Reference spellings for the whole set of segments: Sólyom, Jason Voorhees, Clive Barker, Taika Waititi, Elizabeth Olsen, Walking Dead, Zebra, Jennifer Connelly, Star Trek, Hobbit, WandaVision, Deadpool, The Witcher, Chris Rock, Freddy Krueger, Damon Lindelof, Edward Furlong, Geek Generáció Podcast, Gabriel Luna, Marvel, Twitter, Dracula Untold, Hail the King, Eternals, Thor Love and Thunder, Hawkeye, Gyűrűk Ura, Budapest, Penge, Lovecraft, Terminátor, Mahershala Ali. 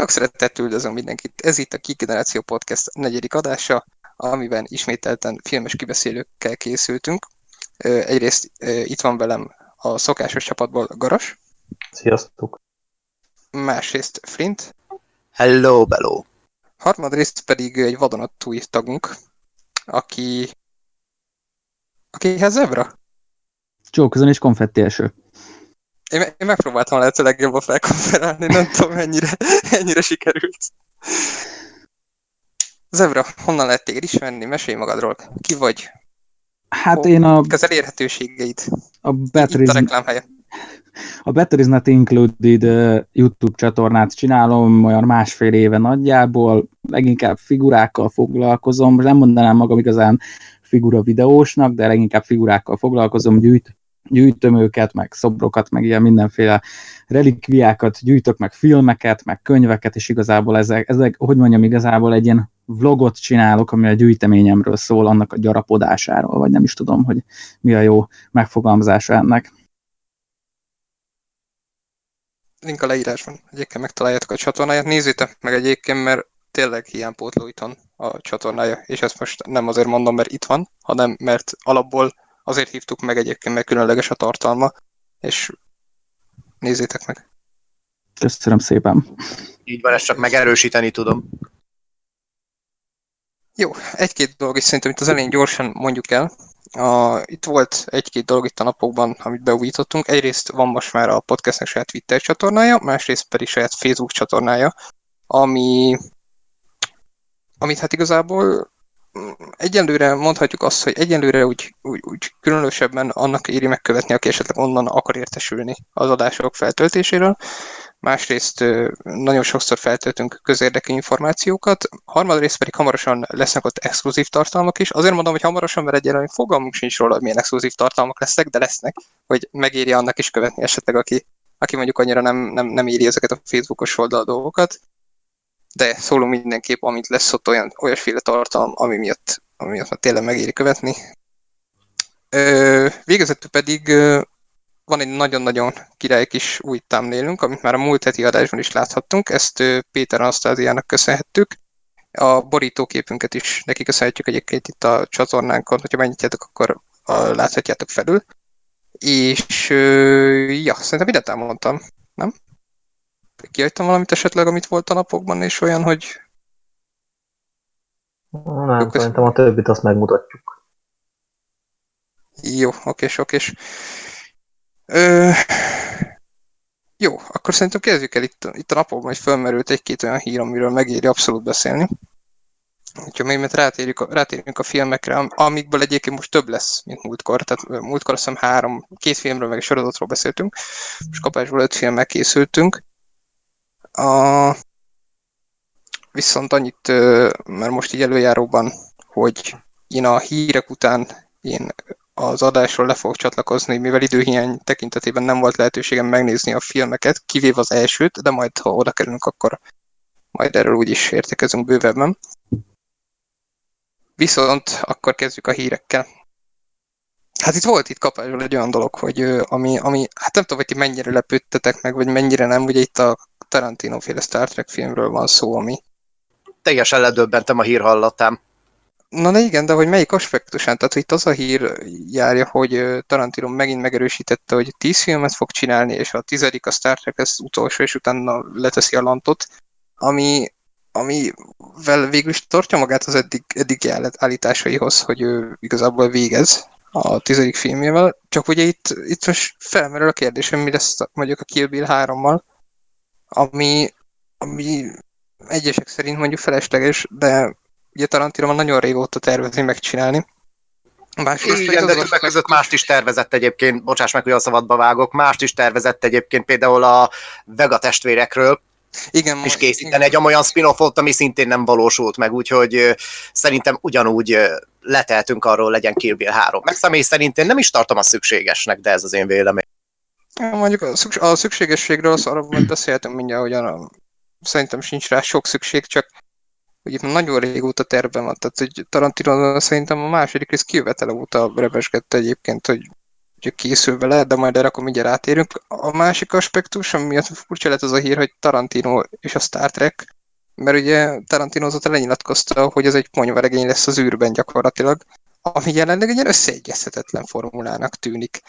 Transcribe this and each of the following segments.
Sok szeretettel üldözöm mindenkit. Ez itt a Geek Generáció Podcast negyedik adása, amiben ismételten filmes kibeszélőkkel készültünk. Egyrészt itt van velem a szokásos csapatból Garas. Sziasztok! Másrészt Flint. Hello, bello! Harmadrészt pedig egy vadonatúj tagunk, akihez Zebra? Csókozom és konfetti eső. Én megpróbáltam a lehető legjobban felkonferálni, nem tudom, ennyire sikerült. Zebra, honnan lehet téged ismerni? Mesélj magadról. Ki vagy? Hát én a... az elérhetőségeid. Itt a reklámhelye. A Better is Not Included YouTube csatornát csinálom, olyan 1,5 éve nagyjából, leginkább figurákkal foglalkozom, nem mondanám magam igazán figura videósnak, de leginkább figurákkal foglalkozom, gyűjtöm őket, meg szobrokat, meg ilyen mindenféle relikviákat gyűjtök, meg filmeket, meg könyveket, és igazából ezek hogy mondjam, igazából egy ilyen vlogot csinálok, ami a gyűjteményemről szól, annak a gyarapodásáról, vagy nem is tudom, hogy mi a jó megfogalmazása ennek. Link a leírásban. Egyébként megtaláljátok a csatornáját. Nézzétek meg egyébként, mert tényleg hiánypótló itthon a csatornája, és ezt most nem azért mondom, mert itt van, hanem mert alapból azért hívtuk meg egyébként, mert különleges a tartalma, és nézzétek meg. Köszönöm szépen. Így van, ezt csak megerősíteni tudom. Jó, egy-két dolog is szerintem itt az elején gyorsan mondjuk el. Itt volt egy-két dolog itt a napokban, amit beújítottunk. Egyrészt van most már a podcastnek saját Twitter csatornája, másrészt pedig saját Facebook csatornája, amit hát igazából egyenlőre mondhatjuk azt, hogy egyenlőre úgy különösebben annak éri megkövetni, aki esetleg onnan akar értesülni az adások feltöltéséről. Másrészt nagyon sokszor feltöltünk közérdekű információkat, harmadrészt pedig hamarosan lesznek ott exkluzív tartalmak is. Azért mondom, hogy hamarosan, mert egyelőre fogalmunk sincs róla, hogy milyen exkluzív tartalmak lesznek, de lesznek, hogy megéri annak is követni esetleg, aki mondjuk annyira nem éri ezeket a Facebookos oldal dolgokat. De szóló mindenképp, amint lesz ott olyasféle tartalom, ami miatt tényleg megéri követni. Végezetül pedig van egy nagyon-nagyon király kis új thumbnailünk, amit már a múlt heti adásban is láthattunk. Ezt Péter Anasztáziának köszönhettük. A borítóképünket is neki köszönhetjük egyébként itt a csatornánkon. Hogyha megnyitjátok, akkor láthatjátok felül. És ja, szerintem mindent elmondtam, nem? Kihagytam valamit esetleg, amit volt a napokban, és olyan, hogy... Nem, szerintem a többit azt megmutatjuk. Jó, okés. Jó, akkor szerintem kezdjük el itt a napokban, hogy fölmerült egy-két olyan hír, amiről megéri abszolút beszélni. Úgyhogy még mert rátérjünk a filmekre, amikből egyébként most több lesz, mint múltkor. Tehát múltkor azt hiszem 2 filmről, meg egy sorozatról beszéltünk, most kapásból 5 filmmel készültünk. Viszont annyit, mert most így előjáróban, hogy én a hírek után az adásról le fogok csatlakozni, mivel időhiány tekintetében nem volt lehetőségem megnézni a filmeket, kivéve az elsőt, de majd ha oda kerülünk, akkor majd erről úgyis értekezünk bővebben. Viszont akkor kezdjük a hírekkel. Hát itt kapásból egy olyan dolog, hogy ami hát nem tudom, hogy ti mennyire lepődtetek meg, vagy mennyire nem, ugye itt a Tarantino-féle Star Trek filmről van szó, ami... Teljesen ledöbbentem a hír hallatán. Na de igen, de hogy melyik aspektusán? Tehát itt az a hír járja, hogy Tarantino megint megerősítette, hogy 10 filmet fog csinálni, és a 10. a Star Trek az utolsó, és utána leteszi a lantot, amivel végül is tartja magát az eddigi állításaihoz, hogy ő igazából végez a 10. filmjével. Csak ugye itt most felmerül a kérdés, hogy mi lesz mondjuk a Kill Bill 3-mal, ami egyesek szerint mondjuk felesleges, de ugye Tarantino nagyon régóta tervezni megcsinálni. Igen, de többek között mást is tervezett egyébként, bocsáss meg, hogy a szabadba vágok, mást is tervezett egyébként például a Vega testvérekről, igen, és készíteni egy olyan spin-offot, ami szintén nem valósult meg, úgyhogy szerintem ugyanúgy letehetünk arról, legyen Kill Bill 3. Meg személy szerint én nem is tartom azt szükségesnek, de ez az én vélemény. Mondjuk a szükségességről az arra majd beszélhetünk mindjárt, ugyan szerintem sincs rá sok szükség, csak ugye nagyon régóta tervben van, tehát hogy Tarantino szerintem a második rész kijövetele óta rebesgette egyébként, hogy hogy készül vele, de majd erre akkor mindjárt átérünk. A másik aspektus, ami miatt furcsa lett az a hír, hogy Tarantino és a Star Trek, mert ugye Tarantino azóta lenyilatkozta, hogy ez egy ponyvaregény lesz az űrben gyakorlatilag, ami jelenleg egy ilyen összeegyeztetetlen formulának tűnik.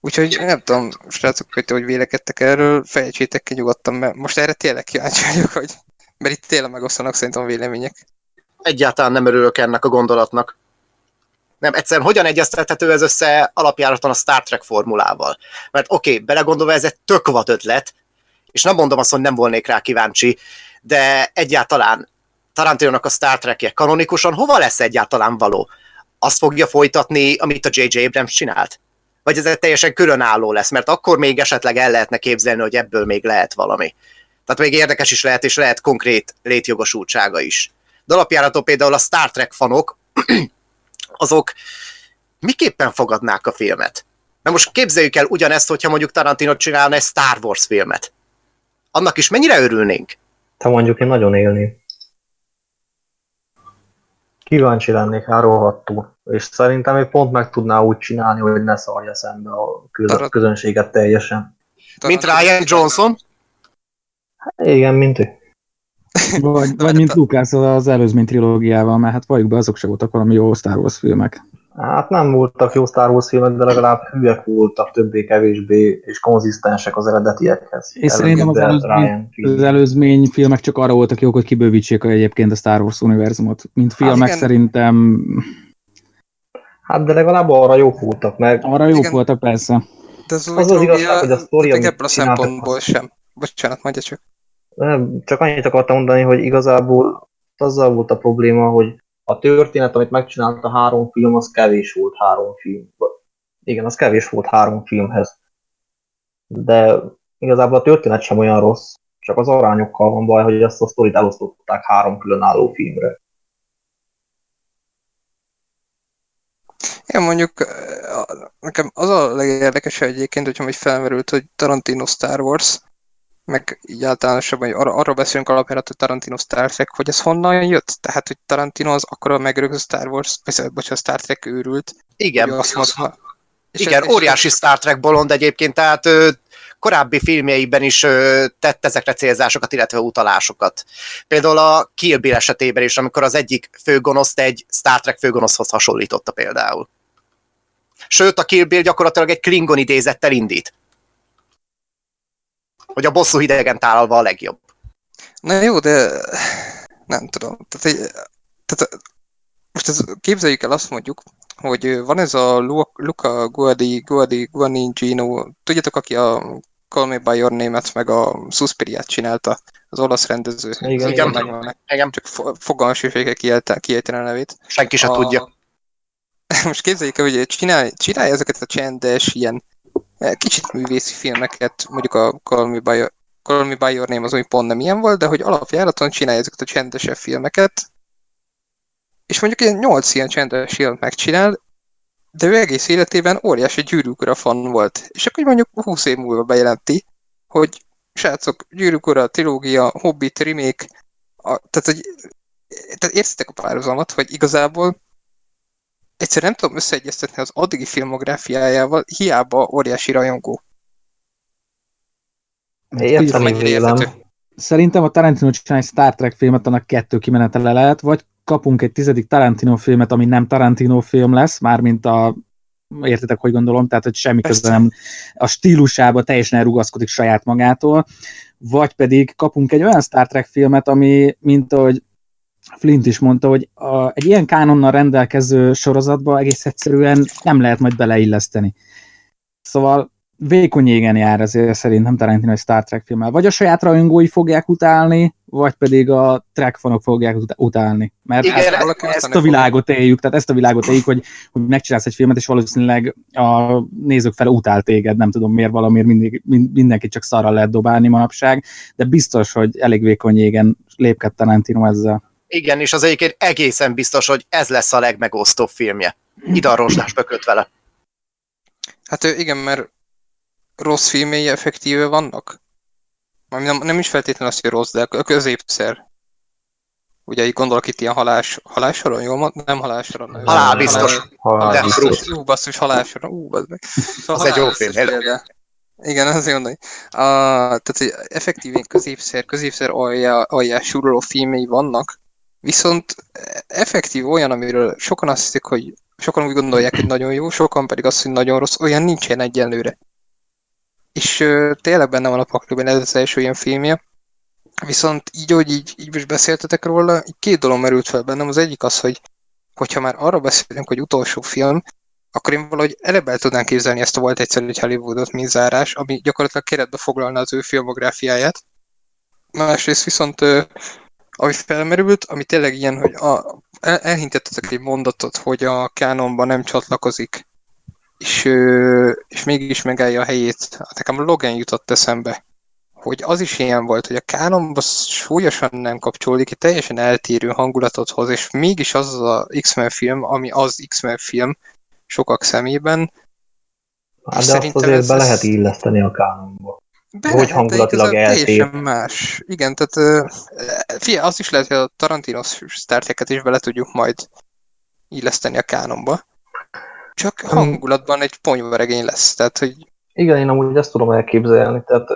Úgyhogy nem tudom, srácok, hogy vélekedtek erről, fejtsétek ki nyugodtan, mert most erre tényleg kíváncsi vagyok, hogy... mert itt tényleg megosztanak szerintem a vélemények. Egyáltalán nem örülök ennek a gondolatnak. Nem, egyszerűen hogyan egyeztethető ez össze alapjáraton a Star Trek formulával? Mert oké, belegondolva ez egy tök vad ötlet, és nem mondom azt, hogy nem volnék rá kíváncsi, de egyáltalán Tarantinónak a Star Trekje kanonikusan hova lesz egyáltalán való? Azt fogja folytatni, amit a JJ Abrams csinált? Vagy ez egy teljesen különálló lesz, mert akkor még esetleg el lehetne képzelni, hogy ebből még lehet valami. Tehát még érdekes is lehet, és lehet konkrét létjogosultsága is. De alapjáraton például a Star Trek fanok, azok miképpen fogadnák a filmet? Na most képzeljük el ugyanezt, hogyha mondjuk Tarantino csinálna egy Star Wars filmet. Annak is mennyire örülnénk? Te mondjuk én nagyon élni. Kíváncsi lennék, hát rohadtul. És szerintem én pont meg tudná úgy csinálni, hogy ne szarja szembe a közönséget teljesen. Mint Rian Johnson? Hát igen, mint ő. Vagy mint Lucas az előzmény trilógiával, mert hát valljuk be, azok se voltak valami jó Star Wars filmek. Hát nem voltak jó Star Wars filmek, de legalább hülyek voltak többé-kevésbé, és konzisztensek az eredetiekhez. És szerintem az előzmény filmek csak arra voltak jók, hogy kibővítsék egyébként a Star Wars univerzumot. Mint filmek hát szerintem... Hát de legalább arra jók voltak, mert... Arra jók voltak, persze. De az az igazság, hogy a sztori, amit ebből a szempontból sem. Bocsánat, mondja csak. Nem, csak annyit akartam mondani, hogy igazából azzal volt a probléma, hogy a történet, amit megcsinált a három film, az kevés volt három film. Igen, az kevés volt három filmhez. De igazából a történet sem olyan rossz, csak az arányokkal van baj, hogy ezt a sztorit elosztották három különálló filmre. Én mondjuk, nekem az a legérdekesebb egyébként, hogyha majd felmerült, hogy Tarantino Star Wars, meg így általánosabban, hogy arról beszélünk alapjárat, hogy Tarantino Star Trek, hogy ez honnan jött? Tehát, hogy Tarantino az akkora megrögzött Star Wars, bocsánat, Star Trek őrült. Igen, igen ez, óriási Star Trek bolond egyébként, tehát korábbi filmjeiben is tett ezekre célzásokat, illetve utalásokat. Például a Kill Bill esetében is, amikor az egyik főgonoszt egy Star Trek főgonoszhoz hasonlította például. Sőt, a Kill Bill gyakorlatilag egy Klingon idézettel indít. Hogy a bosszú hidegen tálalva a legjobb. Na jó, de nem tudom. Tehát most ez, képzeljük el, azt mondjuk, hogy van ez a Luca Guadagnino, tudjátok, aki a Call Me By Your Name-et meg a Suspiriát csinálta, az olasz rendező. Igen. Csak fogalmasítékkel kiejteni a nevét. Senki sem tudja. Most képzeljük el, hogy csinálja ezeket a csendes, ilyen kicsit művészi filmeket, mondjuk a Call Me By Your Name az úgy pont nem ilyen volt, de hogy alapjáraton csinálja ezeket a csendesebb filmeket, és mondjuk ilyen 8 ilyen csendes filmet megcsinál, de ő egész életében óriási Gyűrűk Ura fan volt. És akkor mondjuk 20 év múlva bejelenti, hogy srácok, Gyűrűk Ura, trilógia, Hobbit, remake, tehát értitek a párhuzamat, hogy igazából egyszerűen nem tudom összeegyeztetni az addigi filmográfiájával, hiába óriási rajongó. Értem. Szerintem a Tarantino csinál egy Star Trek filmet, annak 2 kimenetele lehet, vagy kapunk egy 10. Tarantino filmet, ami nem Tarantino film lesz, mármint a... Értitek, hogy gondolom, tehát hogy semmi közben nem a stílusába teljesen elrugaszkodik saját magától, vagy pedig kapunk egy olyan Star Trek filmet, ami, mint ahogy Flint is mondta, hogy egy ilyen kánonnal rendelkező sorozatba egész egyszerűen nem lehet majd beleilleszteni. Szóval vékony égen jár ezért szerintem Tarantino egy Star Trek filmmel. Vagy a saját rajongói fogják utálni, vagy pedig a Trek fanok fogják utálni. Mert igen, ezt a világot éljük, tehát ezt a világot éljük, hogy megcsinálsz egy filmet, és valószínűleg a nézők fel utál téged, nem tudom miért, valamiért mindenki csak szarral lehet dobálni manapság, de biztos, hogy elég vékony égen lépked Tarantino ezzel. Igen, és az egyébként egészen biztos, hogy ez lesz a legmegosztóbb filmje. Idarroslásba köt vele. Hát igen, mert rossz filmjei effektíve vannak. Nem is feltétlenül az, hogy rossz, de a középszer. Ugye így gondolok itt ilyen halálsoron, jól? Nem halálsoron. Halálbiztos. Halálbiztos. Ú, basszus, halálsoron. Ú, bazd meg. Szóval az egy jó film. Igen, az jó nagy. Tehát, hogy effektíven középszer aljá súroló filmei vannak, viszont effektív olyan, amiről sokan azt hiszik, hogy sokan úgy gondolják, hogy nagyon jó, sokan pedig azt, hogy nagyon rossz, olyan nincsen egyenlőre. És tényleg benne van a pakliban, ez az első ilyen filmje. Viszont így, hogy így is beszéltetek róla, így két dolog merült fel bennem. Az egyik az, hogyha már arra beszélünk, hogy utolsó film, akkor én valahogy előbb el tudnám képzelni ezt a Volt egyszer egy Hollywoodot, mint zárás, ami gyakorlatilag keretbe foglalna az ő filmográfiáját. Másrészt viszont, ami felmerült, ami tényleg ilyen, hogy elhintettetek egy mondatot, hogy a kánonba nem csatlakozik, és mégis megállja a helyét. Nekem Logan jutott eszembe, hogy az is ilyen volt, hogy a kánonba súlyosan nem kapcsolódik, egy teljesen eltérő hangulatot hoz, és mégis az az X-Men film, ami az X-Men film sokak szemében. Hát de azt azért be lehet illeszteni a kánonba. Hogy hangulatilag eltér. Más. Igen, tehát az is lehet, hogy a Tarantino Star Treket is bele tudjuk majd illeszteni a kánonba. Csak hangulatban egy ponyvaregény lesz. Tehát, hogy... Igen, én amúgy ezt tudom elképzelni. Tehát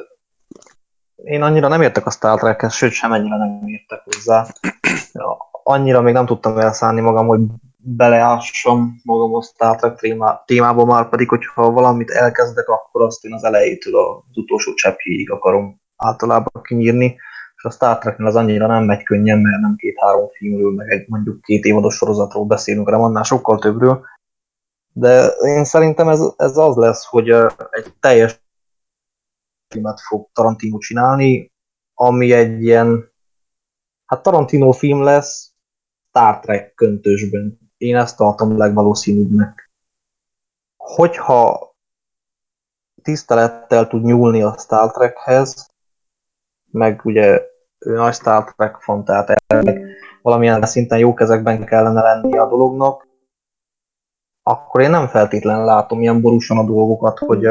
én annyira nem értek a Star Trekhez, sőt semennyire nem értek hozzá. Annyira még nem tudtam elszállni magam, hogy beleássam magam a Star Trek témába, már pedig, hogyha valamit elkezdek, akkor azt én az elejétől az utolsó cseppjéig akarom általában kinyírni, és a Star Treknél az annyira nem megy könnyen, mert nem 2-3 filmről, meg egy mondjuk 2 évados sorozatról beszélünk, hanem annál sokkal többről, de én szerintem ez az lesz, hogy egy teljes filmet fog Tarantino csinálni, ami egy ilyen, hát Tarantino film lesz, Star Trek köntösben. Én ezt tartom legvalószínűbbnek. Hogyha tisztelettel tud nyúlni a Star Trekhez, meg ugye ő nagy Star Trek fan, tehát valamilyen szinten jó kezekben kellene lennie a dolognak, akkor én nem feltétlenül látom ilyen borúsan a dolgokat, hogy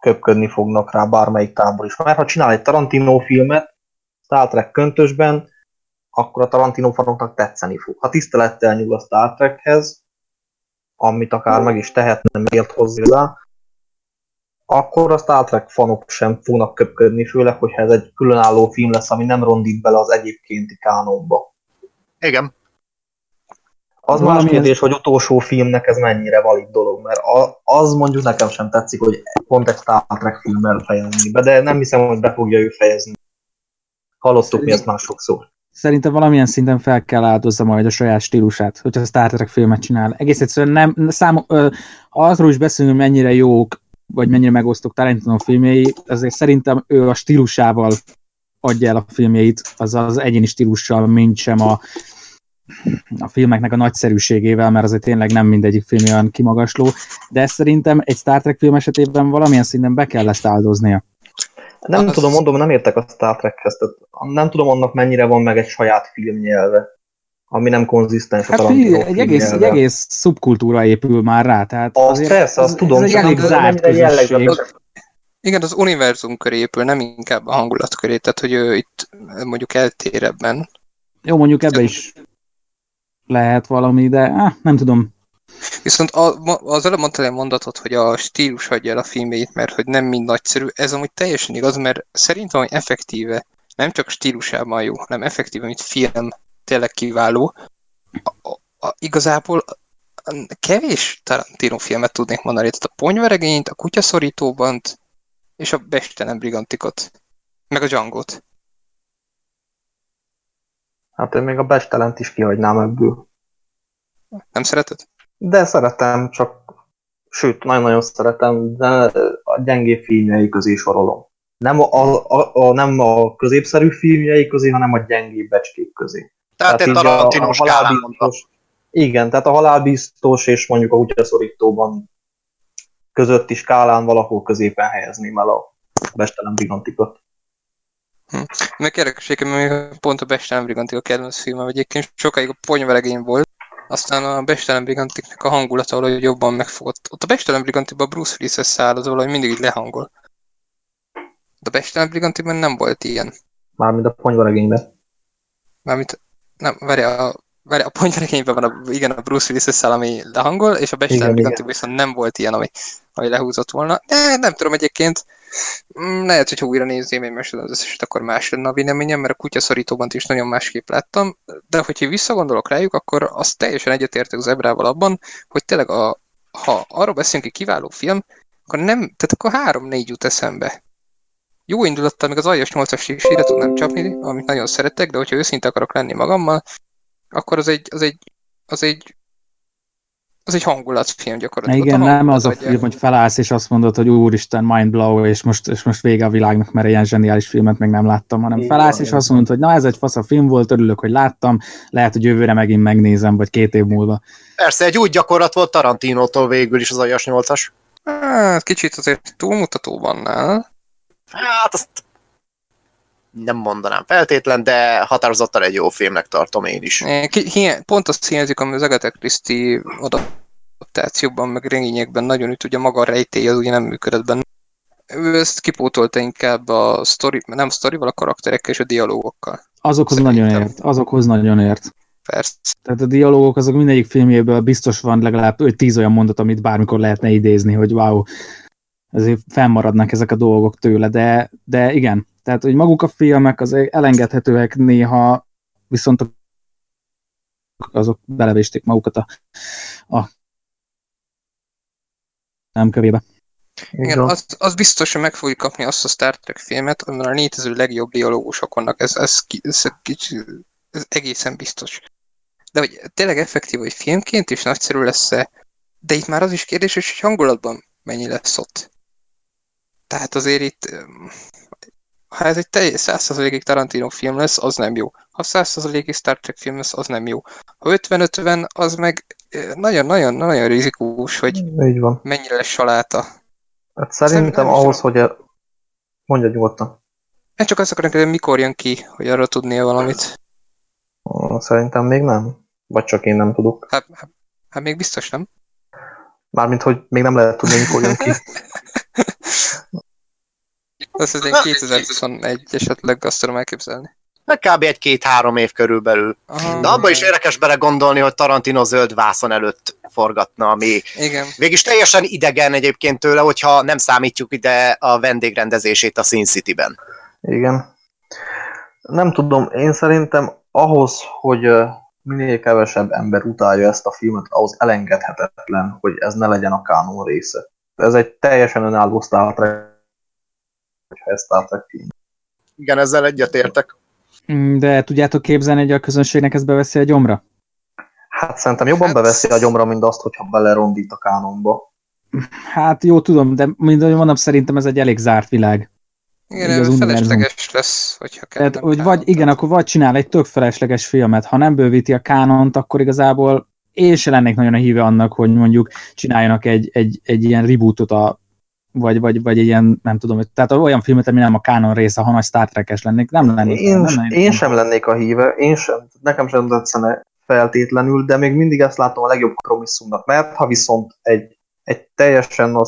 köpködni fognak rá bármelyik tábor is. Mert ha csinál egy Tarantino filmet Star Trek köntösben, akkor a Tarantino fanoknak tetszeni fog. Ha tisztelettel nyúl a Star Trekhez, amit akár meg is tehetne, megért hozzá, akkor a Star Trek fanok sem fognak köpködni, főleg, hogyha ez egy különálló film lesz, ami nem rondít bele az egyébkénti kánonba. Igen. Az más kérdés, hogy utolsó filmnek ez mennyire valid dolog, mert az mondjuk nekem sem tetszik, hogy pont egy Star Trek filmmel fejezni be, de nem hiszem, hogy be fogja ő fejezni. Hallottuk mi ezt már sokszor. Szerintem valamilyen szinten fel kell áldozza majd a saját stílusát, hogyha a Star Trek filmet csinál. Egész egyszerűen nem, arról is beszélünk, mennyire jók, vagy mennyire megosztok Tarantino filmjei, azért szerintem ő a stílusával adja el a filmjeit, az egyéni stílussal, mint sem a filmeknek a nagyszerűségével, mert azért tényleg nem mindegyik film olyan kimagasló, de szerintem egy Star Trek film esetében valamilyen szinten be kell ezt áldoznia. Nem tudom, mondom, nem értek a Star Trekhez, tehát nem tudom annak mennyire van meg egy saját filmnyelve, ami nem konzisztens a Tarantino filmnyelve. Egy egész szubkultúra épül már rá, tehát persze, azt tudom, ez elég zárt közösség. Igen, az univerzum köré épül, nem inkább a hangulat köré, tehát hogy ő itt mondjuk eltér ebben. Jó, mondjuk ebben is lehet valami, de nem tudom. Viszont az előbb mondtál egy mondatot, hogy a stílus hagyja el a filmjeit, mert hogy nem mind nagyszerű, ez amúgy teljesen igaz, mert szerintem, hogy effektíve, nem csak stílusában jó, hanem effektíve, mint film tényleg kiváló. Igazából kevés Tarantino filmet tudnék mondani, tehát a Ponyveregényt, a Kutyaszorítóbant, és a Bestelen Brigantikot, meg a Djangot. Hát én még a Bestelent is kihagynám ebből. Nem szereted? De szeretem, csak, sőt, nagyon-nagyon szeretem, de a gyengébb filmjei közé sorolom. Nem nem a középszerű filmjei közé, hanem a gyengébb becskék közé. Tehát egy Tarantino skálán mondta. Igen, tehát a Halálbiztos és mondjuk a Kutyaszorítóban közötti skálán valahol középen helyezném el a Bestelen Brigantikot. Meg érdekességem, hogy pont a Bestelen Brigantik a kedvenc filmem, egyébként sokáig a Ponyveregény volt. Aztán a Bestelen Brigantiknek a hangulata valahogy jobban megfogott. Ott a Bestelen Brigantikban Bruce Willis-es száll, az valahogy mindig így lehangol. De a Bestelen Brigantikban nem volt ilyen. Mármint a Ponyvaregényben. Mármint nem, várj, a ponyveregényben van a Bruce Willis összeáll, ami lehangol, és a Bechdel viszont nem volt ilyen, ami lehúzott volna. De nem tudom egyébként, lehet, hogy ha újra nézném én most az összeset, akkor más lenne a véleményem, mert a kutyaszorítóban is nagyon másképp láttam, de hogyha visszagondolok rájuk, akkor azt teljesen egyetértek az Zebrával abban, hogy tényleg ha arról beszélünk, hogy kiváló film, akkor nem, tehát akkor 3-4 jut eszembe. Jó indulattal még az aljas 8-as is ide tudnám csapni, amit nagyon szeretek, de hogyha őszinte akarok lenni magammal, akkor az egy hangulatfilm gyakorlatilag. Igen, nem az a film, hogy felállsz és azt mondod, hogy úristen, mindblow, és most vége a világnak, mert ilyen zseniális filmet még nem láttam, hanem felállsz és azt mondod, hogy na ez egy fasz a film volt, örülök, hogy láttam, lehet, hogy jövőre megint megnézem, vagy 2 év múlva. Persze, egy új gyakorlat volt Tarantinótól végül is az aljas 8-as. Hát, kicsit azért túlmutató vannál. Hát azt nem mondanám feltétlen, de határozottan egy jó filmnek tartom én is. Pont azt hiányzik, ami az Agatha Christie adaptációban, meg regényekben nagyon üt, ugye maga a rejtély az ugye nem működött benne. Ő ezt kipótolta inkább a sztorival, a karakterekkel és a dialógokkal. Azokhoz nagyon ért. Persze. Tehát a dialógok azok mindegyik filmjéből biztos van legalább 5-10 olyan mondat, amit bármikor lehetne idézni, hogy wow, azért fennmaradnak ezek a dolgok tőle, de igen, tehát hogy maguk a filmek az elengedhetőek néha, viszont azok belevésték magukat a nem kövébe. Igen, az biztos, hogy meg fogjuk kapni azt a Star Trek filmet, amiben a létező legjobb dialógusok vannak, ez egészen biztos. De hogy tényleg effektív, hogy filmként is nagyszerű lesz, de itt már az is kérdés, hogy hangulatban mennyi lesz ott. Tehát azért itt, ha ez egy 100%-ig Tarantino film lesz, az nem jó. Ha 100%-ig Star Trek film lesz, az nem jó. Ha 50-50, az meg nagyon-nagyon rizikós, hogy mennyire lesz saláta. Hát szerintem ahhoz, hogy mondja nyugodtan. Én csak azt akarom, hogy mikor jön ki, hogy arra tudnél valamit. Szerintem még nem. Vagy csak én nem tudok. Hát még biztos nem. Mármint, hogy még nem lehet tudni, mikor jön ki. Azt hiszem 2021 esetleg azt tudom elképzelni. Kb. 1-2-3 év körülbelül. De abban is érdekes bele gondolni, hogy Tarantino zöld vászon előtt forgatna, ami igen. Végülis teljesen idegen egyébként tőle, hogyha nem számítjuk ide a vendégrendezését a Sin City-ben. Igen. Nem tudom, én szerintem ahhoz, hogy minél kevesebb ember utálja ezt a filmet, ahhoz elengedhetetlen, hogy ez ne legyen a kánon része. Ez egy teljesen önálló Star Trek, hogyha ez Star Trek film. Igen, ezzel egyetértek. De tudjátok képzelni, hogy a közönségnek ezt beveszi a gyomra? Hát szerintem jobban beveszi a gyomra, mint azt, hogyha belerondít a kánonba. Hát jó, tudom, de mindahogy mondom, szerintem ez egy elég zárt világ. Igen, ez felesleges lesz, hogyha kell. Tehát, hogy vagy, igen, akkor vagy csinál egy tök felesleges filmet. Ha nem bővíti a kánont, akkor igazából én se lennék nagyon a híve annak, hogy mondjuk csináljanak egy ilyen rebootot, vagy egy ilyen, nem tudom, tehát olyan filmet, ami nem a kánon része, ha nagy Star Trek-es lennék, nem lennék. Én sem lennék a híve, nekem sem tetszene feltétlenül, de még mindig ezt látom a legjobb kompromisszumnak, mert ha viszont egy teljesen a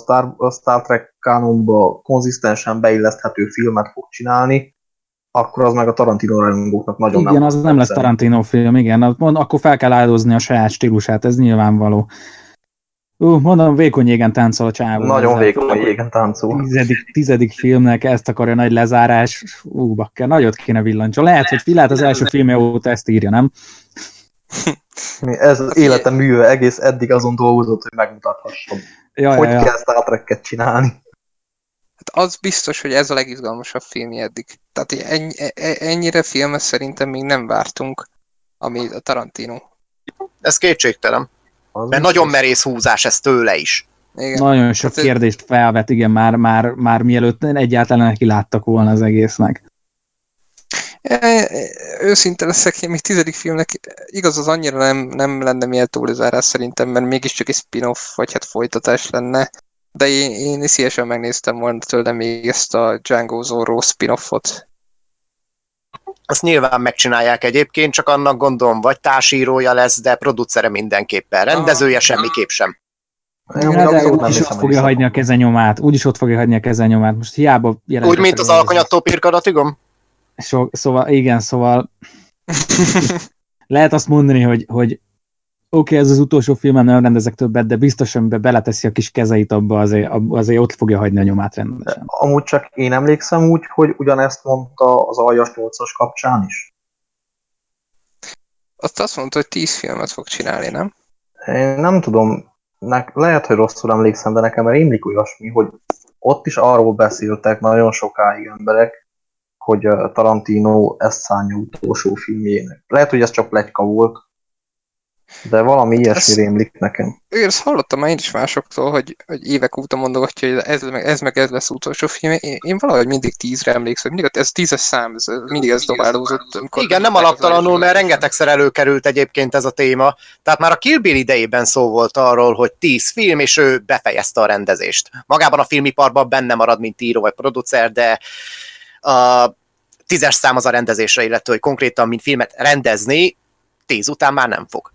Star Trek kánonba konzisztensen beilleszthető filmet fog csinálni, akkor az meg a Tarantino rajongóknak nagyon igen, nem. Igen, az nem lesz Tarantino film, igen. Akkor fel kell áldozni a saját stílusát, ez nyilvánvaló. Mondom, vékony jégen táncol a csávó. Nagyon vékony jégen táncol. Tizedik filmnek ezt akarja nagy lezárás. Bakker, nagyot kéne villancsa. Lehet, hogy Filát az első filmje óta ezt írja, nem? Ez az élete műve, egész eddig azon dolgozott, hogy megmutathassam. Hogy kell Star Trek-et csinálni. Hát az biztos, hogy ez a legizgalmasabb filmje eddig. Tehát ennyire filmet szerintem még nem vártunk, ami a Tarantino. Ez kétségtelen. Mert nagyon merész húzás ez tőle is. Igen. Nagyon sok kérdést felvet, igen, már mielőtt egyáltalán neki láttak volna az egésznek. Őszinte leszek, én még 10. filmnek igaz, az annyira nem lenne méltó lezárás szerintem, mert mégiscsak egy spin-off, vagy hát folytatás lenne. De én szívesen megnéztem volna tőle még ezt a Django Zorro spin-offot. Azt nyilván megcsinálják egyébként, csak annak gondolom, vagy társírója lesz, de producere mindenképpen, rendezője semmiképp sem. De úgyis ott fogja hagyni a kezenyomát, most hiába jelent. Úgy, mint az alkonyattól pirkadatigom? Szóval, igen, lehet azt mondani, hogy oké, ez az utolsó filmem, nem rendezek többet, de biztosan beleteszi a kis kezeit abba, azért ott fogja hagyni a nyomát rendesen. Amúgy csak én emlékszem úgy, hogy ugyanezt mondta az Aljas 8-as kapcsán is. Azt mondta, hogy 10 filmet fog csinálni, nem? Én nem tudom, lehet, hogy rosszul emlékszem, de nekem rémlik olyasmi, hogy ott is arról beszéltek nagyon sokáig emberek, hogy Tarantino ezt szánja utolsó filmjének. Lehet, hogy ez csak pletyka volt, de valami ilyesmi rémlik nekem. Ő ezt hallottam én is másoktól, hogy évek óta mondogatja, hogy ez lesz utolsó film. Én valahogy mindig 10-re emlékszem, mindig ez 10-es szám, mindig ez dobálózott. Igen, nem alaptalanul, mert rengetegszer előkerült egyébként ez a téma. Tehát már a Kill Bill idejében szó volt arról, hogy 10 film, és ő befejezte a rendezést. Magában a filmiparban benne marad, mint író vagy producer, de a 10-es szám az a rendezésre, illetve hogy konkrétan, mint filmet rendezni, 10 után már nem fog.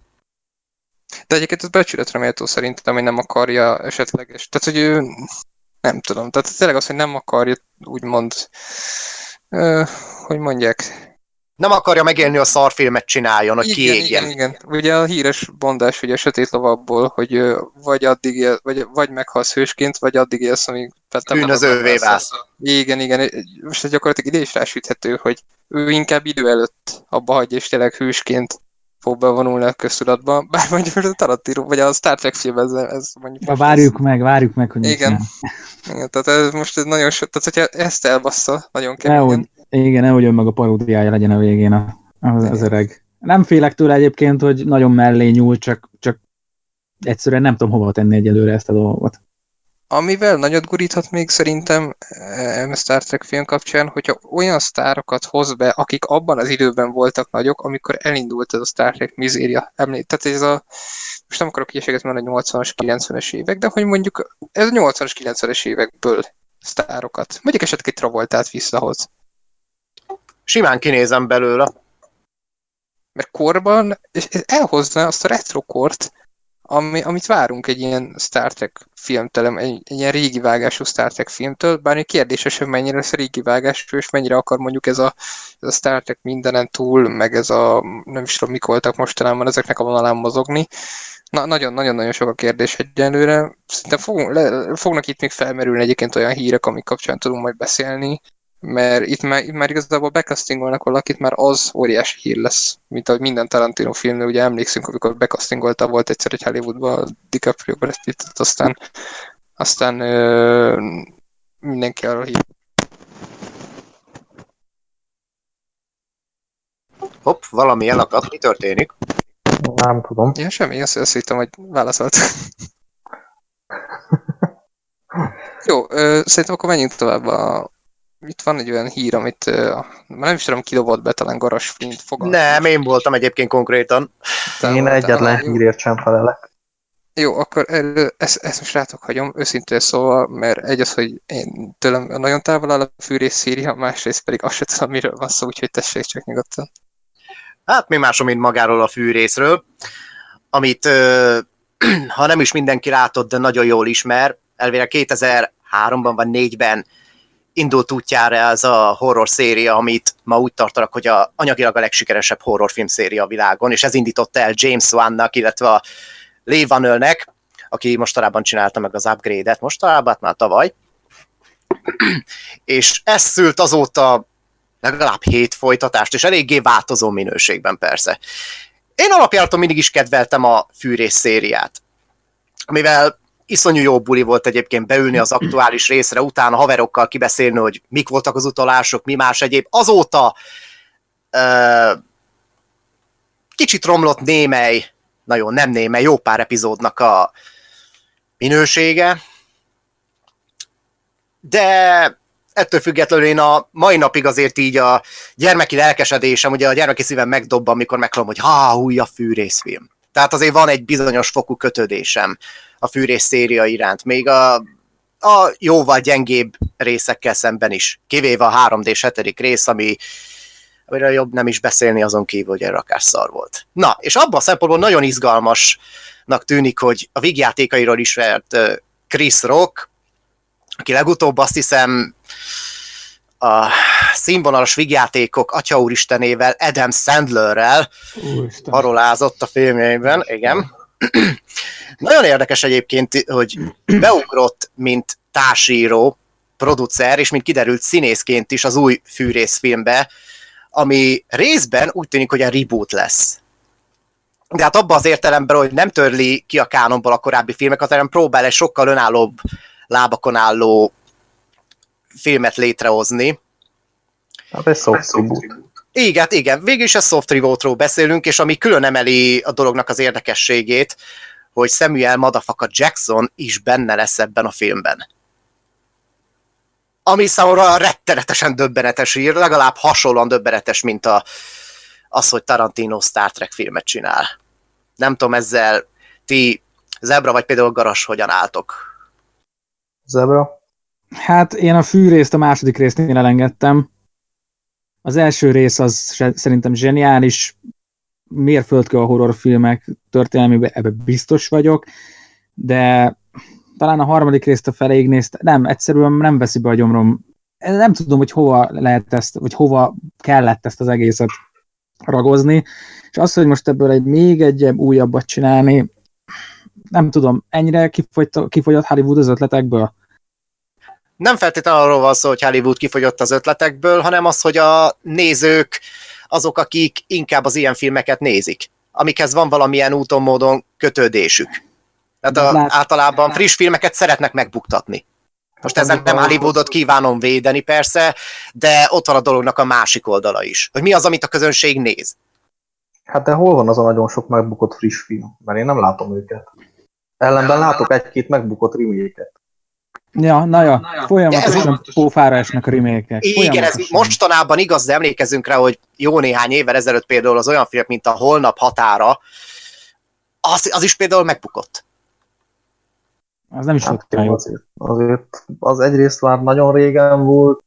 De egyébként ez becsületre méltó szerintem, hogy nem akarja esetleges. Tehát, hogy ő nem tudom. Tehát tényleg az, hogy nem akarja, úgymond, hogy mondják. Nem akarja megélni, a szarfilmet csináljon, hogy kiégjen. Igen. Ugye a híres bondás, hogy a sötét lovakból, hogy vagy addig, vagy meghalsz hősként, vagy addig élsz, amíg... Bűnözővé válsz. Igen. Most gyakorlatilag ide is rásüthető, hogy ő inkább idő előtt abba hagyja, és tényleg hősként fog bevonulni a köztudatba, bár mondjuk a Tarantino, vagy a Star Trek film, ez mondjuk... Várjuk meg, hogy igen. Igen, tehát ez most nagyon sok, tehát hogyha ezt elbassza, nagyon keményen. Igen, nehogy ön meg a paródiája legyen a végén az öreg. Nem félek tőle egyébként, hogy nagyon mellé nyúl, csak egyszerűen nem tudom hova tenni egyelőre ezt a dolgot. Amivel nagyot guríthat még szerintem Star Trek film kapcsán, hogyha olyan sztárokat hoz be, akik abban az időben voltak nagyok, amikor elindult ez a Star Trek mizéria. Tehát ez a, most nem akarok ilyeséget mondani, a 80-as, 90-es évek, de hogy mondjuk ez a 80-as, 90-es évekből sztárokat. Mondjuk esetleg egy Travoltát visszahoz. Simán kinézem belőle. Mert korban elhozna azt a retrokort, amit várunk egy ilyen Star Trek filmtől, egy ilyen régi vágású Star Trek filmtől, bár kérdéses, hogy mennyire lesz régi vágású, és mennyire akar mondjuk ez a Star Trek mindenen túl, meg ez a, nem is tudom, mik voltak mostanában ezeknek a vonalán mozogni. Nagyon-nagyon sok a kérdés egyenlőre. Szerintem fognak itt még felmerülni egyébként olyan hírek, amik kapcsán tudunk majd beszélni, mert itt már igazából becastingolnak valakit, már az óriási hír lesz, mint ahogy minden Tarantino filmnél, ugye emlékszünk, amikor becastingolta volt egyszer egy Hollywoodban DiCaprio Brad Pittet, aztán mindenki arról hír. Hopp, valami elakadt, mi történik? Nem tudom. Ja, semmi, azt hittem, hogy válaszolt. Jó, szerintem akkor menjünk tovább a... Itt van egy olyan hír, amit nem is tudom, kidobott be, talán Garas Flint fogalmaz. Nem, én voltam egyébként konkrétan. Én egyetlen hírért sem felelek. Jó, akkor ezt most rátok hagyom, őszintén szóval, mert egy az, hogy én tőlem nagyon távol áll a fűrész szíria, másrészt pedig azt se tudom, miről van szó, úgyhogy tessék csak nyugodtan. Hát mi másom, mint magáról a fűrészről, amit ha nem is mindenki látott, de nagyon jól ismer, elvére 2003-ban vagy 2004-ben indult útjára ez a horror széria, amit ma úgy tartanak, hogy anyagilag a legsikeresebb horrorfilm széria a világon, és ez indította el James Wan-nak, illetve a Leigh Whannell-nek, aki mostanában csinálta meg az Upgrade-et, mostanában, már tavaly. És ez szült azóta legalább 7 folytatást, és eléggé változó minőségben persze. Én alapjáraton mindig is kedveltem a fűrész szériát, mivel iszonyú jó buli volt egyébként beülni az aktuális részre, utána haverokkal kibeszélni, hogy mik voltak az utalások, mi más egyéb. Azóta kicsit romlott jó pár epizódnak a minősége, de ettől függetlenül én a mai napig azért így a gyermeki lelkesedésem, ugye a gyermeki szívem megdobban, amikor meghallom, hogy új a fűrészfilm. Tehát azért van egy bizonyos fokú kötődésem a fűrész széria iránt, még a jóval gyengébb részekkel szemben is, kivéve a 3D-s 7. rész, amire jobb nem is beszélni azon kívül, hogy egy rakás szar volt. Na, és abban a szempontból nagyon izgalmasnak tűnik, hogy a vígjátékairól ismert Chris Rock, aki legutóbb azt hiszem a színvonalas vígjátékok atya úristenével, Adam Sandlerrel parolázott a filmjeiben, igen. Nagyon érdekes egyébként, hogy beugrott, mint társíró, producer, és mint kiderült színészként is az új fűrészfilmbe, ami részben úgy tűnik, hogy a reboot lesz. De hát abban az értelemben, hogy nem törli ki a kánonból a korábbi filmeket, hanem próbál egy sokkal önállóbb, lábakon álló filmet létrehozni. Hát ez soft reboot. Igen, végülis a soft rebootról beszélünk, és ami külön emeli a dolognak az érdekességét, hogy Samuel Madafaka Jackson is benne lesz ebben a filmben. Ami számomra rettenetesen döbbenetes hír, legalább hasonlóan döbbenetes, mint az, hogy Tarantino Star Trek filmet csinál. Nem tudom, ezzel ti, Zebra vagy például Garas, hogyan álltok? Zebra? Hát én a fűrészt a második résznél elengedtem. Az első rész az szerintem zseniális, mérföldkő a horrorfilmek történelmében, ebben biztos vagyok, de... Talán a harmadik részt a feléig néztem. Nem, egyszerűen nem veszi be a gyomrom. Nem tudom, hogy hova lehet ezt, vagy hova kellett ezt az egészet ragozni. És az, hogy most ebből még egy újabbat csinálni, nem tudom, ennyire kifogyott Hollywood az ötletekből? Nem feltétlenül arról van szó, hogy Hollywood kifogyott az ötletekből, hanem az, hogy a nézők azok, akik inkább az ilyen filmeket nézik, amikhez van valamilyen úton, módon kötődésük. Tehát általában friss filmeket szeretnek megbuktatni. Most ezen nem Hollywoodot kívánom védeni persze, de ott van a dolognak a másik oldala is. Hogy mi az, amit a közönség néz? Hát de hol van az a nagyon sok megbukott friss film? Mert én nem látom őket. Ellenben látok egy-két megbukott remake-et. Ja, folyamatosan pófára esnek a remake-ek. Igen, ez mostanában igaz, de emlékezzünk rá, hogy jó néhány évvel ezelőtt például az olyan filmek, mint a Holnap határa, az is például megbukott. Az nem is volt. Azért az egyrészt már nagyon régen volt,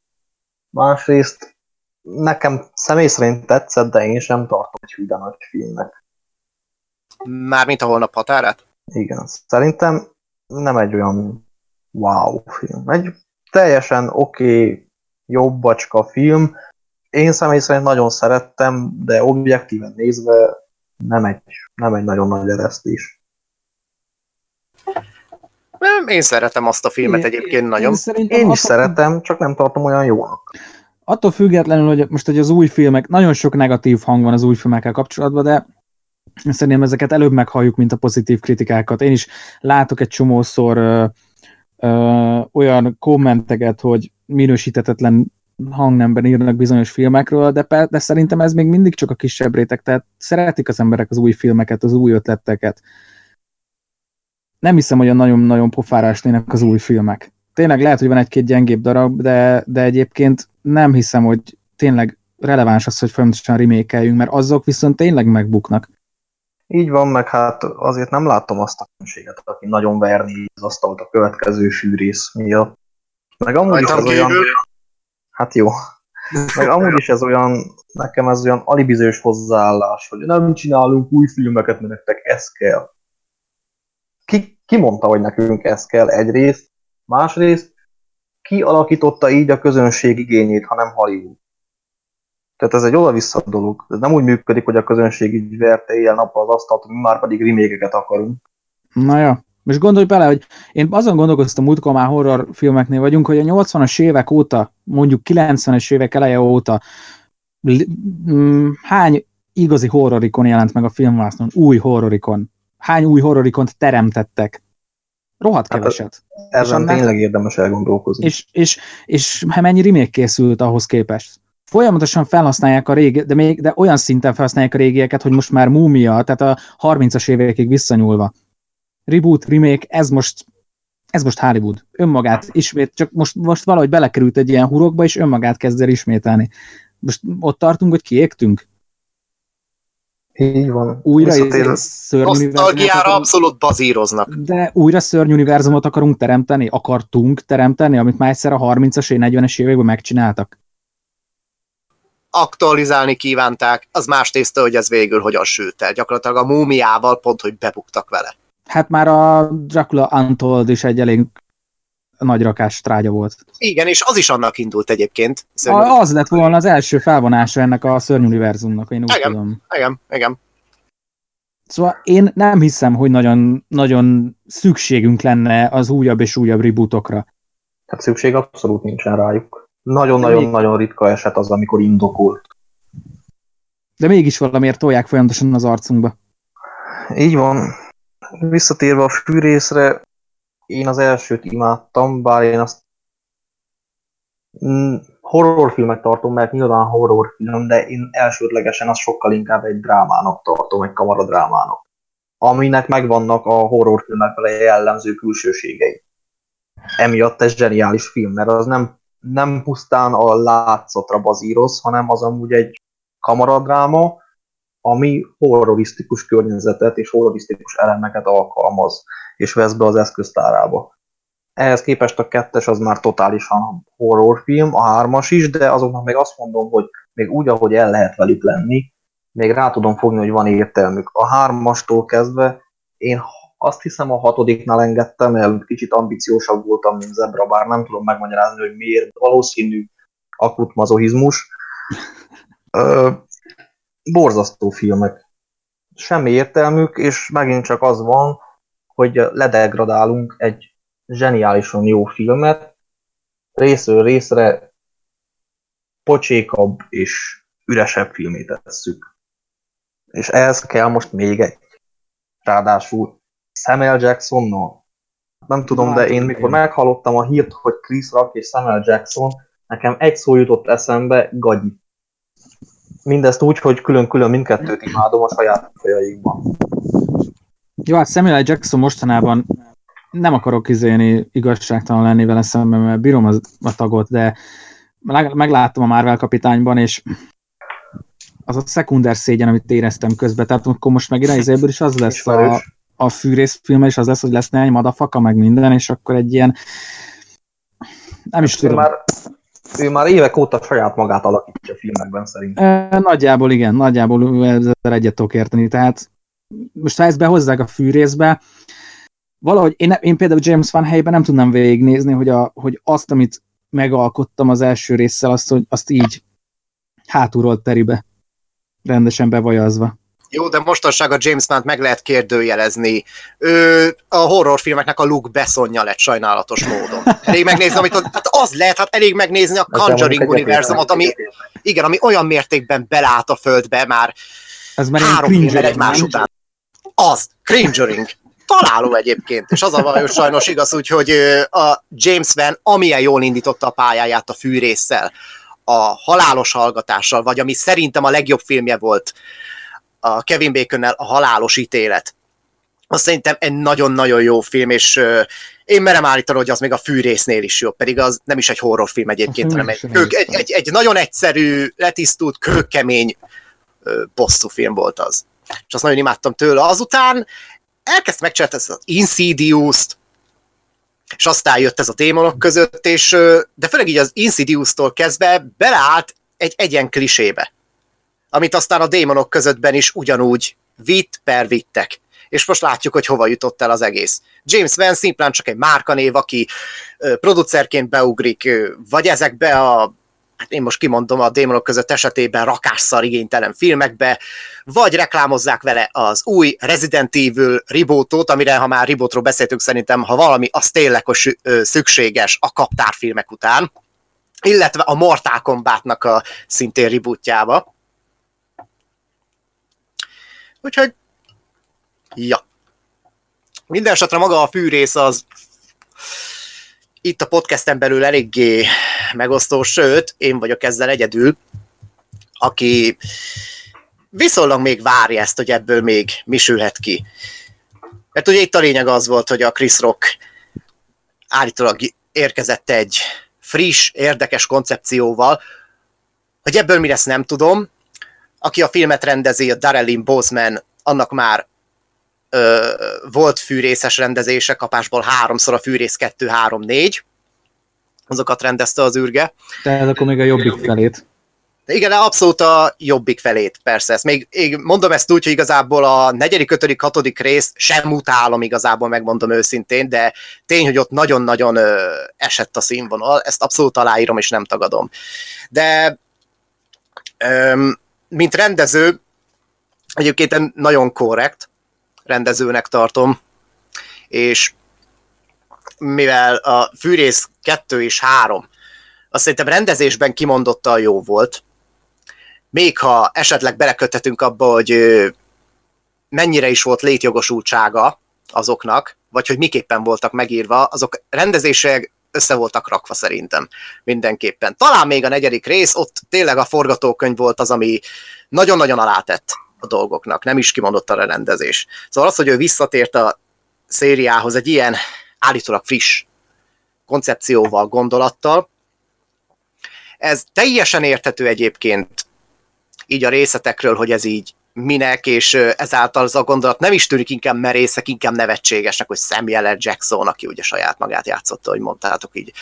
másrészt nekem személy szerint tetszett, de én sem tartom egy hűden nagy filmnek. Mármint a Holnap határát? Igen, szerintem nem egy olyan wow film. Egy teljesen oké, jobbacska film. Én személy szerint nagyon szerettem, de objektíven nézve nem egy nagyon nagy eresztés. Én szeretem azt a filmet egyébként nagyon. Én is szeretem, csak nem tartom olyan jónak. Attól függetlenül, hogy most hogy az új filmek, nagyon sok negatív hang van az új filmekkel kapcsolatban, de szerintem ezeket előbb meghalljuk, mint a pozitív kritikákat. Én is látok egy csomószor olyan kommenteket, hogy minősíthetetlen hangnemben írnak bizonyos filmekről, de szerintem ez még mindig csak a kisebb réteg, tehát szeretik az emberek az új filmeket, az új ötleteket. Nem hiszem, hogy nagyon-nagyon pofára esnének az új filmek. Tényleg lehet, hogy van egy-két gyengébb darab, de egyébként nem hiszem, hogy tényleg releváns az, hogy folyamatosan remake-eljünk, mert azok viszont tényleg megbuknak. Így van, meg hát azért nem látom azt a különbséget, aki nagyon verni az asztalt a következő fűrész miatt. Meg amúgy is ez olyan... Hát jó. Meg amúgy is ez olyan, nekem ez olyan alibizős hozzáállás, hogy nem csinálunk új filmeket, mert nektek ez kell. Ki mondta, hogy nekünk ez kell egyrészt, másrészt ki alakította így a közönség igényét, ha nem Hollywood. Tehát ez egy oda-vissza dolog. Ez nem úgy működik, hogy a közönség így verte éjjel-nappal az asztalt, mi már pedig remake-eket akarunk. Na jó. Most gondolj bele, hogy én azon gondolkoztam, múltkor már horror filmeknél vagyunk, hogy a 80-as évek óta, mondjuk 90-es évek eleje óta hány igazi horrorikon jelent meg a filmvásznon, új horrorikon. Hány új horrorikont teremtettek? Rohadt keveset. Ezen tényleg érdemes elgondolkozni. És mennyi remake készült ahhoz képest? Folyamatosan felhasználják a régi, de olyan szinten felhasználják a régieket, hogy most már múmia, tehát a 30-as évekig visszanyúlva. Reboot, remake, ez most Hollywood. Önmagát ismét, csak most valahogy belekerült egy ilyen hurokba, és önmagát kezd el ismételni. Most ott tartunk, hogy kiégtünk? Így van. Újra nosztalgiára abszolút bazíroznak. De újra szörnyuniverzumot akartunk teremteni, amit már egyszer a 30-as és 40-es években megcsináltak. Aktualizálni kívánták, az más tészta, hogy ez végül hogyan sült el. Gyakorlatilag a múmiával pont, hogy bebuktak vele. Hát már a Dracula Untold is egy elég nagy rakás trágya volt. Igen, és az is annak indult egyébként. Az lett volna az első felvonása ennek a szörnyuniverzumnak, én úgy tudom. Igen. Szóval én nem hiszem, hogy nagyon, nagyon szükségünk lenne az újabb és újabb rebootokra. Hát szükség abszolút nincsen rájuk. Nagyon-nagyon-nagyon ritka eset az, amikor indokolt. De mégis valamiért tolják folyamatosan az arcunkba. Így van. Visszatérve a fűrészre, én az elsőt imádtam, bár én azt horrorfilmek tartom, mert nyilván horrorfilm, de én elsődlegesen azt sokkal inkább egy drámának tartom, egy kamaradrámának, aminek megvannak a horrorfilmek vele jellemző külsőségei. Emiatt ez zseniális film, mert az nem pusztán a látszatra bazíroz, hanem az amúgy egy kamaradráma, ami horrorisztikus környezetet és horrorisztikus elemeket alkalmaz, és vesz be az eszköztárába. Ehhez képest a 2-es az már totálisan horrorfilm, a 3-as is, de azoknak még azt mondom, hogy még úgy, ahogy el lehet velük lenni, még rá tudom fogni, hogy van értelmük. A 3-astól kezdve én azt hiszem a 6-nál engedtem el, kicsit ambiciósabb voltam, mint Zebra, bár nem tudom megmagyarázni, hogy miért, valószínű akut mazohizmus. Borzasztó filmek. Semmi értelmük, és megint csak az van, hogy ledegradálunk egy zseniálisan jó filmet, részről részre pocsékabb és üresebb filmét tesszük. És ehhez kell most még egy. Ráadásul Samuel Jacksonnal. Nem tudom, de én mikor meghallottam a hírt, hogy Chris Rock és Samuel Jackson, nekem egy szó jutott eszembe, gagyi. Mindezt úgy, hogy külön-külön mindkettőt imádom a saját fajaikban. Jó, hát Samuel L. Jackson mostanában nem akarok igazságtalan lenni vele szemben, mert bírom a tagot, de megláttam a Marvel kapitányban, és az a szekunder szégyen, amit éreztem közben, tehát akkor most meg irányzőből is az lesz a fűrészfilm, és az lesz, hogy lesz néhány madafaka, meg minden, és akkor egy ilyen... Nem is tudom. Ő már évek óta saját magát alakítja a filmekben szerintem. Nagyjából igen, nagyjából ezzel egyet tudok érteni, tehát most ha ezt behozzák a fűrészbe, valahogy én például James Van helyben nem tudnám végignézni, hogy azt, amit megalkottam az első résszel, azt így hátulról teribe, rendesen bevajazva. Jó, de mostanság a James Van-t meg lehet kérdőjelezni. Ő a horrorfilmeknek a Luc Bessonja lett sajnálatos módon. Elég megnézni, elég megnézni a Conjuring univerzumot, ami olyan mértékben belát a földbe már. Ez már 3 filmmel egymás után. Az, Conjuring. Találó egyébként, és az a valami sajnos igaz, úgyhogy a James Van amilyen jól indította a pályáját a fűrésszel, a halálos hallgatással, vagy ami szerintem a legjobb filmje volt a Kevin Baconnel, a halálos ítélet. Az szerintem egy nagyon-nagyon jó film, és én merem állítani, hogy az még a fűrésznél is jobb, pedig az nem is egy horrorfilm egyébként, hanem egy nagyon egyszerű, letisztult, kőkemény bosszú film volt az. És azt nagyon imádtam tőle. Azután elkezdte megcsinálni ezt az Insidious-t, és aztán jött ez a démonok között, de főleg így az Insidious-tól kezdve beleállt egy egyen klisébe, amit aztán a démonok közöttben is ugyanúgy vittek. És most látjuk, hogy hova jutott el az egész. James Van szimplán csak egy márkanév, aki producerként beugrik, vagy ezekbe a, én most kimondom, a démonok között esetében rakásszar igénytelen filmekbe, vagy reklámozzák vele az új Resident Evil rebootot, amire, ha már rebootról beszéltünk, szerintem, ha valami, az tényleg szükséges a kaptárfilmek után, illetve a Mortal Kombatnak a szintén rebootjába. Úgyhogy, ja. Minden esetre maga a fűrész az itt a podcasten belül eléggé megosztó, sőt, én vagyok ezzel egyedül, aki viszonylag még várja ezt, hogy ebből még mi sülhet ki. Mert ugye itt a lényeg az volt, hogy a Chris Rock állítólag érkezett egy friss, érdekes koncepcióval, hogy ebből mi lesz, nem tudom. Aki a filmet rendezi, a Darrellin Boseman, annak már volt fűrészes rendezése, kapásból 3-szor a Fűrész 2, 3, 4. Azokat rendezte az űrge. Tehát akkor még a jobbik felét. Igen, abszolút a jobbik felét, persze. Ezt még mondom ezt úgy, hogy igazából a 4., 5., 6. rész sem utálom igazából, megmondom őszintén, de tény, hogy ott nagyon-nagyon esett a színvonal, ezt abszolút aláírom és nem tagadom. De mint rendező, egyébként nagyon korrekt rendezőnek tartom, és mivel a Fűrész 2 és 3, azt szerintem rendezésben kimondottan jó volt, még ha esetleg beleköthetünk abba, hogy mennyire is volt létjogosultsága azoknak, vagy hogy miképpen voltak megírva, azok rendezések össze voltak rakva szerintem mindenképpen. Talán még a 4. rész, ott tényleg a forgatókönyv volt az, ami nagyon-nagyon alátett a dolgoknak, nem is kimondottan a rendezés. Szóval az, hogy ő visszatért a szériához egy ilyen állítólag friss koncepcióval, gondolattal, ez teljesen érthető egyébként így a részletekről, hogy ez így minek, és ezáltal az a gondolat nem is tűnik inkább merészek, inkább nevetségesnek, hogy Samuel L. Jackson, aki ugye saját magát játszotta, hogy mondtátok így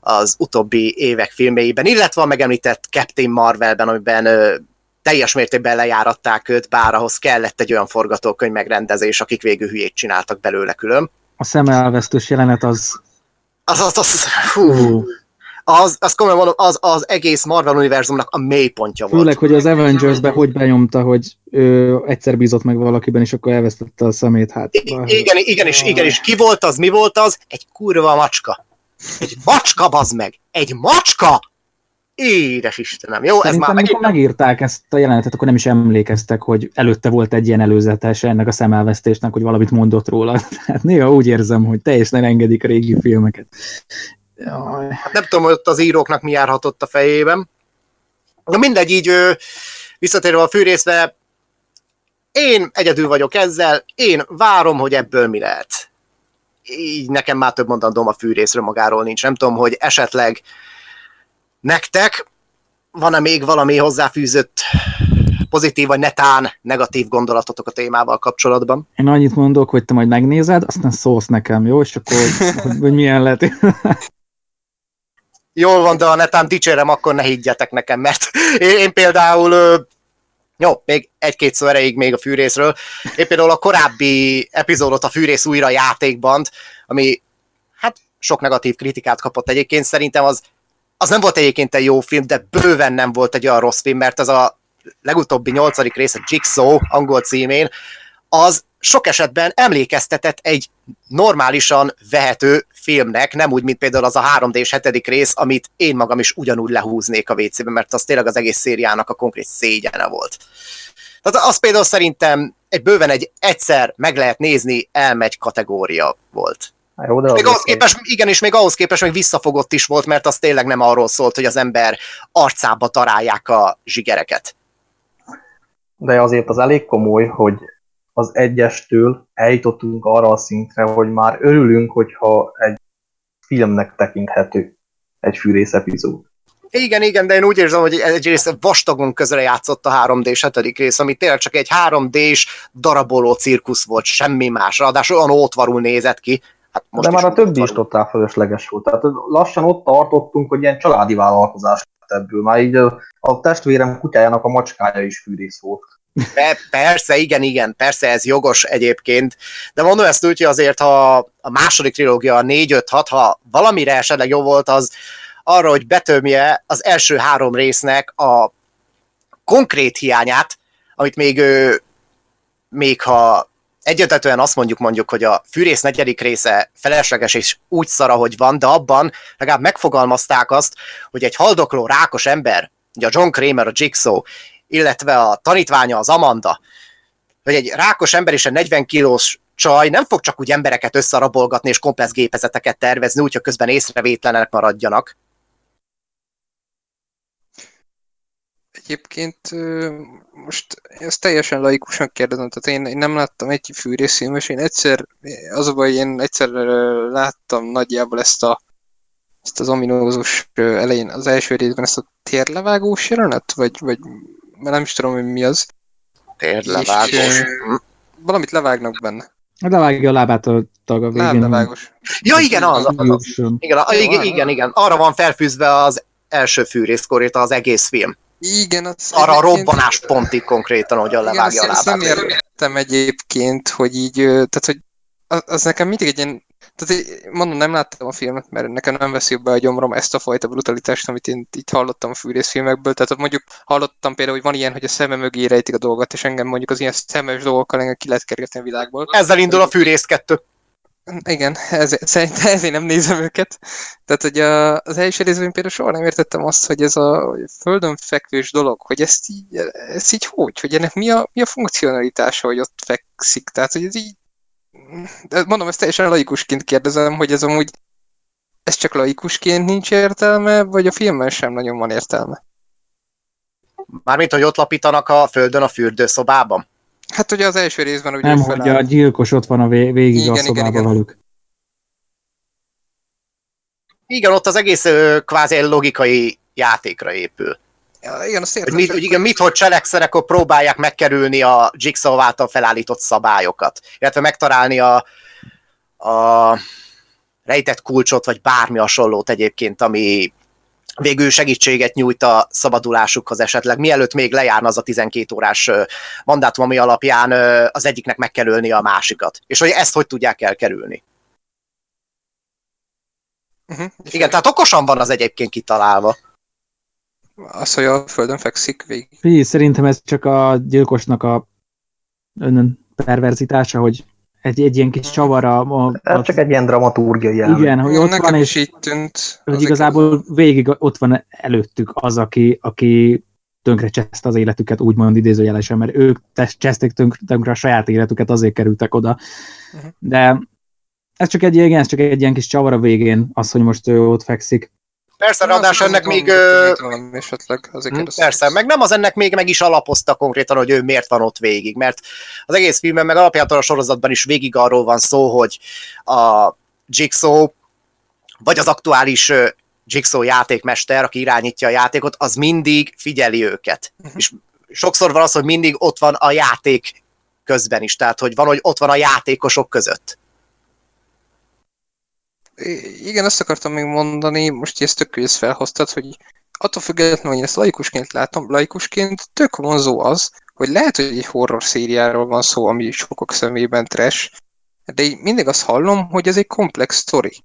az utóbbi évek filmjeiben, illetve a megemlített Captain Marvelben, amiben teljes mértékben lejáratták őt, bár ahhoz kellett egy olyan forgatókönyv megrendezés, akik végül hülyét csináltak belőle külön. A szemelvesztős jelenet az... Az komolyan mondom, az egész Marvel univerzumnak a mélypontja volt. Főleg, hogy az Avengers-ben hogy benyomta, hogy egyszer bízott meg valakiben, és akkor elvesztette a szemét. Hát, igen, és ki volt az, mi volt az? Egy kurva macska. Egy macska, bazd meg! Egy macska! Édes Istenem, jó? Szerintem, ez már amikor megírták ezt a jelenetet, akkor nem is emlékeztek, hogy előtte volt egy ilyen előzetes ennek a szemelvesztésnek, hogy valamit mondott róla. Tehát néha úgy érzem, hogy teljesen engedik a régi filmeket. Hát nem tudom, hogy ott az íróknak mi járhatott a fejében. De mindegy, így visszatérve a fűrészre, én egyedül vagyok ezzel, én várom, hogy ebből mi lehet. Így nekem már több mondandóm a fűrészről magáról nincs. Nem tudom, hogy esetleg nektek van-e még valami hozzáfűzött pozitív vagy netán negatív gondolatotok a témával kapcsolatban? Én annyit mondok, hogy te majd megnézed, aztán szólsz nekem, jó? És akkor, hogy milyen lehet. Jól van, de ha netán dicsérem, akkor ne higgyetek nekem, mert én például, jó, még 1-2 szó erejéig még a fűrészről, én például a korábbi epizódot, a Fűrész újra játékban, ami hát sok negatív kritikát kapott egyébként, szerintem az nem volt egyébként egy jó film, de bőven nem volt egy olyan rossz film, mert ez a legutóbbi 8. rész, a Jigsaw angol címén, az sok esetben emlékeztetett egy normálisan vehető filmnek, nem úgy, mint például az a 3D-s 7. rész, amit én magam is ugyanúgy lehúznék a WC-be, mert az tényleg az egész szériának a konkrét szégyene volt. Tehát az például szerintem bőven egy egyszer meg lehet nézni, elmegy kategória volt. Jó, de még ahhoz képest, igen, és még ahhoz képest még visszafogott is volt, mert az tényleg nem arról szólt, hogy az ember arcába találják a zsigereket. De azért az elég komoly, hogy az 1-től eljutottunk arra a szintre, hogy már örülünk, hogyha egy filmnek tekinthető egy fűrész epizód. Igen, de én úgy érzem, hogy egyrészt vastagon közre játszott a 3D-s 7. rész, ami tényleg csak egy 3D-s daraboló cirkusz volt, semmi más, ráadásul olyan ótvarul nézett ki. Hát most de már a többi is totál fölösleges volt. Tehát lassan ott tartottunk, hogy ilyen családi vállalkozás lett ebből. Már így a testvérem kutyájának a macskája is fűrész volt. De persze, igen, persze ez jogos egyébként. De mondom ezt úgy, hogy azért, ha a második trilógia, a 4, 5, 6, ha valamire esetleg jó volt, az arra, hogy betömje az első 3 résznek a konkrét hiányát, amit még ha egyöntetően azt mondjuk, hogy a Fűrész 4. része felesleges és úgy szara, hogy van, de abban legalább megfogalmazták azt, hogy egy haldokló rákos ember, ugye a John Kramer, a Jigsaw, illetve a tanítványa, az Amanda, hogy egy rákos ember és egy 40 kilós csaj nem fog csak úgy embereket összerabolgatni és komplex gépezeteket tervezni, úgyhogy közben észrevétlenek maradjanak. Egyébként most ezt teljesen laikusan kérdezem, tehát én nem láttam egy fűrészfilmet, és én egyszer láttam nagyjából ezt az ominózus elején, az első részben ezt a térlevágós jelenet, vagy nem is tudom, hogy mi az. Térlevágós. És valamit levágnak benne. Levágja a lábát a tag a végén. Láblevágós. Ja, igen, az. Igen, arra van felfűzve az első fűrészkorét az egész film. Igen, az arra a robbanás pontig konkrétan, hogyan levágja a lábát. Nem értem egyébként, hogy így, tehát hogy az nekem mindig egy ilyen, tehát mondom, nem láttam a filmet, mert nekem nem veszi be a gyomrom ezt a fajta brutalitást, amit én itt hallottam a fűrészfilmekből, tehát mondjuk hallottam például, hogy van ilyen, hogy a szemem mögé rejtik a dolgot, és engem mondjuk az ilyen szemes dolgokkal engem ki lehet kergetni a világból. Ezzel indul a Fűrész 2. Igen, szerintem ezért nem nézem őket. Tehát, hogy az első részben például soha nem értettem azt, hogy ez a földön fekvős dolog, hogy ezt így hogy ennek mi a funkcionalitása, hogy ott fekszik. Tehát, hogy ez így, mondom, ezt teljesen laikusként kérdezem, hogy ez amúgy, ez csak laikusként nincs értelme, vagy a filmben sem nagyon van értelme? Mármint, hogy ott lapítanak a földön a fürdőszobában? Hát ugye az első részben... Ugye nem, hogy a gyilkos ott van a végig igen, a szobában velük. Igen, ott az egész kvázi logikai játékra épül. Ja, igen, azt értem. Hogy cselekszenek, akkor próbálják megkerülni a Jigsaw által felállított szabályokat. Illetve megtalálni a rejtett kulcsot, vagy bármi hasonlót egyébként, ami végül segítséget nyújt a szabadulásukhoz esetleg. Mielőtt még lejárna az a 12 órás mandátum, ami alapján az egyiknek meg kell ölni a másikat. És hogy ezt hogy tudják elkerülni. Igen, tehát okosan van az egyébként kitalálva. Az, hogy a földön fekszik végig. Szerintem ez csak a gyilkosnak a perverzitása, hogy egy ilyen kis csavar a... Csak egy ilyen dramaturgiai elmény. Igen, hogy ott nekem van, és így tűnt. Hogy igazából végig ott van előttük az, aki tönkre cseszte az életüket, úgymond idézőjelesen, mert ők cseszték tönkre a saját életüket, azért kerültek oda. Uh-huh. De ez csak egy ilyen kis csavar a végén, az, hogy most ő ott fekszik. Persze, ráadásul ennek még... Persze, meg nem az ennek még meg is alapozta konkrétan, hogy ő miért van ott végig, mert az egész filmben, meg alapjától a sorozatban is végig arról van szó, hogy a Jigsaw, vagy az aktuális Jigsaw játékmester, aki irányítja a játékot, az mindig figyeli őket. Uh-huh. És sokszor van az, hogy mindig ott van a játék közben is, tehát hogy van, hogy ott van a játékosok között. Igen, azt akartam még mondani, most ezt tök ezt felhoztad, hogy attól függetlenül, hogy ezt laikusként látom, laikusként tök vonzó az, hogy lehet, hogy egy horror szériáról van szó, ami sokak szemében trash, de én mindig azt hallom, hogy ez egy komplex sztori.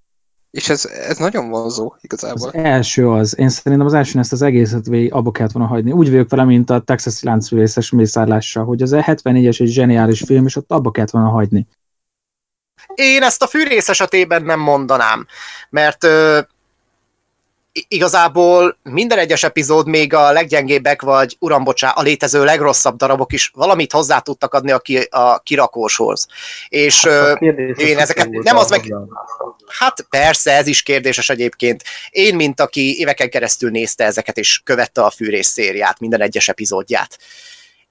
És ez nagyon vonzó igazából. Az első az. Én szerintem az elsőn ezt az egészet abba kellett volna hagyni. Úgy vagyok vele, mint a texasi láncfűrészes mészárlással, hogy az 74-es egy zseniális film, és ott abba kellett volna hagyni. Én ezt a Fűrész esetében nem mondanám, mert igazából minden egyes epizód, még a leggyengébbek, vagy uram bocsán, a létező legrosszabb darabok is valamit hozzá tudtak adni a kirakóshoz. És én ezeket nem az meg... Hát persze, ez is kérdéses egyébként. Én, mint aki éveken keresztül nézte ezeket, és követte a Fűrész szériát, minden egyes epizódját.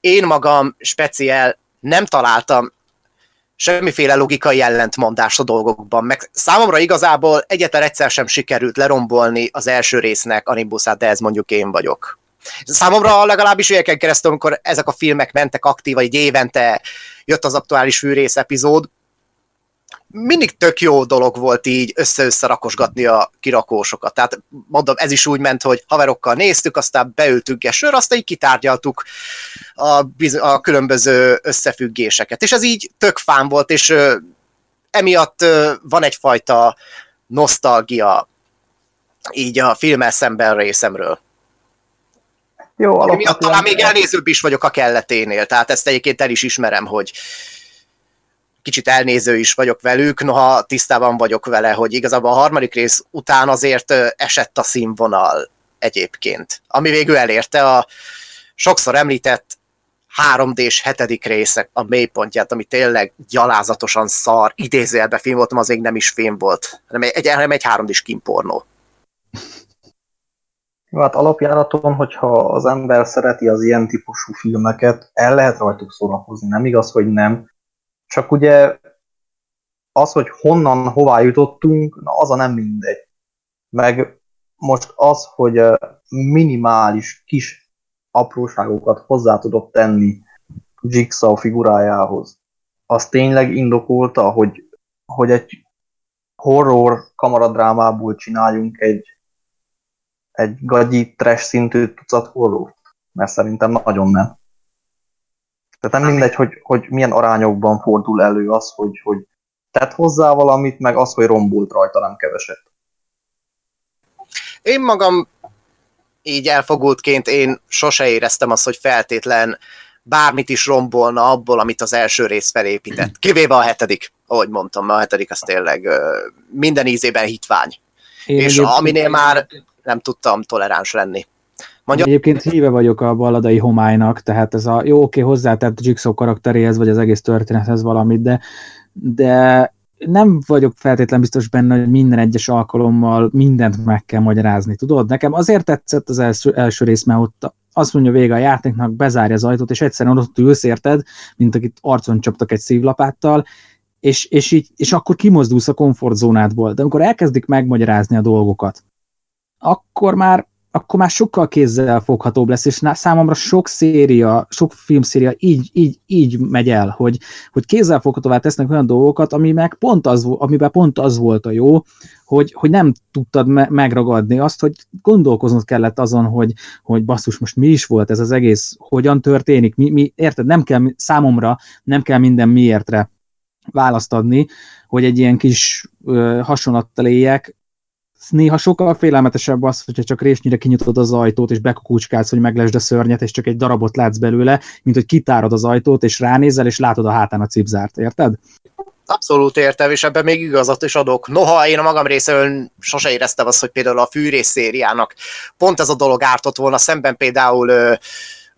Én magam speciál nem találtam semmiféle logikai ellentmondást a dolgokban, meg számomra igazából egyetlen egyszer sem sikerült lerombolni az első résznek a nimbuszát, de ez mondjuk én vagyok. Számomra legalábbis éveken keresztül, amikor ezek a filmek mentek aktív, vagy évente jött az aktuális Fűrész epizód, mindig tök jó dolog volt így össze-össze rakosgatni a kirakósokat. Tehát mondom, ez is úgy ment, hogy haverokkal néztük, aztán beültünk egy sör, aztán így kitárgyaltuk a különböző összefüggéseket. És ez így tök fán volt, és emiatt van egyfajta nosztalgia így a filmmel szemben részemről. Jó, emiatt talán még elnézőbb is vagyok a kelleténél, tehát ezt egyébként el is ismerem, hogy kicsit elnéző is vagyok velük, noha tisztában vagyok vele, hogy igazából a harmadik rész után azért esett a színvonal egyébként. Ami végül elérte a sokszor említett 3D-s hetedik részek a mélypontját, ami tényleg gyalázatosan szar, idézőjelben film voltam, az még nem is film volt, hanem egy 3D-s kínpornó. Hát alapjáraton, hogyha az ember szereti az ilyen típusú filmeket, el lehet rajtuk szórakozni, nem igaz, hogy nem. Csak ugye az, hogy honnan, hová jutottunk, na az a nem mindegy. Meg most az, hogy minimális kis apróságokat hozzá tudott tenni Jigsaw figurájához, az tényleg indokolta, hogy egy horror kamaradrámából csináljunk egy gagyi trash szintű tucat horrort. mert szerintem nagyon nem. Tehát nem mindegy, hogy milyen arányokban fordul elő az, hogy tett hozzá valamit, meg az, hogy rombolt rajta nem keveset. Én magam így elfogultként én sose éreztem azt, hogy feltétlen bármit is rombolna abból, amit az első rész felépített. Kivéve a hetedik, ahogy mondtam, a hetedik az tényleg minden ízében hitvány. És aminél már nem tudtam toleráns lenni. Mondja... Egyébként híve vagyok a balladai homálynak, tehát ez a jó, oké, hozzátett Jigsaw karakteréhez, vagy az egész történethez valamit, de nem vagyok feltétlen biztos benne, hogy minden egyes alkalommal mindent meg kell magyarázni, tudod? Nekem azért tetszett az első rész, mert ott azt mondja vége a játéknak, bezárja az ajtót, és egyszerűen ott ülsz, érted, mint akit arcon csaptak egy szívlapáttal, és akkor kimozdulsz a komfortzónádból. De amikor elkezdik megmagyarázni a dolgokat, akkor már sokkal kézzel foghatóbb lesz, és számomra sok filmszéria így megy el, hogy kézzel foghatóvá tesznek olyan dolgokat, amiben pont az volt a jó, hogy nem tudtad megragadni azt, hogy gondolkoznod kellett azon, hogy basszus, most mi is volt ez az egész, hogyan történik, mi érted, számomra nem kell minden miértre választ adni, hogy egy ilyen kis hasonlattal éljek. Néha sokkal félelmetesebb az, hogyha csak résnyire kinyitod az ajtót, és bekukucskálsz, hogy meglesd a szörnyet, és csak egy darabot látsz belőle, mint hogy kitárod az ajtót, és ránézel, és látod a hátán a cipzárt, érted? Abszolút értem, és ebben még igazat is adok. Noha én a magam részéről sose éreztem azt, hogy például a fűrész szériának pont ez a dolog ártott volna szemben például,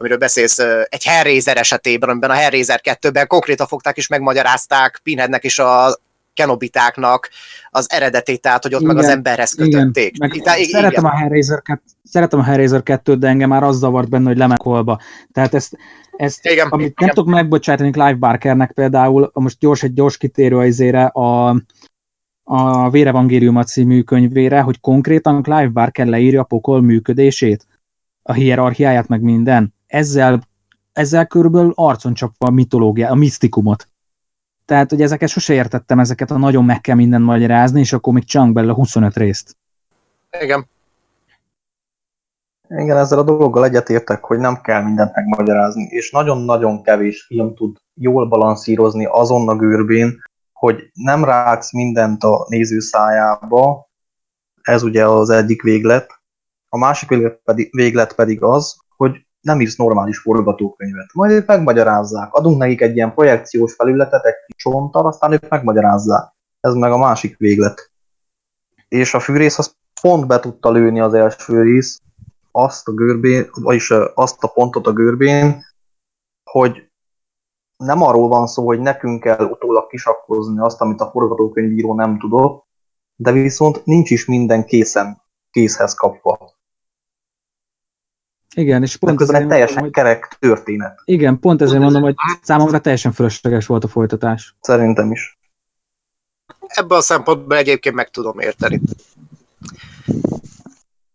amiről beszélsz, egy Hellraiser esetében, amiben a Hellraiser 2-ben konkrétan fogták és megmagyarázták Pinheadnek is a kenobitáknak az eredetét, tehát, hogy ott igen, meg az emberhez kötötték. Szeretem a Hellraiser 2-t, de engem már az zavart benne, hogy lemekolba. Tehát ezt, amit nem tudok megbocsátani Clive Barkernek például, most egy gyors kitérő izére a Vérevangéliuma című könyvére, hogy konkrétan Clive Barker leírja a pokol működését, a hierarchiáját, meg minden. Ezzel körülbelül arcon csapva a mitológiát, a misztikumot. Tehát, hogy ezeket sose értettem, ezeket a nagyon meg kell mindent magyarázni, és akkor még csang belőle 25 részt. Igen. Igen, ezzel a dologgal egyetértek, hogy nem kell mindent megmagyarázni, és nagyon-nagyon kevés film tud jól balanszírozni azon a görbén, hogy nem rágsz mindent a néző szájába, ez ugye az egyik véglet, a másik véglet pedig az, hogy nem írsz normális forgatókönyvet. Majd ők megmagyarázzák. Adunk nekik egy ilyen projekciós felületet, egy kis csonttal, aztán ők megmagyarázzák. Ez meg a másik véglet. És a fűrész az pont be tudta lőni az első rész, azt a görbén, vagyis azt a pontot a görbén, hogy nem arról van szó, hogy nekünk kell utólag kisakkozni azt, amit a forgatókönyvíró nem tudott, de viszont nincs is minden készhez kapva. Igen, és pont ez egy teljesen kerek történet. Igen, pont ezért mondom, hogy számomra teljesen fölösleges volt a folytatás. Szerintem is. Ebben a szempontból egyébként meg tudom érteni.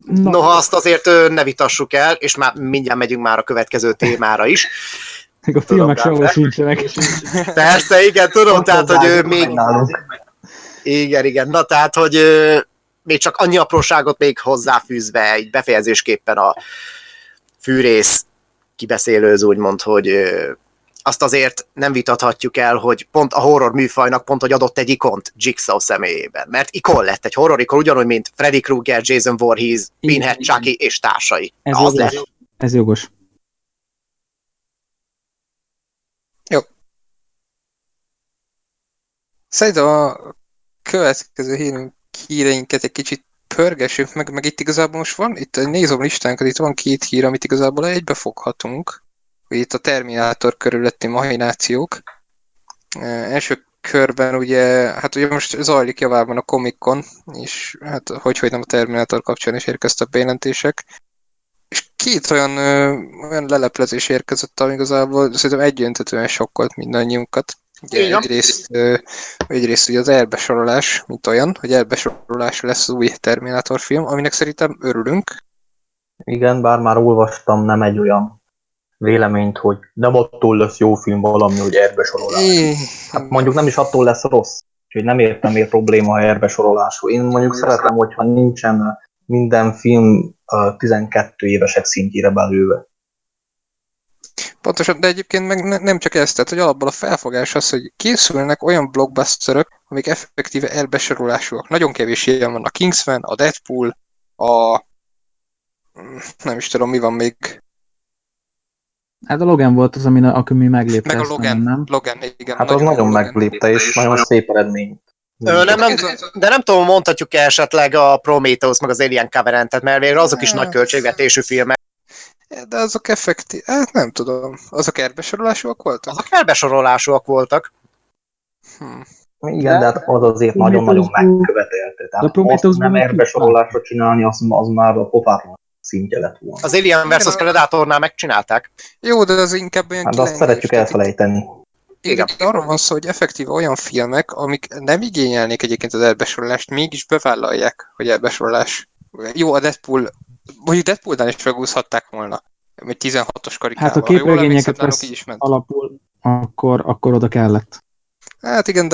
Noha azt azért ne vitassuk el, és már mindjárt megyünk már a következő témára is. Még a filmek sehol sincsenek. Persze, igen, tudom, tehát, hogy ő még... Igen, na tehát, hogy még csak annyi apróságot még hozzáfűzve, így befejezésképpen a fűrész kibeszélőz úgymond, hogy azt azért nem vitathatjuk el, hogy pont a horror műfajnak pont, hogy adott egy ikont Jigsaw személyében. Mert ikon lett egy horror ikon, ugyanúgy, mint Freddy Krueger, Jason Voorhees, Pinhead, Chucky és társai. Ez jogos. Jó. Szerintem a következő híreinket egy kicsit pörgessük, meg itt igazából most van, itt nézom listánkat, itt van 2 hír, amit igazából egybefoghatunk, hogy itt a Terminátor körülötti mahinációk. Első körben ugye most zajlik javában a Comic-Con, és hát hogy nem a Terminátor kapcsán is érkeztek a bejelentések. És 2 olyan leleplezés érkezett, ami igazából szerintem egyöntetően sokkolt mindannyiunkat. Ugye egyrészt ugye az elbesorolás, mint olyan, hogy elbesorolás lesz az új Terminátor film, aminek szerintem örülünk. Igen, bár már olvastam nem egy olyan véleményt, hogy nem attól lesz jó film valami, hogy elbesorolás. Hát mondjuk nem is attól lesz rossz, úgyhogy nem értem miért probléma, ha elbesorolású. Én mondjuk szeretem, hogyha nincsen minden film 12 évesek szintjére belőve. Pontosan, de egyébként meg nem csak ez, tehát hogy alapból a felfogás az, hogy készülnek olyan blockbusterök, amik effektíve elbesorolásúak. Nagyon kevés ilyen van, a Kingsman, a Deadpool, a... nem is tudom, mi van még. Hát a Logan volt az, amin akkor mi meglépte. Meg a Logan, nem? Logan, igen. Hát az nagyon meglépte, és nagyon szép eredmény. De nem tudom, mondhatjuk esetleg a Prometheus, meg az Alien Covenant-et, mert végre azok is nagy költségvetésű filmek. De azok effektív... Hát nem tudom. Azok elbesorolásúak voltak? Azok elbesorolásúak voltak. Igen, de hát az azért nagyon-nagyon megkövetelte. Tehát azt nem elbesorolásra csinálni, az már a popátlan szintje lett volna. Az Alien vs. Predatornál megcsinálták. Jó, de az inkább olyan kilengés. Hát azt szeretjük elfelejteni. Igen, arról van szó, hogy effektív olyan filmek, amik nem igényelnék egyébként az elbesorolást, mégis bevállalják, hogy elbesorolás. Jó, a Deadpool... Mondjuk Deadpoolnál is megúszhatták volna, egy 16-os karikával. Hát a képregényeket vesz alapul, akkor oda kellett. Hát igen,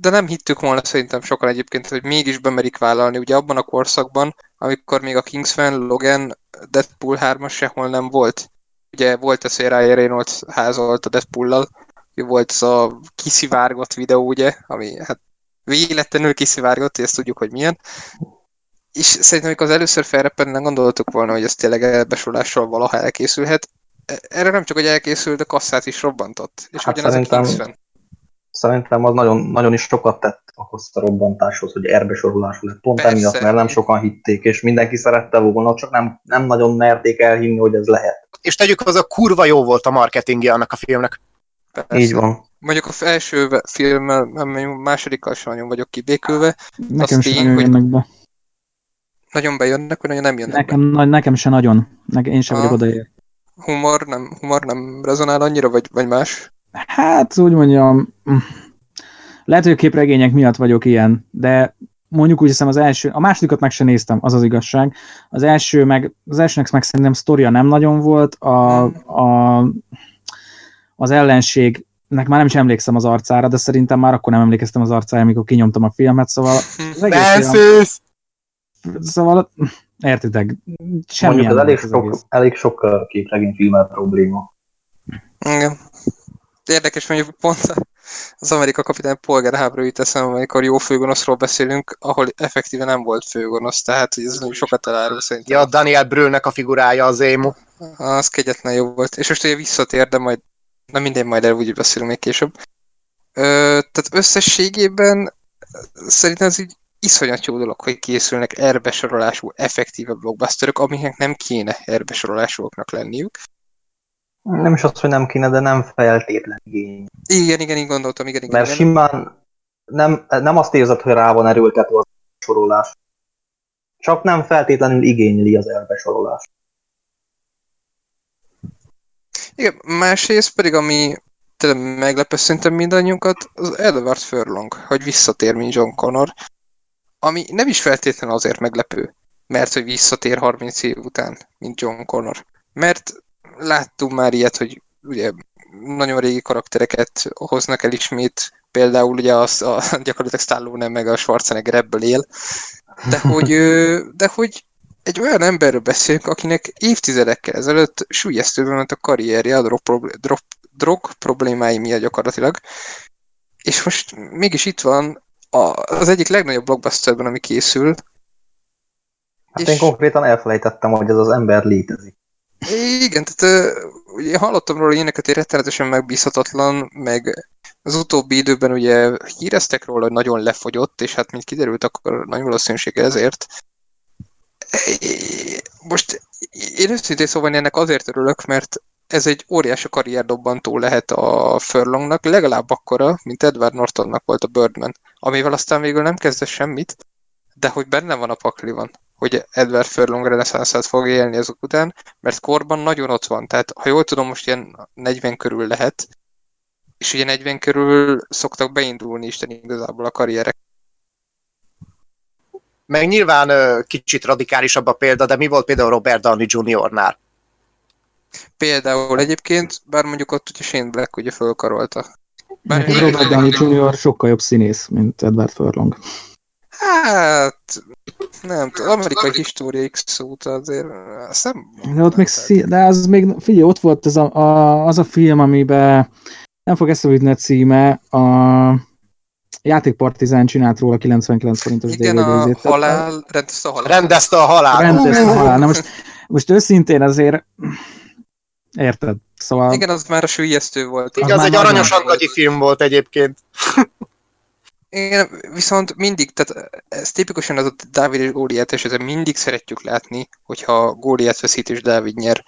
de nem hittük volna szerintem sokan egyébként, hogy mégis bemerik vállalni. Ugye abban a korszakban, amikor még a Kingsman, Logan, Deadpool 3-as sehol nem volt. Ugye volt ez, hogy Ryan Reynolds házolt a Deadpool-lal, volt ez a kiszivárgott videó, ugye, ami hát véletlenül kiszivárgott, és ezt tudjuk, hogy milyen. És szerintem, amikor az először felrepennek, gondoltuk volna, hogy ez tényleg elbesorolással valaha elkészülhet. Erre nem csak, hogy elkészült, de kasszát is robbantott. És hát ugyanaz a Kingsman. Szerintem az nagyon, nagyon is sokat tett a robbantáshoz, hogy elbesorolású lett. Pont emiatt, mert nem sokan hitték, és mindenki szerette volna, csak nem nagyon merték elhinni, hogy ez lehet. És tegyük hozzá, kurva jó volt a marketingje annak a filmnek. Persze. Így van. Mondjuk az első filmmel, másodikkal sem nagyon vagyok kibékülve. Nekem az tény, hogy... Nagyon bejönnek, vagy nagyon nem jönnek Nekem se nagyon. Én sem vagyok odaér. Humor nem rezonál annyira, vagy más? Hát, úgy mondjam, lehet, hogy a képregények miatt vagyok ilyen, de mondjuk úgy hiszem a másodikat meg se néztem, az az igazság. Az elsőnek meg szerintem sztoria nem nagyon volt, az ellenségnek már nem is emlékszem az arcára, de szerintem már akkor nem emlékeztem az arcára, amikor kinyomtam a filmet, szóval... Szóval, értitek, semmilyen. Mondjuk elég sok képregényfilmmel probléma. Igen. Érdekes, mondjuk pont az Amerika kapitány polgárháború jut eszembe, amikor jó főgonoszról beszélünk, ahol effektíven nem volt főgonosz, tehát hogy ez nagyon sokat elárul szerintem. Ja, Daniel Brühlnek a figurája az ému. Az kegyetlen jó volt. És most ugye visszatér, de majd, na mindegy, majd el úgy beszélünk még később. Tehát összességében szerintem ez így iszonyat jó dolog, hogy készülnek elbesorolású, effektíve blockbusterök, amiknek nem kéne elbesorolásúaknak lenniük. Nem is az, hogy nem kéne, de nem feltétlen igény. Igen, így gondoltam. Igen, mert simán nem azt érzed, hogy rá van erőltetve az elbesorolás. Csak nem feltétlenül igényli az elbesorolás. Igen, másrészt pedig, ami tényleg meglepő szerintem mindannyiunkat, az Edward Furlong, hogy visszatér, mint John Connor. Ami nem is feltétlenül azért meglepő, mert hogy visszatér 30 év után, mint John Connor. Mert láttunk már ilyet, hogy ugye nagyon régi karaktereket hoznak el ismét, például ugye gyakorlatilag Stallone meg a Schwarzenegger ebből él, de hogy egy olyan emberről beszélünk, akinek évtizedekkel ezelőtt súlyesztőben ment a karrierje a drog problémái miatt gyakorlatilag, és most mégis itt van, az egyik legnagyobb blockbusterben, ami készül. Hát én konkrétan elfelejtettem, hogy ez az ember létezik. Igen, tehát ugye hallottam róla ilyeneket, hogy rettenetesen megbízhatatlan, meg az utóbbi időben ugye híreztek róla, hogy nagyon lefogyott, és hát mint kiderült, akkor nagy valószínűséggel ezért. Most én őszintén szóval ennek azért örülök, mert ez egy óriási karrierdobbantó lehet a Furlongnak, legalább akkora, mint Edward Nortonnak volt a Birdman, amivel aztán végül nem kezdett semmit, de hogy benne van a pakliban, hogy Edward Furlong reneszánszát fog élni azok után, mert korban nagyon ott van, tehát ha jól tudom, most ilyen 40 körül lehet, és ugye 40 körül szoktak beindulni Isten igazából a karrierek. Meg nyilván kicsit radikálisabb a példa, de mi volt például Robert Downey Jr.-nál? Például egyébként, bár mondjuk ott ugye Shane Black ugye fölkarolta. Robert Downey Jr. sokkal jobb színész, mint Edward Furlong. Hát... nem tudom, amerikai History X óta azért... De ott még... de az még... Figyelj, ott volt ez az a film, amiben... Nem fog eszembe jutni a címe, a... Játékpartizán csinált róla 99 forintos DVD-t. Igen, a halál... Rendezte a halál. Na most őszintén azért... Érted? Szóval... Igen, az már a süllyesztő volt. Igen, az egy aranyos angagyi film volt egyébként. Igen, viszont mindig, tehát ez tipikusan az a Dávid és Góliát, és ezzel mindig szeretjük látni, hogyha Góliát veszít és Dávid nyer.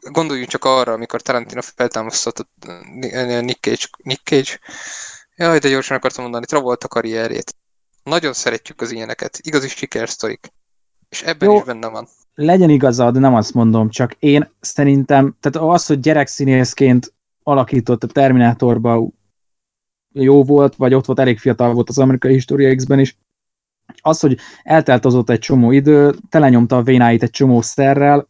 Gondoljunk csak arra, amikor Tarantino feltámasztott Nick Cage. Jaj, de gyorsan akartam mondani, Travolta karrierjét. Nagyon szeretjük az ilyeneket, igazi sikersztorik. És ebben is benne van. Legyen igazad, nem azt mondom, csak én szerintem, tehát az, hogy gyerekszínészként alakított a Terminátorba jó volt, vagy ott volt, elég fiatal volt az amerikai History X-ben is, az, hogy elteltozott egy csomó idő, telenyomta a vénáit egy csomó szerrel,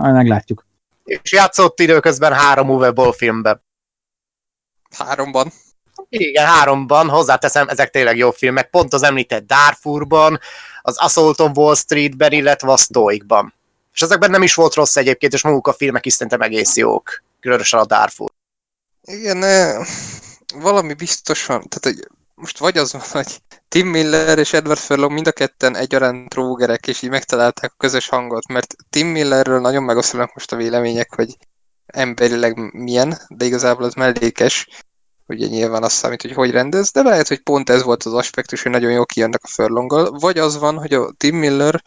meglátjuk. És játszott időközben 3 movable filmben. 3-ban? Igen, 3-ban, hozzáteszem, ezek tényleg jó filmek, pont az említett Darfurban, az Assault on Wall Streetben, illetve a Stoicban. És ezekben nem is volt rossz egyébként, és maguk a filmek is szerintem egész jók, különösen a Darfur. Igen, valami biztosan, tehát hogy most vagy az van, hogy Tim Miller és Edward Furlong mind a ketten egyaránt rógerek, és így megtalálták a közös hangot, mert Tim Millerről nagyon megoszlanak most a vélemények, hogy emberileg milyen, de igazából az mellékes, ugye nyilván azt számít, hogy rendez, de lehet, hogy pont ez volt az aspektus, hogy nagyon jól kijönnek a Furlonggal, vagy az van, hogy a Tim Miller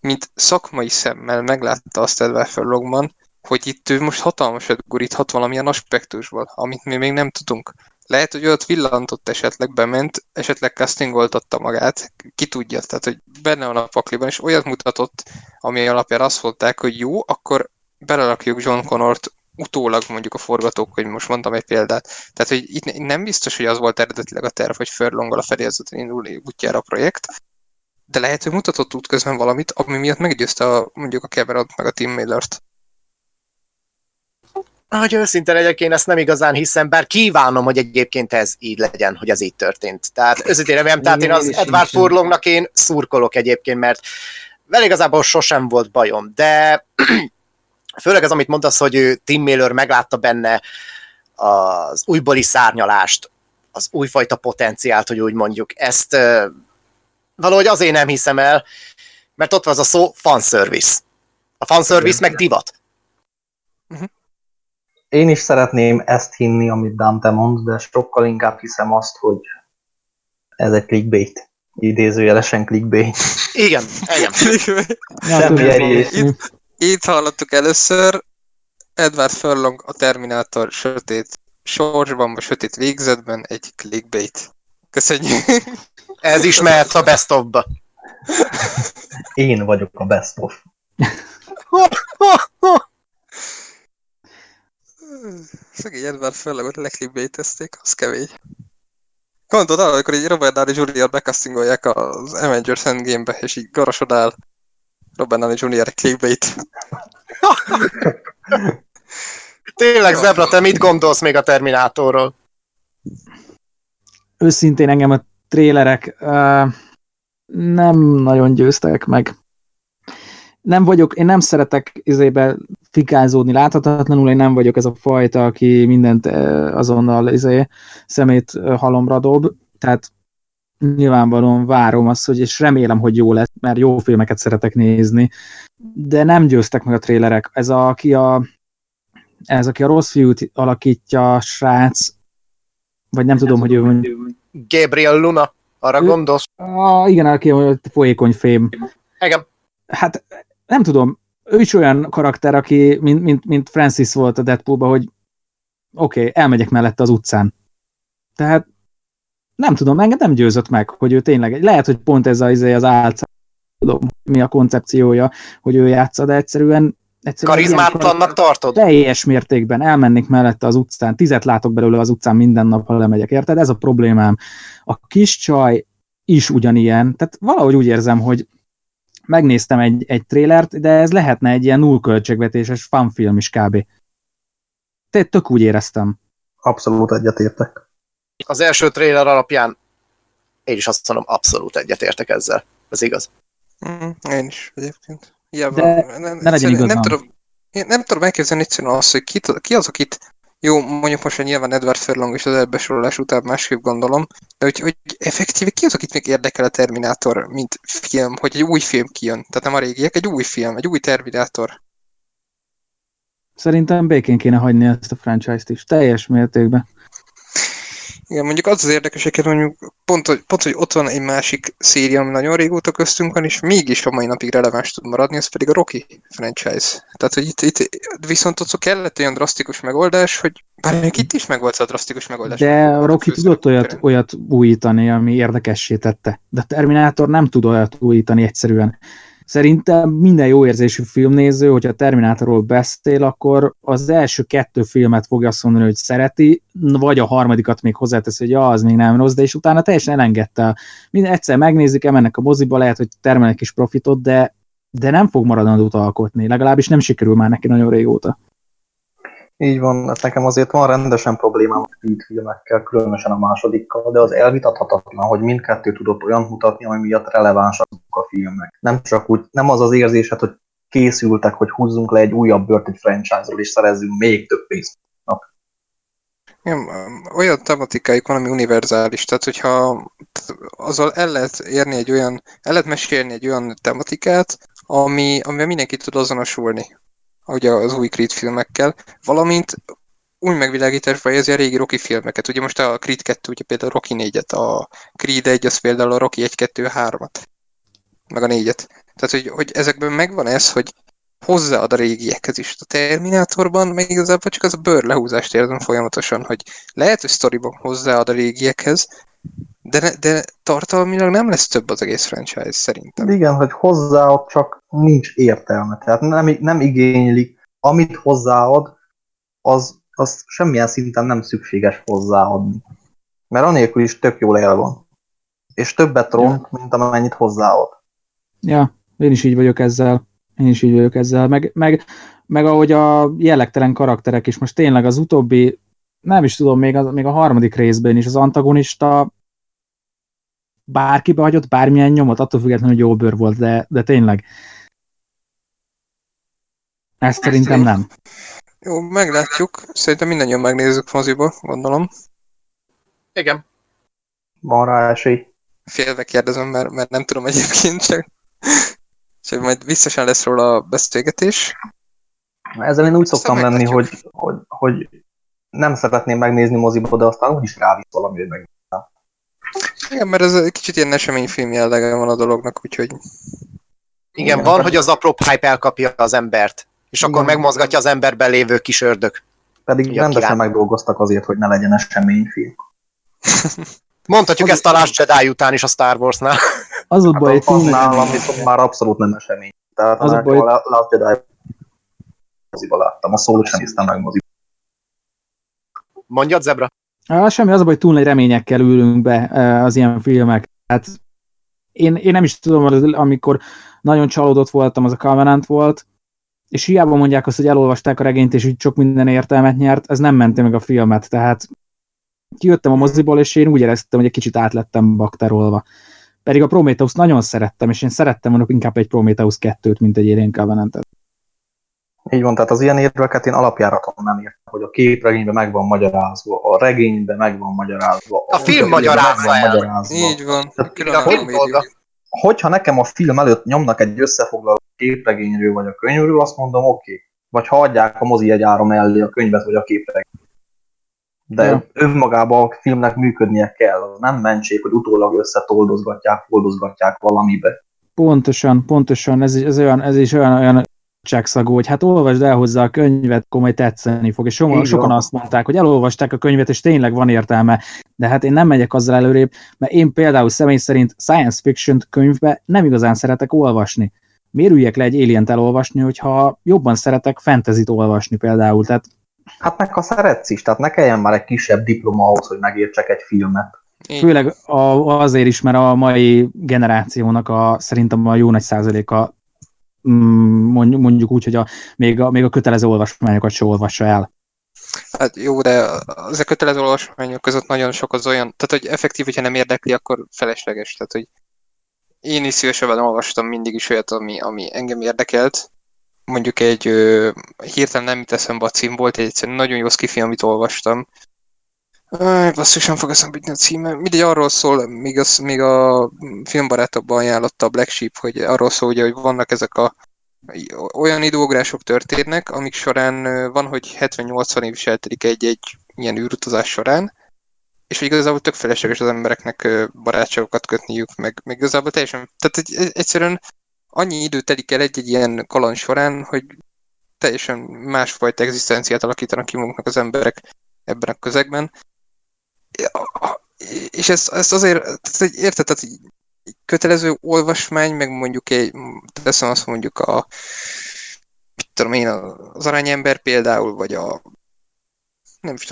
mint szakmai szemmel meglátta azt Edward Furlongban, hogy itt ő most hatalmasat guríthat valamilyen aspektusból, amit mi még nem tudunk. Lehet, hogy ott villantott, esetleg bement, esetleg castingoltatta magát, ki tudja, tehát hogy benne van a pakliban, és olyat mutatott, ami alapján azt mondták, hogy jó, akkor belerakjuk John Connort utólag, mondjuk a forgatók, hogy most mondtam egy példát. Tehát, hogy itt nem biztos, hogy az volt eredetileg a terv, hogy Furlonggal a fedélzeten indul útjára a projekt, de lehet, hogy mutatott útközben valamit, ami miatt meggyőzte mondjuk a Cameront meg a Tim Millert. Ahogy őszinte legyek, én ezt nem igazán hiszem, bár kívánom, hogy egyébként ez így legyen, hogy ez így történt. Tehát őszintén remélem, tehát én az Edward Furlongnak én szurkolok egyébként, mert vele igazából sosem volt bajom, de főleg az, amit mondasz, hogy ő Tim Miller meglátta benne az újbóli szárnyalást, az újfajta potenciált, hogy úgy mondjuk, ezt valahogy azért nem hiszem el, mert ott van az a szó fanservice. A fanservice meg divat. Uh-huh. Én is szeretném ezt hinni, amit Dante mond, de sokkal inkább hiszem azt, hogy ez egy clickbait. Idézőjelesen clickbait. Igen. Semmi erős. Itt hallottuk először, Edward Furlong a Terminátor sötét sorsban, vagy sötét végzetben egy clickbait. Köszönjük! Ez is mehet a best of-ba. Én vagyok a best of. Szegény Edward Furlongot le-clickbaitezték, az kevés. Gondolod arra, amikor így Robert Downey Jr. bekasztingolják az Avengers Endgame-be, és így garasodál Robert Downey Jr. clickbait. Tényleg, Zebra, te mit gondolsz még a Terminátorról? Őszintén engem a trélerek nem nagyon győztek meg. Én nem szeretek fikázódni láthatatlanul, én nem vagyok ez a fajta, aki mindent azonnal szemét halomra dob, tehát nyilvánvalóan várom azt, hogy, és remélem, hogy jó lesz, mert jó filmeket szeretek nézni, de nem győztek meg a trélerek. Ez aki a rossz fiút alakítja, srác, vagy nem tudom, hogy ő... Gabriel Luna, arra gondolsz? Igen, aki a folyékony fém. Igen. Hát nem tudom, ő is olyan karakter, aki, mint Francis volt a Deadpoolban, hogy oké, elmegyek mellette az utcán. Tehát nem tudom, engem nem győzött meg, hogy ő tényleg, lehet, hogy pont ez az álca, tudom, mi a koncepciója, hogy ő játsza, de egyszerűen karizmátlannak tartod? Teljes mértékben elmennék mellette az utcán, 10 látok belőle az utcán minden nap, ha lemegyek, érted? Ez a problémám. A kis csaj is ugyanilyen, tehát valahogy úgy érzem, hogy megnéztem egy trélert, de ez lehetne egy ilyen nullköltségvetéses fanfilm is kb. Tök úgy éreztem. Abszolút egyetértek. Az első tréler alapján Én is azt mondom, abszolút egyetértek ezzel. Ez igaz. Én is egyébként. Ja, nem tudom elképzelni egyszerűen azt, hogy ki az, akit... Jó, mondjuk most, hogy nyilván Edward Furlong is az elbesorolás után másképp gondolom, de hogy effektíve ki az, akit még érdekel a Terminátor, mint film, hogy egy új film kijön, tehát nem a régiek, egy új film, egy új Terminátor. Szerintem békén kéne hagyni ezt a franchise-t is, teljes mértékben. Igen, mondjuk az az érdekeseket, mondjuk pont, hogy ott van egy másik széria, ami nagyon régóta köztünk van, és mégis a mai napig releváns tud maradni, ez pedig a Rocky franchise. Tehát, hogy itt viszont ott kellett olyan drasztikus megoldás, hogy bár még itt is megvolt a drasztikus megoldás. De a Rocky tudott olyat újítani, ami érdekessé tette. De a Terminátor nem tud olyat újítani egyszerűen. Szerintem minden jó érzésű filmnéző, hogyha a Terminátorról beszél, akkor az első 2 filmet fogja azt mondani, hogy szereti, vagy a harmadikat még hozzátesz, hogy az még nem rossz, de és utána teljesen elengedte. Egyszer megnézzük, elmennek a moziba, lehet, hogy termelnek egy kis profitot, de nem fog maradandót alkotni. Legalábbis nem sikerül már neki nagyon régóta. Így van, hát nekem azért van rendesen problémám a Speed filmekkel, különösen a másodikkal, de az elvitathatatlan, hogy mindkettő tudott olyan mutatni, ami miatt relevánsak a filmek. Nem csak úgy, nem az az érzés, hogy készültek, hogy húzzunk le egy újabb bört egy franchise-ról, és szerezzünk még több pénzt. Olyan tematikáik van, ami univerzális, tehát hogyha azzal el lehet mesélni egy olyan tematikát, amivel mindenki tud azonosulni. Ugye az új Creed filmekkel, valamint új megvilágításba érzi a régi Rocky filmeket. Ugye most a Creed 2, ugye például a Rocky 4-et, a Creed 1, az például a Rocky 1-2-3-at, meg a 4-et. Tehát, hogy ezekben megvan ez, hogy hozzáad a régiekhez is. A Terminátorban meg igazából csak az a bőrlehúzást érzem folyamatosan, hogy lehet, hogy sztoriban hozzáad a régiekhez, de tartalmilag nem lesz több az egész franchise, szerintem. Igen, hogy hozzáad, csak nincs értelme. Tehát nem igénylik. Amit hozzáad, az semmilyen szinten nem szükséges hozzáadni. Mert anélkül is tök jól el van. És többet ront, mint amennyit hozzáad. Ja, én is így vagyok ezzel. Meg ahogy a jellegtelen karakterek is. Most tényleg az utóbbi, nem is tudom, még a harmadik részben is az antagonista bárkibe hagyott bármilyen nyomot, attól függetlenül, hogy jó bőr volt, de tényleg. Ezt szerintem nem. Jó, meglátjuk. Szerintem mindannyian megnézzük moziba, gondolom. Igen. Van rá esély. Félve kérdezem, mert nem tudom egyébként csak. Úgyhogy majd biztosan lesz róla a beszélgetés. Ezzel én úgy szoktam lenni, hogy nem szeretném megnézni moziba, de aztán úgyis rávisz valamire meg. Igen, mert ez egy kicsit ilyen eseményfilm jellege van a dolognak, úgyhogy... Igen, van, hogy az apró pipe elkapja az embert, és akkor megmozgatja az emberben lévő kis ördög. Pedig rendesen megdolgoztak azért, hogy ne legyen eseményfilm. Mondhatjuk ezt a Last Jedi után is a Star Warsnál. Az a baj, nálam viszont már abszolút nem esemény. Tehát az a baj... Last Jedi moziba láttam, a szóló sem hiszem meg moziba. Mondjad, Zebra? Semmi, az a baj, hogy túl nagy reményekkel ülünk be az ilyen filmek. Hát én nem is tudom, amikor nagyon csalódott voltam, az a Covenant volt, és hiába mondják azt, hogy elolvasták a regényt, és így sok minden értelmet nyert, ez nem menti meg a filmet. Tehát kijöttem a moziból, és én úgy éreztem, hogy egy kicsit átlettem bakterolva. Pedig a Prometheus nagyon szerettem, és én szerettem volna inkább egy Prometheus 2-t, mint egy Alien Covenant-et. Így van, tehát az ilyen érveket én alapjáraton nem értem, hogy a képregényben meg van magyarázva, a regényben meg van magyarázva. A film magyarázza el. Így van. Hogyha nekem a film előtt nyomnak egy összefoglaló képregényről vagy a könyvről, azt mondom, oké. Vagy ha adják a mozi jegyára mellé a könyvet vagy a képregényt. De önmagában a filmnek működnie kell. Nem mentség, hogy utólag összetoldozgatják valamibe. Pontosan. Ez is olyan szagú, hogy hát olvasd el hozzá a könyvet, komoly tetszeni fog, és sokan azt mondták, hogy elolvasták a könyvet, és tényleg van értelme, de hát én nem megyek azzal előrébb, mert én például személy szerint science fiction könyvbe nem igazán szeretek olvasni. Miért üljek le egy Alien-t elolvasni, hogyha jobban szeretek fantasyt olvasni például, tehát... Hát meg ha szeretsz is, tehát ne kelljen már egy kisebb diploma ahhoz, hogy megértsek egy filmet. Főleg azért is, mert a mai generációnak szerintem a jó nagy százaléka mondjuk úgy, hogy még a kötelező olvasmányokat se olvassa el. Hát jó, de az a kötelező olvasmányok között nagyon sok az olyan, tehát hogy effektív, hogyha nem érdekli, akkor felesleges. Tehát, hogy én is szívesebben olvastam mindig is olyat, ami engem érdekelt. Mondjuk egy hirtelen nem teszem be a címbolt, egy egyszerűen nagyon jó sci-fi, amit olvastam. Basszus, nem fog eszembe jutni a címe. Mindegy, arról szól, még a filmbarátokban ajánlotta a Black Sheep, hogy arról szól, ugye, hogy vannak ezek olyan időugrások történnek, amik során van, hogy 70-80 év is eltelik egy ilyen űrutazás során, és igazából tök felesleges az embereknek barátságokat kötniük, meg igazából teljesen, tehát egyszerűen annyi idő telik el egy ilyen kaland során, hogy teljesen másfajta egzisztenciát alakítanak ki maguknak az emberek ebben a közegben. És ez azért, érted, tehát egy kötelező olvasmány, meg mondjuk teszem azt mondjuk az Aranyember például, vagy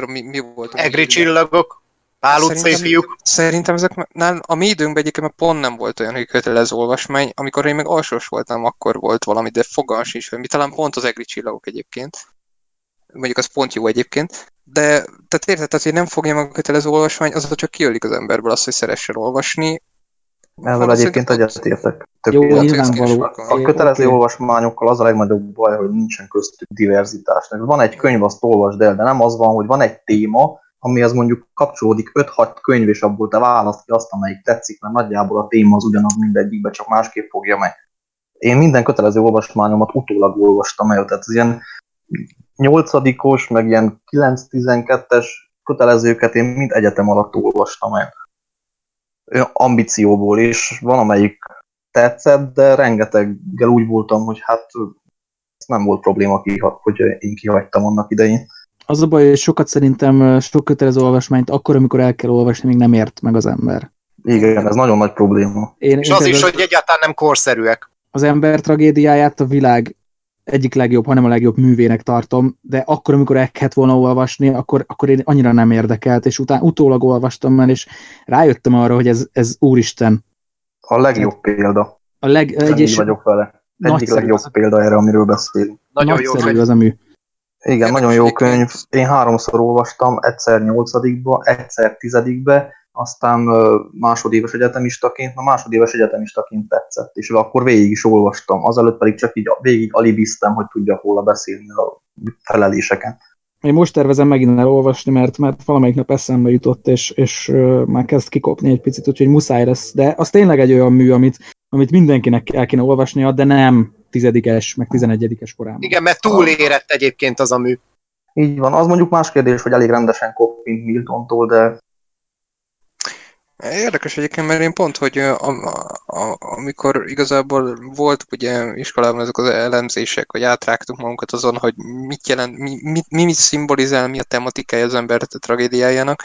mi volt. Egri csillagok, Pál utcai fiúk. Szerintem ezek nálam, a mi időnkben egyébként pont nem volt olyan, hogy kötelező olvasmány. Amikor én meg alsós voltam, akkor volt valami, de fogalmam sincs, hogy mi talán pont az Egri csillagok egyébként. Mondjuk az pont jó egyébként. De tehát érted, tehát, hogy nem fogja meg a kötelező olvasmány, az csak kiölik az emberből azt, hogy szeressen olvasni. Ezzel egyébként egyetértek. A kötelező olvasmányokkal az a legnagyobb baj, hogy nincsen köztük diverzitás. Van egy könyv, azt olvasd el, de nem az van, hogy van egy téma, amihez mondjuk kapcsolódik 5-6 könyv, és abból te választ ki azt, amelyik tetszik, mert nagyjából a téma az ugyanaz mindegyikben, csak másképp fogja meg. Én minden kötelező olvasmányomat utólag olvastam el, tehát ilyen 8-os, meg ilyen 9-12-es kötelezőket én mind egyetem alatt olvastam el. Ambícióból, és van, amelyik tetszett, de rengeteggel úgy voltam, hogy hát ez nem volt probléma, hogy én kihagytam annak idején. Az a baj, hogy sokat szerintem sok kötelező olvasmányt akkor, amikor el kell olvasni, még nem ért meg az ember. Igen, ez nagyon nagy probléma. És az is, hogy egyáltalán nem korszerűek. Az ember tragédiáját a világ egyik legjobb, hanem a legjobb művének tartom, de akkor, amikor el kellett volna olvasni, akkor én annyira nem érdekelt, és utólag olvastam el, és rájöttem arra, hogy ez úristen. A legjobb példa. Így vagyok vele. Egyik legjobb példa erre, amiről beszélünk. Nagyon jó könyv az a mű. Igen, nagyon jó könyv. Én 3-szor olvastam, egyszer 8-ba, egyszer 10-be, aztán másodéves egyetemistaként, tetszett, és akkor végig is olvastam, azelőtt pedig csak így végig alibiztem, hogy tudjak róla beszélni a feleléseken. Én most tervezem megint elolvasni, mert valamelyik nap eszembe jutott, és már kezd kikopni egy picit, úgyhogy muszáj lesz, de az tényleg egy olyan mű, amit mindenkinek el kéne olvasnia, de nem 10-es, meg 11-es korában. Igen, mert túlérett egyébként az a mű. Így van, az mondjuk más kérdés, hogy elég rendesen kopint Miltontól, de érdekes egyébként, mert én pont, hogy amikor igazából volt ugye iskolában ezek az elemzések, hogy átrágtuk magunkat azon, hogy mit jelent, mit szimbolizál, mi a tematikája az ember tragédiájának,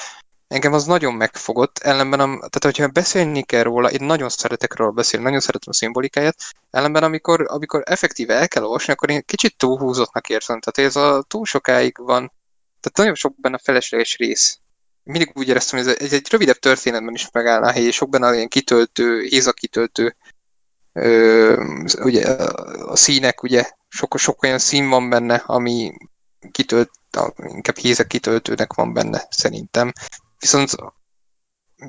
engem az nagyon megfogott, ellenben, tehát hogyha beszélni kell róla, én nagyon szeretek róla beszélni, nagyon szeretem a szimbolikáját, ellenben amikor effektíve el kell olvasni, akkor én kicsit túlhúzottnak érzem, tehát ez túl sokáig van, tehát nagyon sok benne a felesleges rész. Mindig úgy éreztem, hogy ez egy rövidebb történetben is megállná a hely, és sok benne ilyen kitöltő, hézakitöltő ugye a színek, ugye sok olyan szín van benne, ami kitölt, inkább hézakitöltőnek van benne, szerintem. Viszont a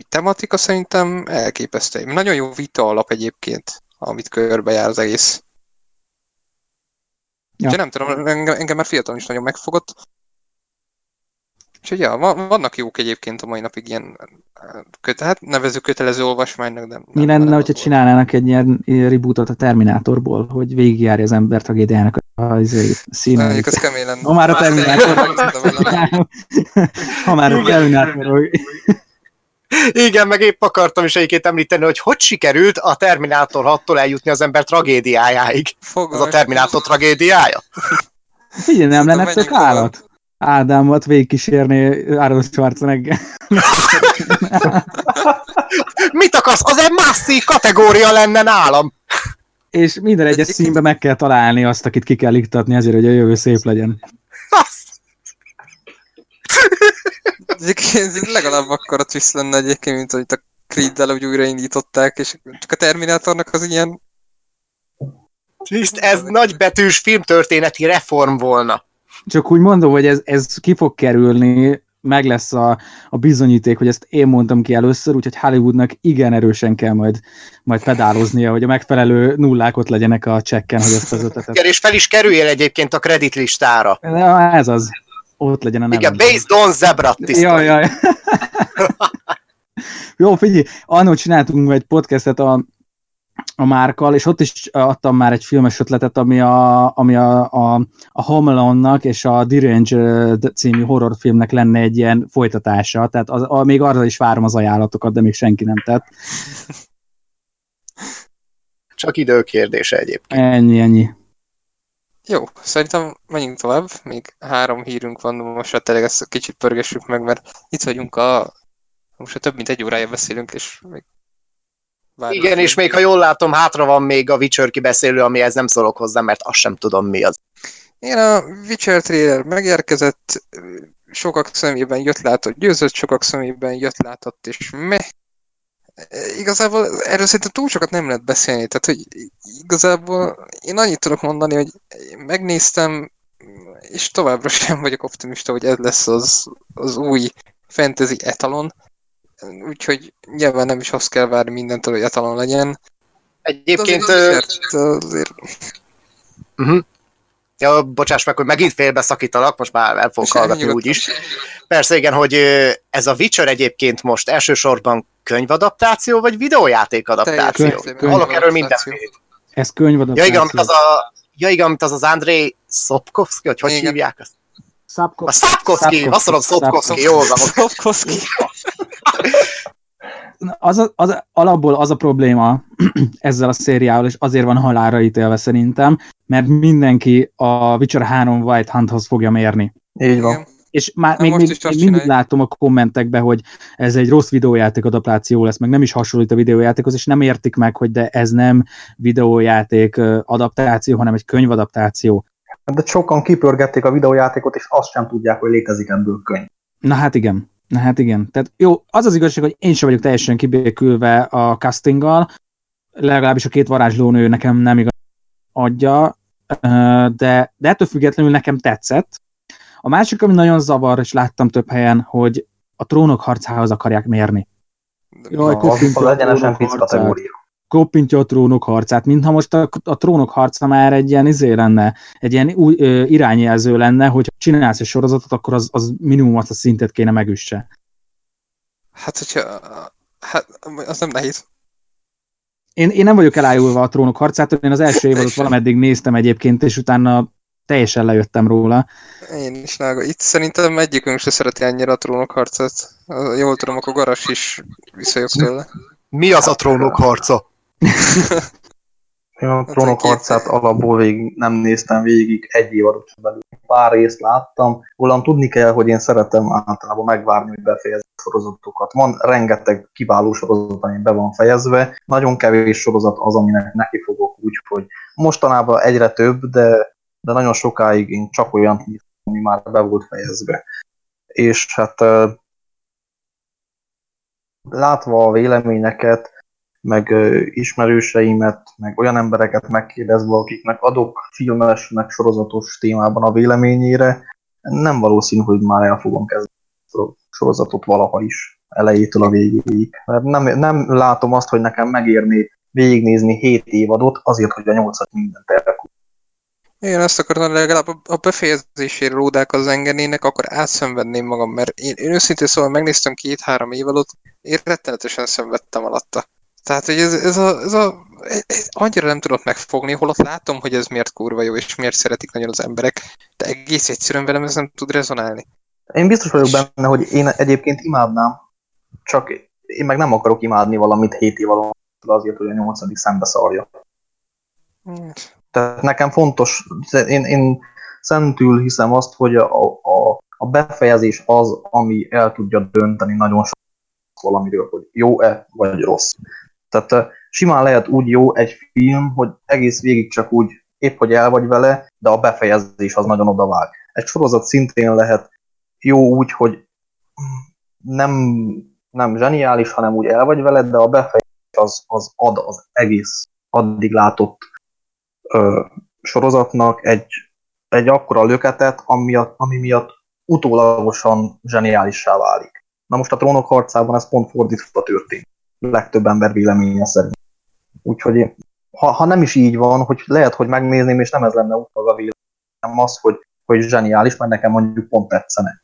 tematika szerintem elképesztő. Nagyon jó vita alap egyébként, amit körbejár az egész. Ja. Nem tudom, engem már fiatalon is nagyon megfogott. És ugye, vannak jók egyébként a mai napig ilyen nevező kötelező olvasmánynak, de mi lenne, hogyha csinálnának egy ilyen rebootot a Terminátorból, hogy végigjárja az ember tragédiának a színeit. Ez kemény lenne. Ha már a Terminátor. Igen, meg épp akartam is egyébként említeni, hogy sikerült a Terminátor 6-tól eljutni az ember tragédiájáig. Az a Terminátor tragédiája. Figyelj, nem lenne tök állat. Ádámot végigkísérni Arnold Schwarzenegger. Mit akarsz? Az egy másik kategória lenne nálam. És minden egyes színbe meg kell találni azt, akit ki kell iktatni azért, hogy a jövő szép legyen. Ez legalább akkora twist lenne egyébként, mint amit a Creed-del úgy újraindították, és csak a Terminátornak az ilyen... Twist, ez nagybetűs filmtörténeti reform volna. Csak úgy mondom, hogy ez ki fog kerülni, meg lesz a bizonyíték, hogy ezt én mondtam ki először, úgyhogy Hollywoodnak igen erősen kell majd pedáloznia, hogy a megfelelő nullákot legyenek a csekken, hogy ezt az ötletet. És fel is kerüljél egyébként a kreditlistára. Na, ez az. Ott legyen a nevem. Igen, based on Zebra, tisztán. Jaj. Jó, figyelj, annól csináltunk egy podcastet a Márkkal, és ott is adtam már egy filmes ötletet, ami a Home Alone-nak és a Deranged című horrorfilmnek lenne egy ilyen folytatása, tehát még arra is várom az ajánlatokat, de még senki nem tett. Csak idő kérdése egyébként. Ennyi. Jó, szerintem menjünk tovább, még 3 hírünk van, most tényleg ezt kicsit pörgessük meg, mert itt vagyunk most több mint 1 órája beszélünk, és még várjuk. Igen, és még ha jól látom, hátra van még a Witcher kibeszélő, amihez nem szólok hozzá, mert azt sem tudom, mi az. Igen, a Witcher trailer megérkezett, sokak szemében jött, látott, győzött, sokak szemében jött, látott, és meh. Igazából erről szerintem túl sokat nem lehet beszélni, tehát hogy igazából én annyit tudok mondani, hogy megnéztem, és továbbra sem vagyok optimista, hogy ez lesz az új fantasy etalon, úgyhogy nyilván nem is azt kell várni mindentől, hogy etalon legyen. Egyébként... Ja, bocsáss meg, hogy megint félbeszakítalak, most már el fogok hallgatni úgyis. Persze igen, hogy ez a Witcher egyébként most elsősorban könyvadaptáció, vagy videójáték adaptáció? Hallok erről mindenfélét. Ez könyvadaptáció. Ja igen, amit az Andrei Szopkovszki, vagy hogy hívják azt? Szapkovszki, azt mondom, Szopkovszki, jól van. Szopkovszki. Az alapból az a probléma ezzel a szériával, és azért van halálra ítélve szerintem, mert mindenki a Witcher 3 White Hunthoz fogja mérni. Így van. És már még mindig látom a kommentekben, hogy ez egy rossz videójáték adaptáció lesz, meg nem is hasonlít a videójátékhoz, és nem értik meg, hogy de ez nem videójáték adaptáció, hanem egy könyvadaptáció. De sokan kipörgették a videójátékot, és azt sem tudják, hogy létezik ebből könyv. Na hát igen. Tehát jó, az az igazság, hogy én sem vagyok teljesen kibékülve a castinggal, legalábbis a 2 varázslónő nekem nem igaz adja, de ettől függetlenül nekem tetszett. A másik, ami nagyon zavar, és láttam több helyen, hogy a Trónok harcához akarják mérni. Jaj, koppintja a Trónok harcát, mintha most a Trónok harca már egy ilyen izé lenne, egy ilyen új irányjelző lenne, hogy csinálsz egy sorozatot, akkor az minimum azt a szintet kéne megüsse. Hát az nem nehéz. Én nem vagyok elájulva a Trónok harcától, én az első évadot valameddig néztem egyébként, és utána teljesen lejöttem róla. Én is, Nága. Itt szerintem egyikünk se szereti annyira a Trónok harcát. Jól tudom, akkor Garas is visszajött tőle. Mi az a Trónok harca? Én a Trónok harcát alapból nem néztem végig, 1 évadot sem belül. Pár részt láttam. Hollan tudni kell, hogy én szeretem általában megvárni, hogy befejezze a sorozatokat. Van rengeteg kiváló sorozat, ami be van fejezve. Nagyon kevés sorozat az, aminek neki fogok, úgyhogy mostanában egyre több, de nagyon sokáig én csak olyant néztem, ami már be volt fejezve. És hát látva a véleményeket, meg ismerőseimet, meg olyan embereket megkérdezve, akiknek adok filmes, meg sorozatos témában a véleményére, nem valószínű, hogy már el fogom kezdeni a sorozatot valaha is, elejétől a végéig. Mert nem látom azt, hogy nekem megérné végignézni 7 évadot azért, hogy a 8-at mindent elkúr. Én azt akartam, legalább a befejezésére ródák az engenének, akkor átszenvedném magam, mert én őszintén szóval megnéztem 2-3 évadot, én rettenetesen szenvedtem alatta. Tehát, hogy ez annyira nem tudott megfogni, holott látom, hogy ez miért kurva jó, és miért szeretik nagyon az emberek, de egész egyszerűen velem ez nem tud rezonálni. Én biztos vagyok benne, hogy én egyébként imádnám, csak én meg nem akarok imádni valamit 7 év alatt azért, hogy a 8. szembe szarja. Tehát nekem fontos, én szentül hiszem azt, hogy a befejezés az, ami el tudja dönteni nagyon sok valamiről, hogy jó-e, vagy rossz. Tehát simán lehet úgy jó egy film, hogy egész végig csak úgy épp, hogy el vagy vele, de a befejezés az nagyon odavág. Egy sorozat szintén lehet jó úgy, hogy nem zseniális, hanem úgy el vagy vele, de a befejezés az ad az egész addig látott sorozatnak egy egy akkora löketet, ami miatt utólagosan zseniálissá válik. Na most a Trónok harcában ez pont fordítva történt. Legtöbb ember véleménye szerint. Úgyhogy ha nem is így van, hogy lehet, hogy megnézném, és nem ez lenne utólag a véleményem, nem az, hogy zseniális, mert nekem mondjuk pont tetszene.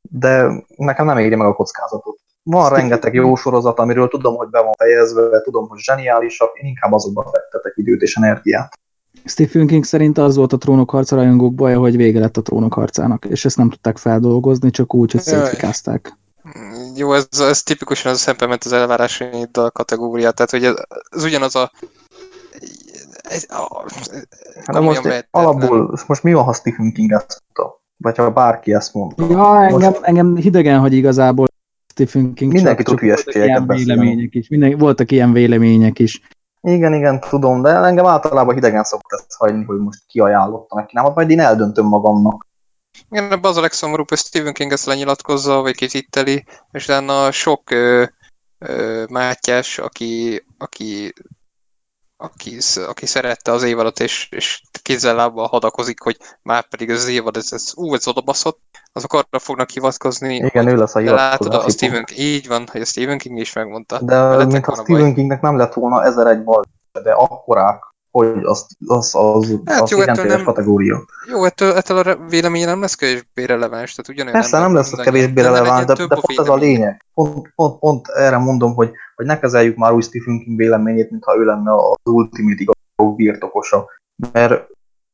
De nekem nem éri meg a kockázatot. Van rengeteg jó sorozat, amiről tudom, hogy be van fejezve, tudom, hogy zseniálisak, én inkább azokban fektetek időt és energiát. Stephen King szerint az volt a Trónok harca rajongók baja, hogy vége lett a Trónok harcának, és ezt nem tudták feldolgozni, csak úgy, hogy szétfikázták. Jó, ez tipikusan az szembe ment az elvárásaiddal kategóriát, tehát hogy ez ugyanaz a... Most mi van, ha Stephen King ezt mondta? Vagy ha bárki ezt mondta? Ja, engem hidegen, hogy igazából Stephen King csak voltak ilyen vélemények is. Igen, tudom, de engem általában hidegen szokta ezt hagyni, hogy most kiajánlotta neki, nem? Majd én eldöntöm magamnak. Igen, ebben az a legszomorúbb, hogy Stephen King ezt lenyilatkozza, vagy kititteli, és utána sok mátyás, aki szerette az évadot, és kézzel-lábbal hadakozik, hogy már pedig az évad, ez odabaszott, azok arra fognak hivatkozni. Igen, ő lesz a hivatkozás. Így van, hogy a Stephen King is megmondta. De mintha Stephen Kingnek nem lett volna 1001 bal, de akkorák, hogy az jó, igen téves kategória. Jó, ettől a véleménye nem lesz kevésbé releváns. Persze nem lesz kevésbé releváns, de pont ez a lényeg. Pont erre mondom, hogy ne kezeljük már új Stephen King véleményét, mintha ő lenne az ultimate igazságok birtokosa. Mert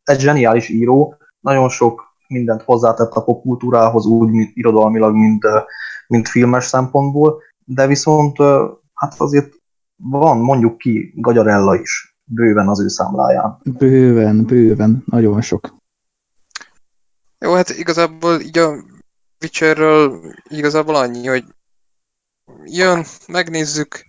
egy zseniális író, nagyon sok mindent hozzátett a popkultúrához úgy, mint irodalmilag, mint filmes szempontból, de viszont hát azért van, mondjuk ki, Gagyarella is bőven az ő számláján. Bőven, nagyon sok. Jó, hát igazából így a Witcherről igazából annyi, hogy jön, megnézzük.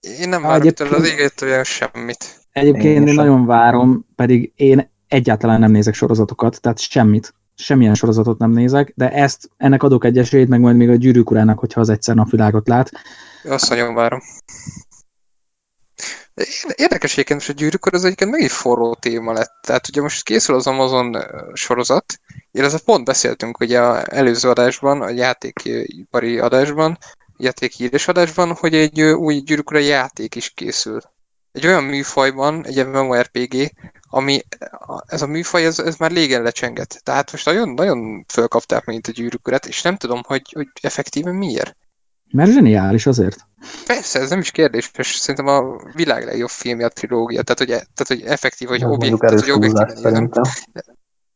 Én nem várok tőle az égetően semmit. Egyébként én nagyon várom, pedig én egyáltalán nem nézek sorozatokat, tehát semmit. Semmilyen sorozatot nem nézek, de ennek adok egy esélyt, meg majd még a Gyűrűk Urának, hogyha az egyszer napvilágot lát. Azt nagyon várom. Érdekes egyébként, hogy a Gyűrűk Ura az egyébként megint forró téma lett. Tehát ugye most készül az Amazon sorozat, illetve pont beszéltünk ugye az előző adásban, a játékipari adásban, játékhíres adásban, hogy egy új Gyűrűk Ura játék is készül. Egy olyan műfajban, egy MMORPG, ami ez a műfaj, ez már régen lecsengett. Tehát most nagyon-nagyon fölkapták mint a Gyűrűk Urát, és nem tudom, hogy effektíven miért. Mert zseniális azért. Persze, ez nem is kérdés, és szerintem a világ legjobb filmje a trilógia, tehát hogy effektív, hogy objektív.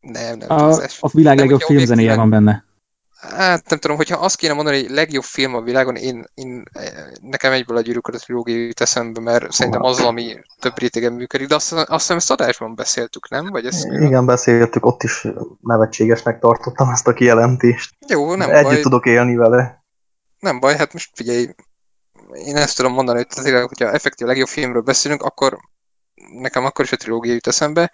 Nem. A világ legjobb filmzenéje van benne. Hát nem tudom, hogyha azt kéne mondani, hogy legjobb film a világon, én nekem egyből a Gyűrűk Ura trilógia jut eszembe, mert szerintem az, ami több rétegen működik, de azt hiszem ezt adásban beszéltük, nem? Vagy igen, beszéltük, ott is nevetségesnek tartottam ezt a kijelentést. Jó, nem baj. Együtt tudok élni vele. Nem baj, hát most figyelj, én ezt tudom mondani, hogy az igaz, hogyha effektív legjobb filmről beszélünk, akkor nekem akkor is a trilógia jut eszembe.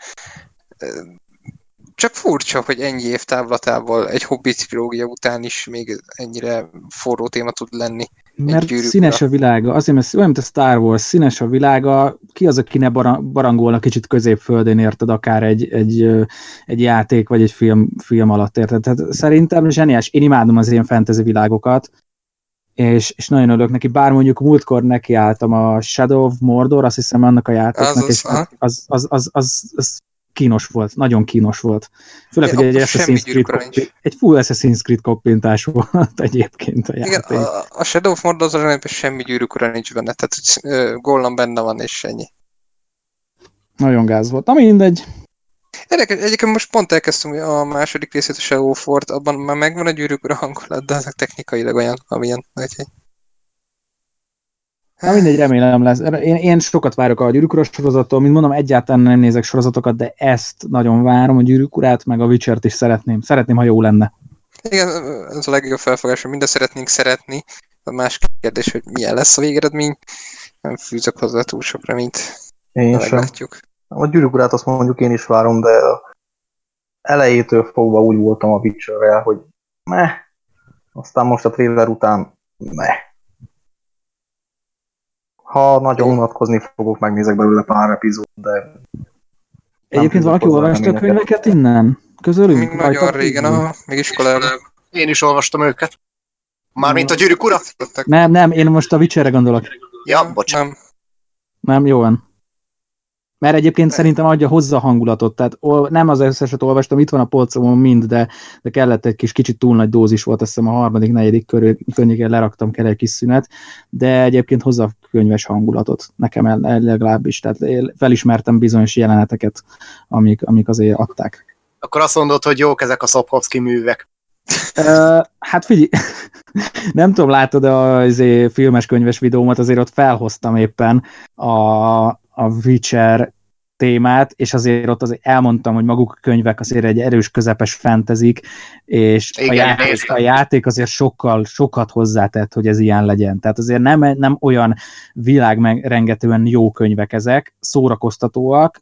Csak furcsa, hogy ennyi év távlatából egy Hobbit trilógia után is még ennyire forró téma tud lenni. Mert színes a világa, azért, mert olyan, mint a Star Wars, színes a világa, ki az, aki ne barangolna kicsit középföldén, érted, akár egy játék, vagy egy film alatt, érted. Tehát szerintem zseniás, én imádom az ilyen fantasy világokat, és nagyon örülök neki, bár mondjuk múltkor nekiálltam a Shadow of Mordor, azt hiszem annak a játéknak, és az kínos volt, nagyon kínos volt. Főleg, hogy egy full Assassin's Creed koppintás volt egyébként a játék. Igen, a Shadow of Mordor azonban semmi Gyűrűk Ura nincs benne, tehát Gollum benne van, és ennyi. Nagyon gáz volt, na mindegy. Egyébként most pont elkezdtem a második részét a Shadow of Mordort, abban már megvan a Gyűrűk Ura hangulat, de ezek technikailag olyan, amilyen. Na mindegy, remélem lesz. Én sokat várok a Gyűrűk Ura sorozattól, mint mondom, egyáltalán nem nézek sorozatokat, de ezt nagyon várom, a Gyűrűk Urát, meg a Witchert is szeretném. Szeretném, ha jó lenne. Igen, ez a legjobb felfogás, hogy mindezt szeretnénk szeretni. A másik kérdés, hogy milyen lesz a végeredmény. Nem fűzök hozzá túl sok reményt. Én sem. A Gyűrűk Urát azt mondjuk én is várom, de elejétől fogva úgy voltam a Witcherrel, hogy meh, aztán most a trailer után meh. Ha nagyon unatkozni fogok, megnézek belőle pár epizód, de Egyébként valaki olvasta a könyveket innen? Közölünk? Nagyon régen, még iskolában. Én is olvastam őket. Mármint a Gyűrűk Ura? Nem, én most a Witcherre gondolok. Ja, bocsánat. Nem, jó van. Mert egyébként szerintem adja hozzá hangulatot, tehát nem az összeset olvastam, itt van a polcomon mind, de kellett egy kis kicsit túl nagy dózis volt, azt hiszem a 3.-4. környékén leraktam, kell egy kis szünet, de egyébként hozzá könyves hangulatot, nekem legalábbis, tehát felismertem bizonyos jeleneteket, amik azért adták. Akkor azt mondod, hogy jók ezek a Szopkovszki művek. Hát figyelj, nem tudom, látod az filmes könyves videómat, azért ott felhoztam éppen a Witcher témát, és azért ott azért elmondtam, hogy maguk a könyvek azért egy erős, közepes fantasy-k, és igen, a játék azért sokat hozzátett, hogy ez ilyen legyen. Tehát azért nem olyan világrengetően jó könyvek ezek, szórakoztatóak,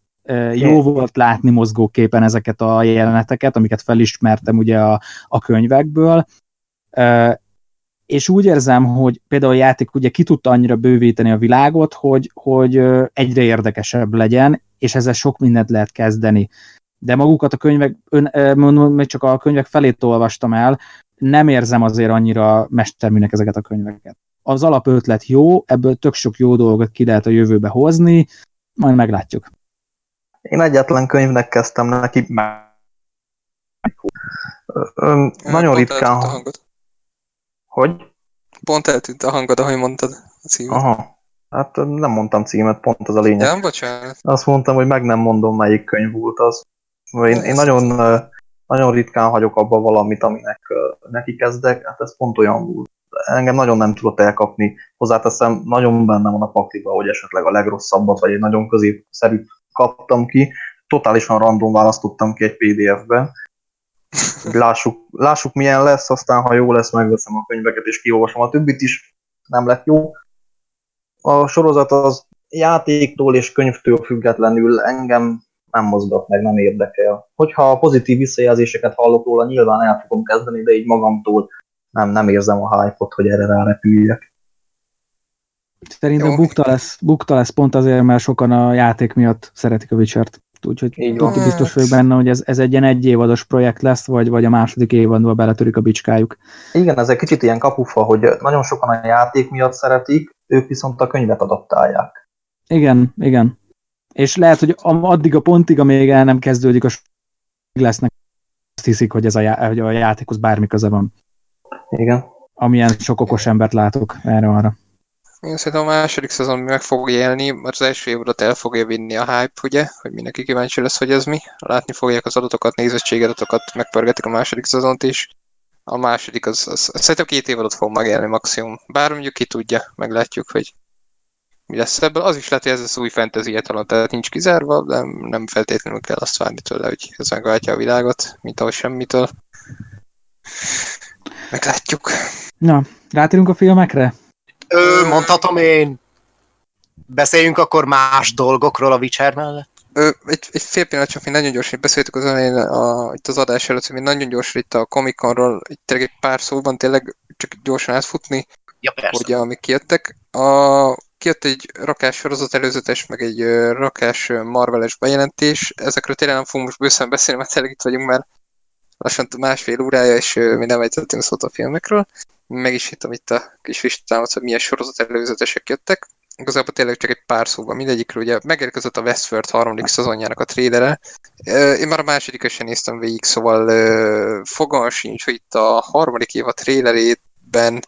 jó volt látni mozgóképen ezeket a jeleneteket, amiket felismertem ugye a könyvekből, és úgy érzem, hogy például a játék ugye ki tudta annyira bővíteni a világot, hogy egyre érdekesebb legyen, és ezzel sok mindent lehet kezdeni. De magukat a könyvek, még csak a könyvek felét olvastam el, nem érzem azért annyira mesterműnek ezeket a könyveket. Az alapötlet jó, ebből tök sok jó dolgot ki lehet a jövőbe hozni, majd meglátjuk. Én egyetlen könyvnek kezdtem neki. Nagyon ritkán... Hogy? Pont eltűnt a hangod, ahogy mondtad a címet. Aha. Hát nem mondtam címet, pont az a lényeg. Nem, bocsánat. Azt mondtam, hogy meg nem mondom, melyik könyv volt az. Én nagyon ritkán hagyok abba valamit, aminek neki kezdek. Hát ez pont olyan volt. Engem nagyon nem tudott elkapni. Hozzáteszem, nagyon benne van a pakliba, hogy esetleg a legrosszabbat, vagy egy nagyon középszerűt kaptam ki. Totálisan random választottam ki egy PDF-ben. Lássuk milyen lesz, aztán ha jó lesz, megveszem a könyveket és kiolvasom a többit is, nem lett jó. A sorozat az játéktól és könyvtől függetlenül engem nem mozgat meg, nem érdekel. Hogyha pozitív visszajelzéseket hallok róla, nyilván el fogom kezdeni, de így magamtól nem érzem a hype-ot, hogy erre rárepüljek. Szerintem bukta lesz pont azért, mert sokan a játék miatt szeretik a Witchert. Úgyhogy biztos vagyok benne, hogy ez egy ilyen egyévados projekt lesz, vagy a második évadban beletörik a bicskájuk. Igen, ez egy kicsit ilyen kapufa, hogy nagyon sokan a játék miatt szeretik, ők viszont a könyvet adaptálják. Igen, igen. És lehet, hogy addig a pontig, amíg el nem kezdődik, lesznek, azt hiszik, hogy hogy a játékhoz bármi köze van. Igen. Amilyen sok okos embert látok erre-arra. Én szerintem a második szezon meg fog élni, mert az első évadat el fogja vinni a hype, ugye, hogy mindenki kíváncsi lesz, hogy ez mi. Látni fogják az adatokat, nézettségadatokat, megpörgetik a második szezont is. A második az szerintem 2 évadat fog megélni maximum. Bár mondjuk ki tudja, meglátjuk, hogy mi lesz ebből. Az is lehet, hogy ez az új fantasy talán, tehát nincs kizárva, de nem feltétlenül kell azt várni tőle, hogy ez megváltja a világot, mint ahogy semmitől. Meglátjuk. Na, rátérünk a filmekre? Mondhatom én. Beszéljünk akkor más dolgokról a Witcher mellett. Egy fél pillanat, csak mi nagyon gyorsan beszéltük az elején itt az adás előtt, hogy mi nagyon gyorsan itt a Comic-Conról, itt egy pár szóban tényleg csak gyorsan átfutni, ja, hogy amik kijöttek. Kijött egy rakás sorozat előzetes, meg egy rakás Marvel-es bejelentés. Ezekről tényleg nem fogunk most bőszen beszélni, mert tényleg itt vagyunk már lassan másfél órája, és mi nem ejtettünk szót a filmekről. Meg is hittem itt a kis listámat, hogy milyen sorozat előzetesek jöttek. Igazából tényleg csak egy pár szóban mindegyikről, ugye megérkezett a Westworld 3. szezonjának a trailere. Én már a másodikat sem néztem végig, szóval fogalmam sincs, hogy itt a 3. év a trailerében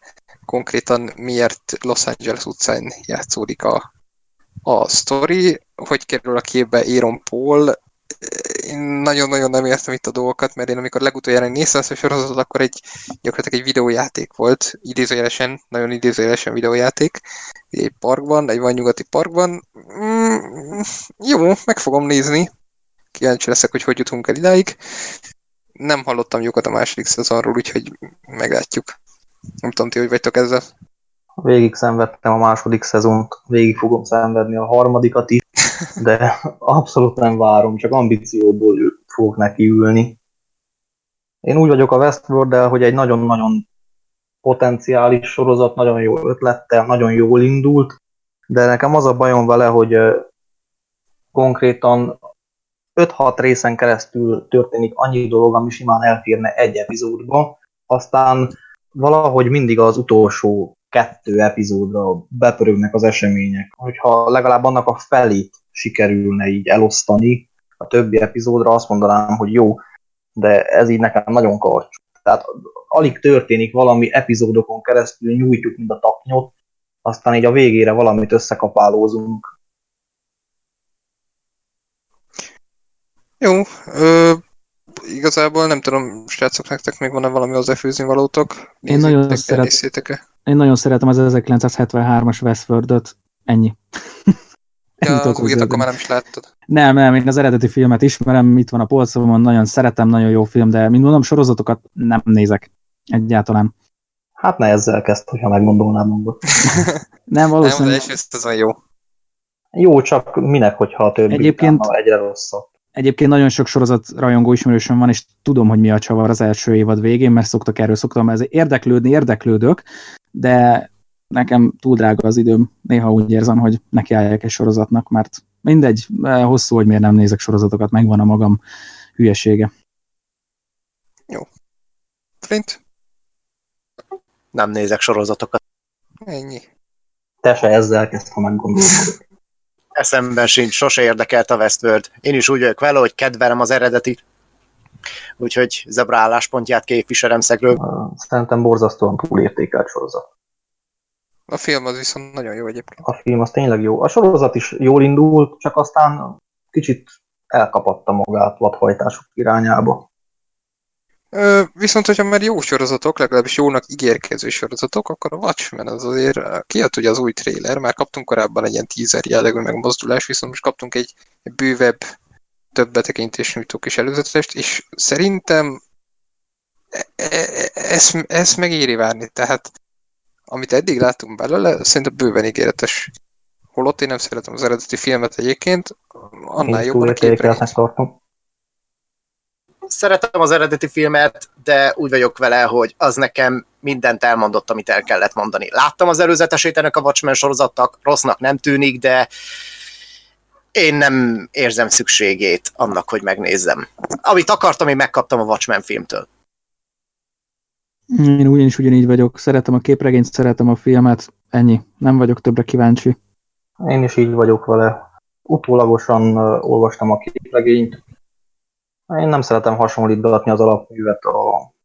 konkrétan miért Los Angeles utcán játszódik a sztori, hogy kerül a képbe Aaron Paul. Én nagyon-nagyon nem értem itt a dolgokat, mert én amikor legutoljára néztem ezt a sorozatot, akkor gyakorlatilag egy videójáték volt, idézőjelesen, nagyon idézőjelesen videójáték, egy parkban, egy vadnyugati parkban. Jó, meg fogom nézni. Kíváncsi leszek, hogy jutunk el idáig. Nem hallottam jókat a második szezonról, úgyhogy meglátjuk. Nem tudom, ti hogy vagytok ezzel? Végig szenvedtem a második szezont, végig fogom szenvedni a harmadikat is, de abszolút nem várom, csak ambícióból fogok neki ülni. Én úgy vagyok a Westworld-del, hogy egy nagyon-nagyon potenciális sorozat, nagyon jó ötlettel, nagyon jól indult, de nekem az a bajom vele, hogy konkrétan 5-6 részen keresztül történik annyi dolog, ami simán elférne egy epizódba, aztán valahogy mindig az utolsó 2 epizódra bepörögnek az események. Hogyha legalább annak a felét sikerülne így elosztani a többi epizódra, azt mondanám, hogy jó, de ez így nekem nagyon karcsú. Tehát alig történik valami, epizódokon keresztül nyújtjuk mind a taknyot, aztán így a végére valamit összekapálózunk. Jó, igazából nem tudom, srácok, nektek még van-e valami hozzáfűzni valótok? Én nagyon szeretem az 1973-as Westworldot, ennyi. Ja, az újat akkor már nem is láttad. Nem, én az eredeti filmet ismerem, itt van a polcomon, nagyon szeretem, nagyon jó film, de mint mondom, sorozatokat nem nézek egyáltalán. Hát ne ezzel kezd, hogyha meggondolnám magad. Nem, valószínűleg. Nem, az első jó. Jó, csak minek, hogyha a többi utána egyre rosszabb. Egyébként nagyon sok sorozat rajongó ismerősöm van, és tudom, hogy mi a csavar az első évad végén, mert szoktam ezért érdeklődök, de nekem túl drága az időm. Néha úgy érzem, hogy nekiálljak egy sorozatnak, mert mindegy, hosszú, hogy miért nem nézek sorozatokat, megvan a magam hülyesége. Jó. Flint? Nem nézek sorozatokat. Ennyi. Te se ezzel kezd, ha meggondolod. Eszemben sincs, sose érdekelt a Westworld. Én is úgy vagyok vele, hogy kedvelem az eredetit. Úgyhogy Zebra álláspontját képviselem szegről. Szerintem borzasztóan túlértékelt sorozat. A film az viszont nagyon jó egyébként. A film az tényleg jó. A sorozat is jól indult, csak aztán kicsit elkapatta magát vadhajtások irányába. Viszont, hogyha már jó sorozatok, legalábbis jónak ígérkező sorozatok, akkor a Watchmen az azért kijött ugye az új trailer, már kaptunk korábban egy ilyen teaser jellegű megmozdulás, viszont most kaptunk egy bővebb, több betekintést nyújtó kis előzetest, és szerintem ezt megéri várni, tehát amit eddig láttunk belőle, szerintem bőven ígéretes. Holott én nem szeretem az eredeti filmet egyébként, annál jobban a képregényt. Szeretem az eredeti filmet, de úgy vagyok vele, hogy az nekem mindent elmondott, amit el kellett mondani. Láttam az előzetesét ennek a Watchmen sorozatnak, rossznak nem tűnik, de én nem érzem szükségét annak, hogy megnézzem. Amit akartam, én megkaptam a Watchmen filmtől. Én ugyanígy vagyok. Szeretem a képregényt, szeretem a filmet, ennyi. Nem vagyok többre kíváncsi. Én is így vagyok vele. Utólagosan olvastam a képregényt. Én nem szeretem hasonlítgatni az alapművet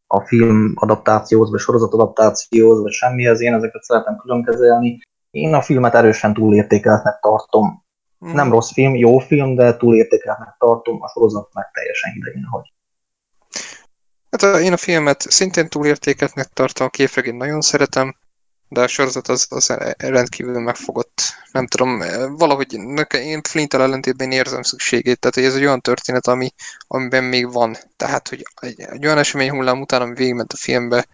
a film adaptációhoz, vagy sorozat adaptációhoz, vagy semmihez. Én ezeket szeretem különkezelni. Én a filmet erősen túlértékeltnek tartom. Nem rossz film, jó film, de túlértékeltnek tartom. A sorozat meg teljesen idegen hagy. Hát én a filmet szintén túlértékeltnek tartom, a képregényt nagyon szeretem, de a sorozat az rendkívül megfogott. Nem tudom, valahogy én Flinttel ellentétben érzem szükségét, tehát hogy ez egy olyan történet, amiben még van. Tehát, hogy egy olyan esemény hullám után, ami végigment a filmbe,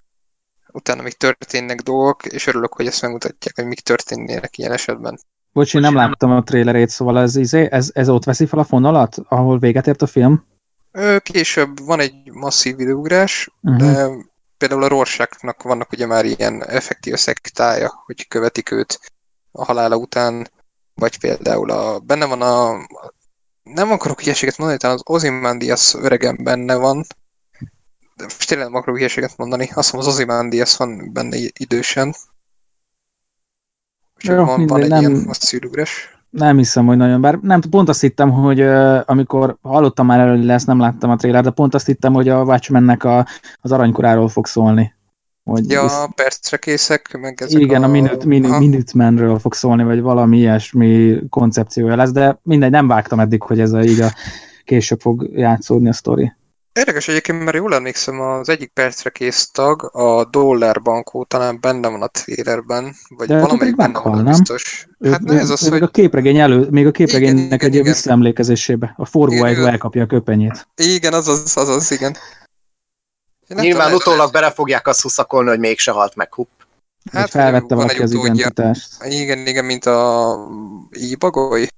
utána még történnek dolgok, és örülök, hogy ezt megmutatják, hogy mik történnének ilyen esetben. Bocsi, nem láttam a trailerét, szóval ez ott veszi fel a fonalat, ahol véget ért a film? Később van egy masszív időugrás, de például a Rorschachnak vannak ugye már ilyen effektív szektája, hogy követik őt a halála után, vagy például benne van nem akarok hülyeséget mondani, talán az Ozymandias öregen benne van, de most tényleg nem akarok hülyeséget mondani, azt hiszem az Ozymandias van benne idősen. Jó, van egy ilyen masszív időugrás. Nem hiszem, hogy nagyon, bár nem, pont azt hittem, hogy amikor hallottam már előle, lesz, nem láttam a trailer, de pont azt hittem, hogy a Watchmennek az aranykoráról fog szólni. Hogy a percre készek, meg ezek igen, a Minutemanről fog szólni, vagy valami ilyesmi koncepciója lesz, de mindegy, nem vágtam eddig, hogy ez így később fog játszódni a sztori. Érdekes egyébként, mert jól emlékszem, az egyik percre kész tag, a Dollárbankó talán benne van a trailerben, vagy de valamelyik benne van, biztos. Hát nem ez az, hogy... Még a képregénynek egy visszaemlékezésébe. A forgóájról elkapja a köpenyét. Igen, azaz, igen. Nyilván utólag bele fogják azt huszakolni, hogy mégse halt meg, hupp. Hát felvette valaki az identitást. Igen, mint a íbagoly.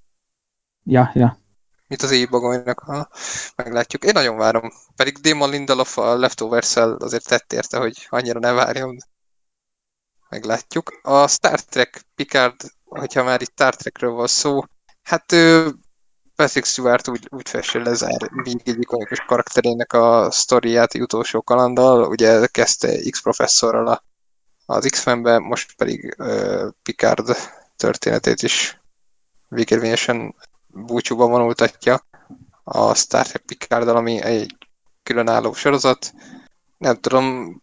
Ja. Mint az éjbagolynak, ha meglátjuk. Én nagyon várom. Pedig Damon Lindelof a Leftovers-szel azért tett érte, hogy annyira ne várjon. Meglátjuk. A Star Trek Picard, hogyha már itt Star Trekről van szó, hát Patrick Stewart úgy festse lezár Big egyik ikonikus karakterének a sztoriát utolsó kalanddal, ugye kezdte X-professzorral az X-Menbe, most pedig Picard történetét is végérvényesen búcsúba vonultatja a Star Trek Picarddal, ami egy különálló sorozat. Nem tudom,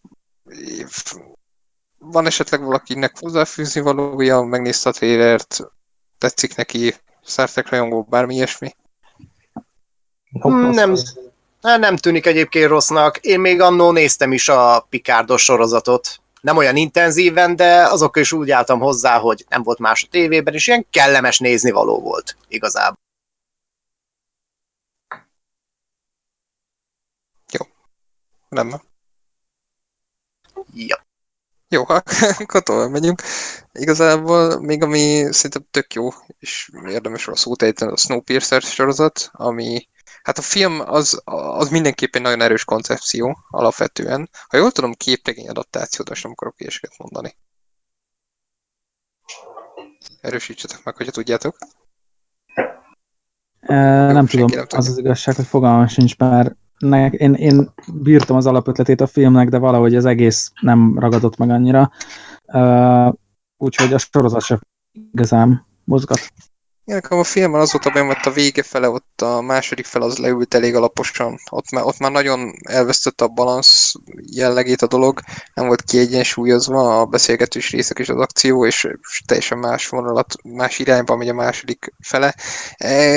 van esetleg valakinek hozzáfűzni valója, megnézte a trailert, tetszik neki, Star Trek rajongó, bármi ilyesmi? Nem tűnik egyébként rossznak. Én még annó néztem is a Picardos sorozatot. Nem olyan intenzíven, de azok is úgy álltam hozzá, hogy nem volt más a tévében, és ilyen kellemes nézni való volt igazából. Jó. Rendben. Ja. Jó, akkor tovább megyünk. Igazából még ami szerintem tök jó, és érdemes rá szót ejteni, a Snowpiercer sorozat, ami, hát a film az mindenképpen nagyon erős koncepció, alapvetően. Ha jól tudom, képregény adaptációt, most nem akarok ilyeseket mondani. Erősítsetek meg, hogyha tudjátok. Nem tudom, az az igazság, hogy fogalmam sincs már. Én bírtam az alapötletét a filmnek, de valahogy az egész nem ragadott meg annyira. Úgyhogy a sorozat sem igazán mozgat. Én nekem a filmben azóta bejött a vége fele, ott a második fel az leült elég alaposan. Ott már nagyon elvesztette a balansz jellegét a dolog, nem volt kiegyensúlyozva a beszélgetős részek és az akció, és teljesen más vonalat, más irányba megy a második fele.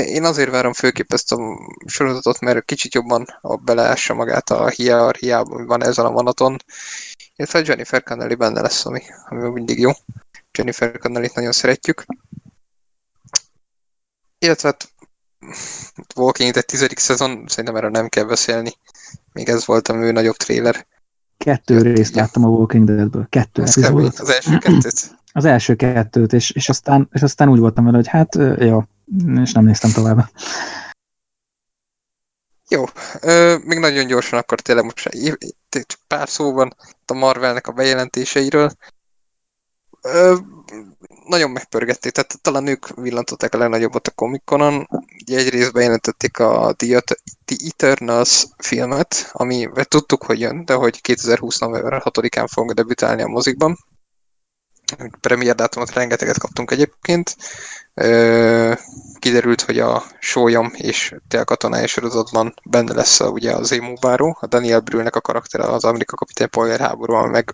Én azért várom főképp ezt a sorozatot, mert kicsit jobban beleássa magát a hierarchiába, ami van ezen a vonaton. Illetve Jennifer Connelly benne lesz, ami mindig jó. Jennifer Connellyt nagyon szeretjük. Illetve hát Walking Dead 10. szezon, szerintem erről nem kell beszélni. Még ez volt a mű nagyobb trailer. 2 részt láttam a Walking Deadből. 2 epizódot. Az első 2-t. Az első 2-t, és aztán úgy voltam vele, hogy hát jó, és nem néztem tovább. Jó, még nagyon gyorsan akkor tényleg most pár szóban a Marvelnek a bejelentéseiről. Nagyon megpörgették, tehát talán ők villantották a legnagyobbat a Comic-Conon. Egyrészt bejelentették a The Eternals filmet, ami tudtuk, hogy jön, de hogy 2020. november 6-án fogunk debütálni a mozikban. Premier dátumot rengeteget kaptunk egyébként. Kiderült, hogy a Sólyom és Télkatonai sorozatban benne lesz ugye az émóváró, a Daniel Brühl-nek a karaktere az Amerika kapitány polgárháborúban, meg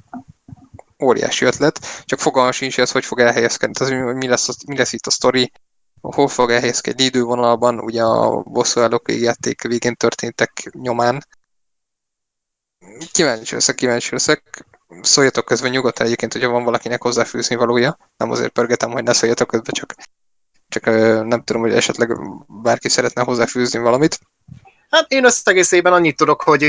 óriási ötlet, csak fogalma sincs ez, hogy fog elhelyezkedni. Tehát, mi lesz itt a sztori, hol fog elhelyezkedni idővonalban, ugye a bosszúállók végjáték végén történtek nyomán. Kíváncsi leszek. Szóljatok közben nyugodtan egyébként, hogyha van valakinek hozzáfűzni valója. Nem azért pörgetem, hogy ne szóljatok közben, csak nem tudom, hogy esetleg bárki szeretne hozzáfűzni valamit. Hát én összegészében annyit tudok, hogy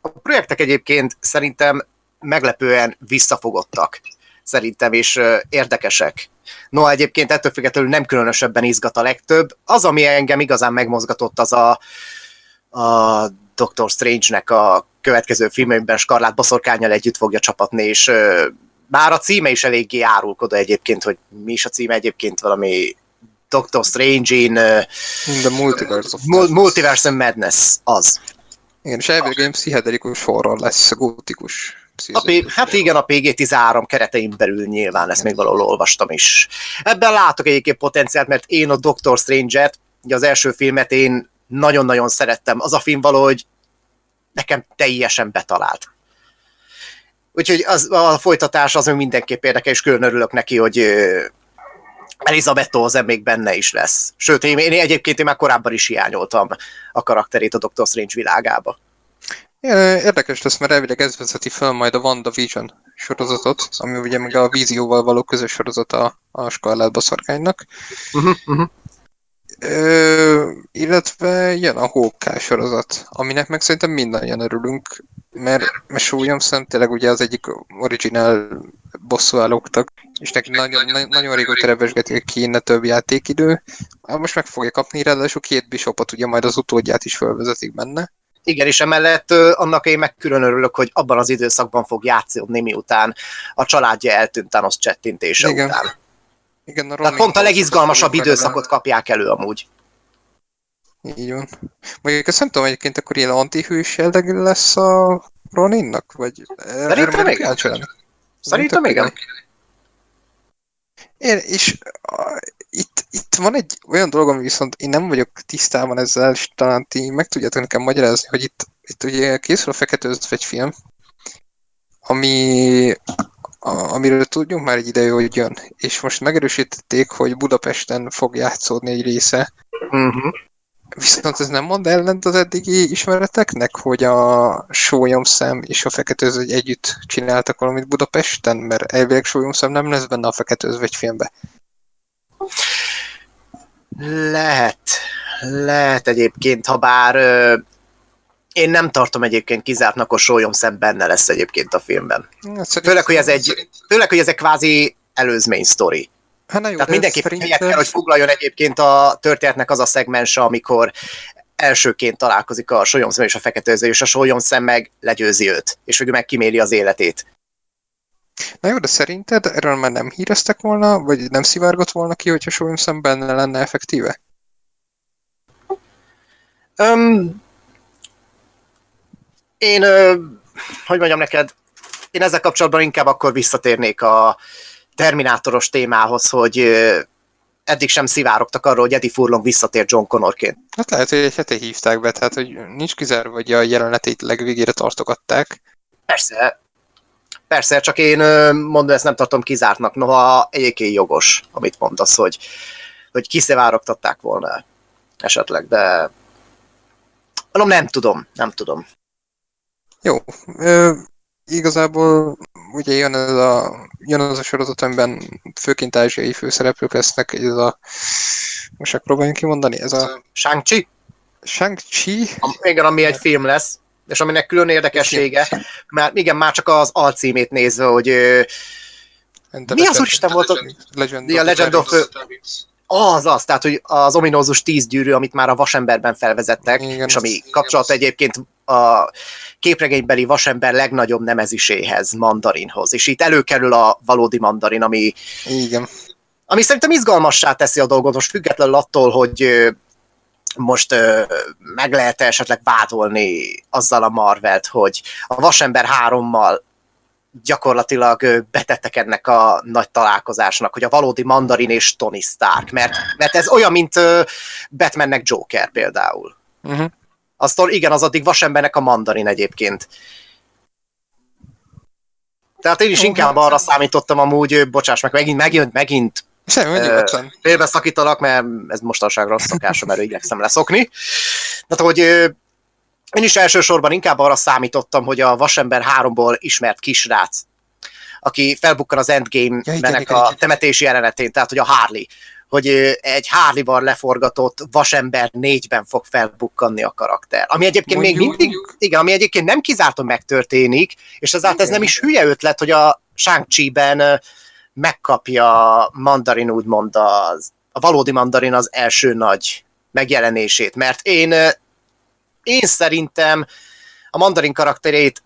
a projektek egyébként szerintem meglepően visszafogottak, szerintem, és érdekesek. No, egyébként ettől függetlenül nem különösebben izgat a legtöbb. Az, ami engem igazán megmozgatott, az a Dr. Strange-nek a következő filmben Skarlát boszorkánnyal együtt fogja csapatni, és már a címe is eléggé árulkodó egyébként, hogy mi is a címe egyébként, valami Dr. Strange in The Multiverse Madness az. Igen, és elvégén pszichedelikus horror lesz, gótikus. Hát igen, a PG-13 keretein belül nyilván, ezt még valahol olvastam is. Ebben látok egyébként potenciált, mert én a Doctor Strange-et, ugye az első filmet én nagyon-nagyon szerettem. Az a film valahogy nekem teljesen betalált. Úgyhogy a folytatás az mindenképp érdekel, és külön örülök neki, hogy Elizabeth Olsen még benne is lesz. Sőt, én egyébként már korábban is hiányoltam a karakterét a Doctor Strange világába. Érdekes lesz, mert elvileg ez vezeti fel majd a WandaVision sorozatot, ami ugye meg a vízióval való közös sorozata a Skarlát boszorkánynak. Illetve jön a Hawkeye sorozat, aminek meg szerintem mindannyian örülünk, mert Sólyom tényleg ugye az egyik originál bosszúállóknak, és neki nagyon régóta rebesgetik, kéne több játékidő. Most meg fogja kapni, ráadásul 2 Bishopot, ugye majd az utódját is felvezetik benne. Igen, és emellett annak én meg külön örülök, hogy abban az időszakban fog játszódni, miután a családja eltűnt Thanos csettintése után. Igen, pont a legizgalmasabb időszakot kapják elő amúgy. Így van. Mondjuk azt nem tudom, egyébként akkor ilyen antihős jellegű lesz a Roninnak? Vagy... Szerintem igen. Szerintem igen. És itt van egy olyan dolog, ami viszont én nem vagyok tisztában ezzel, és talán ti meg tudjátok nekem magyarázni, hogy itt ugye készül a Feketeözvegy film, amiről tudjunk már egy ideje, hogy jön. És most megerősítették, hogy Budapesten fog játszódni egy része. Uh-huh. Viszont ez nem mond ellent az eddigi ismereteknek, hogy a Sólyomszem és a Feketeözvegy együtt csináltak valamit Budapesten, mert elvileg Sólyomszem nem lesz benne a Feketeözvegy filmbe. Lehet egyébként, ha bár én nem tartom egyébként kizártnak, a Sólyomszem benne lesz egyébként a filmben. Főleg, hogy ez egy kvázi előzmény sztori. Hát na jó, tehát mindenképpen helyet kell, hogy foglaljon egyébként a történetnek az a szegmense, amikor elsőként találkozik a Sólyomszem és a Feketeözvegy, és a Sólyomszem meg legyőzi őt, és végül meg kiméli az életét. Na jó, de szerinted erről már nem híreztek volna, vagy nem szivárgott volna ki, hogyha Sólyomszem benne lenne effektíve? Hogy mondjam neked, én ezzel kapcsolatban inkább akkor visszatérnék a Terminátoros témához, hogy eddig sem szivárogtak arról, hogy Eddie Furlong visszatért John Connorként. Hát lehet, hogy egy hete hívták be, tehát hogy nincs kizárva, hogy a jelenetét legvégére tartogatták. Persze, csak én mondom, ezt nem tartom kizártnak, noha egyébként jogos, amit mondasz, hogy kiszivárogtatták volna esetleg, de nem tudom. Jó, igazából ugye jön az a sorozat, amiben főként ázsiai főszereplők lesznek, ez a, most akkor próbáljunk kimondani, ez a... Shang-Chi? Igen, ami egy film lesz, és aminek külön érdekessége, mert igen, már csak az alcímét nézve, hogy mi az úristen volt a... Legend of tehát hogy az ominózus 10 gyűrű, amit már a Vasemberben felvezettek, igen, és ami kapcsolata egyébként a képregénybeli Vasember legnagyobb nemeziséhez, Mandarinhoz. És itt előkerül a valódi Mandarin, ami, igen, ami szerintem izgalmassá teszi a dolgot, most függetlenül attól, hogy most meg lehet esetleg vádolni azzal a Marvelt, hogy a Vasember 3-mal gyakorlatilag betettek ennek a nagy találkozásnak, hogy a valódi Mandarin és Tony Stark, mert ez olyan, mint Batmannek Joker például. Uh-huh. Aztól igen, az addig Vasembernek a Mandarin egyébként. Tehát én is inkább arra számítottam amúgy, bocsáss meg, megint. Félbeszakítalak, mert ez mostanság rossz szokásom, erről igyekszem leszokni. Tehát, hogy én is elsősorban inkább arra számítottam, hogy a Vasember 3-ból ismert kisrác, aki felbukkan az Endgame-nek a temetési jelenetén, tehát hogy a Harley, hogy egy Harley-ban leforgatott Vasember 4-ben fog felbukkanni a karakter. Ami egyébként ami egyébként nem kizárt, hogy megtörténik, és ezáltal ez nem is hülye ötlet, hogy a Shang-Chi-ben megkapja Mandarin, úgymond a valódi Mandarin az első nagy megjelenését, mert én szerintem a Mandarin karakterét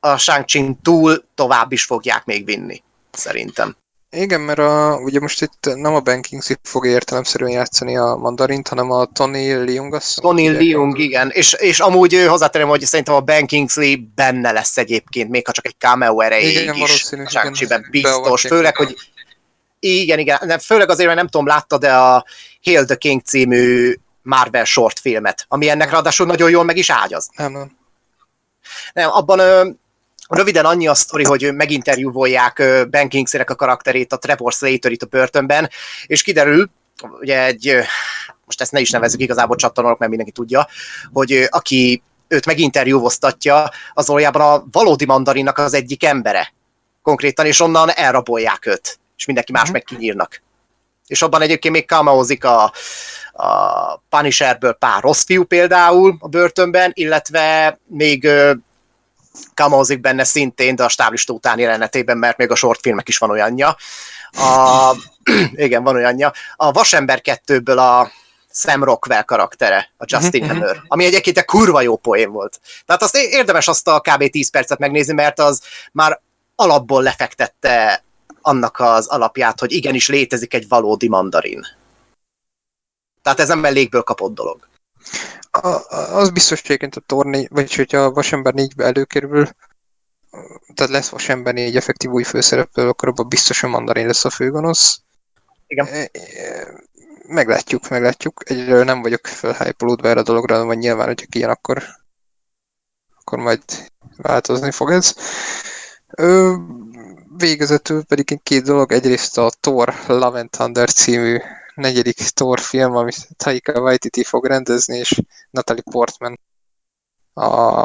a Shang-Chin túl tovább is fogják még vinni, szerintem. Igen, mert ugye most itt nem a Ben Kingsley fog értelemszerűen játszani a Mandarint, hanem a Tony Leung, igen. És amúgy hozzátenem, hogy szerintem a Ben Kingsley benne lesz egyébként, még ha csak egy cameo erejéig igen, is. A Shang-Chi-ben biztos, főleg, hogy igen, főleg azért, mert nem tudom, látta, de a Hail the King című Marvel short filmet, ami ennek ráadásul nagyon jól meg is ágyaz. Nem, abban röviden annyi a sztori, hogy meginterjúvolják Ben Kingsley-nek a karakterét, a Trevor Slater-it a börtönben, és kiderül, ugye most ezt ne is nevezzük igazából csattanónak, mert mindenki tudja, hogy aki őt meginterjúvoztatja, az valójában a valódi Mandarinnak az egyik embere. Konkrétan, és onnan elrabolják őt, és mindenki más meg kinyírnak. És abban egyébként még cameózik a Punisherből pár rossz fiú például a börtönben, illetve még cameózik benne szintén, de a stáblista után jelenetében, mert még a shortfilmek is van olyanja. Igen, van olyanja. A Vasember 2-ből a Sam Rockwell karaktere, a Justin Hammer, ami egyébként egy kurva jó poén volt. Tehát azt érdemes azt a kb. 10 percet megnézni, mert az már alapból lefektette annak az alapját, hogy igenis létezik egy valódi Mandarin. Tehát ez nem légből kapott dolog. Az biztos egyébként a torni, vagyis hogyha a Vasember 4-be előkerül, tehát lesz Vasember 4 effektív új főszereplő, akkor abban biztosan Mandarin lesz a főgonosz. Igen. Meglátjuk. Egyről nem vagyok felhájpolódva erre a dologra, vagy nyilván, hogyha kijön, akkor majd változni fog ez. Végezetül pedig két dolog, egyrészt a Thor Love and Thunder című negyedik Thor film, amit Taika Waititi fog rendezni, és Natalie Portman a...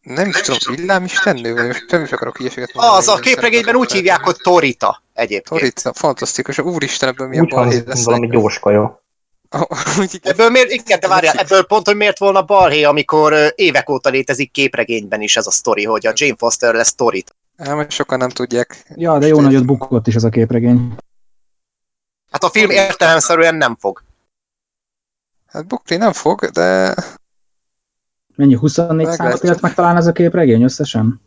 Nem is tudom, villámistennő, vagy nem is akarok ilyeséget mondani. Az a képregényben úgy hívják, hogy Torita egyébként. Torita, fantasztikus. Úristen, ebből milyen balhé lesz. Valami gyors kaja. Ebből miért, igen, de várjál, ebből pont, hogy miért volna balhé, amikor évek óta létezik képregényben is ez a sztori, hogy a Jane Foster lesz Torita. Hát, sokan nem tudják. Ja, de jó nagyot bukott is ez a képregény. Hát a film értelemszerűen nem fog. Hát bukni nem fog, de... Mennyi, 24 számot élt meg talán ez a képregény összesen?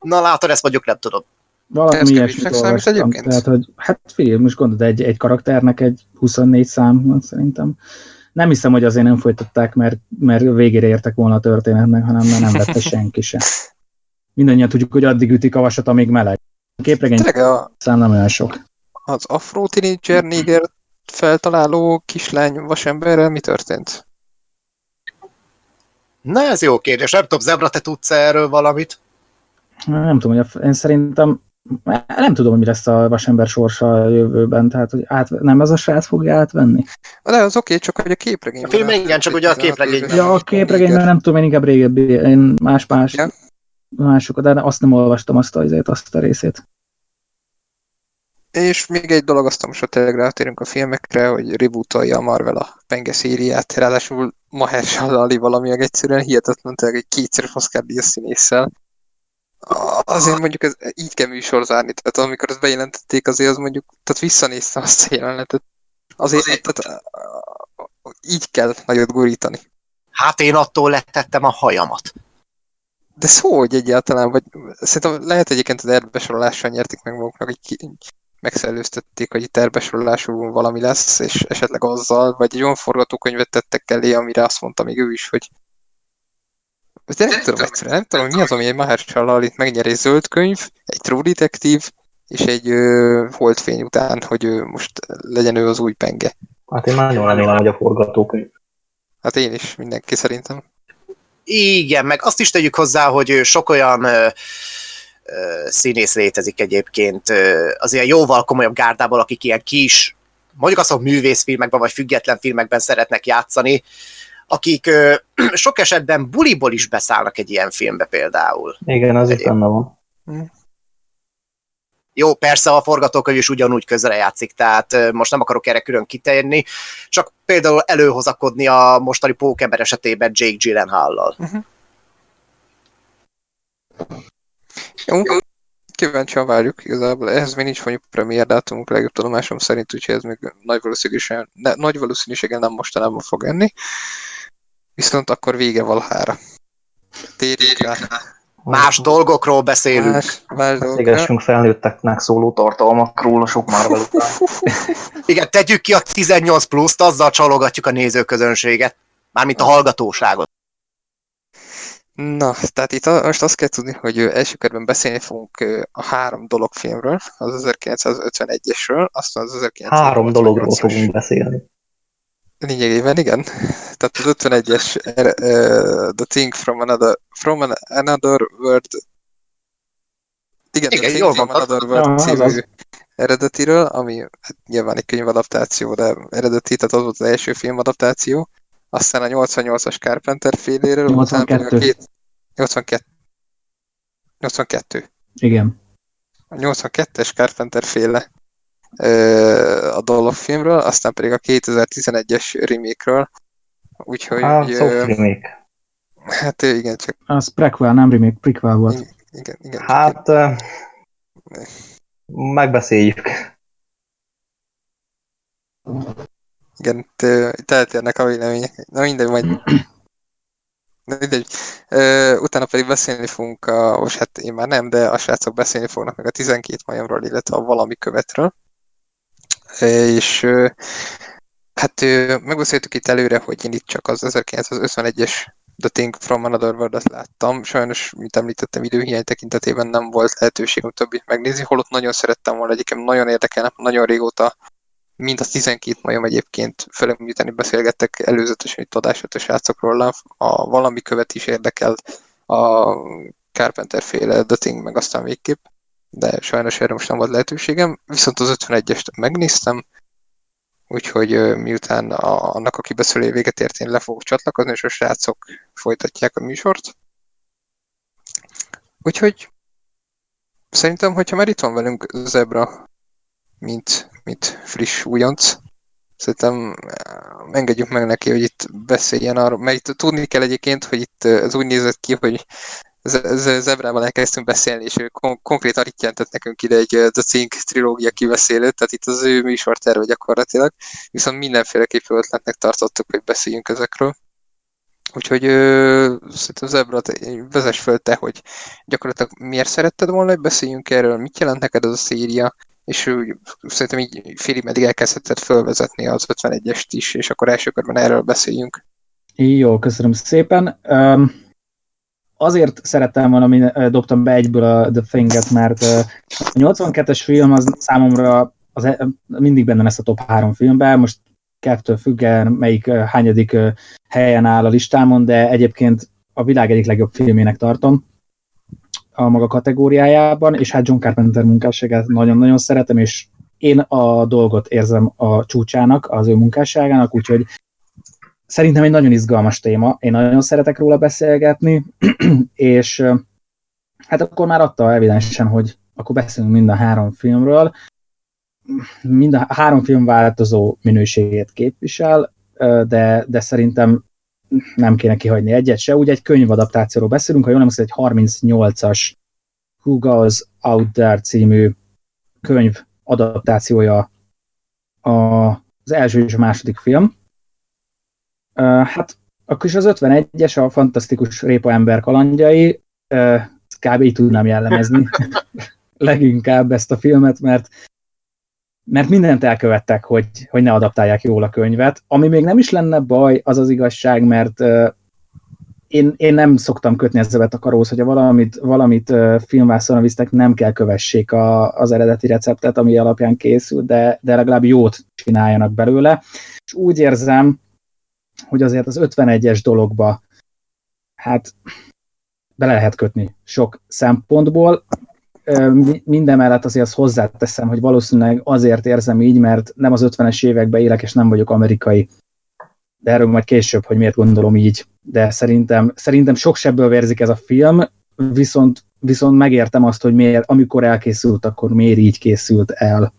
Na látod, ezt mondjuk nem tudom. Valami ilyesmit olvastam. Tehát, hogy, hát figyelj, most gondolod, egy karakternek egy 24 szám, szerintem. Nem hiszem, hogy azért nem folytatták, mert végére értek volna a történetnek, hanem nem vette senki sem. Mindannyian tudjuk, hogy addig ütik a vasat, amíg meleg. A képregény szám nem olyan sok. Az afro-teenager néger feltaláló kislány Vasemberrel mi történt? Na ez jó kérdés, nem tudom, Zebra, te tudsz erről valamit? Nem tudom, hogy én szerintem nem tudom, hogy mi lesz a Vasember sorsa a jövőben, tehát hogy nem ez a srác fogja átvenni? De az oké, csak hogy a képregényben... A filmben igen, csak ugye a képregényben. Ja, a képregényben nem tudom, én inkább régebbi, én másokat, de azt nem olvastam azt a részét. És még egy dolog, aztán most a telegrátérünk a filmekre, hogy rebootolja a Marvel a Penge szériát, ráadásul Mahershala Ali valami egyszerűen hihetetlen, tehát egy kétszeres Oscar-díjas színésszel. Azért mondjuk ez így kell műsor zárni, tehát amikor ezt bejelentették, azért az mondjuk, tehát visszanéztem azt a jelenetet. Azért tehát, így kell nagyot gurítani. Hát én attól letettem a hajamat. De szó, hogy egyáltalán, vagy szerintem lehet egyébként az erbesorolással nyertik meg maguknak, hogy megszellőztették, hogy itt erbesorolásul valami lesz, és esetleg azzal, vagy egy olyan forgatókönyvet tettek elé, amire azt mondta még ő is, hogy de nem tudom, mi az, ami egy Mahershala Alit megnyer egy zöld könyv, egy True Detective, és egy Holdfény után, hogy most legyen ő az új Penge. Hát én már jól remélem, hogy a forgatókönyv. Hát én is, mindenki szerintem. Igen, meg azt is tegyük hozzá, hogy sok olyan színész létezik egyébként, az ilyen jóval komolyabb gárdából, akik ilyen kis, mondjuk azt, hogy művészfilmekben vagy független filmekben szeretnek játszani, akik sok esetben buliból is beszállnak egy ilyen filmbe például. Igen, az itt benne van. Jó, persze a forgatókönyv is ugyanúgy közre játszik, tehát most nem akarok erre külön kitérni, csak például előhozakodni a mostani Pókember esetében Jake Gyllenhaal-lal. Uh-huh. Jó, kíváncsian várjuk, igazából ehhez még nincs mondjuk premier dátumunk legjobb tudomásom szerint, úgyhogy ez még nagy valószínűséggel nem mostanában fog enni, viszont akkor vége valahára. Térjük rá. Más dolgokról beszélünk. Más dolgokról. Égessünk felnőtteknek szóló tartalmakról, sok már után. Igen, tegyük ki a 18 pluszt, azzal csalogatjuk a nézőközönséget, mármint a hallgatóságot. Na, tehát itt most azt kell tudni, hogy első körben beszélni fogunk a három dologfilmről, az 1951-esről, aztán az 1988-es. Három dologról fogunk beszélni. Lényegében igen. Tehát az 51-es The Thing from Another World. Igen, The Thing from Another World című eredetiről, ami hát nyilván egy könyvadaptáció, de eredeti, tehát az volt az első filmadaptáció. Aztán a 88-as Carpenter féléről, 82. Igen. A 82-es Carpenter féle a dologfilmről, aztán pedig a 2011-es remake-ről. Úgyhogy... remake. Hát igen, csak... Az prequel, nem remake, prequel volt. Igen. Hát... megbeszéljük. Igen, itt eltérnek a vélemények. Na mindegy, majd... Utána pedig beszélni fogunk, most hát én már nem, de a srácok beszélni fognak meg a 12 majomról, illetve a valami követről. És Hát megbeszéltük itt előre, hogy én itt csak az 1951-es The Thing from Another World azt láttam. Sajnos, mint említettem, időhiány tekintetében nem volt lehetőségem többit megnézni, holott nagyon szerettem volna, egyébként nagyon érdekelne, nagyon régóta, mint a 12 majom egyébként, főleg miután beszélgettek előzetesen itt adását a srácokról, a valami követ is érdekel a Carpenter-féle The Thing, meg aztán végképp, de sajnos erre most nem volt lehetőségem, viszont az 51-est megnéztem, úgyhogy miután annak a kibeszélő véget ért, én le fogok csatlakozni, és a srácok folytatják a műsort. Úgyhogy szerintem, hogyha már itt van velünk Zebra, mint friss újonc, szerintem engedjük meg neki, hogy itt beszéljen arról, mert itt tudni kell egyébként, hogy itt ez úgy nézett ki, hogy Zebrában elkezdtünk beszélni, és ő konkrétan rittjentett nekünk ide egy The Thing trilógia kiveszélőt, tehát itt az ő műsorterve gyakorlatilag, viszont mindenféleképpen ötletnek tartottuk, hogy beszéljünk ezekről. Úgyhogy szerintem Zebra, vezess föl te, hogy gyakorlatilag miért szeretted volna, hogy beszéljünk erről, mit jelent neked ez a széria, és szerintem így félig meddig elkezdheted fölvezetni az 51-est is, és akkor első körben erről beszéljünk. Jó, köszönöm szépen. Azért szerettem valami, dobtam be egyből a The Thing-et, mert a 82-es film az számomra mindig benne lesz a top 3 filmben, most kettől függen, melyik hányadik helyen áll a listámon, de egyébként a világ egyik legjobb filmének tartom a maga kategóriájában, és hát John Carpenter munkásságát nagyon-nagyon szeretem, és én a dolgot érzem a csúcsának, az ő munkásságának, úgyhogy szerintem egy nagyon izgalmas téma, én nagyon szeretek róla beszélgetni, és hát akkor már adta evidensen, hogy akkor beszélünk mind a három filmről. Mind a három film változó minőségét képvisel, de szerintem nem kéne kihagyni egyet se. Ugye egy könyvadaptációról beszélünk, ha jól nem egy 38-as Who Goes Out There című könyv adaptációja az első és a második film. Hát akkor is az 51-es a fantasztikus répaember kalandjai, kb. Így tudnám jellemezni leginkább ezt a filmet, mert mindent elkövettek, hogy ne adaptálják jól a könyvet. Ami még nem is lenne baj, az az igazság, mert én nem szoktam kötni ezzel a karóhoz, hogyha valamit filmvászonra visztek, nem kell kövessék az eredeti receptet, ami alapján készül, de legalább jót csináljanak belőle. És úgy érzem, hogy azért az 51-es dologba hát bele lehet kötni sok szempontból. Mindemellett azért azt hozzáteszem, hogy valószínűleg azért érzem így, mert nem az 50-es években élek, és nem vagyok amerikai. De erről majd később, hogy miért gondolom így. De szerintem sok sebből vérzik ez a film, viszont megértem azt, hogy miért, amikor elkészült, akkor miért így készült el.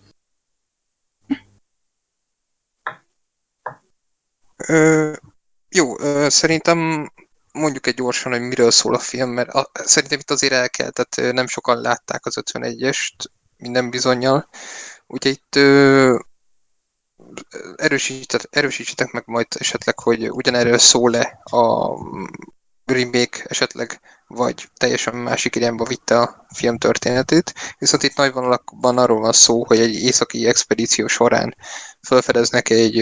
Szerintem mondjuk egy gyorsan, hogy miről szól a film, mert szerintem itt azért el kell, tehát nem sokan látták az 51-est, minden bizonnyal. Ugye itt erősítsetek meg majd esetleg, hogy ugyanerről szól-e a remake esetleg, vagy teljesen másik irányba vitte a film történetét. Viszont itt nagy vonalakban arról van szó, hogy egy északi expedíció során felfedeznek egy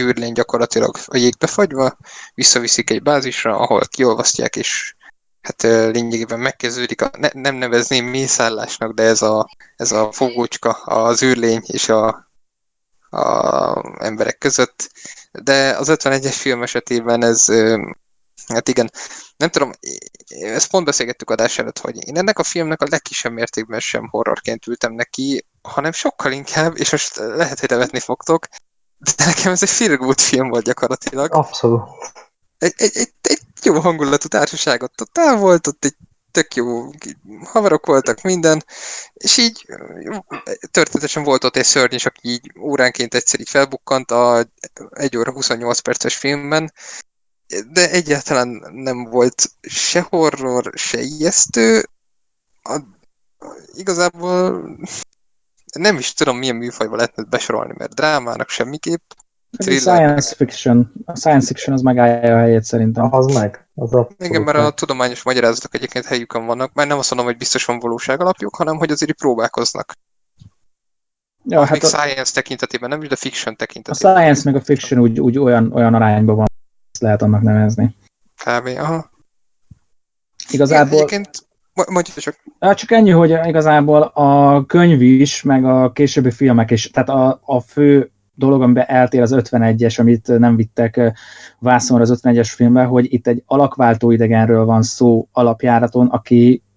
űrlény gyakorlatilag a jégbe fagyva, visszaviszik egy bázisra, ahol kiolvasztják, és hát lényegében megkezdődik nem nevezném mészállásnak, de ez a fogócska az űrlény és a emberek között. De az 51-es film esetében ez, hát igen, nem tudom, ezt pont beszélgettük adás előtt, hogy én ennek a filmnek a legkisebb mértékben sem horrorként ültem neki, hanem sokkal inkább, és most lehet, hogy nevetni fogtok, de nekem ez egy feel-good film volt gyakorlatilag. Abszolút. Egy jó hangulatú társaságot totál volt, ott egy tök jó haverok voltak, minden, és így történetesen volt ott egy szörny, és aki így óránként egyszer így felbukkant a 1 óra 28 perces filmben, de egyáltalán nem volt se horror, se ijesztő. Igazából nem is tudom, milyen műfajba lehetne besorolni, mert drámának semmiképp. A science fiction az megállja a helyét szerintem. Igen, mert a tudományos magyarázatok egyébként helyükön vannak, mert nem azt mondom, hogy biztosan valóság alapjuk, hanem hogy azért próbálkoznak. Ja, hát még a science tekintetében nem is, de fiction tekintetében. A science meg a fiction úgy olyan arányban van, ezt lehet annak nevezni. Kb. Aha. Igazából... Egyébként... Mondja csak. Csak ennyi, hogy igazából a könyv is, meg a későbbi filmek is, tehát a fő dolog, amiben eltér az 51-es, amit nem vittek vászonra az 51-es filmben, hogy itt egy alakváltó idegenről van szó alapjáraton,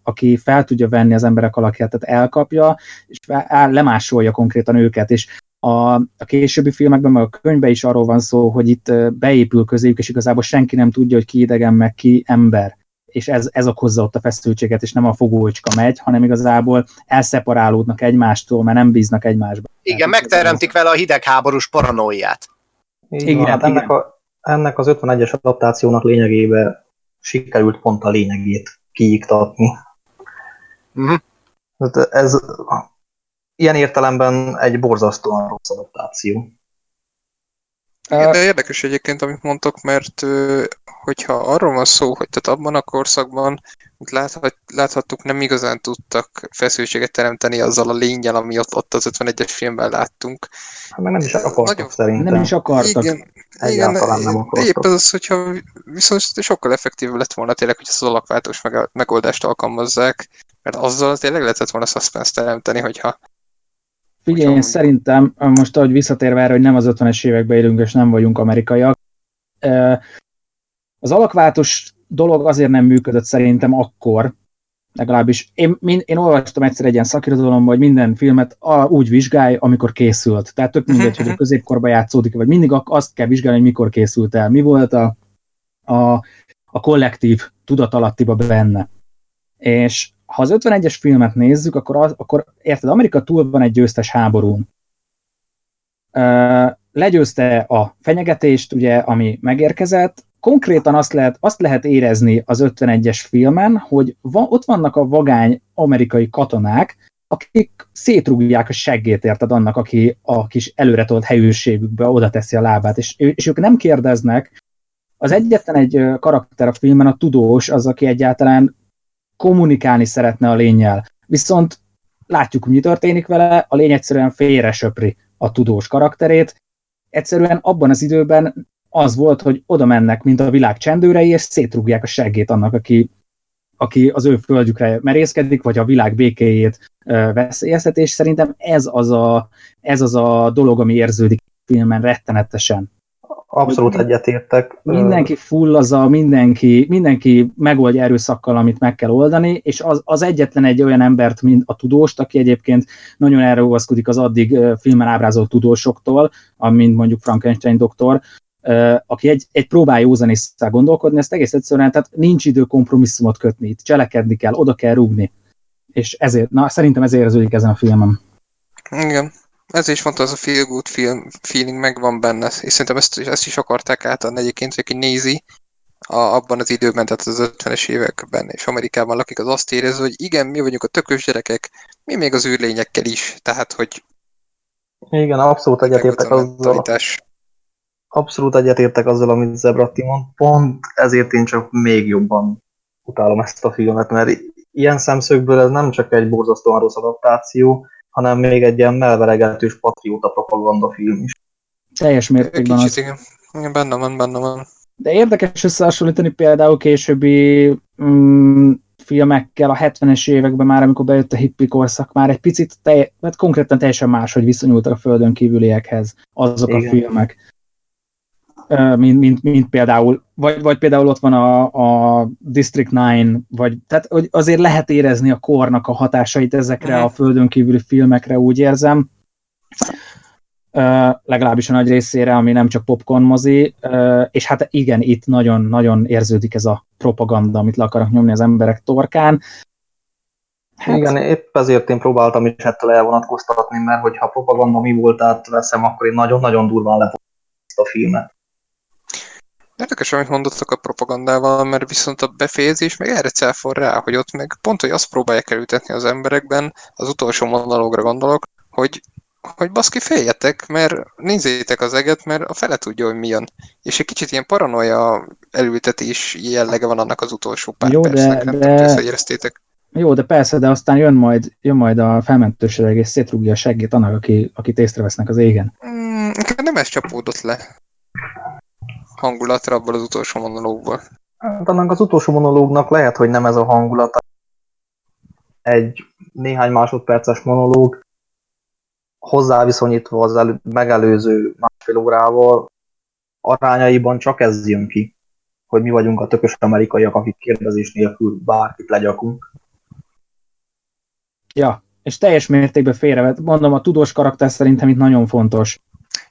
aki fel tudja venni az emberek alakját, tehát elkapja, és lemásolja konkrétan őket, és a későbbi filmekben, meg a könyvben is arról van szó, hogy itt beépül közéjük, és igazából senki nem tudja, hogy ki idegen, meg ki ember. És ez okozza ott a feszültséget, és nem a fogócska megy, hanem igazából elszeparálódnak egymástól, mert nem bíznak egymásba. Igen, megteremtik vele a hidegháborús paranóiát. Igen, hát ennek az 51-es adaptációnak lényegében sikerült pont a lényegét kiiktatni. Uh-huh. Ez ilyen értelemben egy borzasztóan rossz adaptáció. De érdekes egyébként, amit mondtok, mert hogyha arról van szó, hogy tehát abban a korszakban, láthattuk, nem igazán tudtak feszültséget teremteni azzal a lénnyel, ami ott az 51-es filmben láttunk. Mert nem is akartak szerintem. Nem is akartak. Igen, nem akartak. Épp az az, hogyha viszont sokkal effektív lett volna tényleg, hogy ezt az alakváltós megoldást alkalmazzák, mert azzal tényleg lehetett volna suspense teremteni, hogyha... Figyelj, én szerintem, most ahogy visszatérve erre, hogy nem az 50-es években élünk, és nem vagyunk amerikaiak, az alakváltós dolog azért nem működött szerintem akkor, legalábbis én olvastam egyszer egy ilyen szakirodalomban, hogy minden filmet úgy vizsgálj, amikor készült. Tehát tök mindegy, hogy a középkorban játszódik, vagy mindig azt kell vizsgálni, hogy mikor készült el. Mi volt a kollektív tudatalattiba benne. És ha az 51-es filmet nézzük, akkor érted, Amerika túl van egy győztes háborún. Legyőzte a fenyegetést, ugye, ami megérkezett. Konkrétan azt lehet érezni az 51-es filmen, hogy ott vannak a vagány amerikai katonák, akik szétrúgják a seggét, érted, annak, aki a kis előretolt helyőrségükbe oda teszi a lábát, és ők nem kérdeznek. Az egyetlen egy karakter a filmen, a tudós, az, aki egyáltalán kommunikálni szeretne a lénnyel. Viszont látjuk, hogy mi történik vele, a lény egyszerűen félresöpri a tudós karakterét. Egyszerűen abban az időben az volt, hogy oda mennek, mint a világ csendőrei, és szétrúgják a seggét annak, aki az ő földjükre merészkedik, vagy a világ békéjét veszélyezteti, és szerintem ez az a dolog, ami érződik a filmen rettenetesen. Abszolút egyetértek. Mindenki fullaza, mindenki megoldja erőszakkal, amit meg kell oldani, és az egyetlen egy olyan embert, mint a tudóst, aki egyébként nagyon erre óvaszkodik az addig filmen ábrázolt tudósoktól, amint mondjuk Frankenstein doktor, aki egy próbál józan észre gondolkodni, ezt egész egyszerűen, tehát nincs idő kompromisszumot kötni, itt cselekedni kell, oda kell rúgni. És ezért, szerintem ez érződik ezen a filmen. Igen. Ez is fontos, az a feel good feeling megvan benne, és szerintem ezt is akarták átadni egyébként, hogy aki nézi abban az időben, tehát az 50-es években, és Amerikában lakik, az azt érez, hogy igen, mi vagyunk a tökös gyerekek, mi még az űrlényekkel is, tehát hogy... Igen, abszolút egyetértek azzal. Abszolút egyetértek azzal, amit Zebratti mond, pont ezért én csak még jobban utálom ezt a filmet, mert ilyen szemszögből ez nem csak egy borzasztóan rossz adaptáció, hanem még egy ilyen melveregetős patrióta propaganda film is. Teljes mértékben az. Igen, benne van. De érdekes összehasonlítani például későbbi filmekkel a 70-es években már, amikor bejött a hippi korszak, már egy picit, mert konkrétan teljesen más, hogy viszonyultak a földön kívüliekhez azok igen. A filmek. Mint például, vagy például ott van a District 9, vagy, tehát azért lehet érezni a kornak a hatásait ezekre a földön kívüli filmekre, úgy érzem. Legalábbis a nagy részére, ami nem csak popcorn mozi, és hát igen, itt nagyon-nagyon érződik ez a propaganda, amit le akarnak nyomni az emberek torkán. Hát... Igen, épp ezért én próbáltam is ettől elvonatkoztatni, mert hogyha propaganda mi volt átveszem, akkor én nagyon-nagyon durván lefogom ezt a filmet. Érdekes, amit mondottak a propagandával, mert viszont a befejezés meg erre cáfol rá, hogy ott meg pont, hogy azt próbálják elültetni az emberekben, az utolsó monológra gondolok, hogy baszki, féljetek, mert nézzétek az eget, mert a fele tudja, hogy mi jön. És egy kicsit ilyen paranoia elültetés jellege van annak az utolsó pár percnek, nem tudom, hogy ezt éreztétek. Jó, de persze, de aztán jön majd a felmentősereg, és szétrúgja a seggét annak, akit észrevesznek az égen. Nem ez csapódott le hangulatra abból az utolsó monológból. Talán az utolsó monológnak lehet, hogy nem ez a hangulata. Egy néhány másodperces monológ hozzáviszonyítva az megelőző másfél órával arányaiban csak ez jön ki, hogy mi vagyunk a tökös amerikaiak, akik kérdezés nélkül bárkit legyakunk. Ja, és teljes mértékben félrevet. Mondom, a tudós karakter szerintem itt nagyon fontos.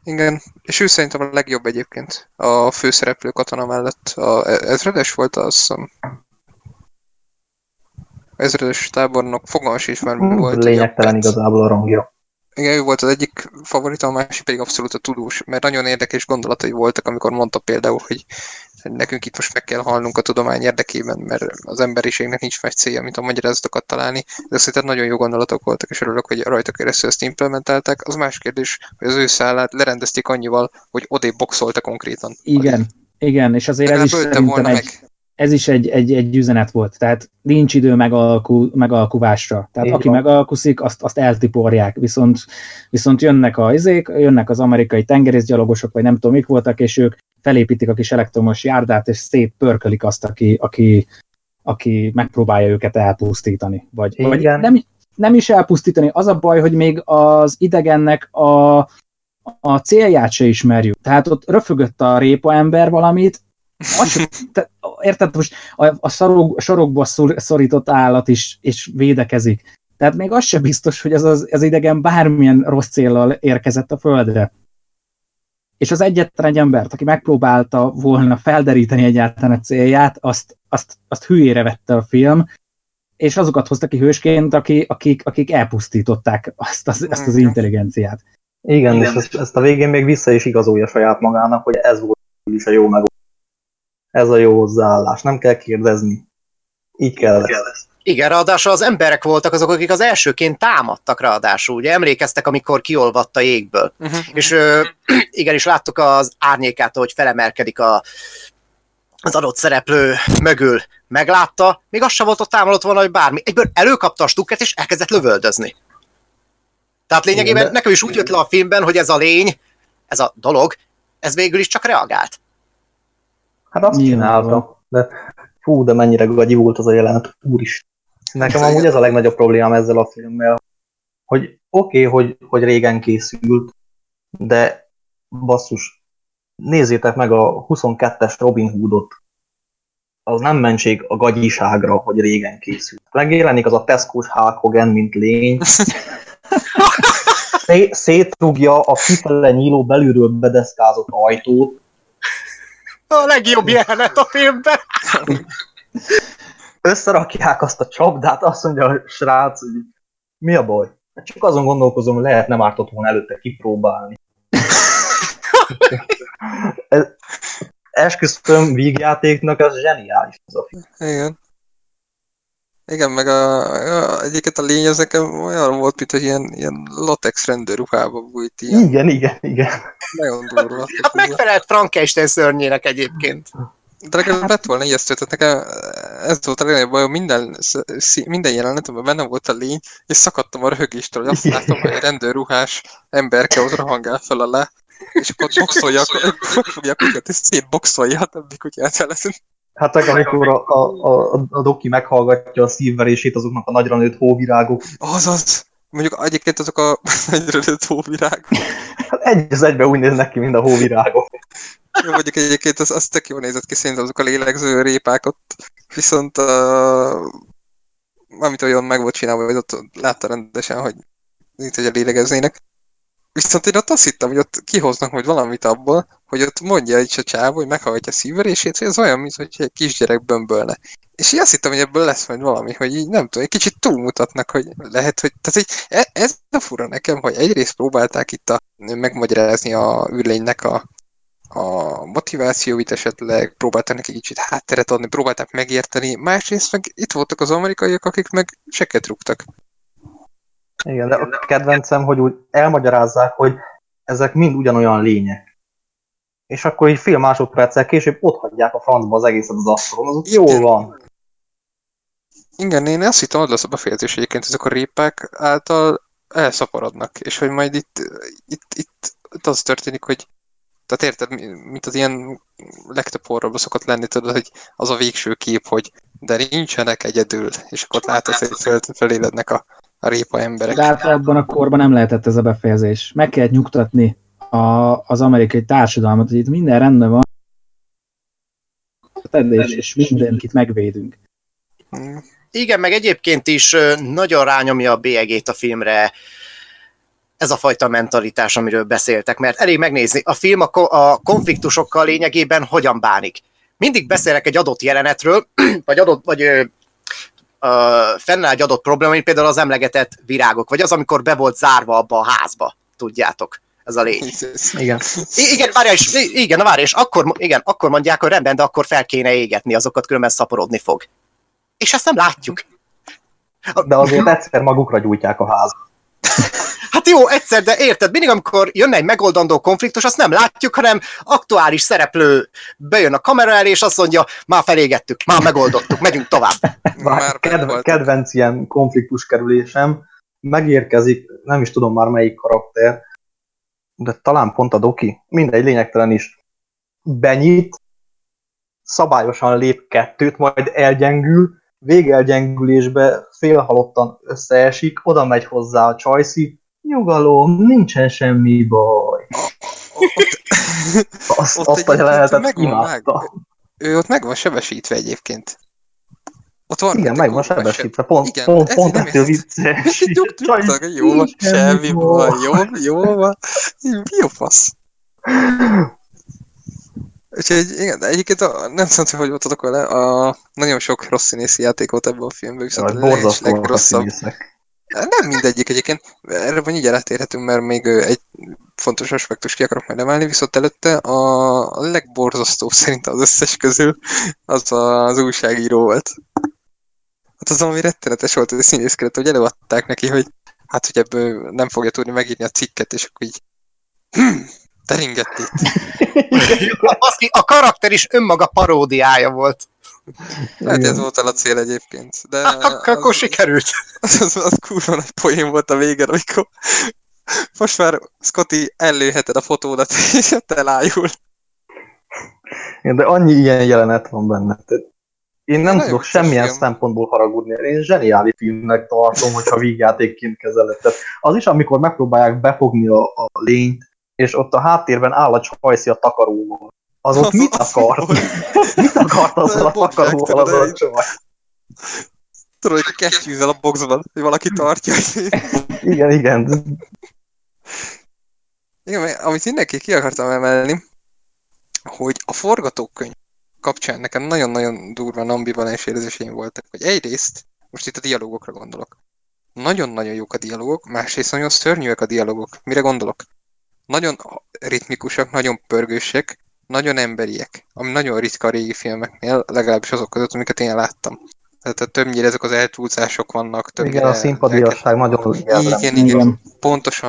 Igen, és ő szerintem a legjobb egyébként a főszereplő katona mellett. Ezredes volt az szem. Ezredes tábornok, fogalmas is már volt. Lényegtelen igazából a rangja. Igen, ő volt az egyik favorita, a másik pedig abszolút a tudós, mert nagyon érdekes gondolatai voltak, amikor mondta például, hogy nekünk itt most meg kell halnunk a tudomány érdekében, mert az emberiségnek nincs más célja, mint a magyarázatokat találni. De szerintem nagyon jó gondolatok voltak, és örülök, hogy rajta keresztül ezt implementálták. Az más kérdés, hogy az ő szállát lerendezték annyival, hogy odébb boxolta konkrétan. Igen, igen, és azért ez is szerintem egy üzenet volt. Tehát nincs idő megalkuvásra. Tehát aki megalkuszik, azt eltiporják. Viszont jönnek az amerikai tengerészgyalogosok, vagy nem tudom, mik voltak, és ők felépítik a kis elektromos járdát, és szétpörkölik azt, aki megpróbálja őket elpusztítani. Vagy nem is elpusztítani. Az a baj, hogy még az idegennek a célját se ismerjük. Tehát ott röfögött a répa ember valamit, érted, most a sarokba szorított állat is és védekezik. Tehát még az se biztos, hogy az idegen bármilyen rossz céllal érkezett a földre. És az egyetlen egy embert, aki megpróbálta volna felderíteni egyáltalán a célját, azt hülyére vette a film, és azokat hozta ki hősként, akik elpusztították azt az intelligenciát. Igen, és ezt a végén még vissza is igazolja saját magának, hogy ez volt is a jó megoldás. Ez a jó hozzáállás, nem kell kérdezni. Így kell lesz. Igen, ráadásul az emberek voltak azok, akik az elsőként támadtak ráadásul, ugye emlékeztek, amikor kiolvadt a jégből. Uh-huh. És igenis láttuk az árnyékától, hogy felemelkedik az adott szereplő mögül. Meglátta, még az sem volt, ott támadott volna, hogy bármi. Egyből előkapta a stukert, és elkezdett lövöldözni. Tehát lényegében nekem is úgy jött le a filmben, hogy ez a lény, ez a dolog, ez végül is csak reagált. Hát azt csinálta, de fú, de mennyire gagyi volt az a jelenet, úristen. Nekem amúgy ez a legnagyobb problémám ezzel a filmmel, hogy oké, hogy régen készült, de basszus, nézzétek meg a 22-es Robin Hoodot. Az nem mentség a gagyiságra, hogy régen készült. Megjelenik az a Tesco-s Hulk Hogan, mint lény. Szétrugja a kifele nyíló belülről bedeszkázott ajtót. A legjobb jelenet a filmben. Összerakják azt a csapdát, azt mondja a srác, hogy mi a baj? Csak azon gondolkozom, hogy lehet nem ártott volna előtte kipróbálni. Esküszöm vígjátéknak, ez zseniális az a film. Igen. Igen, meg egyiket a lény az nekem olyan volt, mint hogy ilyen latex rendőrruhába bújt ilyen. Igen. Nagyon durva. Hát megfelelt Frankenstein szörnyének egyébként. De nekem lett volna ijesztő, tehát nekem ez volt a legnagyobb baj, hogy minden jelenetemben benne volt a lény, és szakadtam a röhögéstől, hogy azt látom, hogy egy rendőrruhás emberke ott rohangál fel alá, és akkor boxolják őket, és szétboxolja a többi kutyát ellen. Hát amikor a doki meghallgatja a szívverését azoknak a nagyra nőtt hóvirágok. Azaz! Mondjuk egyébként azok a nagyra nőtt hóvirágok. Egy az egyben úgy néznek ki, mint a hóvirágok. Jó, mondjuk egyébként az tök jól nézett ki szerintem azok a lélegző répák ott. Viszont amit olyan meg volt csinálva, hogy ott látta rendesen, hogy itt ugye lélegeznének. Viszont én ott azt hittem, hogy ott kihoznak majd valamit abból, hogy ott mondja egy csávó, hogy meghallgatja a szívverését, hogy ez olyan, mint hogy egy kisgyerek bömbölne. És én azt hittem, hogy ebből lesz majd valami, hogy így nem tudom, egy kicsit túlmutatnak, hogy lehet, hogy... Tehát így, ez a fura nekem, hogy egyrészt próbálták itt megmagyarázni a űrlénynek a motivációit esetleg, próbálták neki kicsit hátteret adni, próbálták megérteni, másrészt meg itt voltak az amerikaiak, akik meg seket rúgtak. Igen, de a kedvencem, hogy úgy elmagyarázzák, hogy ezek mind ugyanolyan lények. És akkor így fél másodperccel később ott hagyják a francba az egészet az asztalon, az jól van. Igen, én azt hittem, hogy lesz a befejezés egyébként, ezek a répák által elszaporodnak, és hogy majd itt az történik, hogy tehát érted, mint az ilyen legtöbb horrorban szokott lenni, tudod, hogy az a végső kép, hogy de nincsenek egyedül, és akkor látod, hogy felélednek a répa emberek. De általában a korban nem lehetett ez a befejezés. Meg kellett nyugtatni az amerikai társadalmat, hogy itt minden rendben van, és mindenkit megvédünk. Igen, meg egyébként is nagyon rányomja a bélyegét a filmre ez a fajta mentalitás, amiről beszéltek, mert elég megnézni, a film a konfliktusokkal lényegében hogyan bánik. Mindig beszélek egy adott jelenetről, fennáll egy adott probléma, mint például az emlegetett virágok, vagy az, amikor be volt zárva abba a házba, tudjátok. Ez a lény. Igen. Akkor mondják, hogy rendben, de akkor fel kéne égetni azokat, különben szaporodni fog. És ezt nem látjuk. De azért egyszer magukra gyújtják a házat. Hát jó, egyszer, de érted, mindig amikor jönne egy megoldandó konfliktus, azt nem látjuk, hanem aktuális szereplő bejön a kamera elé, és azt mondja, már felégettük, már megoldottuk, megyünk tovább. Már kedvenc ilyen konfliktus kerülésem, megérkezik, nem is tudom már melyik karakter, de talán pont a Doki, mindegy, lényegtelen is, benyit, szabályosan lép kettőt, majd elgyengül, végelgyengülésbe félhalottan összeesik, oda megy hozzá a Csajci, nyugalom, nincsen semmi baj. Azt a jelenetet imádta. Ő ott meg van sebesítve egyébként. Igen, meg van sebesítve, pont ettől vicces. Jó van, semmi baj, jó van, jó fasz. Úgyhogy igen, egyébként nem tudom, hogy voltatok vele, nagyon sok rossz színészi játék volt ebben a filmben, viszont legrosszabb. Nem mindegyik egyébként, erre van így elátérhetünk, mert még egy fontos aspektus ki akarok majd emelni, viszont előtte a legborzasztóbb szerint az összes közül az újságíró volt. Hát az, ami rettenetes volt az a színészkedet, hogy előadták neki, hogy hát, hogy ebből nem fogja tudni megírni a cikket, és akkor így teringett itt. A karakter is önmaga paródiája volt. Hát ez volt el a cél egyébként. De akkor sikerült. Az kurva nagy poén volt a vége, amikor most már Scotty ellőheted a fotódat, és elájul. De annyi ilyen jelenet van benne. Én nem tudok semmilyen szempontból haragudni. Én zseniális filmnek tartom, hogyha vígjátékként kezeled. Az is, amikor megpróbálják befogni a lényt, és ott a háttérben áll a Csajci a takaróval. Az ott mit akart? Mit akart azzal a takaróval az a Csajci? Tudod, hogy kesztyűzzel a boxban, hogy valaki tartja. Igen. Igen, amit mindenki ki akartam emelni, hogy a forgatókönyv kapcsán nekem nagyon-nagyon durván ambivalens érzéseim voltak, hogy egyrészt, most itt a dialógokra gondolok, nagyon-nagyon jók a dialógok, másrészt nagyon szörnyűek a dialógok. Mire gondolok? Nagyon ritmikusak, nagyon pörgősek, nagyon emberiek, ami nagyon ritka a régi filmeknél, legalábbis azok között, amiket én láttam. Tehát többnyire ezek az eltúlzások vannak. Igen, a színpadiasság nagyon jellemző. Igen,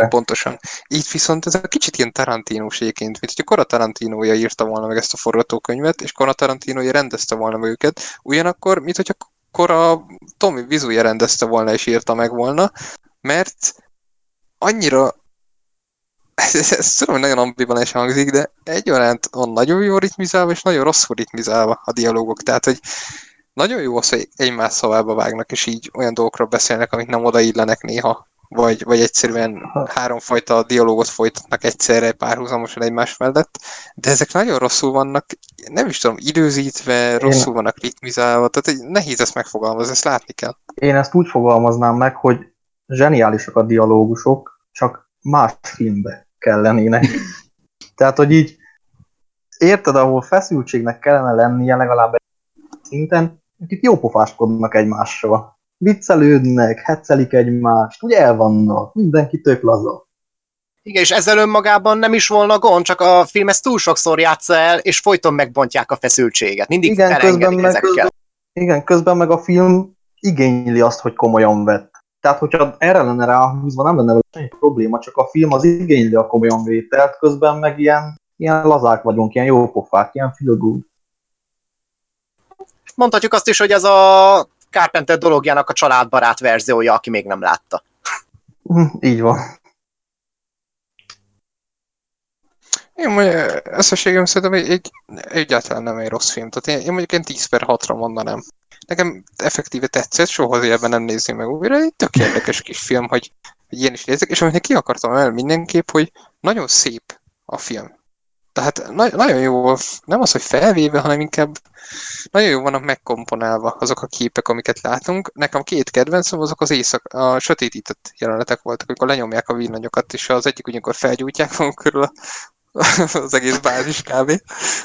pontosan. Így viszont ez a kicsit ilyen Tarantino-séként, mint hogy a Kora Tarantinoja írta volna meg ezt a forgatókönyvet, és Kora Tarantinoja rendezte volna meg őket, ugyanakkor, mint hogy a Kora Tommy Wiseau rendezte volna és írta meg volna, mert annyira ez tudom, hogy nagyon ambivalensen hangzik, de egyaránt van nagyon jó ritmizálva, és nagyon rosszul ritmizálva a dialógok. Tehát, hogy nagyon jó az, hogy egymás szavába vágnak, és így olyan dolgokra beszélnek, amik nem odaillenek néha, vagy egyszerűen háromfajta dialógot folytatnak egyszerre párhuzamosan egymás mellett, de ezek nagyon rosszul vannak, nem is tudom, időzítve, rosszul vannak ritmizálva, tehát nehéz ezt megfogalmazni, ezt látni kell. Én ezt úgy fogalmaznám meg, hogy zseniálisak a dialógusok, csak más filmbe kell lennének. Tehát, hogy így érted, ahol feszültségnek kellene lennie legalább egy szinten, akik jópofáskodnak egymással. Viccelődnek, heccelik egymást, ugye elvannak, mindenki tök laza. Igen, és ezzel önmagában nem is volna gond, csak a film ezt túl sokszor játssza el, és folyton megbontják a feszültséget. Mindig terengedik ezekkel. Igen, közben meg a film igényli azt, hogy komolyan vett. Tehát, hogyha erre lenne ráhúzva, nem lenne semmi probléma, csak a film az igényli a komolyan vételt, közben meg ilyen lazák vagyunk, ilyen jópofák, ilyen feel good. Mondhatjuk azt is, hogy ez a Carpenter dologjának a családbarát verziója, aki még nem látta. Így van. Én mondjuk összességem szerintem egyáltalán nem egy rossz film. Tehát én mondjuk 10/6-ra mondanám. Nekem effektíve tetszett, soha az életben nem nézni meg újra. Egy tök érdekes kis film, hogy ilyen is nézek, és amit ki akartam el mindenképp, hogy nagyon szép a film. Tehát nagyon jó, nem az, hogy felvéve, hanem inkább nagyon jó vannak megkomponálva azok a képek, amiket látunk. Nekem 2 kedvencem azok az a sötétített jelenetek voltak, amikor lenyomják a villanyokat, és az egyik ugyankor felgyújtják maguk körül az egész bázis kb.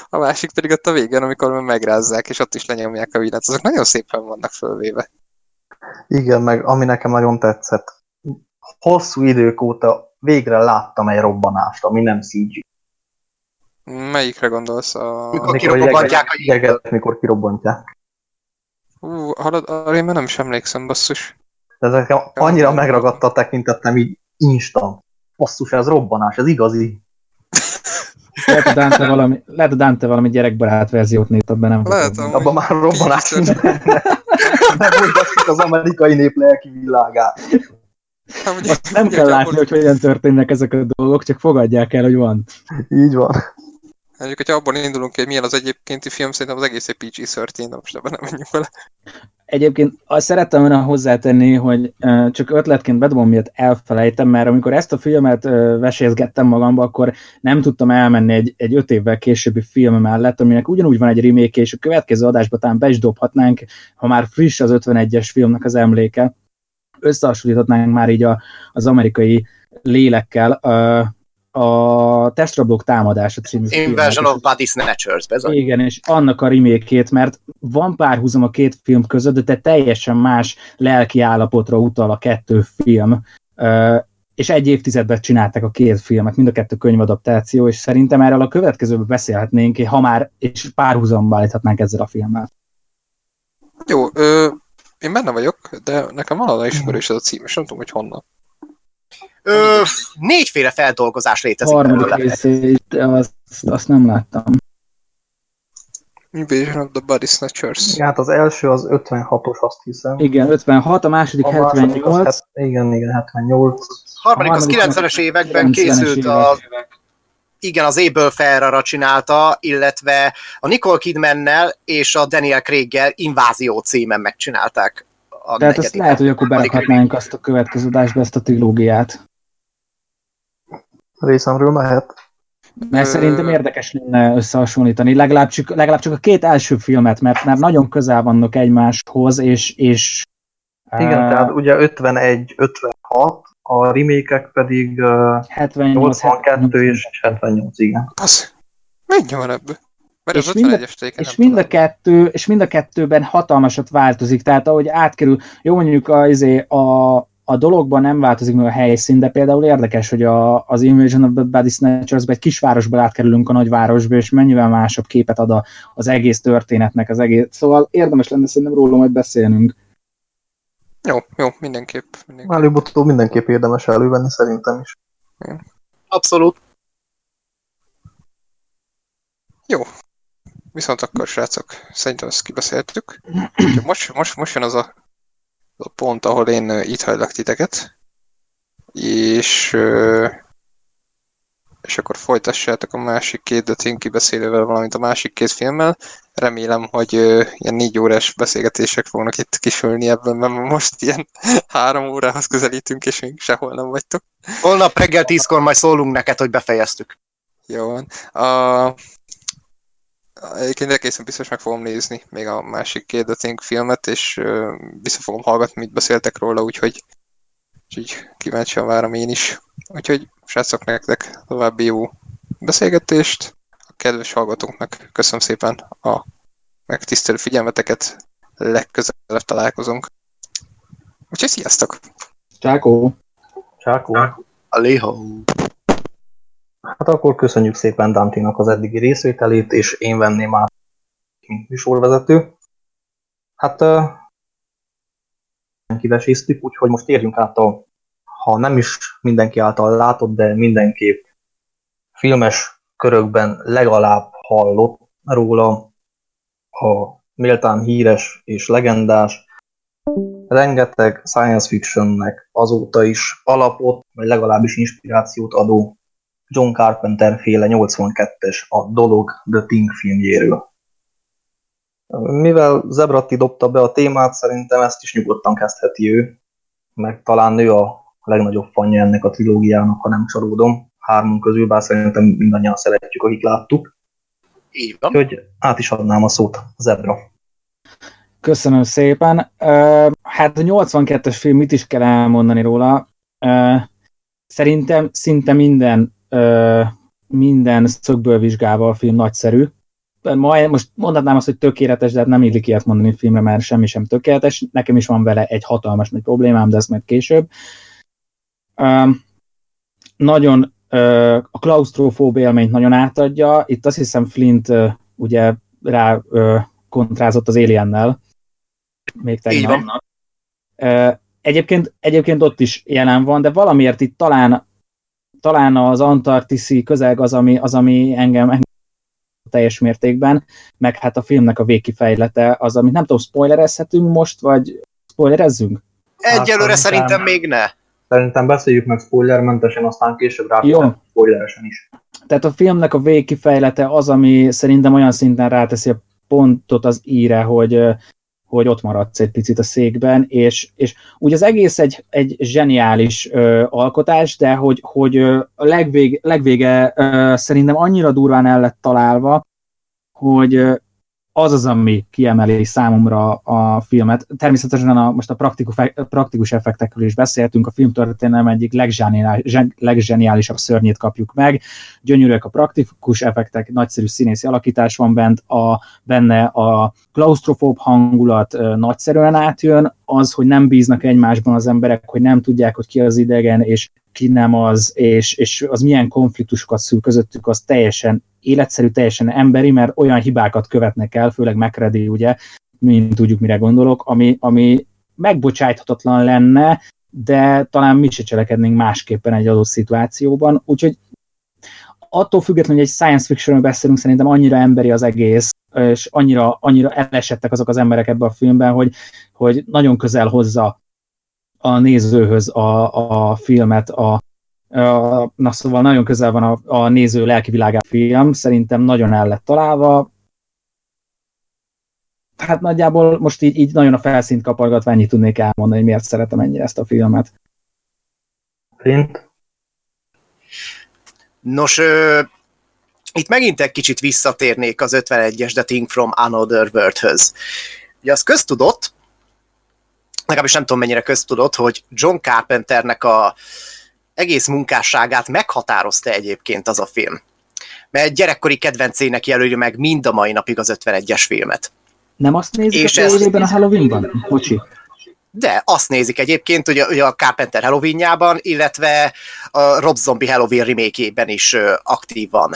A másik pedig ott a végén, amikor megrázzák, és ott is lenyomják a villanyokat. Azok nagyon szépen vannak felvéve. Igen, meg ami nekem nagyon tetszett, hosszú idők óta végre láttam egy robbanást, ami nem CG. Melyikre gondolsz? Mikor kirobbantják. Hallod, arra én már nem is emlékszem, basszus. De nekem annyira megragadta a tekintetem, így instant. Basszus, ez robbanás, ez igazi. Lehet a Dante valami gyerekbarát verziót nézett, abban nem tudom. Abban már robbanás. Megmutatjuk az amerikai nép lelki világát. Nem kell látni, hogy hogyan történnek ezek a dolgok, csak fogadják el, hogy van. Így van. Mondjuk, hogyha abból indulunk ki, hogy milyen az egyébkénti film, szerintem az egész egy PG-13, nem most nem menjünk vele. Egyébként azt szerettem volna hozzátenni, hogy csak ötletként bedobom, miatt elfelejtem, mert amikor ezt a filmet vesézgettem magamba, akkor nem tudtam elmenni egy 5 évvel későbbi film mellett, aminek ugyanúgy van egy remake, és a következő adásba talán be is dobhatnánk, ha már friss az 51-es filmnek az emléke. Összehasonlíthatnánk már így az amerikai lélekkel a Testrablók támadása című filmet. Inversion of Body Snatchers, bezony. Igen, és annak a remake-ét, mert van párhuzam a 2 film között, de teljesen más lelki állapotra utal a 2 film. És egy évtizedben csinálták a 2 filmet, mind a 2 könyvadaptáció, és szerintem erről a következőben beszélhetnénk, ha már, és párhuzamba állíthatnánk ezzel a filmmel. Jó, én benne vagyok, de nekem valahol ismerős ez a cím, és nem tudom, hogy honnan. 4-féle feldolgozás létezik. 3. részét, azt nem láttam. Invasion of the Body Snatchers. Hát az első az 56-os, azt hiszem. Igen, 56, a második 78. Az, igen, 78. A harmadik az 90-es években készült Igen, az Abel Ferrara csinálta, illetve a Nicole Kidman-nel és a Daniel Craig-gel Invázió címen megcsinálták. Tehát azt lehet, hogy akkor berakhatnánk azt a következő adásba, ezt a trilógiát. Részemről mehet. Mert szerintem érdekes lenne összehasonlítani, legalább csak a 2 első filmet, mert már nagyon közel vannak egymáshoz, és igen, tehát ugye 51-56, a remake-ek pedig 82 és 78, igen. Az, mennyire van ebből? Mert az 51-es téken nem tudom. És mind a 2-ben hatalmasat változik, tehát ahogy átkerül, jó mondjuk a dologban nem változik meg a helyszín, de például érdekes, hogy az Invasion of the Body Snatchers-ben egy kisvárosból átkerülünk a nagyvárosba, és mennyivel másabb képet ad az egész történetnek, az egész, szóval érdemes lenne szerintem róla majd beszélnünk. Jó, mindenképp. Előbb-utóbb mindenképp érdemes elővenni, szerintem is. Abszolút. Jó. Viszont akkor, srácok, szerintem ezt kibeszéltük. Most jön az a pont, ahol én itt hagylak titeket. És akkor folytassátok a másik 2 dötén kibeszélővel, valamint a másik 2 filmmel. Remélem, hogy ilyen 4 órás beszélgetések fognak itt kisülni ebben, mert most ilyen 3 órához közelítünk, és még sehol nem vagytok. Holnap reggel 10-kor majd szólunk neked, hogy befejeztük. Jó van. Egyébként egészen biztos meg fogom nézni még a másik 2 dötén filmet, és vissza fogom hallgatni, mit beszéltek róla, úgyhogy kíváncsian várom én is. Úgyhogy srácok, nektek további jó beszélgetést. A kedves hallgatóknak köszönöm szépen a megtisztelő figyelmeteket. Legközelebb találkozunk. Úgyhogy sziasztok! Csákó! Csákó! Alého! Hát akkor köszönjük szépen Dantinak az eddigi részvételét, és én venném át, mint műsorvezető. Hát kiveséztük, úgyhogy most érjünk át a, ha nem is mindenki által látott, de mindenképp filmes körökben legalább hallott róla a méltán híres és legendás rengeteg science fictionnek azóta is alapot, vagy legalábbis inspirációt adó John Carpenter féle 82-es a Dolog The Thing filmjéről. Mivel Zebratti dobta be a témát, szerintem ezt is nyugodtan kezdheti ő, meg talán ő a legnagyobb fanja ennek a trilógiának, ha nem csalódom. Hármunk közül, bár szerintem mindannyian szeretjük, akik láttuk. Így van. Úgyhogy át is adnám a szót Zebra. Köszönöm szépen. Hát a 82-es film, mit is kell elmondani róla? Szerintem szinte minden szögből vizsgálva a film nagyszerű. Most mondhatnám azt, hogy tökéletes, de hát nem illik ilyet mondani filmre, mert semmi sem tökéletes. Nekem is van vele egy hatalmas nagy problémám, de ezt majd később. Nagyon a klausztrofób élményt nagyon átadja. Itt azt hiszem Flint ugye rá kontrázott az Aliennel. Még tegnap. Egyébként ott is jelen van, de valamiért itt talán az antarktiszi közeg az, ami engem teljes mértékben, meg hát a filmnek a végkifejlete az, amit nem tudom, spoilerezhetünk most, vagy spoilerezzünk? Egyelőre hát, szerintem még ne. Szerintem beszéljük meg spoilermentesen, aztán később ráteszünk spoileresen is. Tehát a filmnek a végkifejlete az, ami szerintem olyan szinten ráteszi a pontot az íre, hogy ott maradsz egy picit a székben, és úgy az egész egy zseniális alkotás, de hogy a legvége szerintem annyira durván el lett találva, hogy az, ami kiemeli számomra a filmet. Természetesen most a praktikus effektekről is beszéltünk, a filmtörténelem egyik legzseniálisabb szörnyét kapjuk meg. Gyönyörűek a praktikus effektek, nagyszerű színészi alakítás van benne, a klausztrofób hangulat nagyszerűen átjön, az, hogy nem bíznak egymásban az emberek, hogy nem tudják, hogy ki az idegen, és ki nem az, és az milyen konfliktusokat szül közöttük, az teljesen életszerű, teljesen emberi, mert olyan hibákat követnek el, főleg McCready, ugye, mint tudjuk, mire gondolok, ami megbocsájthatatlan lenne, de talán mi se cselekednénk másképpen egy adott szituációban, úgyhogy attól függetlenül, hogy egy science fictionről beszélünk, szerintem annyira emberi az egész, és annyira elesettek azok az emberek ebben a filmben, hogy nagyon közel hozza a nézőhöz a filmet, na szóval nagyon közel van a néző lelkivilága a film, szerintem nagyon el lett találva. Hát nagyjából most így nagyon a felszínt kapargatva ennyit tudnék elmondani, hogy miért szeretem ennyire ezt a filmet. Fint? Nos, itt megint egy kicsit visszatérnék az 51-es The Thing from Another World-höz. Ugye az köztudott, legalábbis nem tudom mennyire köztudott, hogy John Carpenternek a egész munkásságát meghatározta egyébként az a film. Mert gyerekkori kedvencének jelölje meg mind a mai napig az 51-es filmet. Nem azt nézik a Halloweenban? Bocsi. De, azt nézik egyébként, ugye a Carpenter Halloweenjában, illetve a Rob Zombie Halloween remake-jében is aktívan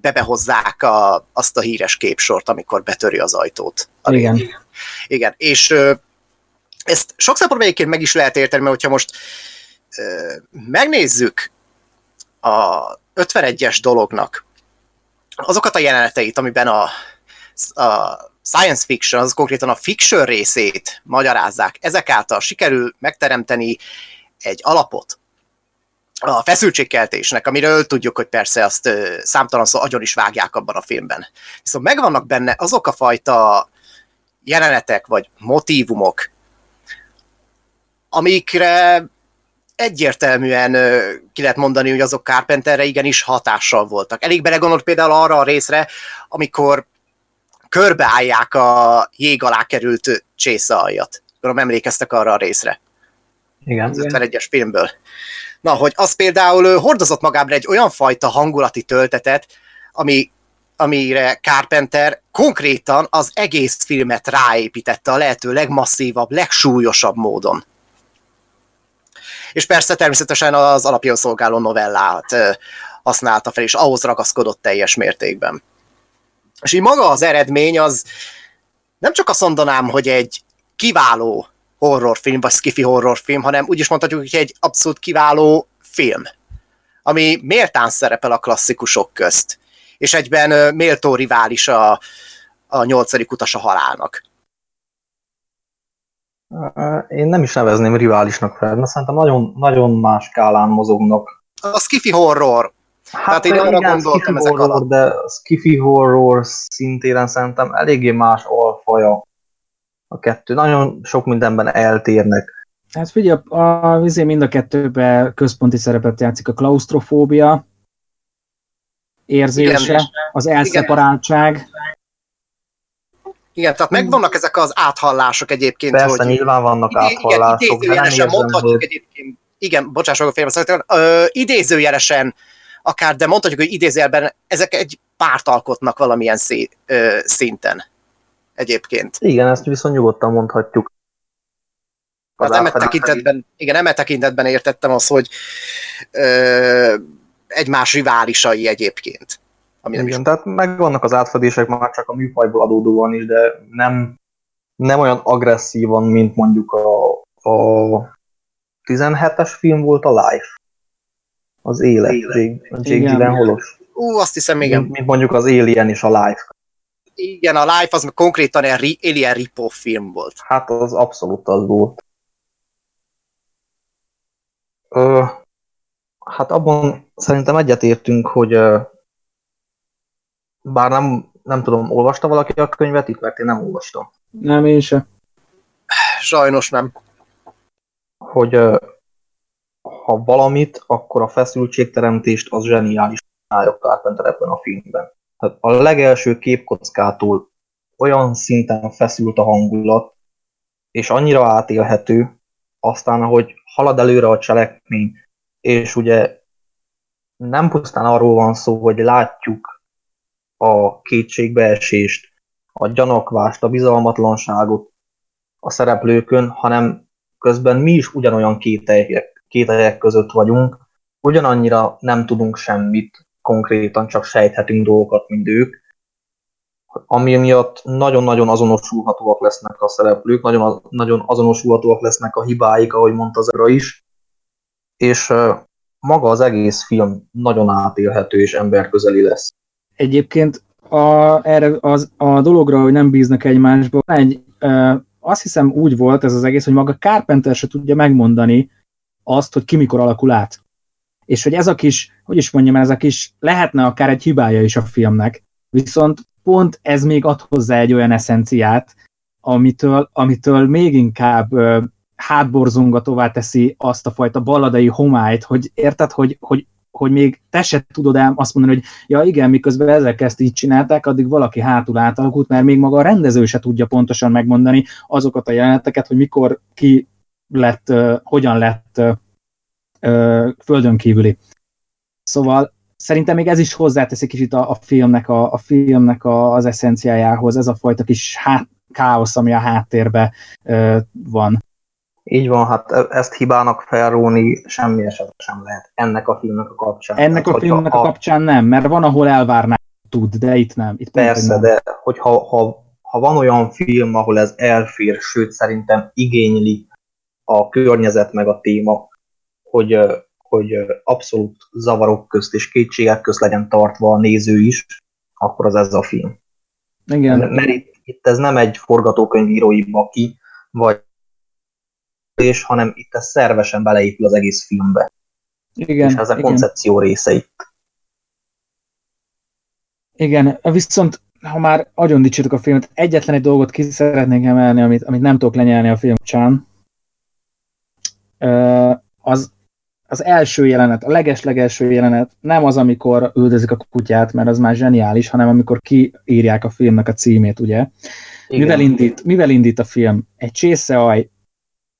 bebehozzák azt a híres képsort, amikor betöri az ajtót. Igen, és ezt sok szempontból egyébként meg is lehet érteni, mert hogyha most megnézzük a 51-es dolognak azokat a jeleneteit, amiben a science fiction, az konkrétan a fiction részét magyarázzák. Ezek által sikerül megteremteni egy alapot a feszültségkeltésnek, amiről tudjuk, hogy persze azt számtalan szó agyon is vágják abban a filmben. Viszont megvannak benne azok a fajta jelenetek vagy motívumok, amikre egyértelműen ki lehet mondani, hogy azok Carpenterre igenis hatással voltak. Elég belegondolt például arra a részre, amikor körbeállják a jég alá került csészaaljat. Gondolom emlékeztek arra a részre. Igen. Az 51-es filmből. Na, hogy az például hordozott magában egy olyan fajta hangulati töltetet, amire Carpenter konkrétan az egész filmet ráépítette a lehető legmasszívabb, legsúlyosabb módon. És persze természetesen az alapjául szolgáló novellát használta fel, és ahhoz ragaszkodott teljes mértékben. És így maga az eredmény az, nem csak azt mondanám, hogy egy kiváló horrorfilm, vagy skifi horrorfilm, hanem úgy is mondhatjuk, hogy egy abszolút kiváló film, ami méltán szerepel a klasszikusok közt, és egyben méltó rivális a 8. utas a halálnak. Én nem is nevezném riválisnak fel, de szerintem nagyon, nagyon más skálán mozognak. A sci-fi horror. Hát én arra gondoltam ezek alatt. De a sci-fi horror szintéren szerintem eléggé más alfaja a kettő. Nagyon sok mindenben eltérnek. Hát figyelj, azért mind a kettőben központi szerepet játszik a klaustrofóbia érzése, igen, az elszeparáltság. Igen, tehát megvannak ezek az áthallások egyébként. Persze, hogy nyilván vannak áthallások. Idézőjelesen mondhatjuk egyébként. Igen, bocsáss meg a félbe. Idézőjelesen akár, de mondhatjuk, hogy idézőjelben ezek egy párt alkotnak valamilyen szinten egyébként. Igen, ezt viszont nyugodtan mondhatjuk. Az hát eme tekintetben értettem azt, hogy egymás riválisai egyébként. Igen, tehát megvannak az átfedések már csak a műfajból adódóan is, de nem olyan agresszívan, mint mondjuk a 17-es film volt a Life. Az élet. Jake Gyllenhaal-os. Azt hiszem, igen. Mint mondjuk az Alien és a Life. Igen, a Life az konkrétan egy Alien Ripoff film volt. Hát az abszolút az volt. Hát abban szerintem egyetértünk, hogy bár nem tudom, olvasta valaki a könyvet itt, mert én nem olvastam. Nem, én sem. Sajnos nem. Hogy ha valamit, akkor a feszültségteremtést az zseniális csinálja Carpenter ebben a filmben. Tehát a legelső képkockától olyan szinten feszült a hangulat, és annyira átélhető, aztán ahogy halad előre a cselekmény, és ugye nem pusztán arról van szó, hogy látjuk a kétségbeesést, a gyanakvást, a bizalmatlanságot a szereplőkön, hanem közben mi is ugyanolyan kételyek között vagyunk, ugyanannyira nem tudunk semmit konkrétan, csak sejthetünk dolgokat, mint ők, ami miatt nagyon-nagyon azonosulhatóak lesznek a szereplők, nagyon azonosulhatóak lesznek a hibáik, ahogy mondta Zebra is, és maga az egész film nagyon átélhető és emberközeli lesz. Egyébként erre a dologra, hogy nem bíznak egymásba, azt hiszem úgy volt ez az egész, hogy maga Carpenter se tudja megmondani azt, hogy ki mikor alakul át. És hogy ez a kis, hogy is mondjam, ez a kis lehetne akár egy hibája is a filmnek, viszont pont ez még ad hozzá egy olyan eszenciát, amitől még inkább hátborzongatóvá teszi azt a fajta balladai homályt, hogy érted, hogy még te se tudod ám azt mondani, hogy ja igen, miközben ezek ezt így csinálták, addig valaki hátul átalakult, mert még maga a rendező se tudja pontosan megmondani azokat a jeleneteket, hogy mikor ki lett, hogyan lett földön kívüli. Szóval szerintem még ez is hozzáteszi kicsit a filmnek az eszenciájához, ez a fajta kis káosz, ami a háttérben van. Így van, hát ezt hibának felróni semmi esetben sem lehet. Ennek a filmnek a kapcsán. Ennek a filmnek a kapcsán nem, mert van, ahol elvárnák, de itt nem. Itt persze, nem. De hogyha ha van olyan film, ahol ez elfér, sőt szerintem igényli a környezet meg a téma, hogy abszolút zavarok közt és kétségek közt legyen tartva a néző is, akkor az ez a film. Igen. Mert itt ez nem egy forgatókönyvírói baki, vagy hanem itt ez szervesen beleépül az egész filmbe. Igen, és ez a koncepció része itt. Igen, viszont ha már agyon dicsértük a filmet, egyetlen egy dolgot ki szeretnék emelni, amit nem tudok lenyelni a film kapcsán. Az első jelenet, a legeslegelső jelenet nem az, amikor üldözik a kutyát, mert az már zseniális, hanem amikor kiírják a filmnek a címét, ugye? Mivel indít a film? Egy csészeaj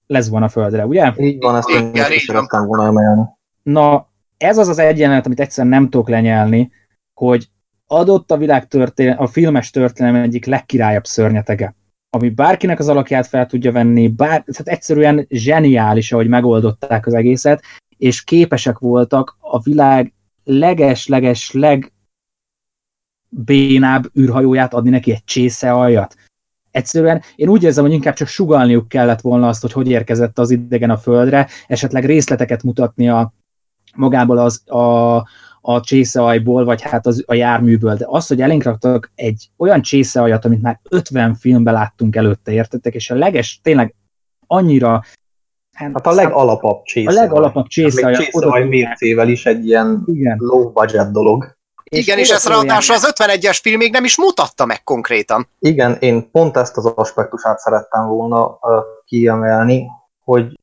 lezvon a földre, ugye? Így van, ezt én szerettem volna emelni. Na, ez az az egy jelenet, amit egyszerűen nem tudok lenyelni, hogy adott a világ a filmes történelem egyik legkirályabb szörnyetege, ami bárkinek az alakját fel tudja venni, tehát egyszerűen zseniális, ahogy megoldották az egészet, és képesek voltak a világ leges-leges legbénább űrhajóját adni neki, egy csészealjat. Egyszerűen én úgy érzem, hogy inkább csak sugallniuk kellett volna azt, hogy érkezett az idegen a földre, esetleg részleteket mutatni magából a csészeajból, vagy hát a járműből. De az, hogy elénk raktak egy olyan csészeajat, amit már 50 filmben láttunk előtte, értettek, és a leges, tényleg annyira... Hát a legalapabb csésze. A legalapabb csésze. Még csészehaj mércével is egy ilyen low budget dolog. Igen, és ezt ráadásul az 51-es film még nem is mutatta meg konkrétan. Igen, én pont ezt az aspektusát szerettem volna kiemelni, hogy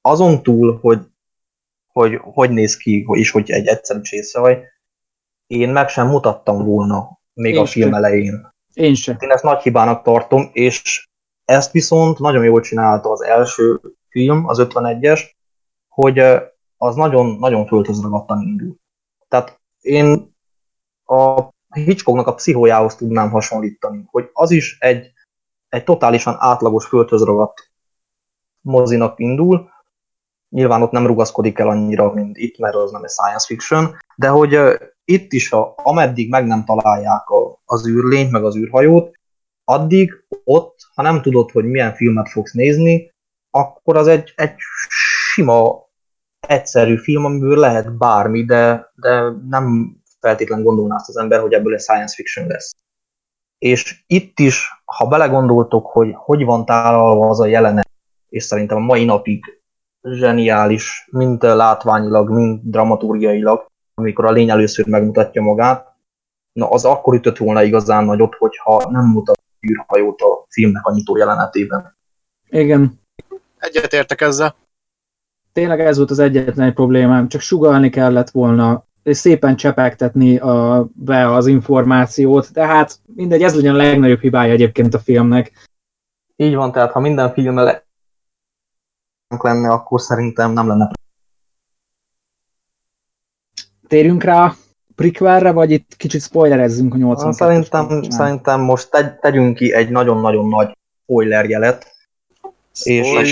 azon túl, hogy néz ki, és hogy egy egyszerű csészehaj, én meg sem mutattam volna még a film elején. Én sem. Én ezt nagy hibának tartom, és ezt viszont nagyon jól csinálta az első film, az 51-es, hogy az nagyon-nagyon földhözragadtan indul. Tehát én a Hitchcocknak a pszichójához tudnám hasonlítani, hogy az is egy totálisan átlagos földhözragadt mozinak indul. Nyilván ott nem rugaszkodik el annyira, mint itt, mert az nem egy science fiction, de hogy itt is, ameddig meg nem találják az űrlényt, meg az űrhajót, addig ott, ha nem tudod, hogy milyen filmet fogsz nézni, akkor az egy sima, egyszerű film, amiből lehet bármi, de nem feltétlenül gondolná azt az ember, hogy ebből egy science fiction lesz. És itt is, ha belegondoltok, hogy van tálalva az a jelenet, és szerintem a mai napig zseniális, mind látványilag, mind dramaturgiailag, amikor a lény először megmutatja magát, na az akkor ütött volna igazán nagyot, hogyha nem mutat űrhajót a filmnek a nyitó jelenetében. Igen. Egyetértek ezzel. Tényleg ez volt az egyetlen problémám, csak sugallni kellett volna, és szépen csepegtetni be az információt, de hát mindegy, ez legyen a legnagyobb hibája egyébként a filmnek. Így van, tehát ha minden filmmel lenne, akkor szerintem nem lenne. Térjünk rá a prequelre, vagy itt kicsit spoilerezzünk a 82-es? Szerintem most tegyünk ki egy nagyon-nagyon nagy spoilerjelet, és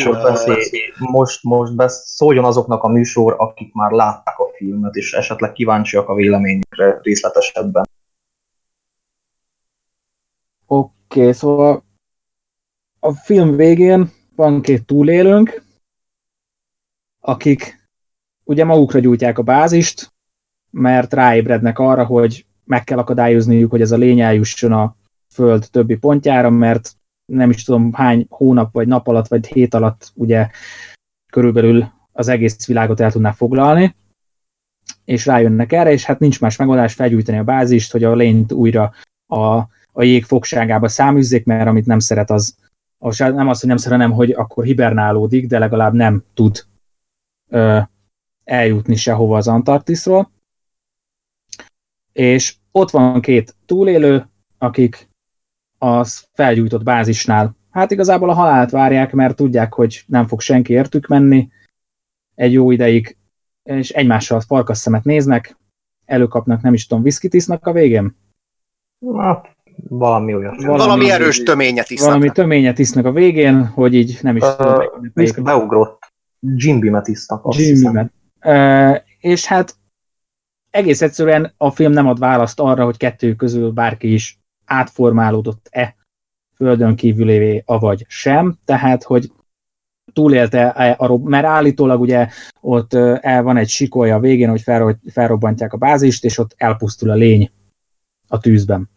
most szóljon azoknak a műsor, akik már látták a filmet, és esetleg kíváncsiak a véleményükre részletesebben. Oké, szóval a film végén van két túlélőnk, akik ugye magukra gyújtják a bázist, mert ráébrednek arra, hogy meg kell akadályozniuk, hogy ez a lény eljusson a Föld többi pontjára, mert nem is tudom hány hónap vagy nap alatt, vagy hét alatt ugye körülbelül az egész világot el tudná foglalni, és rájönnek erre, és hát nincs más megoldás felgyújtani a bázist, hogy a lényt újra a jég fogságába száműzzék, mert amit nem szeret az, nem az, hogy nem szeret, hanem, hogy akkor hibernálódik, de legalább nem tud eljutni sehova az Antarktiszról. És ott van két túlélő, akik a felgyújtott bázisnál. Hát igazából a halált várják, mert tudják, hogy nem fog senki értük menni egy jó ideig, és egymással farkasszemet néznek, előkapnak, nem is tudom, viszkit isznak a végén? Na, valami olyan. Valami erős töményet isznak. Valami töményet isznak a végén, hogy így nem is tudom. Beugrott. Jimbimet isznak. Jimbimet. És hát egész egyszerűen a film nem ad választ arra, hogy kettő közül bárki is átformálódott-e földön kívülévé, avagy sem, tehát, hogy túlélte-e, mert állítólag ugye ott van egy sikolya a végén, hogy felrobbantják a bázist, és ott elpusztul a lény a tűzben.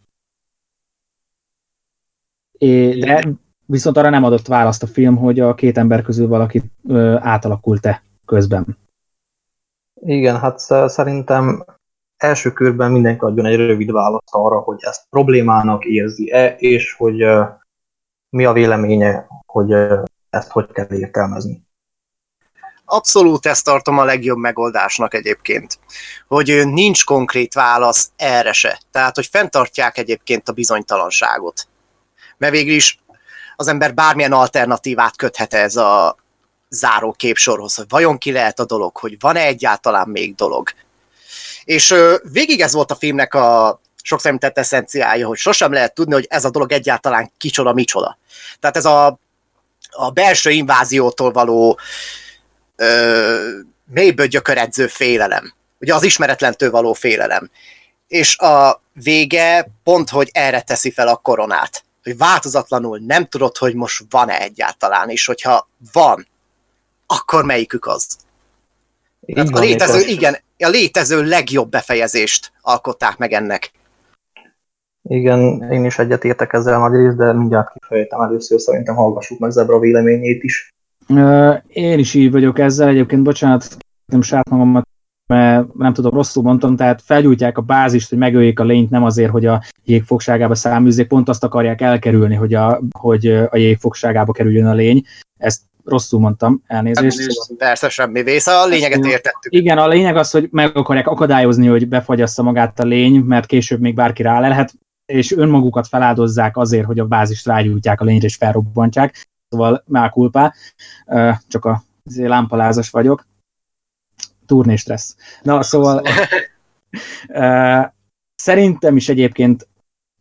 Viszont arra nem adott választ a film, hogy a két ember közül valaki átalakult-e közben. Igen, hát szerintem első körben mindenki adjon egy rövid választ arra, hogy ezt problémának érzi-e, és hogy mi a véleménye, hogy ezt hogy kell értelmezni. Abszolút ezt tartom a legjobb megoldásnak egyébként, hogy nincs konkrét válasz erre se. Tehát, hogy fenntartják egyébként a bizonytalanságot. Mert végül is az ember bármilyen alternatívát köthet ez a záró képsorhoz, hogy vajon ki lehet a dolog, hogy van-e egyáltalán még dolog. És végig ez volt a filmnek a sok szerintett eszenciája, hogy sosem lehet tudni, hogy ez a dolog egyáltalán kicsoda-micsoda. Tehát ez a belső inváziótól való mélyből gyökeredző félelem. Ugye az ismeretlentől való félelem. És a vége pont, hogy erre teszi fel a koronát. Hogy változatlanul nem tudod, hogy most van-e egyáltalán, és hogyha van, akkor melyikük az? Van, a létező legjobb befejezést alkották meg ennek. Igen, én is egyetértek ezzel nagy részt, de mindjárt kifejtem először, szerintem hallgassuk meg Zebra véleményét is. Én is így vagyok ezzel, egyébként bocsánat, nem saját magamat, mert nem tudom, rosszul mondtam, tehát felgyújtják a bázist, hogy megöljék a lényt, nem azért, hogy a jégfogságába száműzzék, pont azt akarják elkerülni, hogy a jégfogságába kerüljön a lény. Ezt rosszul mondtam, elnézést. Persze, semmi vész, a lényeget értettük. Igen, a lényeg az, hogy meg akarják akadályozni, hogy befagyassza magát a lény, mert később még bárki rá lelhet, és önmagukat feláldozzák azért, hogy a bázist rágyújtják a lényre és felrobbantják. Szóval már kulpá, csak a lámpalázas vagyok. Turné stressz. Na, szóval szerintem is egyébként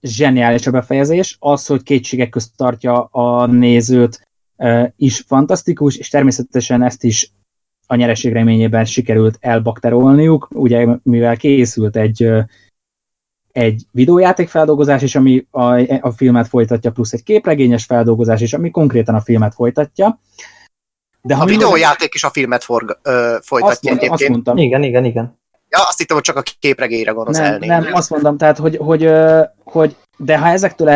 zseniális a befejezés. Az, hogy kétségek közt tartja a nézőt, is fantasztikus, és természetesen ezt is a nyereség reményében sikerült elbakterolniuk, ugye, mivel készült egy videójáték feldolgozás is, ami a filmet folytatja, plusz egy képregényes feldolgozás is, ami konkrétan a filmet folytatja. De a videójáték is a filmet folytatja egyébként. Azt mondtam. Igen. Ja, azt hittem, hogy csak a képregényre gondolsz elnézni. Nem, azt mondtam, tehát, hogy de ha ezektől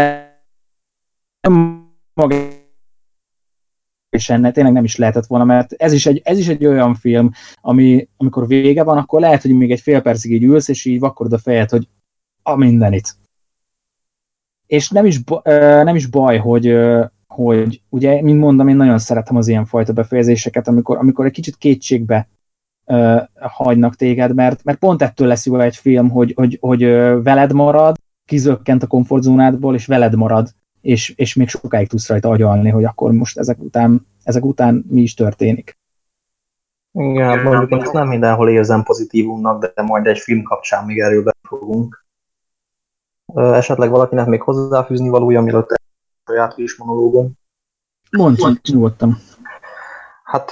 és ennek tényleg nem is lehetett volna, mert ez is egy olyan film, ami amikor vége van, akkor lehet, hogy még egy fél percig így ülsz, és így vakkorod a fejed, hogy a mindenit. És nem is baj, hogy ugye, mint mondom, én nagyon szeretem az ilyenfajta befejezéseket, amikor egy kicsit kétségbe hagynak téged, mert pont ettől lesz jó egy film, hogy veled marad, kizökkent a komfortzónádból, és veled marad, és még sokáig tudsz rajta agyalni, hogy akkor most ezek után mi is történik. Igen, mondjuk én ezt nem mindenhol érzem pozitívumnak, de majd egy film kapcsán még erről befogunk. Esetleg valakinek még hozzáfűzni valója, mielőtt saját kis monológon. Mondtam, nyugodtam. Hát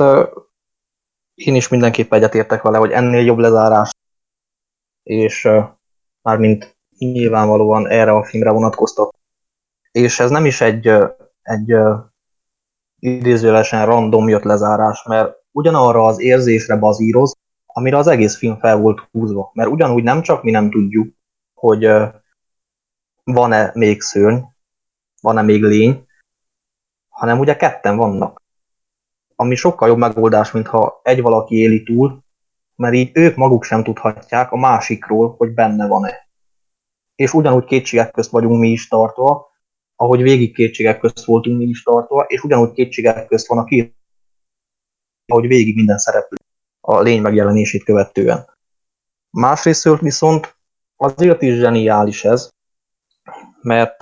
én is mindenképp egyetértek vele, hogy ennél jobb lezárás, és mármint nyilvánvalóan erre a filmre vonatkoztat. És ez nem is egy idézőjelesen random jött lezárás, mert ugyanarra az érzésre bazíroz, amire az egész film fel volt húzva. Mert ugyanúgy nem csak mi nem tudjuk, hogy van-e még szörny, van-e még lény, hanem ugye ketten vannak. Ami sokkal jobb megoldás, mintha egy valaki éli túl, mert így ők maguk sem tudhatják a másikról, hogy benne van-e. És ugyanúgy kétségek közt vagyunk mi is tartva, ahogy végig kétségek közt voltunk mi is tartva, és ugyanúgy kétségek közt van a két, ahogy végig minden szereplő a lény megjelenését követően. Másrésztől viszont azért is zseniális ez, mert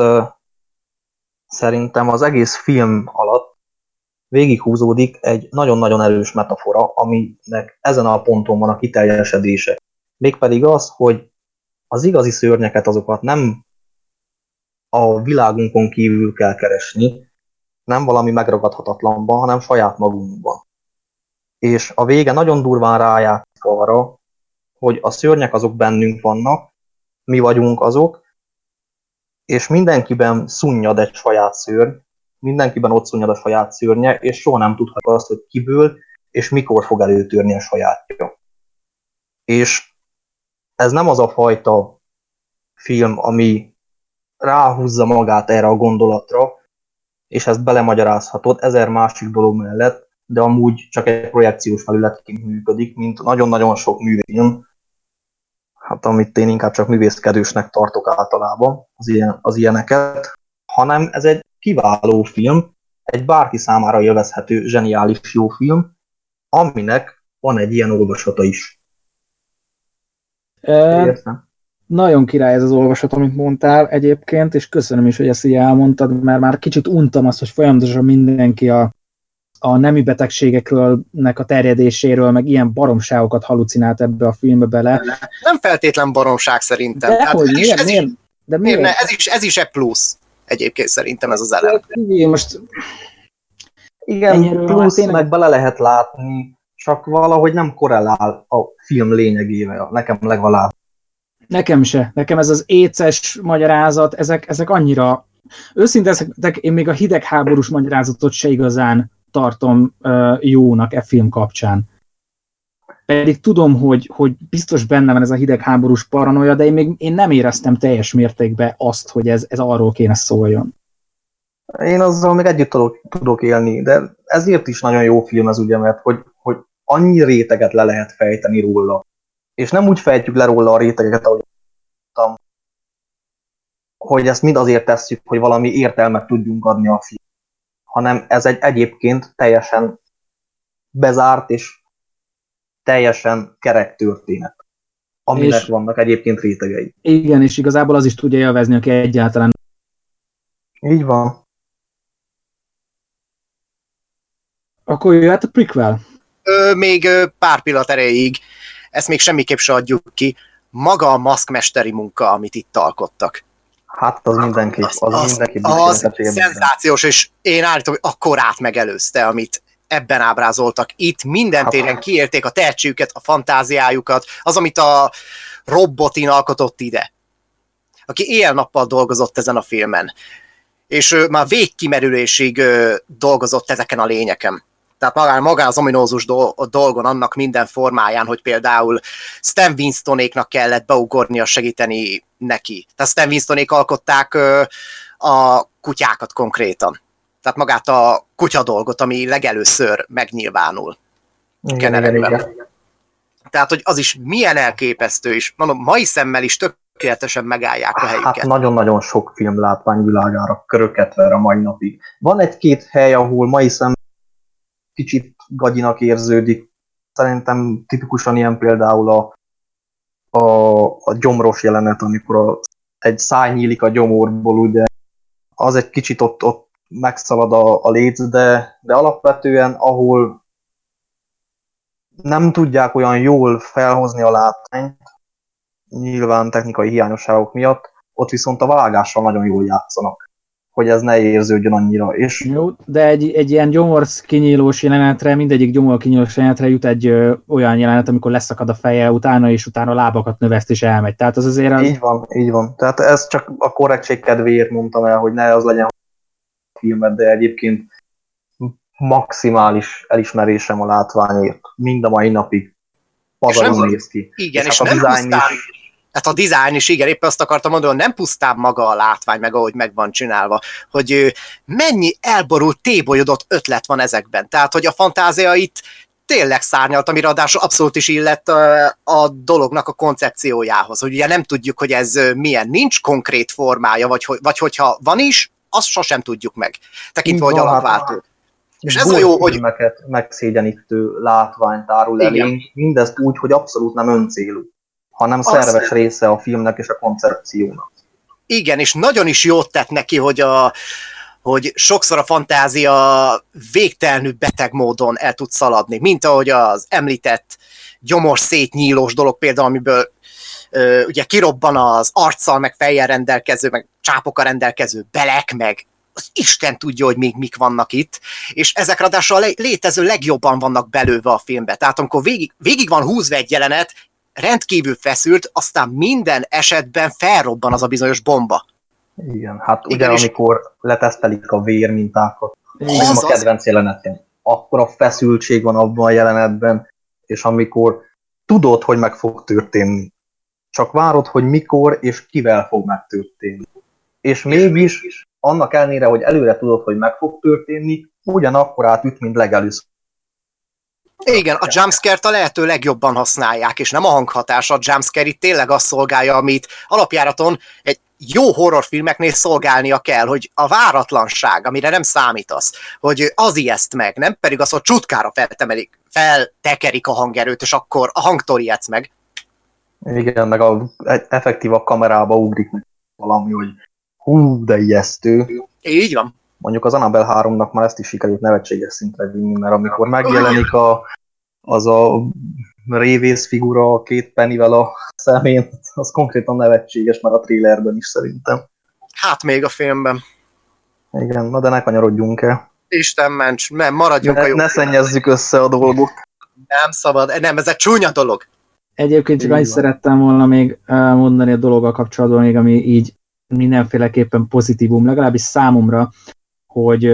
szerintem az egész film alatt végighúzódik egy nagyon-nagyon erős metafora, aminek ezen a ponton van a kiteljesedése. Mégpedig az, hogy az igazi szörnyeket azokat nem a világunkon kívül kell keresni, nem valami megragadhatatlanban, hanem saját magunkban. És a vége nagyon durván rájátszik arra, hogy a szörnyek azok bennünk vannak, mi vagyunk azok, és mindenkiben szunnyad egy saját szörny, mindenkiben ott szunnyad a saját szörnye, és soha nem tudhatja azt, hogy kiből és mikor fog előtörni a sajátja. És ez nem az a fajta film, ami ráhúzza magát erre a gondolatra, és ezt belemagyarázhatod ezer másik dolog mellett, de amúgy csak egy projekciós felületként működik, mint nagyon-nagyon sok művészfilm, hát amit én inkább csak művészkedősnek tartok általában az ilyeneket, hanem ez egy kiváló film, egy bárki számára élvezhető, zseniális jó film, aminek van egy ilyen olvasata is. Nagyon király ez az olvasat, amit mondtál egyébként, és köszönöm is, hogy ezt így elmondtad, mert már kicsit untam azt, hogy folyamatosan mindenki a nemi betegségekről, nek a terjedéséről, meg ilyen baromságokat halucinált ebbe a filmbe bele. Nem feltétlen baromság szerintem. De hát, ez is egy plusz egyébként szerintem ez az elem. Most... Igen, plusz én... meg bele lehet látni, csak valahogy nem korrelál a film lényegével, nekem legalább. Nekem se. Nekem ez az éces magyarázat, ezek annyira... Őszintén, én még a hidegháborús magyarázatot se igazán tartom jónak e film kapcsán. Pedig tudom, hogy biztos benne van ez a hidegháborús paranoia, de én nem éreztem teljes mértékben azt, hogy ez arról kéne szóljon. Én azzal még együtt tudok élni, de ezért is nagyon jó film ez, ugye, mert hogy annyi réteget le lehet fejteni róla. És nem úgy fejtjük le róla a rétegeket, ahogy mondtam, hogy ezt mind azért tesszük, hogy valami értelmet tudjunk adni a film, hanem ez egy egyébként teljesen bezárt és teljesen kerek történet, aminek és vannak egyébként rétegei. Igen, és igazából az is tudja élvezni, aki egyáltalán. Így van. Akkor jöhet a prequel. Még pár pillanat erejéig, ezt még semmiképp se adjuk ki, maga a maszkmesteri munka, amit itt alkottak. Hát az mindenki. Az szenzációs, és én állítom, hogy a korát megelőzte, amit ebben ábrázoltak. Itt minden téren kiérték a tehetségüket, a fantáziájukat, az, amit a Robotin alkotott ide, aki éjjel-nappal dolgozott ezen a filmen. És már végkimerülésig dolgozott ezeken a lényeken. Tehát magán az ominózus dolgon, annak minden formáján, hogy például Stan Winstonéknak kellett beugornia segíteni neki. Tehát Stan Winstonék alkották a kutyákat konkrétan. Tehát magát a kutya dolgot, ami legelőször megnyilvánul. Igen. Tehát, hogy az is milyen elképesztő, és mondom, mai szemmel is tökéletesen megállják a helyüket. Hát nagyon-nagyon sok film látványvilágára köröket ver a mai napig. Van egy-két hely, ahol mai szemmel kicsit gagyinak érződik. Szerintem tipikusan ilyen például a gyomros jelenet, amikor egy száj nyílik a gyomorból, ugye, az egy kicsit ott megszalad a léc, de alapvetően, ahol nem tudják olyan jól felhozni a látványt, nyilván technikai hiányosságok miatt, ott viszont a vágással nagyon jól játszanak, hogy ez ne érződjön annyira. És jó, de egy ilyen gyomorkinyílós jelenetre, mindegyik gyomorkinyílós jelenetre jut egy olyan jelenet, amikor leszakad a feje utána, és utána lábakat növeszt, és elmegy. Tehát az azért az... Így van. Tehát ez csak a korrektség kedvéért mondtam el, hogy ne az legyen a filmet, de egyébként maximális elismerésem a látványért. Mind a mai napig pazarul néz ki. Igen, és nem pusztán... Hát a dizájn is, igen, éppen azt akartam mondani, hogy nem pusztán maga a látvány, meg ahogy meg van csinálva, hogy mennyi elborult, tébolyodott ötlet van ezekben. Tehát, hogy a fantázia itt tényleg szárnyalt, ami ráadásul abszolút is illett a dolognak a koncepciójához. Hogy ugye nem tudjuk, hogy ez milyen, nincs konkrét formája, vagy hogyha van is, azt sosem tudjuk meg. Tekintve, hogy alapváltó. És ez a jó, hogy... megszégyenítő látvány tárul elé, mindezt úgy, hogy abszolút nem öncélú, hanem szerves része a filmnek és a koncepciónak. Igen, és nagyon is jót tett neki, hogy sokszor a fantázia végtelenül beteg módon el tud szaladni, mint ahogy az említett gyomor szétnyílós dolog például, amiből ugye kirobban az arccal, meg fejjel rendelkező, meg csápokkal rendelkező belek, meg az Isten tudja, hogy még mik vannak itt, és ezek ráadásul a létező legjobban vannak belőve a filmbe. Tehát amikor végig van húzva egy jelenet, rendkívül feszült, aztán minden esetben felrobban az a bizonyos bomba. Igen, hát igen, ugye amikor letesztelik a vérmintákat, nem a kedvenc jelenetén, akkor a feszültség van abban a jelenetben, és amikor tudod, hogy meg fog történni, csak várod, hogy mikor és kivel fog megtörténni. És mégis, annak ellenére, hogy előre tudod, hogy meg fog történni, ugyanakkor átüt, mint legelőször. Igen, a jumpscare-t a lehető legjobban használják, és nem a hanghatás, a jumpscare itt tényleg azt szolgálja, amit alapjáraton egy jó horrorfilmeknél szolgálnia kell, hogy a váratlanság, amire nem számítasz, hogy az ijeszt meg, nem pedig az, hogy csutkára feltekerik a hangerőt, és akkor a hangtól ijedsz meg. Igen, meg effektív a kamerába ugrik meg valami, hogy hú, de ijesztő. Így van. Mondjuk az Annabelle 3-nak már ezt is sikerült nevetséges szintre vinni, mert amikor megjelenik az a révész figura a két pennivel a szemén, az konkrétan nevetséges, már a trailerben is szerintem. Hát még a filmben. Igen, na de ne kanyarodjunk el. Isten ments, nem, maradjunk a jó. Ne szennyezzük össze a dolgot. Nem szabad, nem, ez egy csúnya dolog. Egyébként csak annyit szerettem volna még mondani a dologgal kapcsolatban, még ami így mindenféleképpen pozitívum, legalábbis számomra, hogy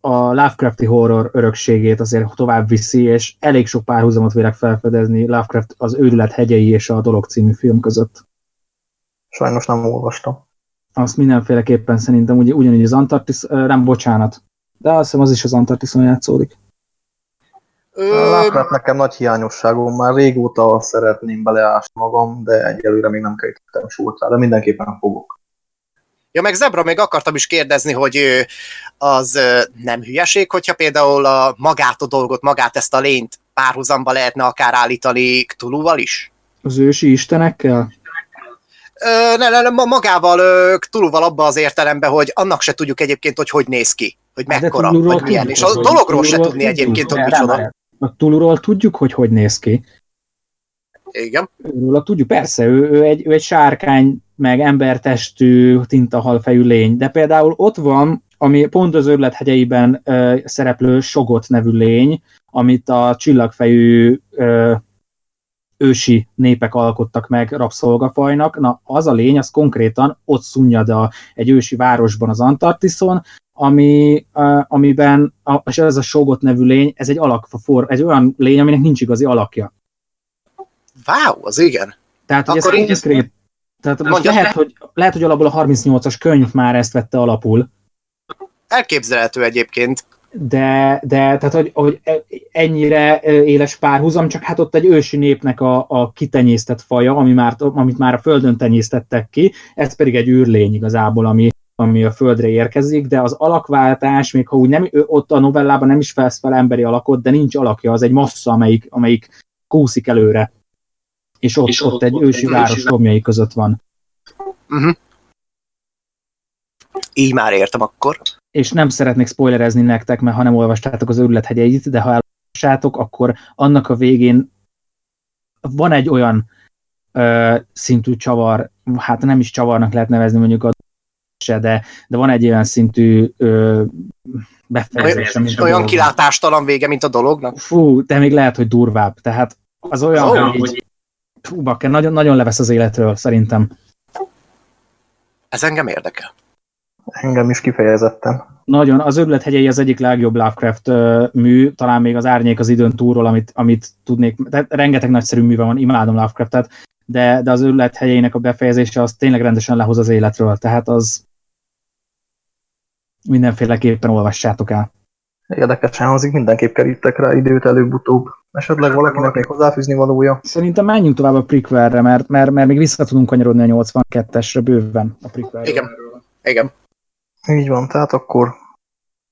a Lovecrafti horror örökségét azért tovább viszi, és elég sok párhuzamot vélek felfedezni Lovecraft az Őrület hegyei és a Dolog című film között. Sajnos nem olvastam. Azt mindenféleképpen szerintem ugyanígy az Antarktisz, nem bocsánat, De azt hiszem az is az Antarktiszon játszódik. Hát nekem nagy hiányosságom, már régóta szeretném beleásni magam, de egyelőre még nem kerültem sót rá, de mindenképpen fogok. Ja, meg Zebra, még akartam is kérdezni, hogy az nem hülyeség, hogyha például a magát a dolgot, magát ezt a lényt párhuzamba lehetne akár állítani Cthulhu-val is? Az ősi istenekkel? Nem, magával Cthulhu-val abban az értelemben, hogy annak se tudjuk egyébként, hogy hogy néz ki, hogy mekkora, vagy milyen, és a dologról se tudni egyébként, hogy micsoda. A Cthulhu-ról tudjuk, hogy hogy néz ki. Igen. Őről tudjuk, persze, ő egy sárkány, meg embertestű, tintahalfejű lény, de például ott van, ami pont az Őrlethegyeiben szereplő Sogot nevű lény, amit a csillagfejű ősi népek alkottak meg rabszolgafajnak. Na, az a lény, az konkrétan ott szunnyad egy ősi városban az Antarktiszon, amiben, és ez a Sogot nevű lény, ez egy alakfa forma, egy olyan lény, aminek nincs igazi alakja. Wow, az igen. Tehát, hogy akkor ez konkrét. Tehát most lehet, hogy alapból a 38-as könyv már ezt vette alapul. Elképzelhető egyébként. De tehát, hogy ennyire éles párhuzam, csak hát ott egy ősi népnek a kitenyésztett faja, amit már a Földön tenyésztettek ki, ez pedig egy űrlény igazából, ami a Földre érkezik, de az alakváltás, még ha úgy nem, ott a novellában nem is vesz fel emberi alakot, de nincs alakja, az egy massza, amelyik kúszik előre. És ott egy ősi város romjai között van. Uh-huh. Így már értem akkor. És nem szeretnék spoilerezni nektek, mert ha nem olvastátok az Őrülethegyeit, de ha elolvastátok, akkor annak a végén van egy olyan szintű csavar, hát nem is csavarnak lehet nevezni mondjuk a se, de van egy olyan szintű befejezés. Olyan kilátástalan vége, mint a dolognak? Fú, de még lehet, hogy durvább. Tehát az olyan, hogy fú, bakker, nagyon, nagyon levesz az életről, szerintem. Ez engem érdekel. Engem is kifejezetten. Nagyon. Az Őrülethegyei az egyik legjobb Lovecraft mű, talán még az Árnyék az időn túlról, amit tudnék. Tehát rengeteg nagyszerű műve van, imádom Lovecraftet, de az Őrülethegyeinek a befejezése az tényleg rendesen lehoz az életről, tehát az mindenféleképpen olvassátok el. Érdekesen hangzik, mindenképp kerítek rá időt előbb-utóbb. Esetleg valakinek még hozzáfűzni valója. Szerintem menjünk tovább a prequelre, mert még vissza tudunk kanyarodni a 82-esre bőven a prequelről. Igen. Így van, tehát akkor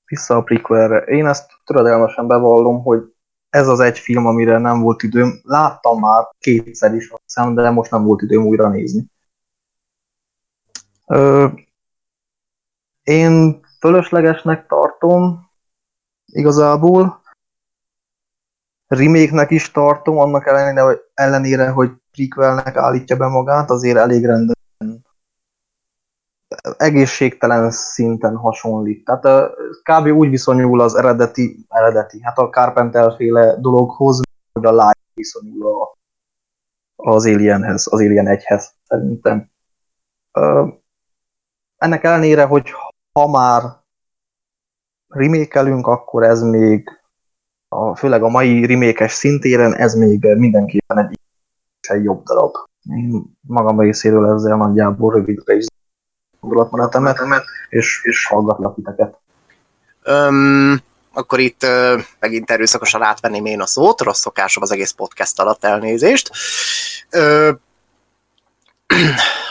vissza a prequelre. Én ezt töredelmesen bevallom, hogy ez az egy film, amire nem volt időm. Láttam már kétszer is, de most nem volt időm újra nézni. Én fölöslegesnek tartom igazából. Remake-nek is tartom, annak ellenére, hogy prequelnek állítja be magát, azért elég rendesen egészségtelen szinten hasonlít. Tehát kb. Úgy viszonyul az eredeti hát a Carpenter-féle dologhoz, hogy a Light viszonyul az Alienhez, az Alien 1-hez szerintem. Ennek ellenére, hogy ha már remake-elünk, akkor ez még főleg a mai remake-es szintéren ez még mindenképpen egy jobb darab. Én magam részéről ezzel nagyjából rövidre is gondolatmenetemet, és hallgatlak titeket. Akkor itt megint erőszakosan átvenném én a szót, rossz szokásom az egész podcast alatt, elnézést.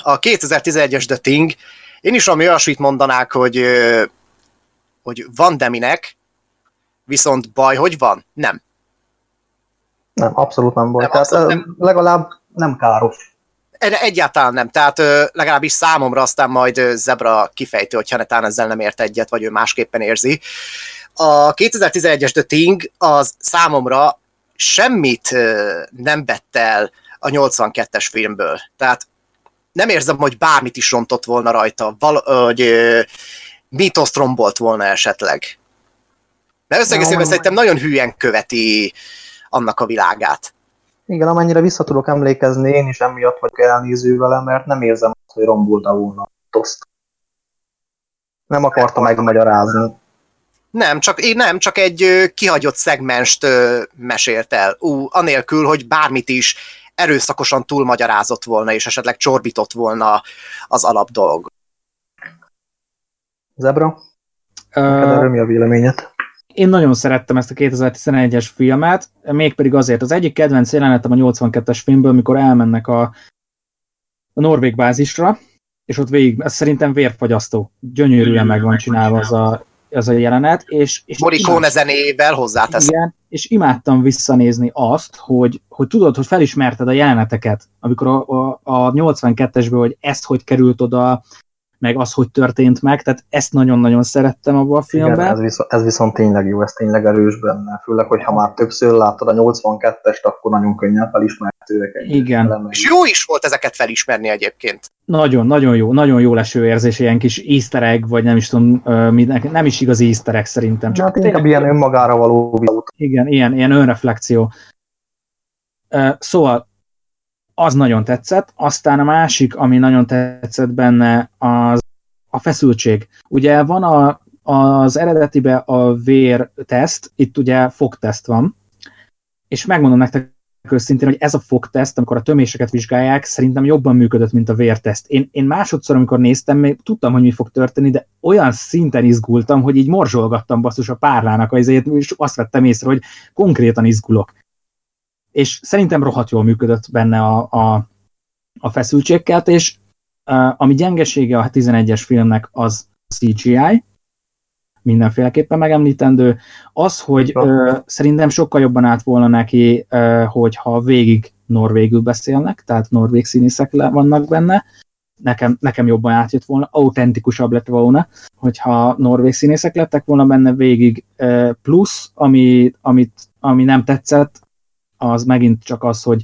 A 2011-es The Thing, én is valami olyasmit mondanák, hogy Van Deminek, viszont baj, hogy van? Nem. Nem, abszolút nem baj. Tehát legalább nem káros. Egyáltalán nem. Tehát legalábbis számomra, aztán majd Zebra kifejtő, hogyha netán ezzel nem ért egyet, vagy ő másképpen érzi. A 2011-es The Thing az számomra semmit nem vett el a 82-es filmből. Tehát nem érzem, hogy bármit is rontott volna rajta, hogy mítoszt rombolt volna esetleg. Mert összegészében szerintem nagyon hülyen követi annak a világát. Igen, amennyire vissza tudok emlékezni, én is emiatt vagyok elnéző vele, mert nem érzem azt, hogy rombolta volna a toszt. Nem akarta megmagyarázni. Nem, csak egy kihagyott szegmenst mesélt el. Anélkül, hogy bármit is erőszakosan túlmagyarázott volna, és esetleg csorbított volna az alapdolog. Zebra? Erről mi a véleményed? Én nagyon szerettem ezt a 2011-es filmet, mégpedig azért. Az egyik kedvenc jelenetem a 82-es filmből, mikor elmennek a norvég bázisra, és ott végig, ez szerintem vérfagyasztó. Gyönyörűen meg van csinálva az a jelenet. És Morricone zenével hozzáteszem. Igen, és imádtam visszanézni azt, hogy tudod, hogy felismerted a jeleneteket, amikor a 82-esből, hogy ezt hogy került oda, meg az, hogy történt meg, tehát ezt nagyon-nagyon szerettem abban a filmben. Igen, ez viszont tényleg jó, ez tényleg erős benne, főleg, hogyha már többször láttad a 82-est, akkor nagyon könnyen felismerhetőek. Igen. És jó is volt ezeket felismerni egyébként. Nagyon jó leső érzés, ilyen kis easter egg, vagy nem is tudom, nem is igazi easter egg szerintem. Csak hát inkább ilyen önmagára való videót. Igen, ilyen önreflexió. Szóval az nagyon tetszett, aztán a másik, ami nagyon tetszett benne, az a feszültség. Ugye van az eredetiben a vérteszt, itt ugye fogteszt van, és megmondom nektek őszintén, hogy ez a fogteszt, amikor a töméseket vizsgálják, szerintem jobban működött, mint a vérteszt. Én másodszor, amikor néztem, még tudtam, hogy mi fog történni, de olyan szinten izgultam, hogy így morzsolgattam basszus a párlának, és azt vettem észre, hogy konkrétan izgulok. És szerintem rohadt jól működött benne a feszültségkeltés, ami gyengesége a 11-es filmnek, az CGI, mindenféleképpen megemlítendő. Az, hogy szerintem sokkal jobban állt volna neki, hogyha végig norvégül beszélnek, tehát norvég színészek vannak benne, nekem jobban átjött volna, autentikusabb lett volna, hogyha norvég színészek lettek volna benne végig, plusz, ami nem tetszett, az megint csak az, hogy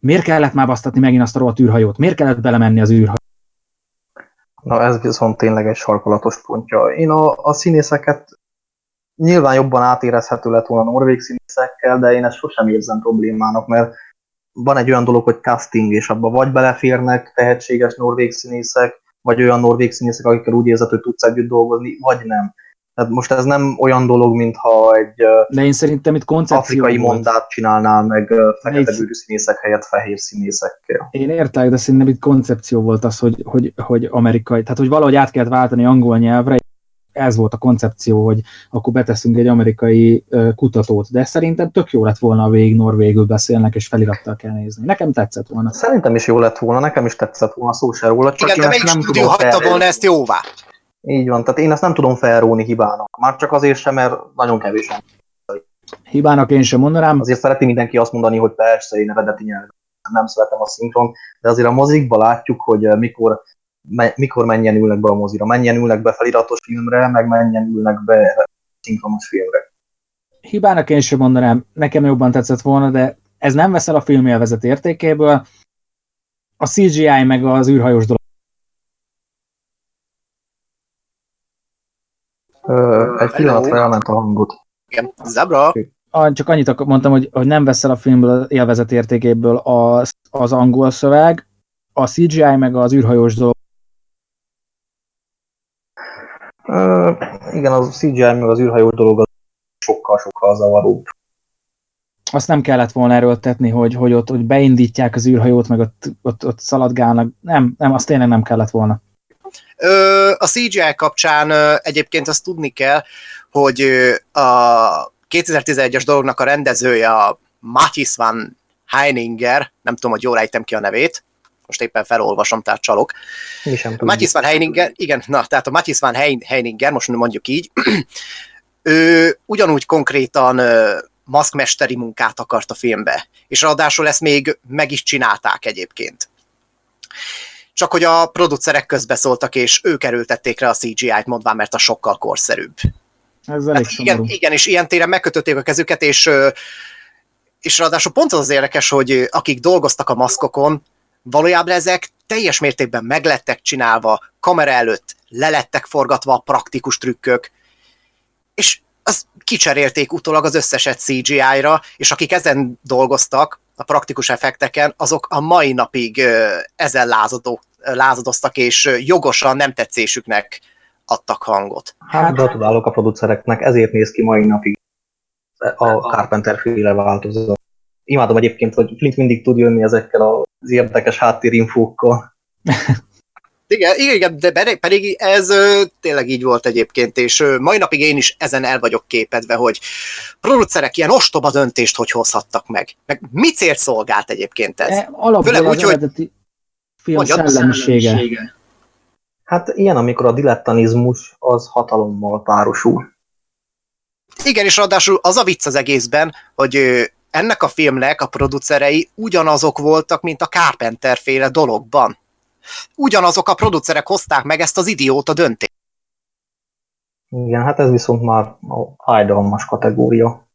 miért kellett már basztatni megint azt a rohadt űrhajót? Miért kellett belemenni az űrhajót? Na ez viszont tényleg egy sarkalatos pontja. Én a színészeket nyilván jobban átérezhető lett volna a norvég színészekkel, de én ezt sosem érzem problémának, mert van egy olyan dolog, hogy casting, és abba vagy beleférnek tehetséges norvég színészek, vagy olyan norvég színészek, akikkel úgy érzed, hogy tudsz együtt dolgozni, vagy nem. Tehát most ez nem olyan dolog, mintha egy szerintem itt afrikai mondát csinálnál meg fekete bőrű színészek helyett fehér színészekkel. Én értek, de szerintem itt koncepció volt az, hogy amerikai, tehát hogy valahogy át kellett váltani angol nyelvre, ez volt a koncepció, hogy akkor beteszünk egy amerikai kutatót, de szerintem tök jó lett volna, a végig norvégül beszélnek, és felirattal kell nézni. Nekem tetszett volna. Szerintem is jó lett volna, nekem is tetszett volna, szó se róla, csak igen, én de nem tudom hagyta volna ezt jóvá. Így van, tehát én ezt nem tudom felróni hibának. Már csak azért sem, mert nagyon kevés. Hibának én sem mondanám. Azért szereti mindenki azt mondani, hogy persze, én eredeti nyelven nem szeretem a szinkron, de azért a mozikba látjuk, hogy mikor menjen ülnek be a mozira. Menjen ülnek be feliratos filmre, meg menjen ülnek be szinkronos filmre. Hibának én sem mondanám, nekem jobban tetszett volna, de ez nem veszel a filmélvezet értékéből. A CGI meg az űrhajós dolog. Egy pillanatra elment a hangot. Igen, Zebra. Csak annyit mondtam, hogy nem veszel a filmből, az élvezet értékéből az angol szöveg, a CGI meg az űrhajós dolog. Igen, a CGI meg az űrhajós dolog az sokkal-sokkal zavaróbb. Azt nem kellett volna erőltetni, hogy ott hogy beindítják az űrhajót, meg ott szaladgálnak. Nem, azt tényleg nem kellett volna. A CGI kapcsán egyébként azt tudni kell, hogy a 2011-es dolognak a rendezője, a Matthias van Heininger, nem tudom, hogy jól ejtem ki a nevét, most éppen felolvasom, tehát csalok. Matthias van Heininger, igen, na, tehát a Matthias van Heininger, most mondjuk így, ő ugyanúgy konkrétan maszkmesteri munkát akart a filmbe, és ráadásul ezt még meg is csinálták egyébként. Csak hogy a producerek közbeszóltak, és ők erőltették rá a CGI-t, mondván, mert az sokkal korszerűbb. Ez elég szomorú. Igen, és ilyen téren megkötötték a kezüket, és ráadásul pont az érdekes, hogy akik dolgoztak a maszkokon, valójában ezek teljes mértékben meglettek csinálva, kamera előtt lelettek forgatva a praktikus trükkök, és azt kicserélték utólag az összeset CGI-ra, és akik ezen dolgoztak, a praktikus effekteken, azok a mai napig ezen lázadoztak, és jogosan nem tetszésüknek adtak hangot. Hát, gratulálok a producereknek, ezért néz ki mai napig a Carpenter-féle változat. Imádom egyébként, hogy Flint mindig tud jönni ezekkel az érdekes háttérinfókkal. Igen, de pedig ez tényleg így volt egyébként, és mai napig én is ezen el vagyok képedve, hogy producerek ilyen ostoba döntést hogy hozhattak meg. Meg micért szolgált egyébként ez? Alapból az eredeti film szellemisége. Hát ilyen, amikor a dilettanizmus az hatalommal párosul. Igen, és ráadásul az a vicc az egészben, hogy ennek a filmnek a producerei ugyanazok voltak, mint a Carpenter-féle dologban. Ugyanazok a producerek hozták meg ezt az idióta döntést. Igen, hát ez viszont már a ájdalmas kategória.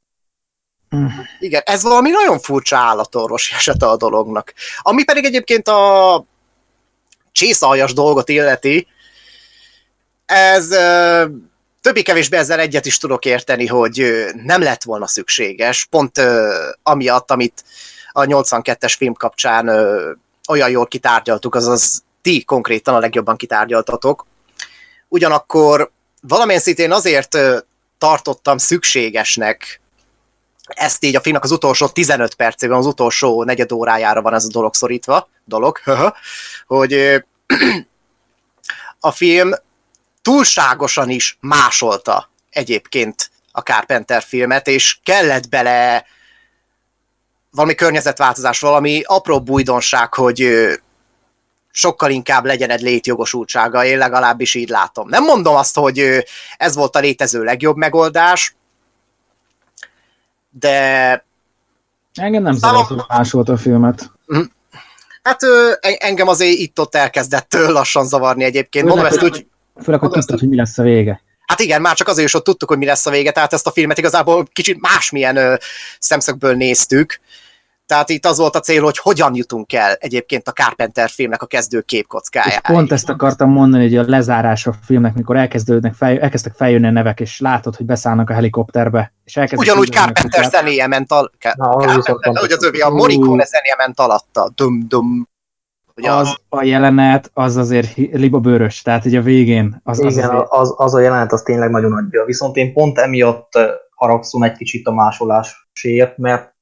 Igen, ez valami nagyon furcsa állatorvosi esete a dolognak. Ami pedig egyébként a csészahajas dolgot illeti, ez többé-kevésbé ezzel egyet is tudok érteni, hogy nem lett volna szükséges, pont amiatt, amit a 82-es film kapcsán olyan jól kitárgyaltuk, azaz ti konkrétan a legjobban kitárgyaltatok. Ugyanakkor valamilyen szintén azért tartottam szükségesnek, ezt így a filmnek az utolsó 15 percében, az utolsó negyed órájára van ez a dolog szorítva, hogy a film túlságosan is másolta egyébként a Carpenter filmet, és kellett bele valami környezetváltozás, valami apróbb újdonság, hogy sokkal inkább legyen egy létjogosultsága, én legalábbis így látom. Nem mondom azt, hogy ez volt a létező legjobb megoldás, de... Engem nem zavart, másolt a filmet. Hát engem azért itt-ott elkezdett lassan zavarni egyébként. Mondom ezt úgy... Főleg, hogy tudtad, hogy mi lesz a vége. Hát igen, már csak azért is ott tudtuk, hogy mi lesz a vége, tehát ezt a filmet igazából kicsit másmilyen szemszögből néztük. Tehát itt az volt a cél, hogy hogyan jutunk el egyébként a Carpenter filmnek a kezdő képkockájára. Pont ezt akartam mondani, hogy a lezárás a filmnek, mikor elkezdtek feljönni a nevek, és látod, hogy beszállnak a helikopterbe. És ugyanúgy Carpenter zenéje ment a Morricone zenéje ment alatta. Dum-dum. Az a jelenet, az azért libabőrös, tehát így a végén. Az a jelenet, az tényleg nagyon adja. Viszont én pont emiatt haragszom egy kicsit a másolásért, mert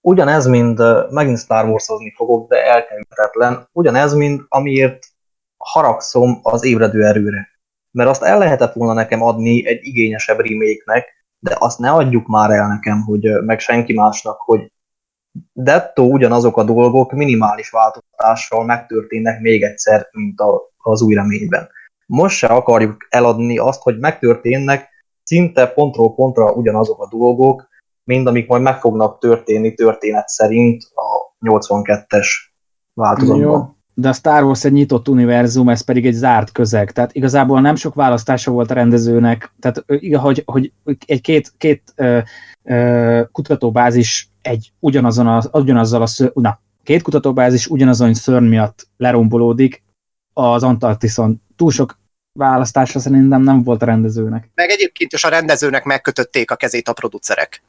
ugyanez, mind megint Star Wars-ozni fogok, de elkerülhetetlen, ugyanez, mind amiért haragszom az ébredő erőre. Mert azt el lehetett volna nekem adni egy igényesebb remake-nek, de azt ne adjuk már el nekem, hogy meg senki másnak, hogy dettó ugyanazok a dolgok minimális változtatással megtörténnek még egyszer, mint az új reményben. Most se akarjuk eladni azt, hogy megtörténnek szinte pontról pontra ugyanazok a dolgok, mind amik majd meg fognak történni történet szerint a 82-es változatban. Jó, de a Star Wars egy nyitott univerzum, ez pedig egy zárt közeg, tehát igazából nem sok választása volt a rendezőnek, tehát hogy egy kutatóbázis két kutatóbázis ugyanazon szörny miatt lerombolódik az Antarktiszon. Túl sok választása szerintem nem volt a rendezőnek. Meg egyébként is a rendezőnek megkötötték a kezét a producerek.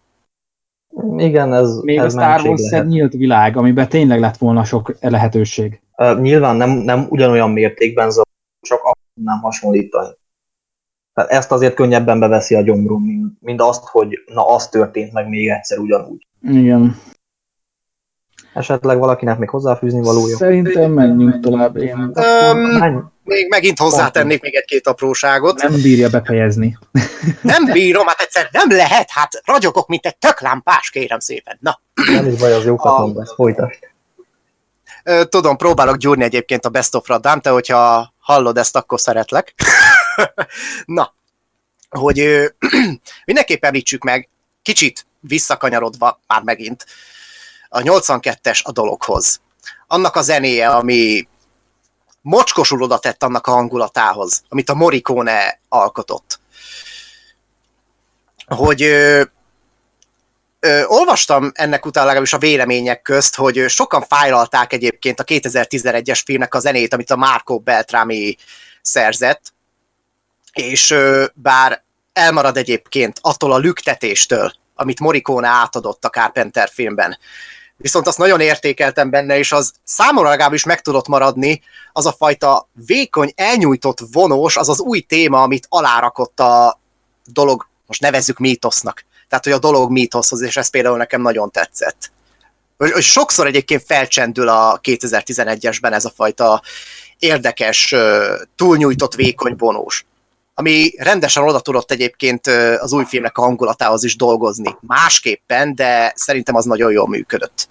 Igen, ez még ez a Star Wars egy nyílt világ, amiben tényleg lett volna sok lehetőség. Nyilván nem ugyanolyan mértékben zavar, csak akkor nem hasonlítani. Tehát ezt azért könnyebben beveszi a gyomrom, mint azt, hogy na, az történt meg még egyszer ugyanúgy. Igen. Esetleg valakinek még hozzáfűzni valója? Szerintem menjünk tovább. Még megint hozzátennék még egy-két apróságot. Nem bírja befejezni. Nem bírom, hát egyszer nem lehet, hát ragyogok, mint egy töklámpás, kérem szépen. Na. Nem is baj, az jókat lesz, folytasd. Tudom, próbálok gyúrni egyébként a Best of Radám, te hogyha hallod ezt, akkor szeretlek. Na, hogy mindenképp említsük meg, kicsit visszakanyarodva már megint, a 82-es a dologhoz. Annak a zenéje, ami mocskosul oda tett annak a hangulatához, amit a Morricone alkotott. Hogy olvastam ennek után legalábbis a vélemények közt, hogy sokan fájlalták egyébként a 2011-es filmnek a zenét, amit a Marco Beltrami szerzett, és bár elmarad egyébként attól a lüktetéstől, amit Morricone átadott a Carpenter filmben. Viszont azt nagyon értékeltem benne, és az számomra legalábbis meg tudott maradni, az a fajta vékony, elnyújtott vonós, az az új téma, amit alárakott a dolog, most nevezzük mítosznak. Tehát, hogy a dolog mítoszhoz, és ez például nekem nagyon tetszett. Sokszor egyébként felcsendül a 2011-esben ez a fajta érdekes, túlnyújtott, vékony bonós, ami rendesen oda tudott egyébként az új filmnek a hangulatához is dolgozni. Másképpen, de szerintem az nagyon jól működött.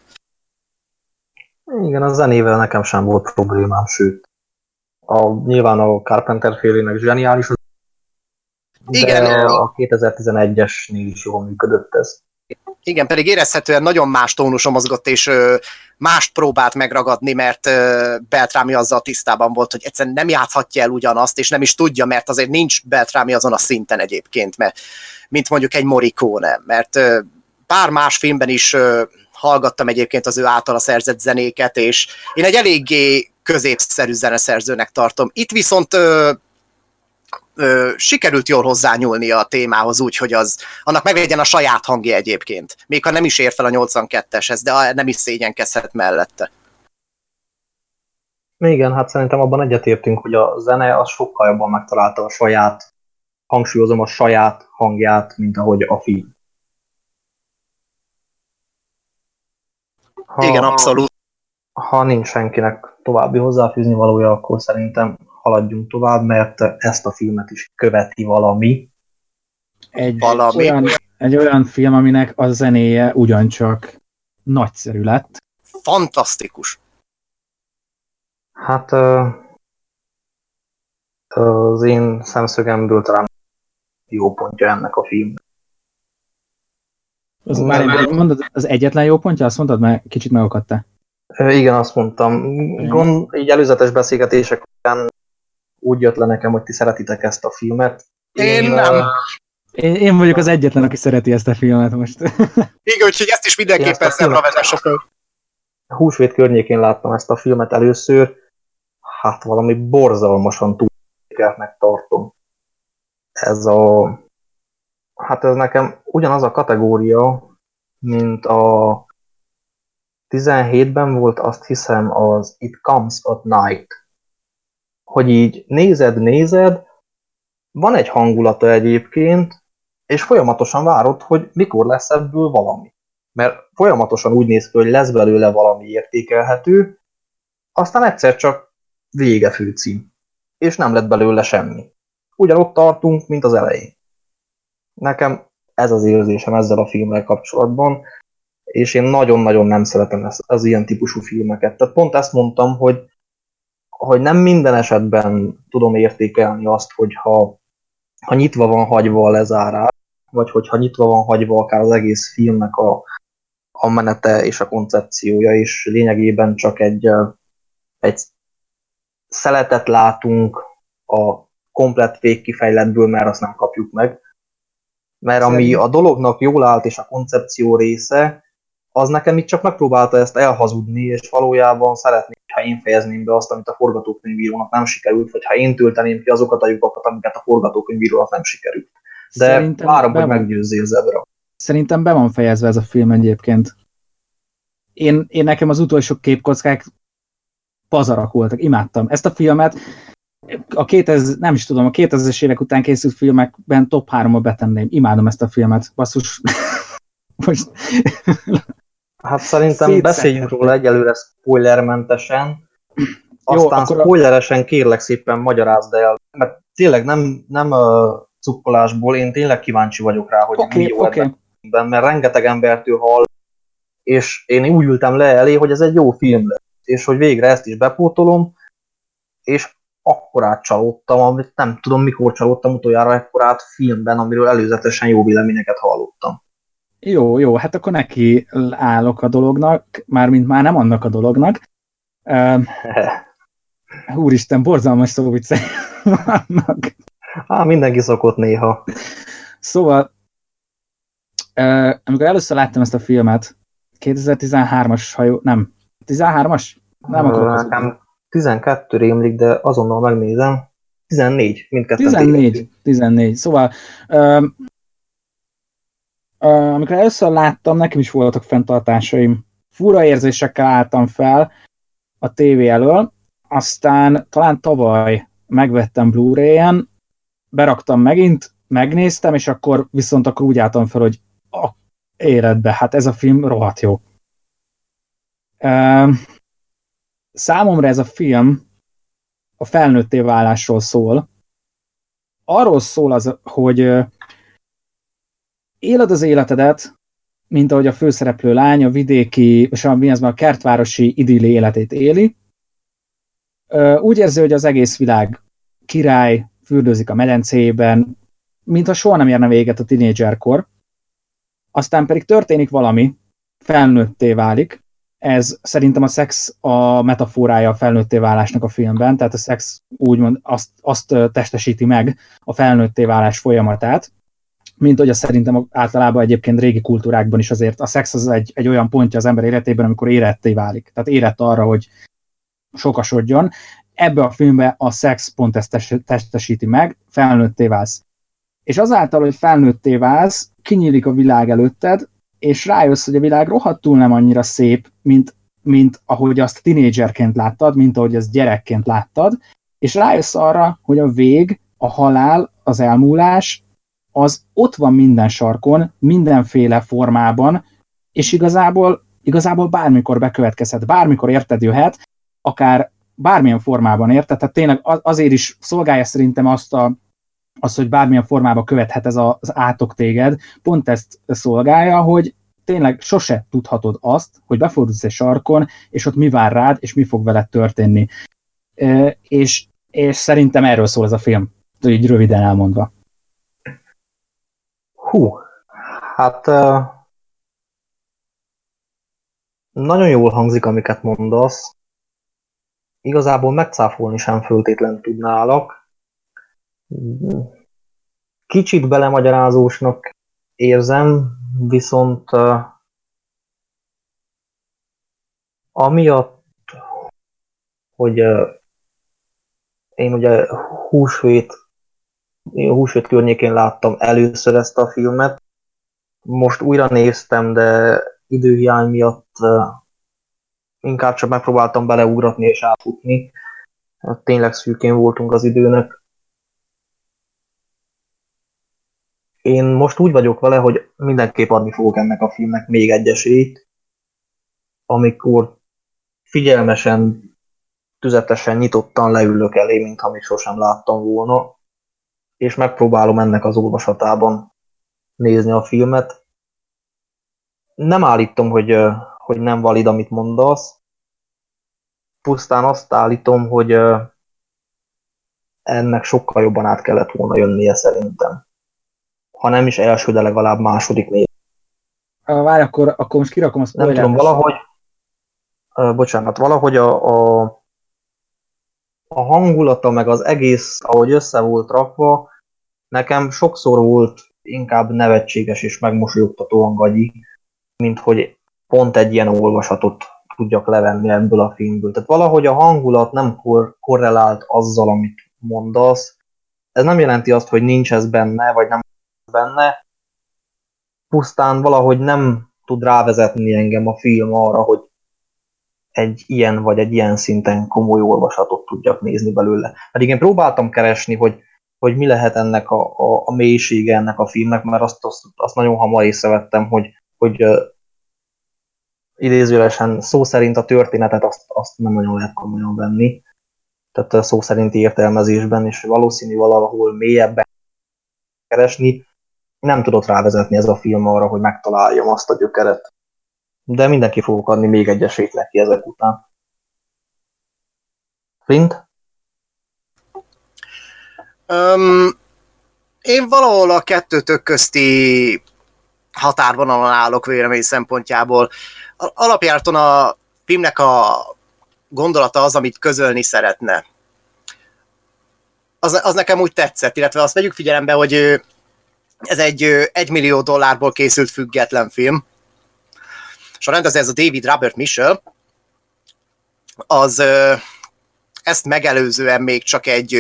Igen, a zenével nekem sem volt problémám, sőt. Nyilván a Carpenter félének zseniális, de igen, a 2011-esnél is jól működött ez. Igen, pedig érezhetően nagyon más tónuson mozgott, és mást próbált megragadni, mert Beltrámi azzal tisztában volt, hogy egyszerűen nem játszhatja el ugyanazt, és nem is tudja, mert azért nincs Beltrámi azon a szinten egyébként, mert, mint mondjuk egy Morricone, mert pár más filmben is hallgattam egyébként az ő általa szerzett zenéket, és én egy eléggé középszerű zeneszerzőnek tartom. Itt viszont sikerült jól hozzányúlnia a témához úgy, hogy az, annak meglegyen a saját hangja egyébként. Még ha nem is ér fel a 82-eshez, de nem is szégyenkezhet mellette. Igen, hát szerintem abban egyetértünk, hogy a zene az sokkal jobban megtalálta a saját, hangsúlyozom, a saját hangját, mint ahogy a film. Igen, abszolút. Ha nincs senkinek további hozzáfűzni valója, akkor szerintem haladjunk tovább, mert ezt a filmet is követi valami. Egy olyan film, aminek a zenéje ugyancsak nagyszerű lett. Fantasztikus! Hát az én szemszögemből talán jó pontja ennek a filmnek. Mondod, az egyetlen jó pontja? Azt mondtad, mert kicsit megakadtál. Igen, azt mondtam. Így előzetes beszélgetések után úgy jött le nekem, hogy ti szeretitek ezt a filmet. Én nem. Én vagyok az egyetlen, aki szereti ezt a filmet most. Igen, úgyhogy ezt is mindenképpen szemre vezessük. Húsvét környékén láttam ezt a filmet először. Hát valami borzalmasan túlértékeltnek tartom. Ez nekem ugyanaz a kategória, mint a 17-ben volt, azt hiszem, az It Comes at Night. Hogy így nézed, van egy hangulata egyébként, és folyamatosan várod, hogy mikor lesz ebből valami. Mert folyamatosan úgy néz ki, hogy lesz belőle valami értékelhető, aztán egyszer csak vége főcím, és nem lett belőle semmi. Ugyanott tartunk, mint az elején. Nekem ez az érzésem ezzel a filmmel kapcsolatban, és én nagyon-nagyon nem szeretem az ilyen típusú filmeket. Tehát pont ezt mondtam, hogy nem minden esetben tudom értékelni azt, hogy ha nyitva van hagyva a lezárás, vagy hogyha nyitva van hagyva akár az egész filmnek a menete és a koncepciója, és lényegében csak egy szeletet látunk a komplett végkifejletből, mert azt nem kapjuk meg. Mert ami a dolognak jól állt, és a koncepció része, az nekem itt csak megpróbálta ezt elhazudni, és valójában szeretném, ha én fejezném be azt, amit a forgatókönyvírónak nem sikerült, vagy ha én tölteném ki azokat a lyukakat, amiket a forgatókönyvírónak nem sikerült. De várom, hogy meggyőzzél Zebra. Szerintem be van fejezve ez a film egyébként. Én nekem az utolsó képkockák pazarak voltak, imádtam ezt a filmet. A 2000-es évek után készült filmekben top 3-ba betenném. Imádom ezt a filmet. Basszus. Most... Hát szerintem beszéljünk róla egyelőre spoilermentesen. Aztán jó, spoileresen kérlek szépen magyarázd el. Mert tényleg nem cukkolásból, én tényleg kíváncsi vagyok rá, hogy mi jó ebben, mert rengeteg embertől hall, és én úgy ültem le elé, hogy ez egy jó film lesz, és hogy végre ezt is bepótolom, és akkorát csalódtam, amit nem tudom, mikor csalódtam utoljára ekkorát filmben, amiről előzetesen jó véleményeket hallottam. Jó, hát akkor neki állok a dolognak, már nem annak a dolognak. Úristen, borzalmas szó vicce vannak. Mindenki szokott néha. Szóval, amikor először láttam ezt a filmet, 2013-as hajó, nem, 13-as? Nem akarok. 12 rémlik, de azonnal megnézem. 14, mindketten. 14. Szóval, amikor először láttam, nekem is voltak fenntartásaim. Fura érzésekkel álltam fel a tévé elől, aztán talán tavaly megvettem Blu-ray-en, beraktam megint, megnéztem, és akkor úgy álltam fel, hogy életbe, hát ez a film rohadt jó. Számomra ez a film a felnőtté válásról szól. Arról szól az, hogy éled az életedet, mint ahogy a főszereplő lány a vidéki, a kertvárosi idilli életét éli. Úgy érzi, hogy az egész világ király, fürdőzik a medencében, mintha soha nem érne véget a tinédzserkor. Aztán pedig történik valami, felnőtté válik. Ez szerintem a szex a metaforája a felnőtté válásnak a filmben, tehát a szex úgymond azt testesíti meg a felnőtté válás folyamatát, mint hogy szerintem általában egyébként régi kultúrákban is azért a szex az egy olyan pontja az ember életében, amikor éretté válik. Tehát érett arra, hogy sokasodjon. Ebbe a filmbe a szex pont ezt testesíti meg, felnőtté válsz. És azáltal, hogy felnőtté válsz, kinyílik a világ előtted, és rájössz, hogy a világ rohadtul nem annyira szép, mint ahogy azt tinédzserként láttad, mint ahogy ezt gyerekként láttad, és rájössz arra, hogy a vég, a halál, az elmúlás, az ott van minden sarkon, mindenféle formában, és igazából bármikor bekövetkezhet, bármikor érted jöhet, akár bármilyen formában érted, tehát tényleg azért is szolgálja szerintem azt, hogy bármilyen formában követhet ez az átok téged, pont ezt szolgálja, hogy tényleg sose tudhatod azt, hogy befordulsz egy sarkon, és ott mi vár rád, és mi fog veled történni. És szerintem erről szól ez a film, így röviden elmondva. Hú, hát nagyon jól hangzik, amiket mondasz. Igazából megcáfolni sem föltétlen tudnálak. Kicsit belemagyarázósnak érzem, viszont amiatt, hogy én ugye húsvét környékén láttam először ezt a filmet, most újra néztem, de időhiány miatt inkább csak megpróbáltam beleugratni és átfutni. Tényleg szűkén voltunk az időnek. Én most úgy vagyok vele, hogy mindenképp adni fogok ennek a filmnek még egy esélyt, amikor figyelmesen, tüzetesen, nyitottan leülök elé, mintha még sosem láttam volna, és megpróbálom ennek az olvasatában nézni a filmet. Nem állítom, hogy nem valid, amit mondasz, pusztán azt állítom, hogy ennek sokkal jobban át kellett volna jönnie szerintem. Ha nem is első, de legalább második négy. Várj, akkor most kirakom a spoilerre. Nem tudom, valahogy a hangulata, meg az egész, ahogy össze volt rakva, nekem sokszor volt inkább nevetséges és megmosolyogtató hangagyi, mint hogy pont egy ilyen olvasatot tudjak levenni ebből a filmből. Tehát valahogy a hangulat nem korrelált azzal, amit mondasz. Ez nem jelenti azt, hogy nincs ez benne, vagy nem benne, pusztán valahogy nem tud rávezetni engem a film arra, hogy egy ilyen vagy egy ilyen szinten komoly olvasatot tudjak nézni belőle. Pedig én próbáltam keresni, hogy mi lehet ennek a mélysége ennek a filmnek, mert azt nagyon hamar észrevettem, hogy idézőlesen szó szerint a történetet azt nem nagyon lehet komolyan venni, tehát szó szerinti értelmezésben, és valószínű valahol mélyebben keresni, nem tudott rávezetni ez a film arra, hogy megtaláljam azt a gyökeret. De mindenki fogok adni még egy esélyt neki ezek után. Flint? Én valahol a kettőtök közti határvonalon állok vélemény szempontjából. Alapjáraton a filmnek a gondolata az, amit közölni szeretne. Az nekem úgy tetszett, illetve azt vegyük figyelembe, hogy ez egy $1 millió készült független film. És a rendező, ez a David Robert Mitchell, az ezt megelőzően még csak egy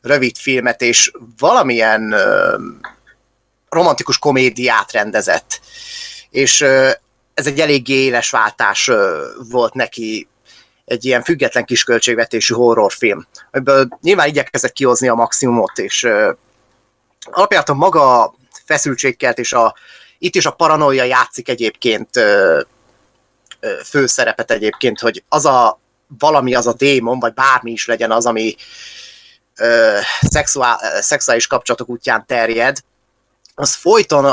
rövid filmet és valamilyen romantikus komédiát rendezett. És ez egy eléggé éles váltás volt neki, egy ilyen független kisköltségvetésű horrorfilm, amiből nyilván igyekezett kihozni a maximumot, és alapjáraton maga a feszültségkelt, és itt is a paranoia játszik egyébként főszerepet egyébként, hogy az a valami az a démon, vagy bármi is legyen az, ami szexuális kapcsolatok útján terjed, az folyton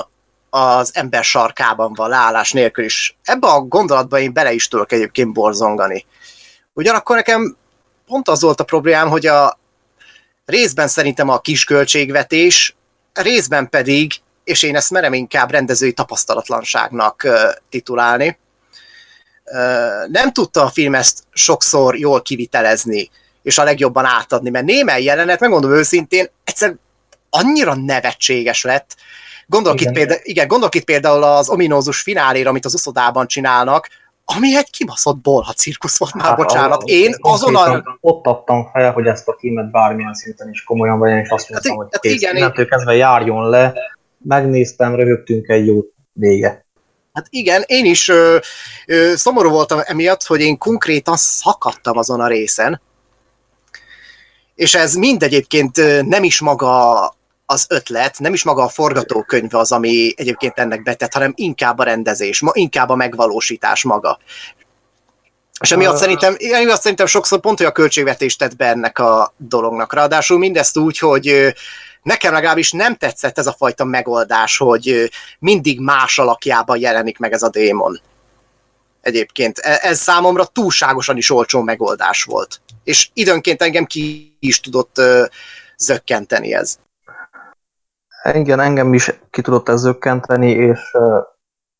az ember sarkában van leállás nélkül is. Ebbe a gondolatba én bele is tudok egyébként borzongani. Ugyanakkor nekem pont az volt a problémám, hogy a részben szerintem a kis költségvetés, részben pedig, és én ezt merem inkább rendezői tapasztalatlanságnak titulálni, nem tudta a film ezt sokszor jól kivitelezni, és a legjobban átadni, mert némely jelenet, megmondom őszintén, egyszerűen annyira nevetséges lett. Gondolok itt például az ominózus fináléra, amit az uszodában csinálnak, ami egy kibaszott bolha cirkusz volt, már bocsánat. Én azonnal... Ott adtam fel, hogy ezt a filmet bármilyen szinten is komolyan vagy, és azt mondtam, hogy innentől kezdve járjon le, megnéztem, röhögtünk egy jó vége. Hát igen, én is szomorú voltam emiatt, hogy én konkrétan szakadtam azon a részen, és ez mind egyébként nem is maga az ötlet, nem is maga a forgatókönyv az, ami egyébként ennek betett, hanem inkább a rendezés, inkább a megvalósítás maga. És emiatt szerintem sokszor pont, hogy a költségvetést tett be ennek a dolognak. Ráadásul mindezt úgy, hogy nekem legalábbis nem tetszett ez a fajta megoldás, hogy mindig más alakjában jelenik meg ez a démon. Egyébként ez számomra túlságosan is olcsó megoldás volt. És időnként engem ki is tudott zökkenteni ez. Igen, engem is ki tudott ez zökkenteni, és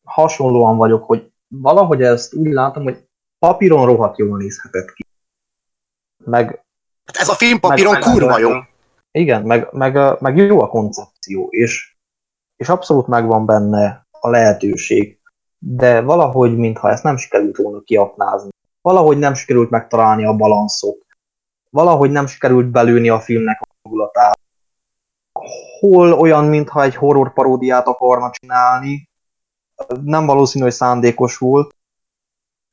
hasonlóan vagyok, hogy valahogy ezt úgy látom, hogy papíron rohadt jól nézhetett ki. Ez a film papíron kurva jó. Igen, meg jó a koncepció, és abszolút megvan benne a lehetőség, de valahogy, mintha ezt nem sikerült volna kiaknázni. Valahogy nem sikerült megtalálni a balanszot. Valahogy nem sikerült belőni a filmnek a hangulatát. Hol olyan, mintha egy horror paródiát akarna csinálni. Nem valószínű, hogy szándékos volt,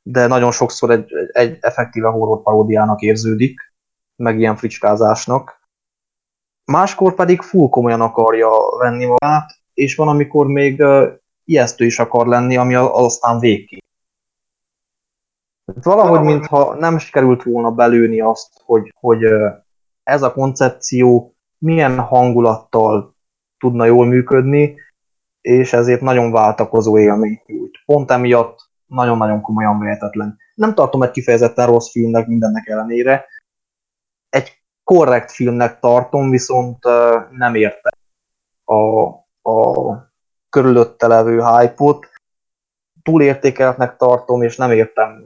de nagyon sokszor egy effektíve horror paródiának érződik, meg ilyen fricskázásnak. Máskor pedig full komolyan akarja venni magát, és van, amikor még ijesztő is akar lenni, ami aztán végképp. Valahogy, mintha nem sikerült volna belőni azt, hogy ez a koncepció milyen hangulattal tudna jól működni, és ezért nagyon váltakozó élmény nyújt. Pont emiatt nagyon-nagyon komolyan vehetetlen. Nem tartom egy kifejezetten rossz filmnek mindennek ellenére. Egy korrekt filmnek tartom, viszont nem érte a körülötte levő hype-ot. Túlértékeltnek tartom, és nem értem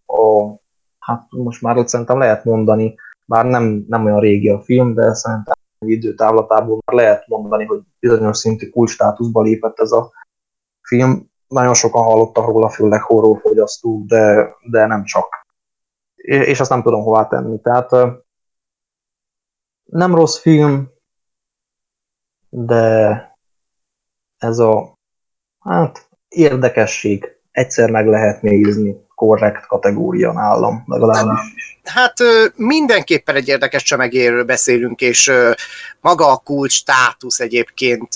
hát most már ott szerintem lehet mondani, bár nem olyan régi a film, de szerintem időtávlatából már lehet mondani, hogy bizonyos szintű kulcsstátuszba lépett ez a film. Nagyon sokan hallottak róla, főleg horrorfogyasztók, de nem csak. És azt nem tudom hová tenni. Tehát nem rossz film, de ez a érdekesség. Egyszer meg lehet nézni, korrekt kategória nálam, legalábbis. Hát mindenképpen egy érdekes csomagéről beszélünk, és maga a kulcs státusz egyébként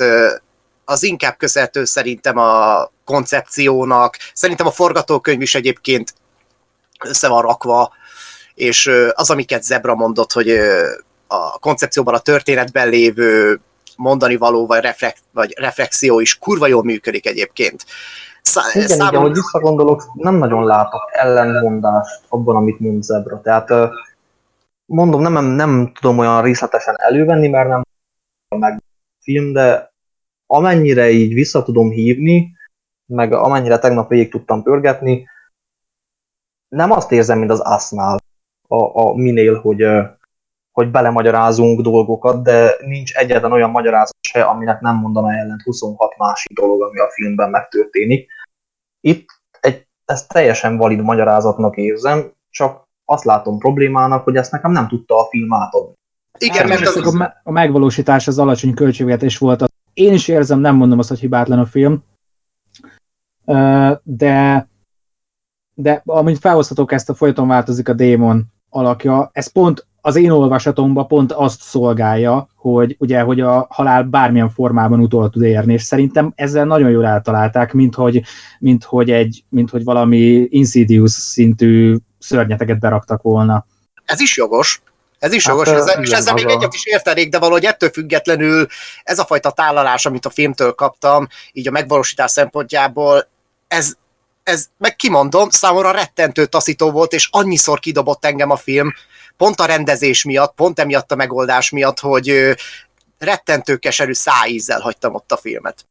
az inkább köszönhető szerintem a koncepciónak, szerintem a forgatókönyv is egyébként össze van rakva, és az, amiket Zebra mondott, hogy a koncepcióban a történetben lévő mondani való, vagy reflexió is kurva jól működik egyébként. Igen, hogy visszagondolok, nem nagyon látok ellenmondást abban, amit mond Zebra. Tehát mondom, nem tudom olyan részletesen elővenni, mert nem meg a film, de amennyire így vissza tudom hívni, meg amennyire tegnap végig tudtam pörgetni, nem azt érzem, mint az Asznál, a minél, hogy belemagyarázunk dolgokat, de nincs egyetlen olyan magyarázat se, aminek nem mondana ellent 26 másik dolog, ami a filmben megtörténik. Itt ezt teljesen valid magyarázatnak érzem, csak azt látom problémának, hogy ezt nekem nem tudta a film átadni. Igen, mert a megvalósítás az alacsony költségvetés volt. Én is érzem, nem mondom azt, hogy hibátlan a film, de amint felhozhatok ezt, a folyton változik a démon alakja, ez pont az én olvasatomban pont azt szolgálja, hogy ugye, hogy a halál bármilyen formában utol tud érni, és szerintem ezzel nagyon jól eltalálták, minthogy valami Insidious szintű szörnyeteget beraktak volna Ez is jogos. Ez is jogos, hát, és ezzel még egyet is értenék, de valahogy ettől függetlenül ez a fajta tálalás, amit a filmtől kaptam, így a megvalósítás szempontjából, ez meg kimondom, számomra rettentő taszító volt, és annyiszor kidobott engem a film, pont a rendezés miatt, pont emiatt a megoldás miatt, hogy rettentő keserű szájízzel hagytam ott a filmet.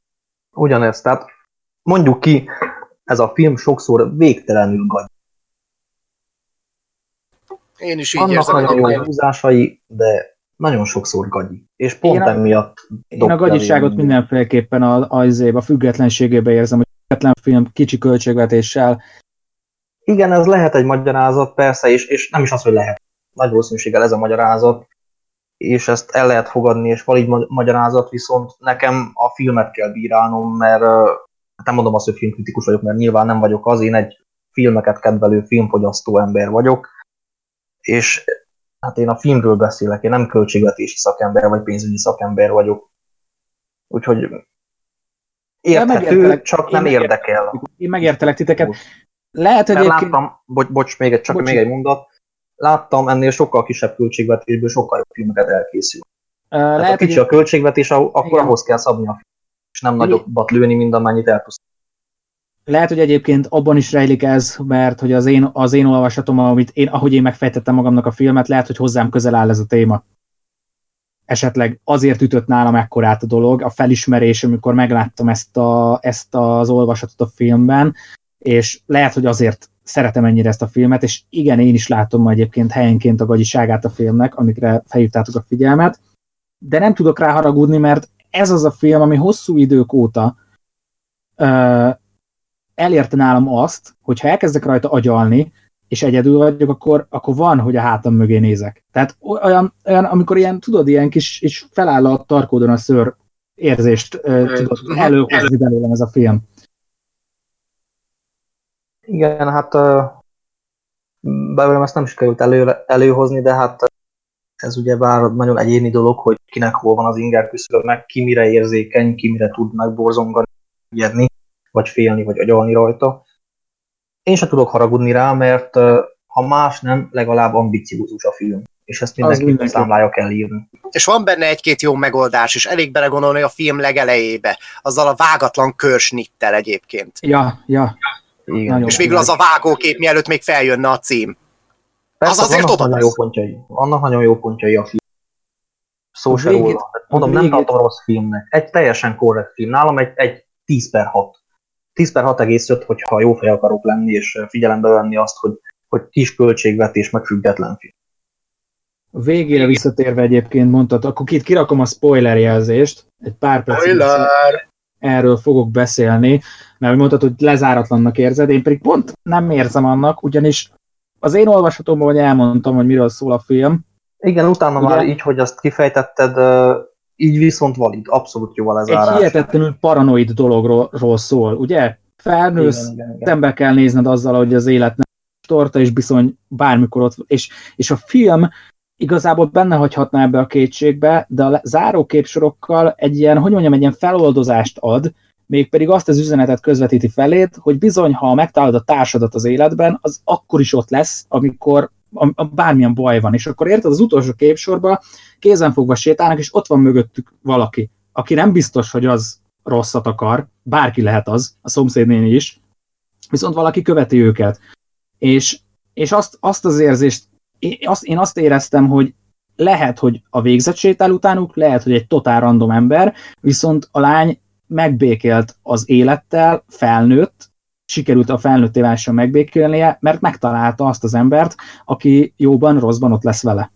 Ugyanezt, tehát mondjuk ki, ez a film sokszor végtelenül gagy. Én is így annak érzem. Annak nagyon jó húzásai, de nagyon sokszor gagyi. És pont emiatt... Én a gagyiságot mindenféleképpen a függetlenségében érzem, hogy független film kicsi költségvetéssel. Igen, ez lehet egy magyarázat, persze, és nem is az, hogy lehet. Nagy valószínűséggel ez a magyarázat, és ezt el lehet fogadni, és van így magyarázat, viszont nekem a filmet kell bírálnom, mert nem mondom azt, hogy filmkritikus vagyok, mert nyilván nem vagyok az, én egy filmeket kedvelő, filmfogyasztó ember vagyok, és hát én a filmről beszélek, én nem költségvetési szakember, vagy pénzügyi szakember vagyok. Úgyhogy érthető, csak nem érdekel. Én megértelek titeket. Lehet, hogy láttam, még egy mondat, láttam ennél sokkal kisebb költségvetésből sokkal jobb filmeket elkészül. Lehet, ha kicsi a költségvetés, akkor igen, ahhoz kell szabni a film, és nem nagyobbat lőni, mint amennyit elpusztítani. Lehet, hogy egyébként abban is rejlik ez, mert hogy az én olvasatom, ahogy én megfejtettem magamnak a filmet, lehet, hogy hozzám közel áll ez a téma. Esetleg azért ütött nálam ekkorát a dolog, a felismerés, amikor megláttam ezt az olvasatot a filmben, és lehet, hogy azért szeretem ennyire ezt a filmet, és igen, én is látom ma egyébként helyenként a gagyiságát a filmnek, amikre felhívtátok a figyelmet, de nem tudok rá haragudni, mert ez az a film, ami hosszú idők óta elérte nálam azt, hogy ha elkezdek rajta agyalni, és egyedül vagyok, akkor van, hogy a hátam mögé nézek. Tehát olyan amikor ilyen, tudod, ilyen kis, és feláll a tarkódon a szőr érzést tudod előhozni belőlem ez a film. Igen, hát belőlem ezt nem is került előhozni, de hát ez ugyebár nagyon egyéni dolog, hogy kinek hol van az inger küszöbe, meg ki mire érzékeny, ki mire tud megborzongani, ügyedni, vagy félni, vagy agyalni rajta. Én sem tudok haragudni rá, mert ha más nem, legalább ambiciózus a film. És ezt mindenki számlája kell írni. És van benne egy-két jó megoldás, és elég belegondolni a film legelejébe, azzal a vágatlan körsnittel egyébként. Ja. Igen. És végül az a vágókép, mielőtt még feljönne a cím. Persze, az azért oda lesz. Annak nagyon jó pontjai a film. Szó se róla. Mondom, nem tartom rossz filmnek. Egy teljesen korrekt film. Nálam egy 10/6. 10/6,5, hogyha jó fej akarok lenni, és figyelembe venni azt, hogy kis költségvetés, meg független film. Végére visszatérve egyébként mondtad, akkor itt kirakom a spoiler jelzést. Egy pár percet erről fogok beszélni, mert mondtad, hogy lezáratlannak érzed, én pedig pont nem érzem annak, ugyanis az én olvasatomban, hogy elmondtam, hogy miről szól a film. Igen, utána ugye, már így, hogy azt kifejtetted, így viszont valid, abszolút jó a lezárás. Egy hihetetlenül paranoid dologról szól, ugye? Felnősz, szembe kell nézned azzal, hogy az élet nem torta, és bizony bármikor ott... És a film igazából benne hagyhatná ebbe a kétségbe, de a záró képsorokkal egy ilyen, feloldozást ad, mégpedig azt az üzenetet közvetíti feléd, hogy bizony, ha megtalálod a társadat az életben, az akkor is ott lesz, amikor bármilyen baj van. És akkor érted, az utolsó képsorba kézenfogva sétálnak, és ott van mögöttük valaki, aki nem biztos, hogy az rosszat akar, bárki lehet az, a szomszédnéni is, viszont valaki követi őket. És azt az érzést, én azt éreztem, hogy lehet, hogy a végzet sétál utánuk, lehet, hogy egy totál random ember, viszont a lány megbékélt az élettel, felnőtt, sikerült a felnőtté válással megbékélnie, mert megtalálta azt az embert, aki jóban, rosszban ott lesz vele.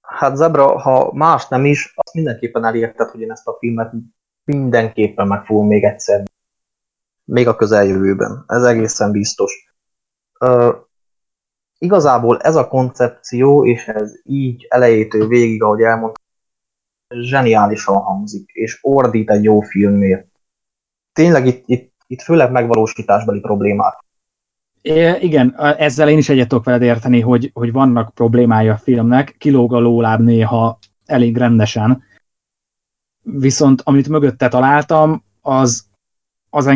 Hát Zebra, ha más nem is, azt mindenképpen elérted, hogy én ezt a filmet mindenképpen meg fogom még egyszer. Még a közeljövőben. Ez egészen biztos. Igazából ez a koncepció, és ez így elejétől végig, ahogy elmondtam, zseniálisan hangzik, és ordít egy jó filmért. Tényleg itt főleg megvalósításbeli problémák. Igen, ezzel én is egyet tudok veled érteni, hogy vannak problémái a filmnek, kilóg a lóláb néha elég rendesen. Viszont amit mögötte találtam, az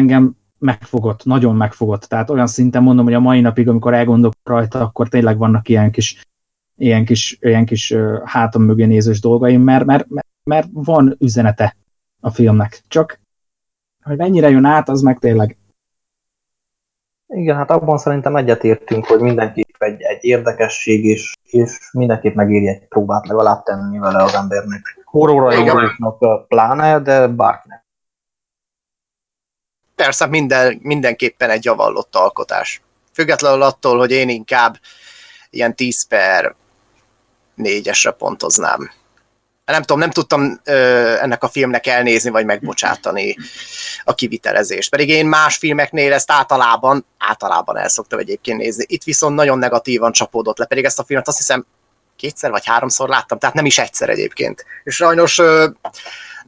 engem megfogott, nagyon megfogott. Tehát olyan szinten mondom, hogy a mai napig, amikor elgondolok rajta, akkor tényleg vannak ilyen kis hátam mögé nézős dolgaim, mert van üzenete a filmnek. Csak, hogy mennyire jön át, az meg tényleg. Igen, hát abban szerintem egyetértünk, hogy mindenképp egy érdekesség, és mindenképp megéri egy próbát legalább tenni vele az embernek. Horrorra pláne, de bárkinek. Persze mindenképpen egy javallott alkotás. Függetlenül attól, hogy én inkább ilyen 10/4-esre pontoznám. Nem tudom, nem tudtam ennek a filmnek elnézni, vagy megbocsátani a kivitelezést. Pedig én más filmeknél ezt általában el szoktam egyébként nézni. Itt viszont nagyon negatívan csapódott le, pedig ezt a filmet azt hiszem 2-3-szor láttam, tehát nem is egyszer egyébként. És sajnos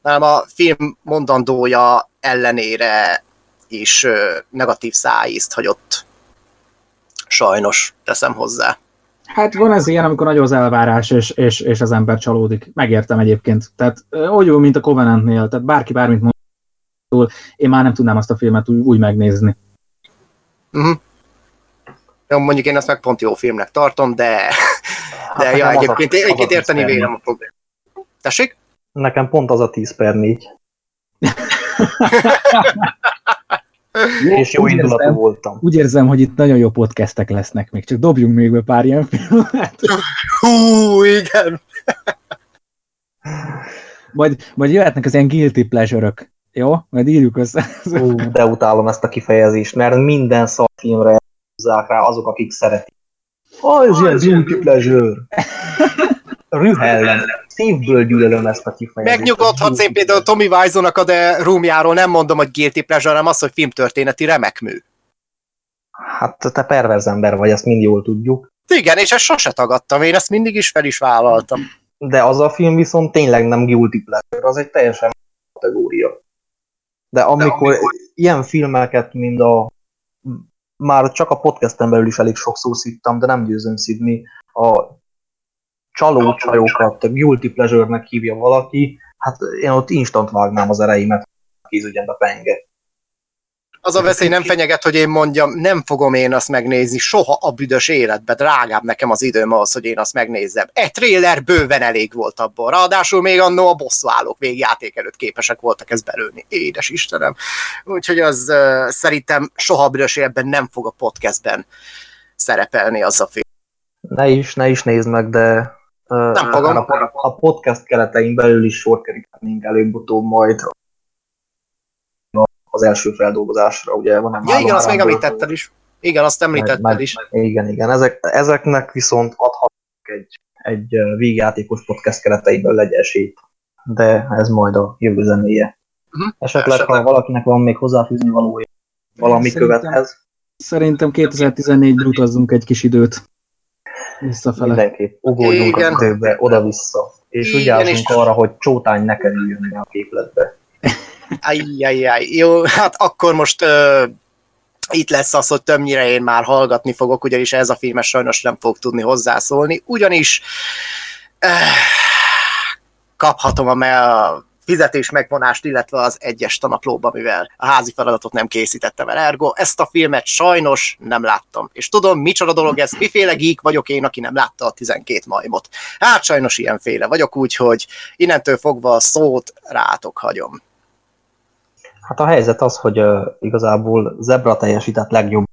nálam a film mondandója ellenére is negatív szájízt hagyott. Sajnos, teszem hozzá. Hát van ez ilyen, amikor nagy az elvárás, és az ember csalódik. Megértem egyébként. Tehát olyan, mint a Covenantnél. Tehát bárki bármit mond, én már nem tudnám azt a filmet úgy megnézni. Uh-huh. Jó, mondjuk én azt meg pont jó filmnek tartom, de ja, egyébként érteni vélem a problémát. Tessék? Nekem pont az a 10/4. És jó indulatú voltam. Úgy érzem, hogy itt nagyon jó podcastek lesznek még, csak dobjunk még be pár ilyen filmet. Hú, igen! Majd jöhetnek az ilyen guilty pleasure-ök. Jó? Majd írjuk össze. Hú, de utálom ezt a kifejezést, mert minden szarfilmre húzzák rá azok, akik szeretik. Ez ilyen guilty pleasure! Rühellem. Szívből gyűlölöm ezt a kifejezést. Megnyugodhatsz, én például Tommy Wiseau-nak a The Room-járól nem mondom, hogy guilty pleasure, hanem az, hogy filmtörténeti remekmű. Hát te perverz ember vagy, ezt mind jól tudjuk. Igen, és ezt sose tagadtam, én ezt mindig is fel is vállaltam. De az a film viszont tényleg nem guilty pleasure, az egy teljesen kategória. De amikor ilyen filmeket, mint már csak a podcasten belül is elég sokszor szívtam, de nem győzöm szívni, a csalócsajokat, guilty pleasure-nek hívja valaki, hát én ott instant vágnám az ereimet, kézügyen a penge. Az a veszély nem fenyeget, hogy én mondjam, nem fogom én azt megnézni soha a büdös életbe, drágább nekem az időm ahhoz, hogy én azt megnézzem. Egy trailer bőven elég volt abból, ráadásul még annó a bosszúállók végjáték előtt képesek voltak ezt belőni, édes Istenem. Úgyhogy az szerintem soha a büdös életben nem fog a podcastben szerepelni az a film. Ne is nézd meg, de nem fogom. A podcast keretein belül is sor keríthetnénk előbb-utóbb majd az első feldolgozásra, ugye van egy igen, azt még említetted is. Igen, azt említetted is. Igen. Ezeknek viszont adhatunk egy végjátékos podcast keretein belül egy esélyt, de ez majd a jövő zenéje. Uh-huh. Esetleg, ha valakinek van még hozzáfűzni valója valami követhez. Szerintem 2014-ben utazzunk egy kis időt. Visszafele. Mindenképp ugoljunk a kötőbe, oda-vissza. És úgy állunk arra, hogy csótány ne kerüljön a képletbe. Ajjajjaj, jó, hát akkor most itt lesz az, hogy többnyire én már hallgatni fogok, ugyanis ez a filmes sajnos nem fog tudni hozzászólni. Ugyanis kaphatom a fizetés megvonást, illetve az egyes tanaplóba, mivel a házi feladatot nem készítettem el. Ergo, ezt a filmet sajnos nem láttam. És tudom, micsoda dolog ez, miféle geek vagyok én, aki nem látta a 12 majmot. Hát sajnos ilyenféle vagyok, úgyhogy innentől fogva a szót rátok hagyom. Hát a helyzet az, hogy igazából Zebra teljesített legjobb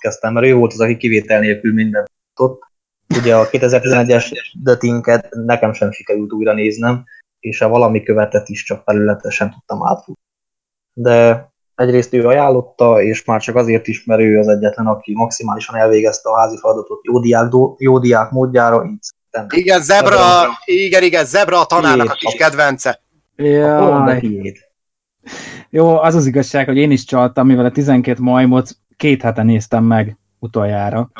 kezdtem, mert ő volt az, aki kivétel nélkül mindent tudott. Ugye a 2011-es dötinket nekem sem sikerült újra néznem, és a valami követet is csak felületesen tudtam átfutni. De egyrészt ő ajánlotta, és már csak azért is, mert ő az egyetlen, aki maximálisan elvégezte a házi feladatot jó diák módjára, így szerintem. Igen, Zebra a tanárnak a kis kedvence. Jaj. Jó, az igazság, hogy én is csaltam, mivel a 12 majmot 2 hete néztem meg utoljára.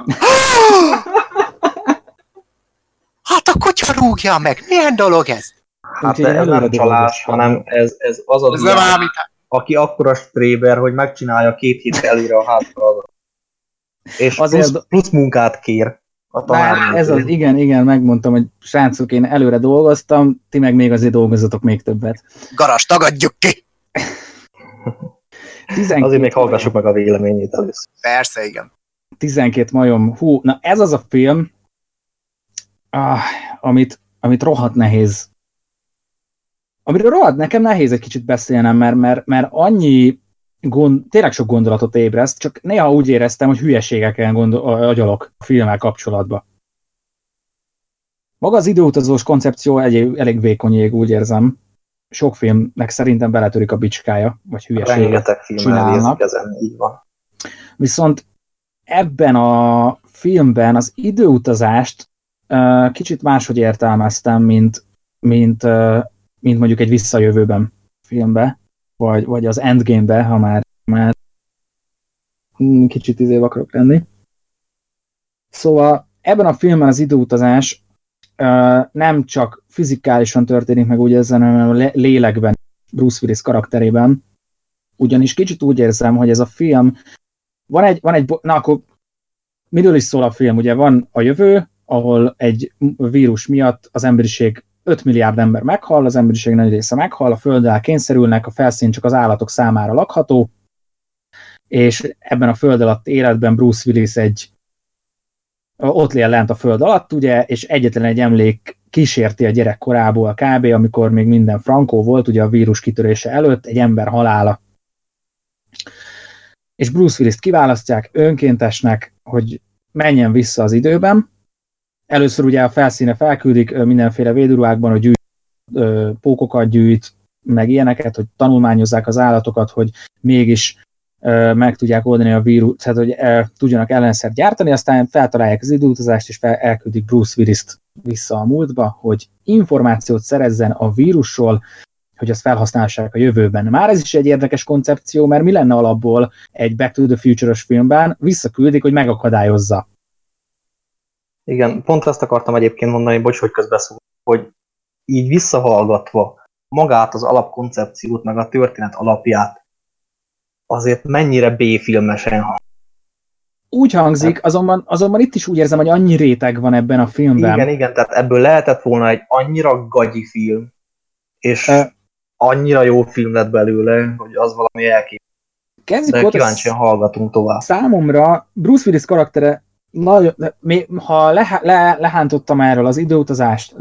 Hát a kutya rúgja meg, milyen dolog ez? Hát ez nem csalás, hanem ez az a diák, aki akkora stréber, hogy megcsinálja 2 hét előre a hátra. És plusz munkát kér a tanárnak. Ez az, igen, megmondtam, hogy srácok, én előre dolgoztam, ti meg még azért dolgozatok még többet. Garas, tagadjuk ki! Azért még hallgassuk meg a véleményét először. Persze, igen. 12 majom, hú, na ez az a film, amit rohadt nehéz. Amiről rohadt, nekem nehéz egy kicsit beszélnem, mert annyi tényleg sok gondolatot ébreszt, csak néha úgy éreztem, hogy hülyeségeken agyalok a filmmel kapcsolatban. Maga az időutazós koncepció elég vékony ég, úgy érzem. Sok filmnek szerintem beletörik a bicskája, vagy hülyeséget csinálnak. Ezen, így van. Viszont ebben a filmben az időutazást kicsit máshogy értelmeztem, mint mondjuk egy visszajövőben filmbe, vagy az Endgame-be, ha már kicsit izébb akarok lenni. Szóval ebben a filmben az időutazás nem csak fizikálisan történik meg, úgy érzem, hanem lélekben, Bruce Willis karakterében. Ugyanis kicsit úgy érzem, hogy ez a film, na akkor miről is szól a film? Ugye van a jövő, ahol egy vírus miatt az emberiség 5 milliárd ember meghal, az emberiség nagy része meghal, a földdel kényszerülnek, a felszín csak az állatok számára lakható, és ebben a föld alatti életben Bruce Willis ott lél lent a föld alatt, ugye, és egyetlen egy emlék kísérti a gyerekkorából kb., amikor még minden frankó volt, ugye a vírus kitörése előtt, egy ember halála. És Bruce Willis-t kiválasztják önkéntesnek, hogy menjen vissza az időben. Először ugye a felszíne felküldik mindenféle védőruhákban, hogy gyűjt, pókokat gyűjt, meg ilyeneket, hogy tanulmányozzák az állatokat, hogy mégis meg tudják oldani a vírus, tehát hogy tudjanak ellenszert gyártani, aztán feltalálják az időutazást, és elküldik Bruce Willis-t vissza a múltba, hogy információt szerezzen a vírusról, hogy azt felhasználják a jövőben. Már ez is egy érdekes koncepció, mert mi lenne alapból egy Back to the Future-os filmben, visszaküldik, hogy megakadályozza. Igen, pont ezt akartam egyébként mondani, bocs, hogy közbeszúr, hogy így visszahallgatva magát az alapkoncepciót, meg a történet alapját, azért mennyire B-filmesen hang. Úgy hangzik, azonban itt is úgy érzem, hogy annyi réteg van ebben a filmben. Igen, tehát ebből lehetett volna egy annyira gagyi film, és annyira jó film lett belőle, hogy az valami elképesztő. De kíváncsian hallgatunk tovább. Számomra Bruce Willis karaktere, ha lehántottam erről az időutazást,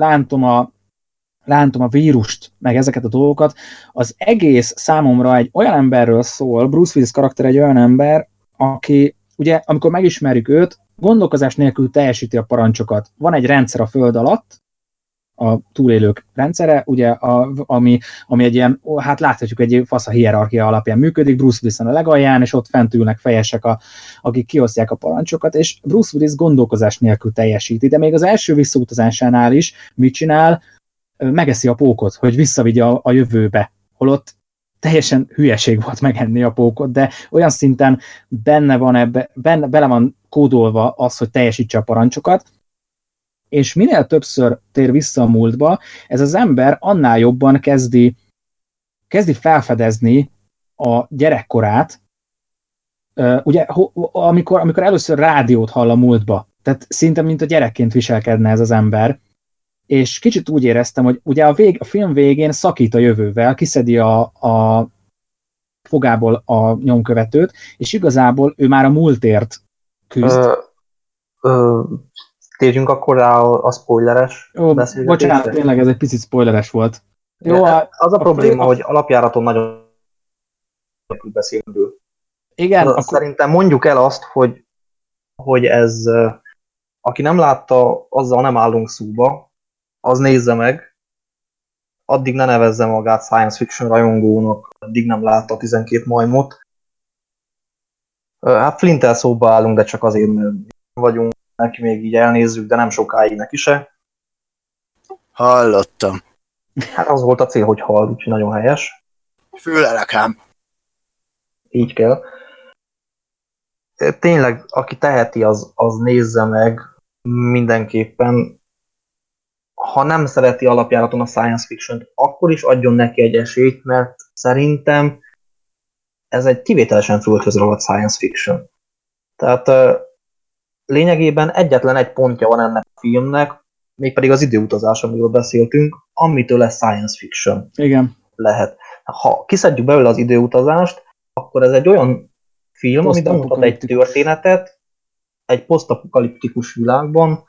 lántom a vírust, meg ezeket a dolgokat, az egész számomra egy olyan emberről szól, Bruce Willis karakter egy olyan ember, aki, ugye, amikor megismerjük őt, gondolkozás nélkül teljesíti a parancsokat. Van egy rendszer a föld alatt, a túlélők rendszere, ugye, ami egy ilyen, hát láthatjuk, egy fasz a hierarchia alapján működik, Bruce Willis a legalján, és ott fent ülnek fejesek, akik kiosztják a parancsokat, és Bruce Willis gondolkozás nélkül teljesíti, de még az első visszautazásánál is mit csinál? Megeszi a pókot, hogy visszavigye a jövőbe, holott teljesen hülyeség volt megenni a pókot, de olyan szinten bele van kódolva az, hogy teljesítse a parancsokat, és minél többször tér vissza a múltba, ez az ember annál jobban kezdi felfedezni a gyerekkorát, ugye, amikor először rádiót hall a múltba, tehát szinte mint a gyerekként viselkedne ez az ember, és kicsit úgy éreztem, hogy ugye a film végén szakít a jövővel, kiszedi a fogából a nyomkövetőt, és igazából ő már a múltért küzd. Térjünk akkor rá a spoileres beszélgetésre. Bocsánat, tényleg ez egy picit spoileres volt. Jó, az a probléma, hogy alapjáraton nagyon beszélünk. Igen. Szerintem mondjuk el azt, hogy ez, aki nem látta, azzal nem állunk szóba, az nézze meg, addig ne nevezze magát science fiction rajongónak, addig nem látta a 12 majmot. Hát Flinttel szóba állunk, de csak azért, mert vagyunk, neki még így elnézzük, de nem sokáig neki se. Hallottam. Hát az volt a cél, hogy hall, úgyhogy nagyon helyes. Fülelek ám. Így kell. Tényleg, aki teheti, az nézze meg mindenképpen. Ha nem szereti alapjáraton a science fiction-t, akkor is adjon neki egy esélyt, mert szerintem ez egy kivételesen földhöz ragadt science fiction. Tehát lényegében egyetlen egy pontja van ennek a filmnek, mégpedig az időutazás, amiről beszéltünk, amitől lesz science fiction. Igen. Lehet. Ha kiszedjük belőle az időutazást, akkor ez egy olyan film, ami bemutat egy történetet egy posztapokaliptikus világban,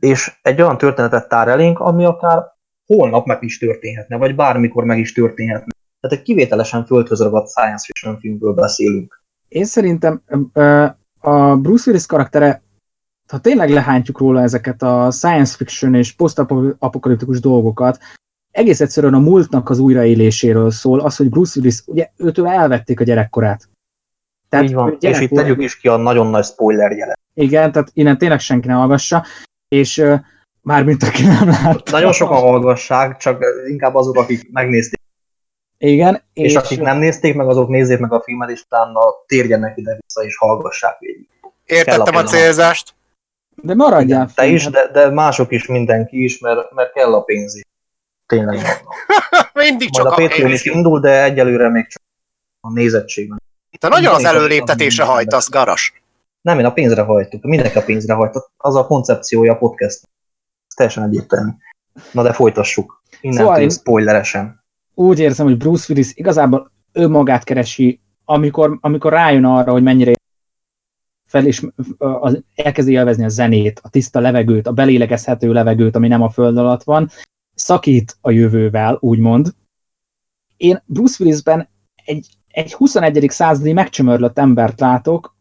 és egy olyan történetet tár elénk, ami akár holnap meg is történhetne, vagy bármikor meg is történhetne. Tehát egy kivételesen földhöz ragadt science fiction filmről beszélünk. Én szerintem a Bruce Willis karaktere, ha tényleg lehántjuk róla ezeket a science fiction és posztapokaliptikus dolgokat, egész egyszerűen a múltnak az újraéléséről szól, az, hogy Bruce Willis, ugye őtől elvették a gyerekkorát. Tehát így van, és itt tegyük is ki a nagyon nagy spoiler jelet. Igen, tehát innen tényleg senki ne hallgassa, és mármint aki nem látta. Nagyon sokan hallgassák, csak inkább azok, akik megnézték. Igen. És akik nem nézték meg, azok nézzék meg a filmet, és utána térjenek ide-vissza, és hallgassák végig. Értettem a célzást. De maradjál. Te is, de mások is, mindenki is, mert kell a pénzét. Tényleg. Mindig csak a Patreon is indul, de egyelőre még csak a nézettségben. Te nagyon az előléptetésre hajtasz, Garas. Nem, én a pénzre hajtok. Mindenki a pénzre hajtott. Az a koncepciója a podcastnak. Ez teljesen egyértelmű. Na de folytassuk. Innentől szóval spoileresen. Úgy érzem, hogy Bruce Willis igazából ő magát keresi, amikor rájön arra, hogy mennyire fel is elkezdi élvezni a zenét, a tiszta levegőt, a belélegezhető levegőt, ami nem a föld alatt van. Szakít a jövővel, úgymond. Én Bruce Willisben egy 21. századi megcsömörlött embert látok,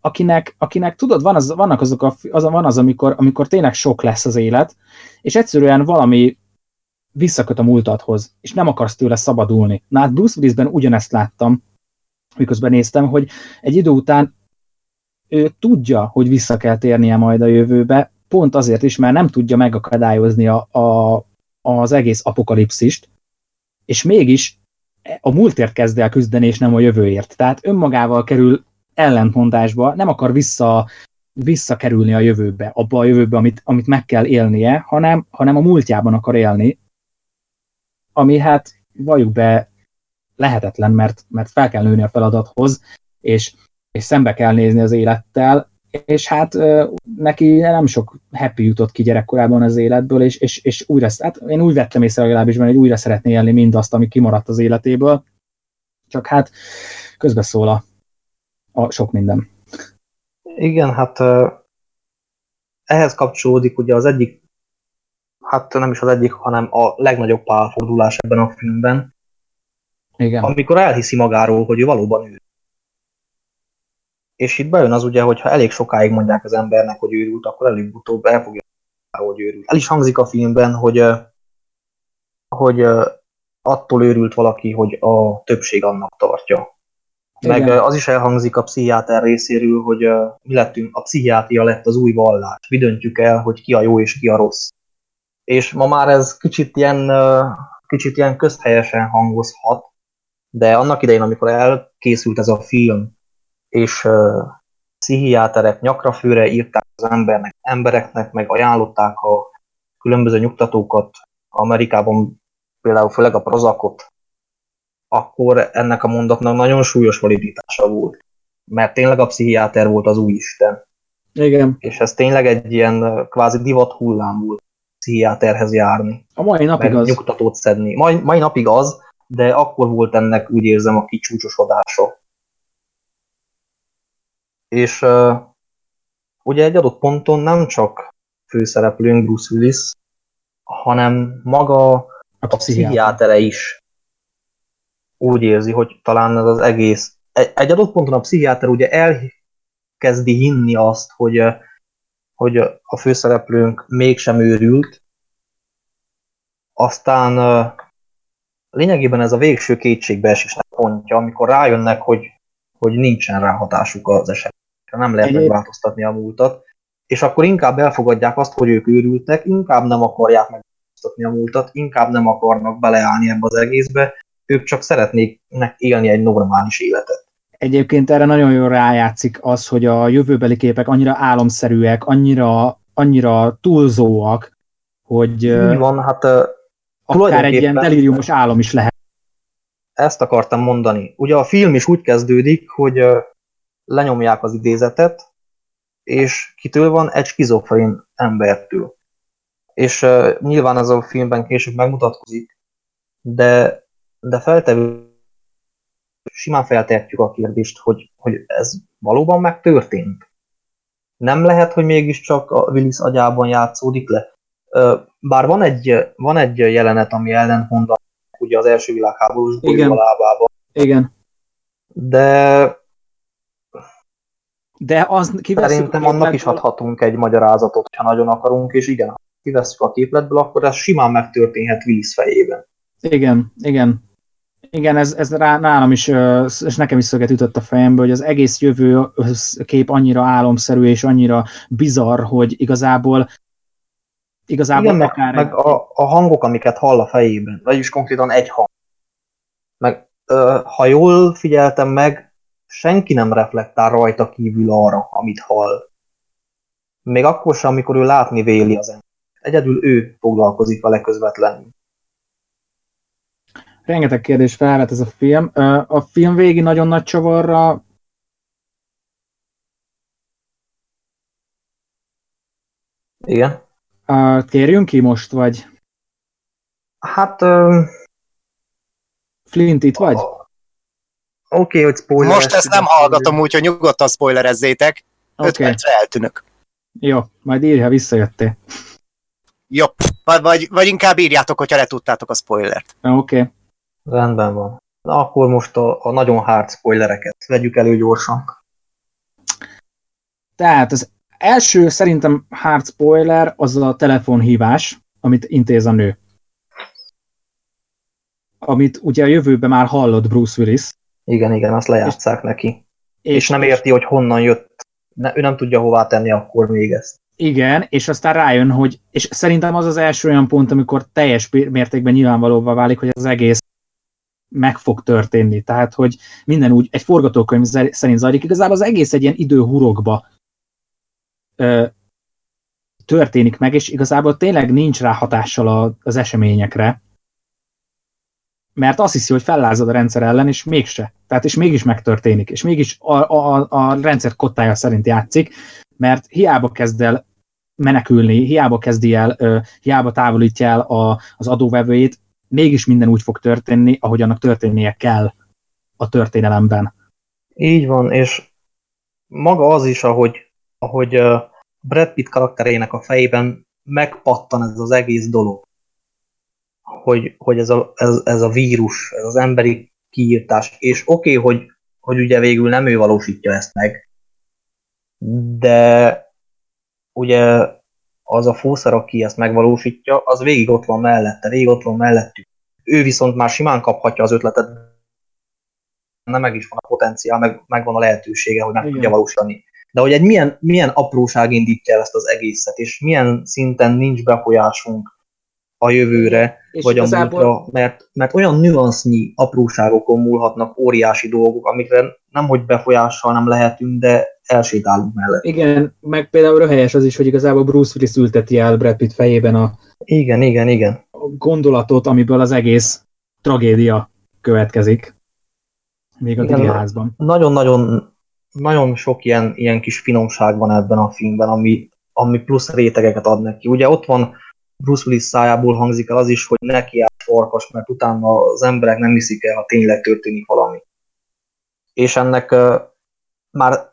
akinek tudod, van az, amikor tényleg sok lesz az élet, és egyszerűen valami visszaköt a múltadhoz, és nem akarsz tőle szabadulni. Na hát Bruce Willisben ugyanezt láttam, miközben néztem, hogy egy idő után ő tudja, hogy vissza kell térnie majd a jövőbe, pont azért is, mert nem tudja megakadályozni az egész apokalipszist, és mégis a múltért kezd el küzdeni, és nem a jövőért. Tehát önmagával kerül ellentmondásba, nem akar visszakerülni a jövőbe, abba a jövőbe, amit meg kell élnie, hanem a múltjában akar élni, ami hát valljuk be lehetetlen, mert fel kell nőni a feladathoz, és szembe kell nézni az élettel, és hát neki nem sok happy jutott ki gyerekkorában az életből, és újra, hát én úgy vettem észre legalábbis, hogy újra szeretné élni mindazt, ami kimaradt az életéből, csak hát közbeszól a sok minden. Igen, hát ehhez kapcsolódik ugye az egyik, hát nem is az egyik, hanem a legnagyobb pálfordulás ebben a filmben. Igen. Amikor elhiszi magáról, hogy ő valóban ő. És itt bejön az ugye, hogy ha elég sokáig mondják az embernek, hogy őrült, akkor előbb-utóbb el fogja, hogy őrült. El is hangzik a filmben, hogy attól őrült valaki, hogy a többség annak tartja. Meg igen. Az is elhangzik a pszichiáter részéről, hogy mi lettünk, a pszichiátria lett az új vallás. Mi döntjük el, hogy ki a jó és ki a rossz. És ma már ez kicsit ilyen közhelyesen hangozhat, de annak idején, amikor elkészült ez a film, és pszichiáterek nyakrafőre írták az embereknek, meg ajánlották a különböző nyugtatókat, Amerikában például főleg a Prozacot, akkor ennek a mondatnak nagyon súlyos validítása volt. Mert tényleg a pszichiáter volt az úristen. Igen. És ez tényleg egy ilyen kvázi divat hullám volt pszichiáterhez járni. A mai napig az. Nyugtatót szedni. Mai napig az, de akkor volt ennek, úgy érzem, a kicsúcsosodása. És ugye egy adott ponton nem csak főszereplőnk Bruce Willis, hanem maga a pszichiátere is úgy érzi, hogy talán ez az egész. Egy adott ponton a pszichiáter ugye elkezdi hinni azt, hogy a főszereplőnk mégsem őrült. Aztán lényegében ez a végső kétségbeesésnek pontja, amikor rájönnek, hogy nincsen rá hatásuk az esetre, nem lehet megváltoztatni a múltat, és akkor inkább elfogadják azt, hogy ők őrültek, inkább nem akarják megváltoztatni a múltat, inkább nem akarnak beleállni ebbe az egészbe, ők csak szeretnék élni egy normális életet. Egyébként erre nagyon jól rájátszik az, hogy a jövőbeli képek annyira álomszerűek, annyira túlzóak, hogy van, hát, akár egy ilyen delíriumos álom is lehet. Ezt akartam mondani. Ugye a film is úgy kezdődik, hogy lenyomják az idézetet, és kitől van? Egy skizofrén embertől. És nyilván ez a filmben később megmutatkozik, de feltevő simán feltehetjük a kérdést, hogy ez valóban megtörtént. Nem lehet, hogy mégiscsak a Willis agyában játszódik le. Bár van egy jelenet, ami ellentmond ugye az első világháborús golyó a lábában. Igen. De szerintem annak is adhatunk egy magyarázatot, ha nagyon akarunk, és igen, ha kivesszük a képletből, akkor ez simán megtörténhet Willis fejében. Igen. Igen, ez nálam is, és nekem is szöget ütött a fejembe, hogy az egész jövő kép annyira álomszerű és annyira bizarr, hogy igazából igen, akár... Meg a hangok, amiket hall a fejében, vagyis konkrétan egy hang. Meg ha jól figyeltem meg, senki nem reflektál rajta kívül arra, amit hall. Még akkor sem, amikor ő látni véli az ember. Egyedül ő foglalkozik vele közvetlenül. Rengeteg kérdés felvet ez a film. A film végig nagyon nagy csavarra... Igen? Térjünk ki most, vagy? Hát... Flint, itt vagy? Oké, hogy spoiler. Most ezt nem hallgatom, úgyhogy nyugodtan spoilerezzétek. 5 percre eltűnök. Jó, majd írj, ha visszajöttél. Jobb. Vagy inkább írjátok, hogyha letudtátok a spoilert. Oké. Rendben van. Na, akkor most a nagyon hard spoilereket vegyük elő gyorsan. Tehát az első szerintem hard spoiler az a telefonhívás, amit intéz a nő. Amit ugye a jövőben már hallott Bruce Willis. Igen, azt lejátsszák és neki. És nem érti, hogy honnan jött. Ő nem tudja hová tenni akkor még ezt. Igen, és aztán rájön, hogy... És szerintem az az első olyan pont, amikor teljes mértékben nyilvánvalóvá válik, hogy az egész meg fog történni. Tehát, hogy minden úgy egy forgatókönyv szerint zajlik. Igazából az egész egy ilyen időhurokba történik meg, és igazából tényleg nincs rá hatással az eseményekre. Mert azt hiszi, hogy fellázad a rendszer ellen, és mégse. Tehát, és mégis megtörténik. És mégis a rendszer kottája szerint játszik, mert hiába kezd el menekülni, hiába távolítja el az adóvevőjét, mégis minden úgy fog történni, ahogy annak történnie kell a történelemben. Így van, és maga az is, ahogy Brad Pitt karakterének a fejében megpattan ez az egész dolog, hogy ez a vírus, ez az emberi kiírtás, és oké, hogy ugye végül nem ő valósítja ezt meg, de ugye az a fószer, aki ezt megvalósítja, az végig ott van mellette, végig ott van mellettük. Ő viszont már simán kaphatja az ötletet, nem meg is van a potenciál, meg van a lehetősége, hogy meg igen. tudja valósítani. De hogy egy milyen apróság indítja el ezt az egészet, és milyen szinten nincs befolyásunk a jövőre, és vagy igazából... a múltra, mert olyan nüansznyi apróságokon múlhatnak óriási dolgok, amikre nemhogy befolyással nem lehetünk, de elsétálunk mellett. Igen, meg például röhelyes az is, hogy igazából Bruce Willis ülteti el Brad Pitt fejében a igen. gondolatot, amiből az egész tragédia következik. Még a díjházban. Nagyon sok ilyen kis finomság van ebben a filmben, ami plusz rétegeket ad neki. Ugye ott van Bruce Willis szájából hangzik el az is, hogy neki áll farkas, mert utána az emberek nem hiszik el, ha tényleg történik valami. És ennek már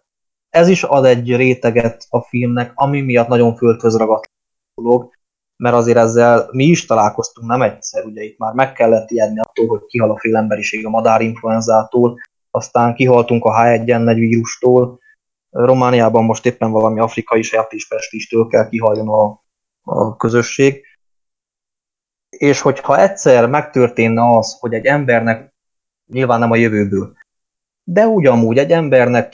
ez is ad egy réteget a filmnek, ami miatt nagyon földhöz ragadt a dolog, mert azért ezzel mi is találkoztunk nem egyszer, ugye itt már meg kellett ijedni attól, hogy kihal a fél emberiség a madárinfluenzától, aztán kihaltunk a H1N1 vírustól, Romániában most éppen valami afrikai sertéspestistől kell kihaljon a közösség, és hogyha egyszer megtörténne az, hogy egy embernek, nyilván nem a jövőből, de ugyanúgy egy embernek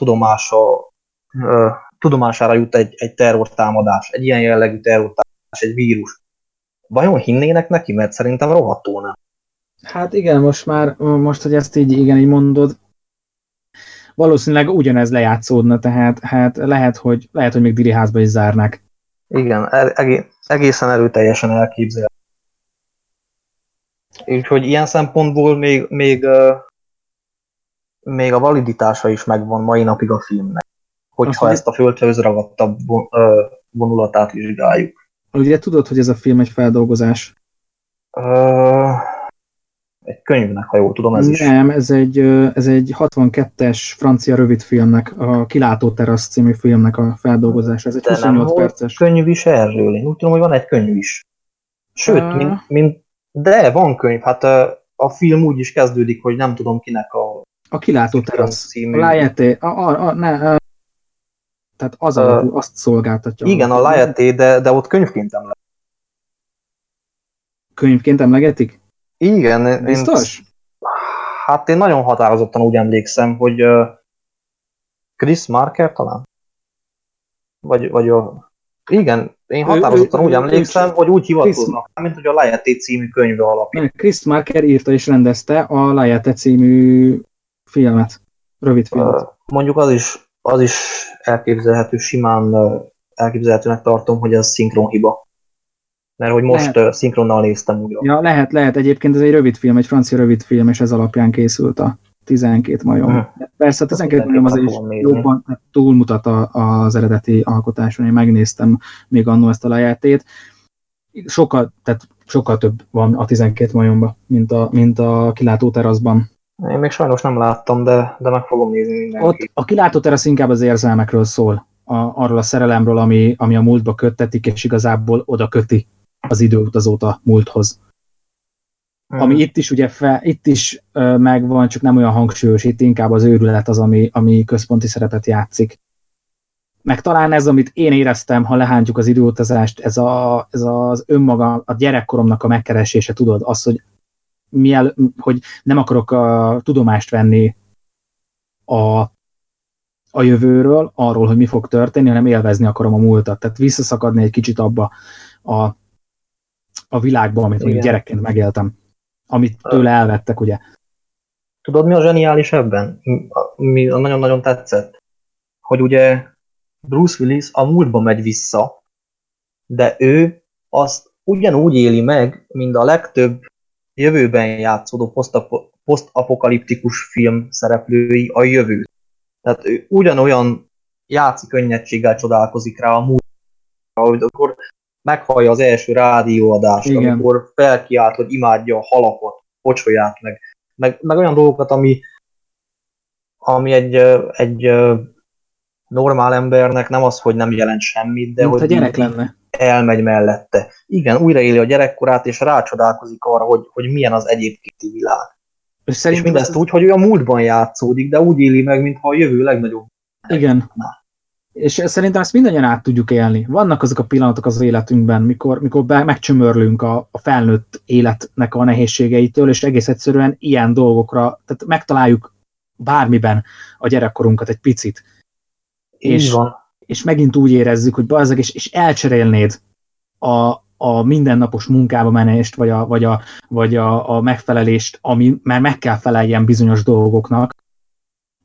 tudomására jut egy terrortámadás, egy ilyen jellegű terrortámadás, egy vírus, vajon hinnének neki? Mert szerintem rohadtul nem. Hát igen, most, hogy ezt így mondod, valószínűleg ugyanez lejátszódna, tehát hát lehet, hogy még diriházba is zárnák. Igen, egészen erőteljesen elképzelhető. Úgyhogy ilyen szempontból még a validitása is megvan mai napig a filmnek, hogyha ezt a földhöz ragadtabb vonulatát vizsgáljuk. Ugye tudod, hogy ez a film egy feldolgozás? egy könyvnek, ha jól tudom, ez is. Nem, ez egy 62-es francia rövidfilmnek, a Kilátóterasz című filmnek a feldolgozása. Ez egy 28 perces. De nem könyv is erről? Én úgy tudom, hogy van egy könyv is. Sőt, de van könyv. Hát a film úgy is kezdődik, hogy nem tudom kinek a... A Kilátóterasz című. Tehát az azt szolgáltatja. Igen, a Lajeté, de ott könyvként emlegetik. Könyvként emlegetik? Igen. Biztos? Hát én nagyon határozottan úgy emlékszem, hogy Chris Marker talán? Vagy a... Igen, én határozottan úgy emlékszem, hogy úgy hivatkoznak, mint hogy a Lajeté című könyve alapján. Chris Marker írta és rendezte a Lajeté című filmet, rövid filmet. Mondjuk az is elképzelhető, simán elképzelhetőnek tartom, hogy ez szinkronhiba. Mert hogy most szinkronnal néztem újra. Ja, lehet. Egyébként ez egy rövidfilm, egy francia rövidfilm, és ez alapján készült a 12 majom. Persze a 12 majom az is jobban túlmutat az eredeti alkotáson. Én megnéztem még annó ezt a Lajetét. Sokkal több van a 12 majomban, mint a Kilátóteraszban. Én még sajnos nem láttam, de meg fogom nézni mindenki. Ott a Kilátóterasz inkább az érzelmekről szól, arról a szerelemről, ami a múltba köttetik, és igazából oda köti az időutazót a múlthoz. Ami itt is ugye megvan, csak nem olyan hangsúlyos, itt inkább az őrület az, ami központi szerepet játszik. Meg talán ez, amit én éreztem, ha lehántjuk az időutazást, ez az önmaga, a gyerekkoromnak a megkeresése, tudod, az, hogy nem akarok a tudomást venni a jövőről, arról, hogy mi fog történni, hanem élvezni akarom a múltat. Tehát visszaszakadni egy kicsit abba a világba, amit mondjuk gyerekként megéltem. Amit tőle elvettek, ugye. Tudod, mi a zseniális ebben? Mi nagyon-nagyon tetszett? Hogy ugye Bruce Willis a múltba megy vissza, de ő azt ugyanúgy éli meg, mint a legtöbb jövőben játszódó posztapokaliptikus film szereplői a jövőt. Tehát ő ugyanolyan játszik könnyedséggel csodálkozik rá a múltra, amikor meghallja az első rádióadást, igen, amikor felkiált, hogy imádja a halakot, pocsolyát meg olyan dolgokat, ami egy normál embernek nem az, hogy nem jelent semmit, de mint hogy a gyerek lenne. Elmegy mellette. Igen, újraéli a gyerekkorát, és rácsodálkozik arra, hogy milyen az egyébkénti világ. És mindezt úgy, hogy ő a múltban játszódik, de úgy éli meg, mintha a jövő legnagyobb. Igen. És szerintem ezt mindannyian át tudjuk élni. Vannak azok a pillanatok az életünkben, mikor megcsömörlünk a felnőtt életnek a nehézségeitől, és egész egyszerűen ilyen dolgokra, tehát megtaláljuk bármiben a gyerekkorunkat egy picit. Így van. És megint úgy érezzük, hogy bazzeg, és elcserélnéd a mindennapos munkába menést, vagy a megfelelést, ami már meg kell feleljen bizonyos dolgoknak,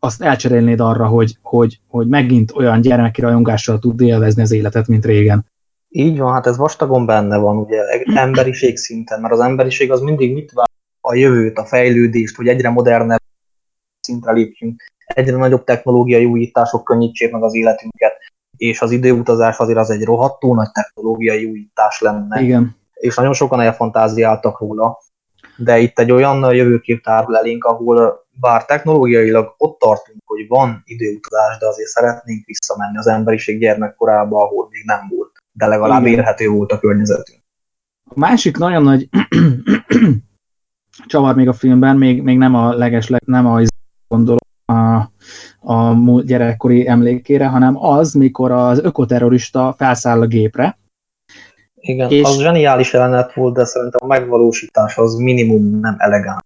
azt elcserélnéd arra, hogy megint olyan gyermeki rajongással tud élvezni az életet, mint régen. Így van, hát ez vastagon benne van, ugye, emberiség szinten, mert az emberiség az mindig mit vár? A jövőt, a fejlődést, hogy egyre modernebb szintre lépjünk, egyre nagyobb technológiai újítások könnyítsék meg az életünket, és az időutazás azért az egy rohadtul nagy technológiai újítás lenne. Igen. És nagyon sokan elfantáziáltak róla, de itt egy olyan jövőkép tárul elénk, ahol bár technológiailag ott tartunk, hogy van időutazás, de azért szeretnénk visszamenni az emberiség gyermekkorába, ahol még nem volt, de legalább érhető volt a környezetünk. A másik nagyon nagy csavar még a filmben, még nem a legesleg, nem a gondolom, a gyerekkori emlékére, hanem az, mikor az ökoterrorista felszáll a gépre. Igen, és az zseniális jelenet volt, de szerintem a megvalósítás az minimum nem elegáns.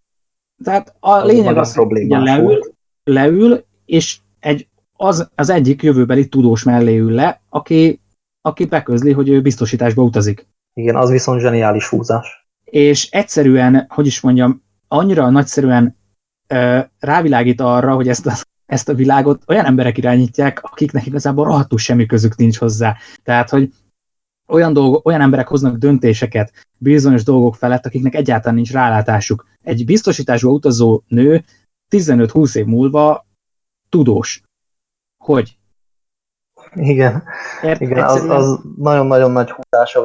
Tehát a lényeg az, hogy leül, és az egyik jövőbeli tudós mellé ül le, aki beközli, hogy ő biztosításba utazik. Igen, az viszont zseniális húzás. És egyszerűen, hogy is mondjam, annyira nagyszerűen rávilágít arra, hogy ezt a világot olyan emberek irányítják, akiknek igazából rohadtul semmi közük nincs hozzá. Tehát, hogy olyan emberek hoznak döntéseket bizonyos dolgok felett, akiknek egyáltalán nincs rálátásuk. Egy biztosításba utazó nő 15-20 év múlva tudós. Hogy? Igen. Igen, az nagyon-nagyon nagy húzása.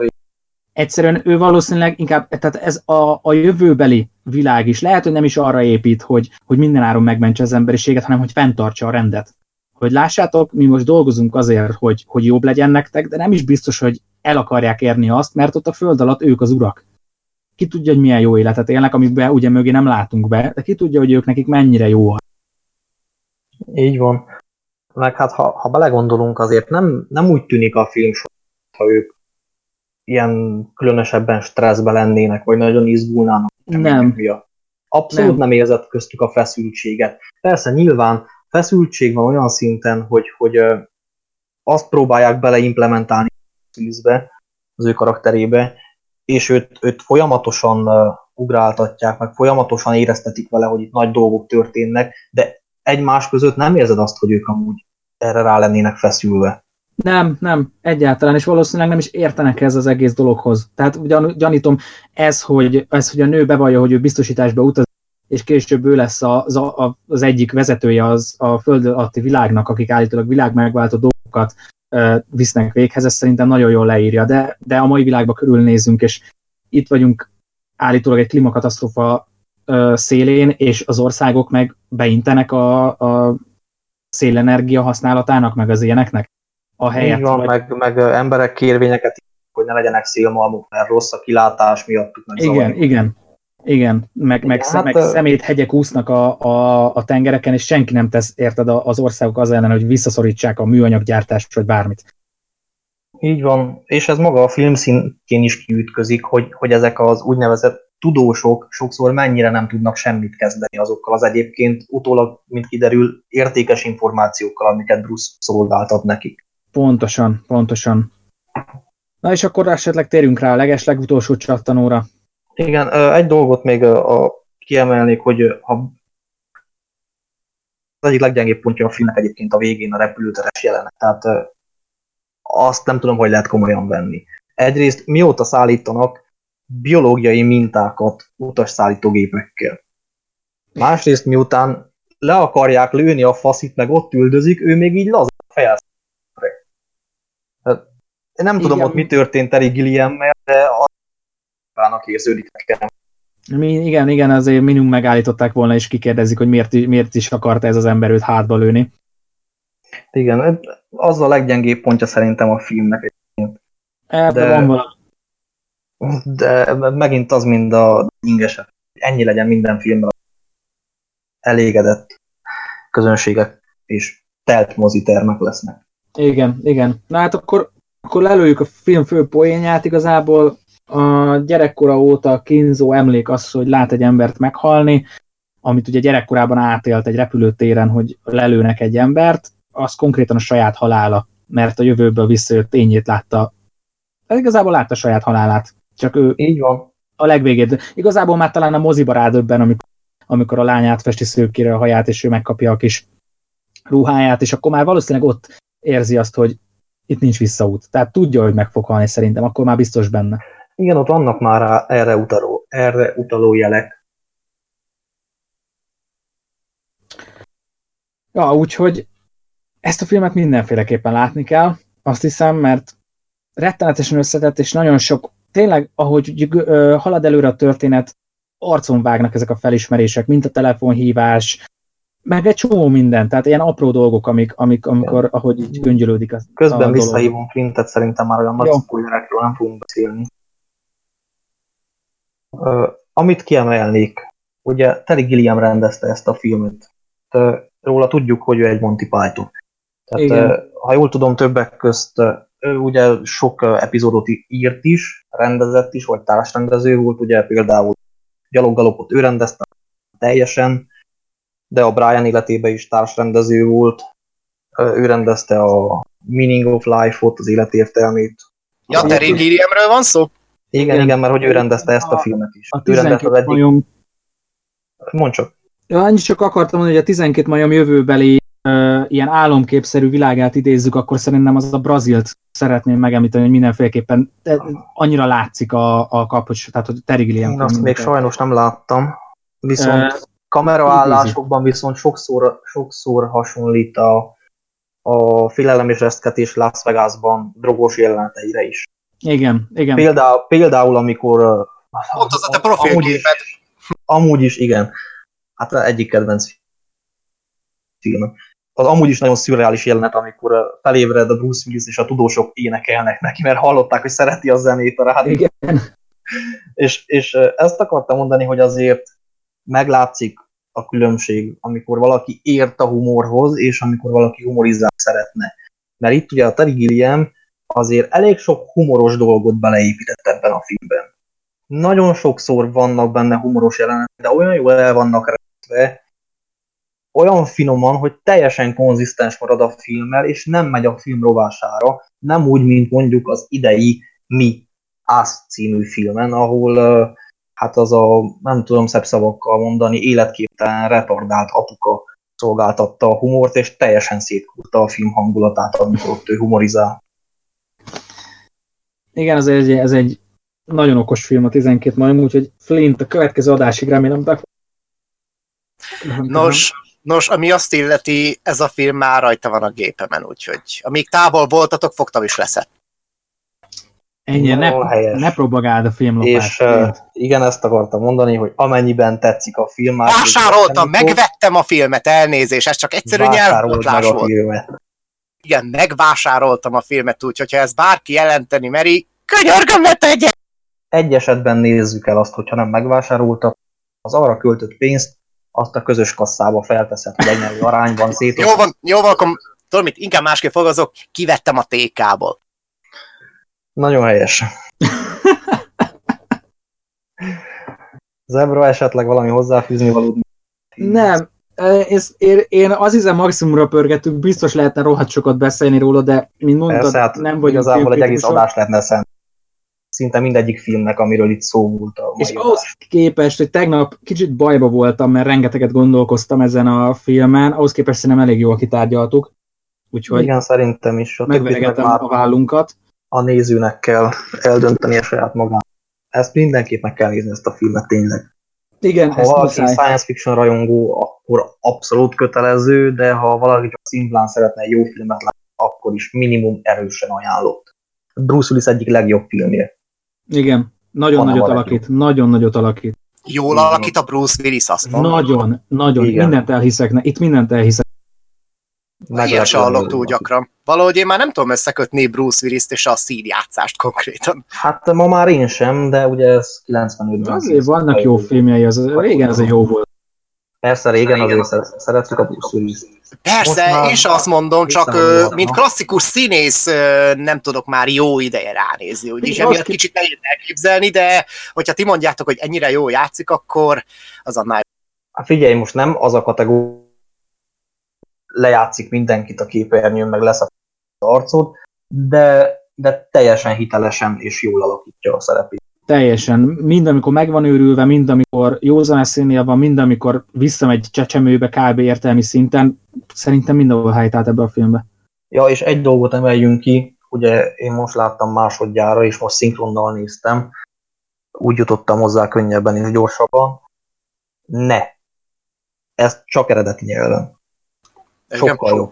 Egyszerűen ő valószínűleg inkább, tehát ez a jövőbeli világ is. Lehet, hogy nem is arra épít, hogy mindenáron megmentse az emberiséget, hanem hogy fenntartsa a rendet. Hogy lássátok, mi most dolgozunk azért, hogy jobb legyen nektek, de nem is biztos, hogy el akarják érni azt, mert ott a föld alatt ők az urak. Ki tudja, hogy milyen jó életet élnek, amikben ugye mögé nem látunk be, de ki tudja, hogy ők nekik mennyire jó. Így van. Meg hát, ha belegondolunk, azért nem úgy tűnik a film, ha ők ilyen különösebben stresszben lennének, vagy nagyon izgulnának. Nem. Abszolút nem érzett köztük a feszültséget. Persze, nyilván feszültség van olyan szinten, hogy azt próbálják beleimplementálni a szűzbe, az ő karakterébe, és őt folyamatosan ugráltatják, meg folyamatosan éreztetik vele, hogy itt nagy dolgok történnek, de egymás között nem érzed azt, hogy ők amúgy erre rá lennének feszülve. Nem, egyáltalán, és valószínűleg nem is értenek ez az egész dologhoz. Tehát gyanítom, ez, hogy a nő bevallja, hogy ő biztosításba utazik, és később ő lesz az egyik vezetője a föld alatti világnak, akik állítólag világmegváltó dolgokat visznek véghez, ez szerintem nagyon jól leírja, de a mai világban körülnézünk, és itt vagyunk állítólag egy klímakatasztrófa szélén, és az országok meg beintenek a szélenergia használatának, meg az ilyeneknek a helyet. Így van, vagy... meg emberek kérvényeket, hogy ne legyenek szélmalmok, mert rossz a kilátás miattuk. Igen, meg szemét hegyek úsznak a tengereken, és senki nem tesz, érted, az országok az ellen, hogy visszaszorítsák a műanyaggyártást, vagy bármit. Így van, és ez maga a film szintjén is kiütközik, hogy ezek az úgynevezett tudósok sokszor mennyire nem tudnak semmit kezdeni azokkal az egyébként utólag, mint kiderül, értékes információkkal, amiket Bruce szolgáltat nekik. Pontosan. Na és akkor esetleg térjünk rá a legeslegutolsó csattanóra. Igen, egy dolgot még kiemelnék, hogy az egyik leggyengébb pontja a filmnek egyébként a végén a repülőteres jelenet. Tehát azt nem tudom, hogy lehet komolyan venni. Egyrészt mióta szállítanak biológiai mintákat utasszállítógépekkel. Másrészt miután le akarják lőni a faszit, meg ott üldözik, ő még így lazán fejlesztőre. Nem tudom, igen, ott mi történt Terry Gilliammel, de az vának érződik nekem. Igen, azért minimum megállították volna, és kikérdezik, hogy miért is akarta ez az ember őt hátba lőni. Igen, az a leggyengébb pontja szerintem a filmnek. De van valami. De megint az mind a ingeset. Ennyi legyen minden filmben elégedett közönségek és telt mozitermek lesznek. Igen. Na hát akkor lelőjük a film fő poénját igazából. A gyerekkora óta kínzó emlék az, hogy lát egy embert meghalni, amit ugye gyerekkorában átélt egy repülőtéren, hogy lelőnek egy embert, az konkrétan a saját halála, mert a jövőből visszajött tényét látta. Hát igazából látta a saját halálát. Csak ő így van. A legvégét. Igazából már talán a moziba rádöbben, amikor a lány átfesti szőkére a haját, és ő megkapja a kis ruháját, és akkor már valószínűleg ott érzi azt, hogy itt nincs visszaút. Tehát tudja, hogy meg fog halni szerintem, akkor már biztos benne. Igen, ott vannak már erre utaló jelek. Ja, úgyhogy ezt a filmet mindenféleképpen látni kell, azt hiszem, mert rettenetesen összetett, és nagyon sok, tényleg, ahogy halad előre a történet, arcon vágnak ezek a felismerések, mint a telefonhívás, meg egy csomó minden, tehát ilyen apró dolgok, amikor, ahogy így göngyölődik a közben dolog. Visszahívunk Flintet, szerintem már olyan nagy spoilerekről nem fogunk beszélni. Amit kiemelnék, ugye Terry Gilliam rendezte ezt a filmet. Róla tudjuk, hogy ő egy Monty Python. Tehát, ha jól tudom, többek közt ő ugye sok epizódot írt is, rendezett is, vagy társrendező volt, ugye például Gyaloggalopot ő rendezte teljesen, de a Brian életében is társrendező volt, ő rendezte a Meaning of Life-ot, az élet értelmét. Ja, Terry Gilliamről van szó? Igen, mert hogy ő rendezte ezt a filmet is. A 12 majom... Mondd csak. Ja, annyit csak akartam mondani, hogy a 12 majom jövőbeli ilyen álomképszerű világát idézzük, akkor szerintem az a Brazilt szeretném megemlíteni, hogy mindenféleképpen annyira látszik a kapocs, tehát hogy Terry Gilliam. Én azt még sajnos nem láttam, viszont kameraállásokban viszont sokszor hasonlít a Félelem és resztketés Las Vegasban drogos jeleneteire is. Igen. Például amikor... Ott az a te profilképed. Amúgy is igen. Hát egyik kedvenc filmem. Az amúgy is nagyon szürreális jelenet, amikor felébred a Bruce Willis és a tudósok énekelnek neki, mert hallották, hogy szereti a zenét a rádió. Igen. És ezt akartam mondani, hogy azért meglátszik a különbség, amikor valaki ért a humorhoz, és amikor valaki humorizálni szeretne. Mert itt ugye a Terry Gilliam azért elég sok humoros dolgot beleépített ebben a filmben. Nagyon sokszor vannak benne humoros jelenet, de olyan jól el vannak rendve, olyan finoman, hogy teljesen konzisztens marad a filmmel, és nem megy a film rovására, nem úgy, mint mondjuk az idei Mi Ász című filmen, ahol hát az a, nem tudom szebb szavakkal mondani, életképtelen, retardált apuka szolgáltatta a humort, és teljesen szétkúrta a film hangulatát, amikor ott ő humorizál. Igen, ez egy nagyon okos film a 12 majom, úgyhogy Flint a következő adásig remélem, de... Nos, ami azt illeti, ez a film már rajta van a gépemen, úgyhogy amíg távol voltatok, fogtam is leszett. Ennyi, ne propagáld a filmlopást. És igen, ezt akartam mondani, hogy amennyiben tetszik a film... Vásároltam, megvettem a filmet, elnézés, ez csak egyszerű nyelvbotlás volt. Igen, megvásároltam a filmet, úgyhogy ha ez bárki jelenteni meri, könyörgöm, ne tegye! Egy esetben nézzük el azt, hogyha nem megvásároltak, az arra költött pénzt, azt a közös kasszába felteszed, hogy egyenlő arányban szétol. Jó van, akkor tudom mit, inkább másképp fogazok, kivettem a TK-ból. Nagyon helyes. Zebra, esetleg valami hozzáfűzni valódi? Nem. Én azt hiszem, maximumra pörgetünk, biztos lehetne rohadt sokat beszélni róla, de mint mondtad, persze, hát nem vagyunk igazából egy egész adás lehetne szent. Szinte mindegyik filmnek, amiről itt szó volt. És ahhoz képest, hogy tegnap kicsit bajba voltam, mert rengeteget gondolkoztam ezen a filmen, ahhoz képest szerintem elég jól kitárgyaltuk. Úgyhogy igen, szerintem is. Megveregetem a vállunkat. A nézőnek kell eldönteni a saját magát. Ezt mindenképp meg kell nézni, ezt a filmet tényleg. Igen, ha valaki science fiction rajongó, akkor abszolút kötelező, de ha valaki csak szimplán szeretne egy jó filmet látni, akkor is minimum erősen ajánlott. Bruce Willis egyik legjobb filmje. Igen, nagyon nagyot alakít, nagyon nagyot alakít. Jól alakít a Bruce Willis, azt mondom. Nagyon, nagyon, igen. Mindent elhiszek, itt mindent elhiszek. Ilyen se hallok túl gyakran. Valahogy én már nem tudom összekötni Bruce Willist és a színjátszást konkrétan. Hát ma már én sem, de ugye ez 95-ben. Azért vannak jó filmjei, régen azért jó volt. Persze, régen azért szerettük a Bruce Willist. Persze, és azt mondom, csak mint klasszikus színész nem tudok már jó ideje ránézni, úgyis emiatt kicsit nehéz elképzelni, de hogyha ti mondjátok, hogy ennyire jól játszik, akkor az annál jó. Figyelj, most nem az a kategória, lejátszik mindenkit a képernyőn, meg lesz a arcod, de teljesen hitelesen és jól alakítja a szerepét. Teljesen. Mind, amikor meg van őrülve, mind, amikor józan eszénél van, mind, amikor visszamegy csecsemőbe kb. Értelmi szinten, szerintem mindenhol helyt állt ebbe a filmbe. Ja, és egy dolgot emeljünk ki, ugye én most láttam másodjára, és most szinkronnal néztem, úgy jutottam hozzá könnyebben és gyorsabban. Ne! Ez csak eredeti nyelven. Sokkal jobb.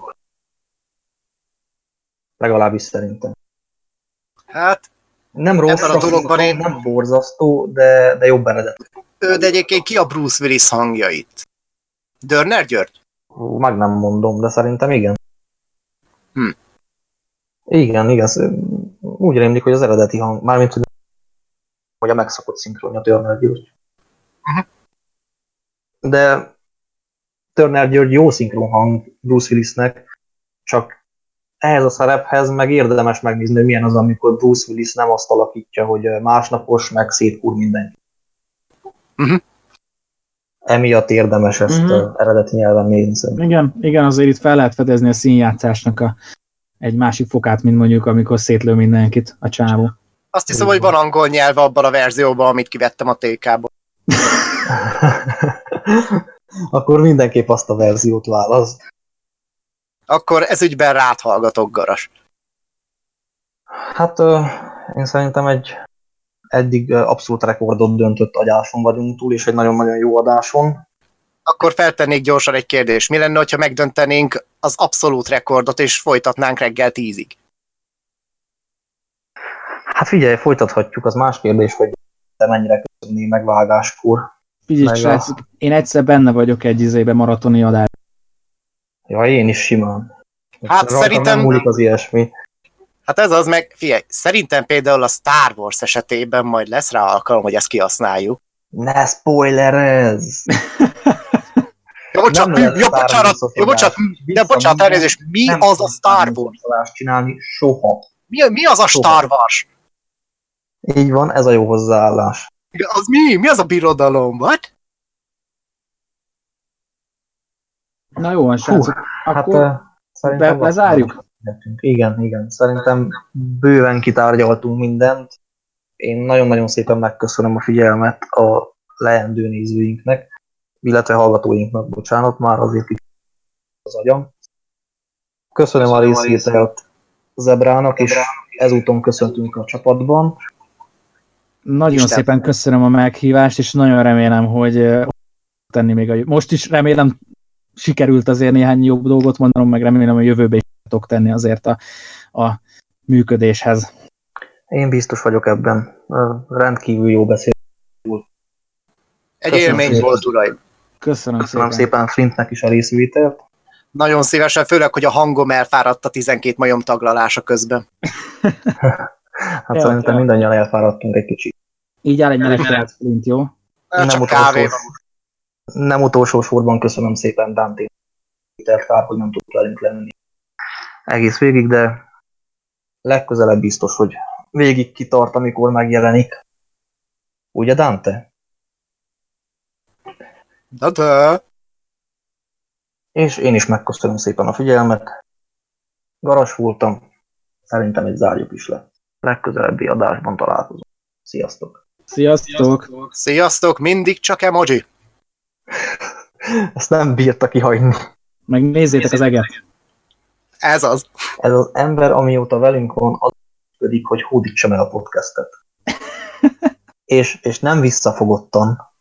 Legalábbis szerintem. Hát... Nem rossz, a dologban én... nem borzasztó, de jobb eredeti. De egyébként ki a Bruce Willis hangja itt? Dörner György? Meg nem mondom, de szerintem igen. Igen. Úgy rémlik, hogy az eredeti hang, mármint hogy a megszokott szinkronja Dörner György. De... Turner György jó szinkron hang Bruce Willisnek, csak ehhez a szerephez meg érdemes megnézni, hogy milyen az, amikor Bruce Willis nem azt alakítja, hogy másnapos, meg szétkúr mindenki. Emiatt érdemes ezt eredeti nyelven nézni. Igen, azért itt fel lehet fedezni a színjátszásnak egy másik fokát, mint mondjuk, amikor szétlő mindenkit a csávó. Azt hiszem, hogy van angol nyelv abban a verzióban, amit kivettem a TK-ból. Akkor mindenképp azt a verziót válasz. Akkor ezügyben rád hallgatok, Garas. Hát én szerintem egy eddig abszolút rekordot döntött agyáson vagyunk túl, és egy nagyon-nagyon jó adáson. Akkor feltennék gyorsan egy kérdést. Mi lenne, hogyha megdöntenénk az abszolút rekordot, és folytatnánk reggel 10-ig? Hát figyelj, folytathatjuk. Az más kérdés, hogy te mennyire köszönnél megvágáskor. Srácok, én egyszer benne vagyok egy maratoni adás. Ja, én is simán. Hát szerintem... nem múlik az ilyesmi. Hát ez az meg, figyelj, szerintem például a Star Wars esetében majd lesz rá alkalom, hogy ezt kihasználjuk. Ne spoilerezz! Bocsánat, elnézést, mi az a Star Wars? Csinálni soha. Mi az a Star Wars? Így van, ez a jó hozzáállás. Az mi? Mi az a birodalom, vagy? Na jó van, srácok. Akkor hát, bezárjuk? Igen. Szerintem bőven kitárgyaltunk mindent. Én nagyon-nagyon szépen megköszönöm a figyelmet a leendő nézőinknek, illetve hallgatóinknak, bocsánat, már azért kicsit az agyam. Köszönöm a részvételt Zebrának, és ezúton köszöntünk a csapatban. Nagyon Isten. Szépen köszönöm a meghívást, és nagyon remélem, hogy tenni még a most is remélem sikerült azért néhány jobb dolgot mondanom, meg remélem, hogy jövőbe is tudok tenni azért a működéshez. Én biztos vagyok ebben. Rendkívül jó beszélni. Egy élmény volt, uraim. Köszönöm szépen Flintnek is a részvételt. Nagyon szívesen, főleg, hogy a hangom elfáradt a 12 majom taglalása közben. Hát szerintem mindannyian elfáradtunk egy kicsit. Így áll egy meleg Flint, jó? Nem utolsó sorban köszönöm szépen Dante. Kár, hogy nem tud velünk lenni egész végig, de legközelebb biztos, hogy végig kitart, amikor megjelenik. Ugye, Dante? Da-da! És én is megköszönöm szépen a figyelmet. Garas voltam. Szerintem egy zárjuk is le. Legközelebbi adásban találkozunk. Sziasztok! Sziasztok! Sziasztok! Mindig csak emoji! Ezt nem bírta kihagyni. Meg nézzétek az eget! Ez az! Ez az ember, amióta velünk van, az pedig, hogy hódítsam el a podcastet. És nem visszafogottan.